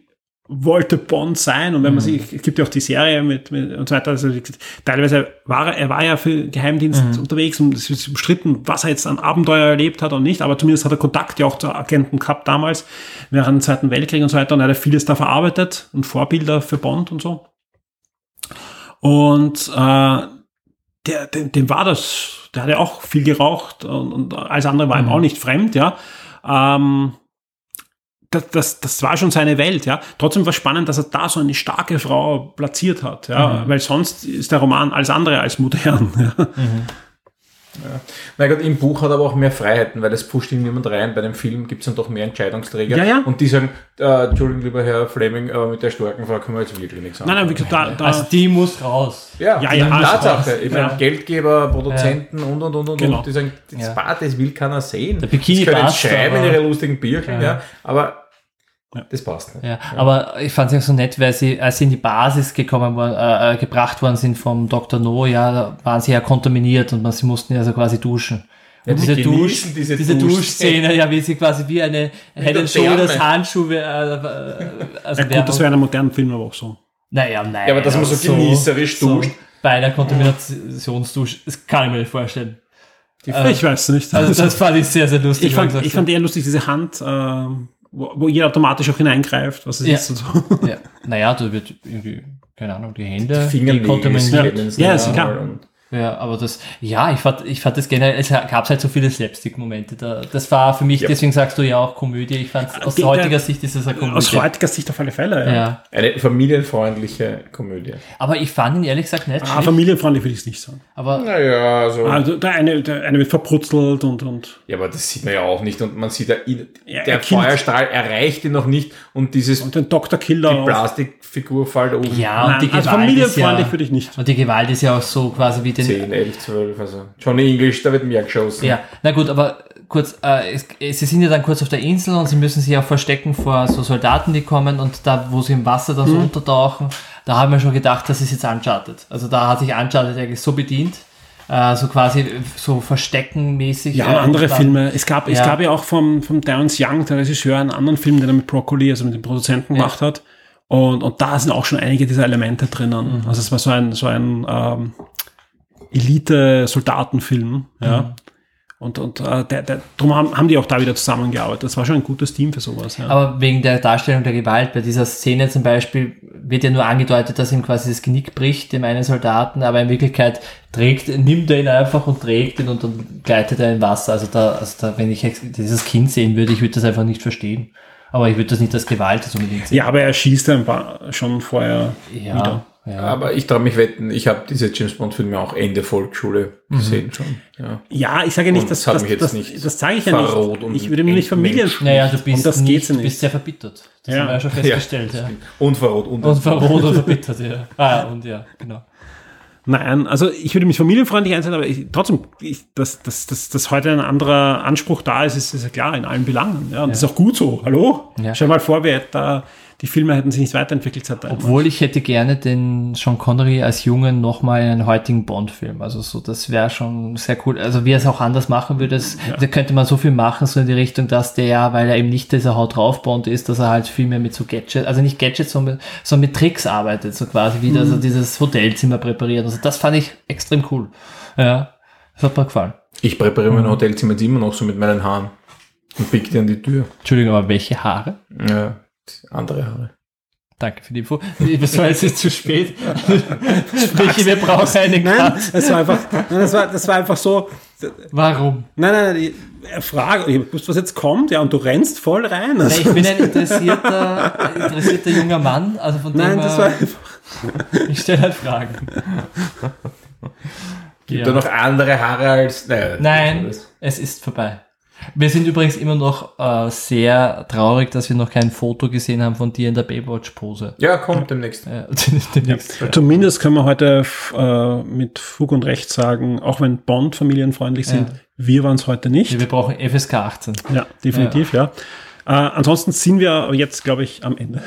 wollte Bond sein. Und wenn man sich, es gibt ja auch die Serie mit und so weiter, also teilweise war er ja für Geheimdienst unterwegs und es ist umstritten, was er jetzt an Abenteuer erlebt hat und nicht, aber zumindest hat er Kontakt ja auch zu Agenten gehabt damals, während dem Zweiten Weltkrieg und so weiter und er hat vieles da verarbeitet und Vorbilder für Bond und so. Und dem war das, der hat ja auch viel geraucht und alles andere war ihm auch nicht fremd, Das war schon seine Welt, ja. Trotzdem war es spannend, dass er da so eine starke Frau platziert hat, ja. Mhm. Weil sonst ist der Roman alles andere als modern. Ja. Mhm. Ja. Na gut, im Buch hat er aber auch mehr Freiheiten, weil es pusht ihm niemand rein. Bei dem Film gibt es dann doch mehr Entscheidungsträger. Ja. Und die sagen, Entschuldigung, lieber Herr Fleming, aber mit der starken Frau können wir jetzt wirklich nichts sagen. Nein, wie gesagt, also die muss raus. Ja, Tatsache. Ich meine, Geldgeber, Produzenten und. Genau. Die sagen, das Bad, das will keiner sehen. Der Bikini können passt, schreiben in ihre lustigen Bierchen, aber das passt nicht. Ja. Aber ich fand es ja so nett, weil sie, als sie in die Basis gebracht worden sind vom Dr. No, da waren sie ja kontaminiert und sie mussten ja so quasi duschen. Ja, diese Duschszene, ja, wie sie quasi wie eine Head and Shoulders Handschuhe. Also ja, gut, das wäre in einem modernen Film aber auch so. Naja, nein. Ja, aber dass man so genießerisch duscht. So bei einer Kontaminationsdusche, das kann ich mir nicht vorstellen. Ich weiß nicht. Also das fand ich sehr, sehr lustig. Ich fand eher lustig diese Hand, wo jeder automatisch auch hineingreift. Was ist jetzt so? Ja. Naja, da wird irgendwie, keine Ahnung, die Hände, die kontaminiert. Ja, ist klar. Ja, aber das, ja, ich fand das generell, es gab halt so viele Slapstick-Momente. Das war für mich, deswegen sagst du ja auch Komödie. Ich fand aus heutiger Sicht ist es eine Komödie. Aus heutiger Sicht auf alle Fälle, ja. Eine familienfreundliche Komödie. Aber ich fand ihn ehrlich gesagt nicht schlecht. Familienfreundlich würde ich es nicht sagen. Aber naja, also der eine wird verputzelt und. Ja, aber das sieht man ja auch nicht und man sieht, der Feuerstrahl erreicht ihn noch nicht und dieses. Und den Dr. Killer. Die Plastikfigur fällt oben. Ja, und die Gewalt. Also familienfreundlich würde ich nicht. Und die Gewalt ist ja auch so quasi wie 10, 11, 12, also Johnny English, da wird mehr geschossen. Ja, na gut, aber kurz, sie sind ja dann kurz auf der Insel und sie müssen sich auch verstecken vor so Soldaten, die kommen und da, wo sie im Wasser dann so untertauchen, da haben wir schon gedacht, das ist jetzt Uncharted. Also da hat sich Uncharted eigentlich so bedient, so quasi so versteckenmäßig. Ja, andere dann, Filme. Es gab ja auch vom Terence Young, der Regisseur, einen anderen Film, den er mit Broccoli, also mit dem Produzenten gemacht hat und da sind auch schon einige dieser Elemente drinnen. Also es war so ein Elite-Soldatenfilm, ja. Und darum haben die auch da wieder zusammengearbeitet. Das war schon ein gutes Team für sowas, ja. Aber wegen der Darstellung der Gewalt, bei dieser Szene zum Beispiel, wird ja nur angedeutet, dass ihm quasi das Genick bricht, dem einen Soldaten, aber in Wirklichkeit nimmt er ihn einfach und trägt ihn und dann gleitet er in Wasser. Also da, wenn ich dieses Kind sehen würde, ich würde das einfach nicht verstehen. Aber ich würde das nicht als Gewalt unbedingt sehen. Ja, aber er schießt ein paar schon vorher wieder. Ja. Aber ich traue mich wetten, ich habe diese James-Bond-Filme auch Ende Volksschule gesehen schon. Ja, ich sage ja nicht, das sage ich ja nicht. Ich würde mir nicht Familien. Naja, du bist sehr verbittert. Das haben wir ja schon festgestellt. Ja. Und verrot. Und verrot und verbittert, ja. Genau. Nein, also ich würde mich familienfreundlich einsetzen, aber dass heute ein anderer Anspruch da ist, ist ja klar, in allen Belangen. Ja, und das ist auch gut so. Hallo? Ja. Stell dir mal vor, wer da... Die Filme hätten sich nicht weiterentwickelt. Obwohl ich hätte gerne den Sean Connery als Jungen nochmal in einen heutigen Bond-Film. Also so, das wäre schon sehr cool. Also wie er es auch anders machen würde, da könnte man so viel machen, so in die Richtung, dass der, weil er eben nicht dieser Haut drauf Bond ist, dass er halt viel mehr mit so Gadgets, also nicht Gadgets, sondern mit Tricks arbeitet, so quasi wieder so dieses Hotelzimmer präpariert. Also das fand ich extrem cool. Ja, das hat mir gefallen. Ich präpariere mein Hotelzimmer jetzt immer noch so mit meinen Haaren und pick dir an die Tür. Entschuldigung, aber welche Haare? Ja. Andere Haare. Danke für die Info. Das war jetzt zu spät. Sprich, wir brauchen eine Karte. Das war einfach so. Warum? Nein, Frage. Ich wusste, was jetzt kommt, ja, und du rennst voll rein. Also. Nein, ich bin ein interessierter junger Mann, also von dem. Nein, das war einfach. Ich stelle halt Fragen. Gibt da noch andere Haare als. Nein, es ist vorbei. Wir sind übrigens immer noch sehr traurig, dass wir noch kein Foto gesehen haben von dir in der Baywatch-Pose. Ja, kommt demnächst. Ja. Zumindest können wir heute mit Fug und Recht sagen, auch wenn Bond familienfreundlich sind, wir waren es heute nicht. Ja, wir brauchen FSK 18. Ja, definitiv, ja. Ansonsten sind wir jetzt, glaube ich, am Ende.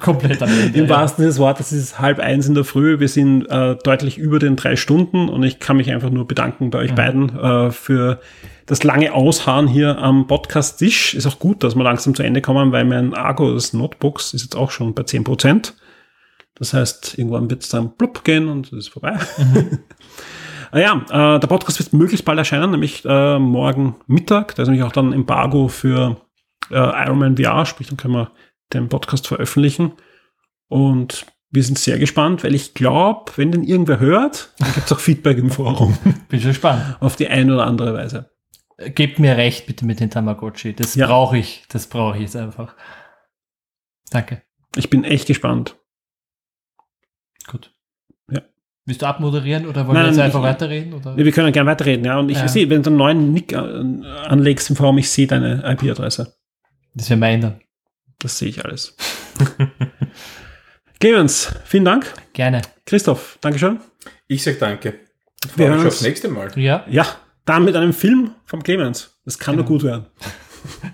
Komplett am Ende. Im wahrsten Sinne des Wortes, es ist 1:30 in der Früh. Wir sind deutlich über den 3 Stunden und ich kann mich einfach nur bedanken bei euch beiden für das lange Ausharren hier am Podcast-Tisch. Ist auch gut, dass wir langsam zu Ende kommen, weil mein Argo des Notebooks ist jetzt auch schon bei 10%. Das heißt, irgendwann wird es dann plupp gehen und es ist vorbei. Der Podcast wird möglichst bald erscheinen, nämlich morgen Mittag. Da ist nämlich auch dann Embargo für Iron Man VR, sprich, dann können wir den Podcast veröffentlichen. Und wir sind sehr gespannt, weil ich glaube, wenn den irgendwer hört, dann gibt es auch Feedback im Forum. Bin schon gespannt. Auf die eine oder andere Weise. Gebt mir recht, bitte, mit den Tamagotchi. Das brauche ich jetzt einfach. Danke. Ich bin echt gespannt. Gut. Ja. Willst du abmoderieren oder wollen wir jetzt einfach weiterreden? Oder? Wir können gerne weiterreden, ja. Und ich sehe, wenn du einen neuen Nick anlegst im Forum, ich sehe deine IP-Adresse. Das wäre mein dann. Das sehe ich alles. Clemens, vielen Dank. Gerne. Christoph, Dankeschön. Ich sage danke. Wir hören uns aufs nächste Mal. Ja, dann mit einem Film vom Clemens. Das kann nur gut werden.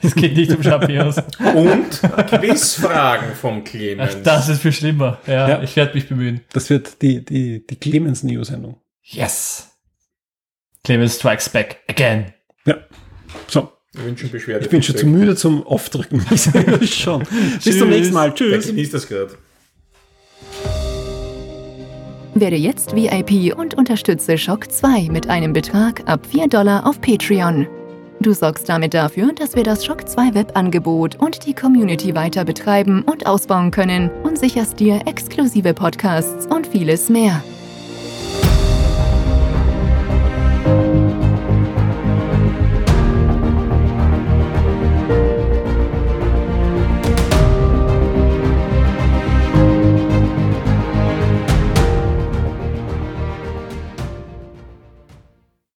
Es geht nicht um Champions. Und Quizfragen vom Clemens. Ach, das ist viel schlimmer. Ja, ich werde mich bemühen. Das wird die Clemens-Neo-Sendung. Yes. Clemens Strikes Back Again. Ja, so. Ich bin schon zu müde zum Aufdrücken. Ich sage schon. Bis zum nächsten Mal. Tschüss. Genießt das gerade. Werde jetzt VIP und unterstütze Shock 2 mit einem Betrag ab $4 auf Patreon. Du sorgst damit dafür, dass wir das Shock 2 Web-Angebot und die Community weiter betreiben und ausbauen können und sicherst dir exklusive Podcasts und vieles mehr.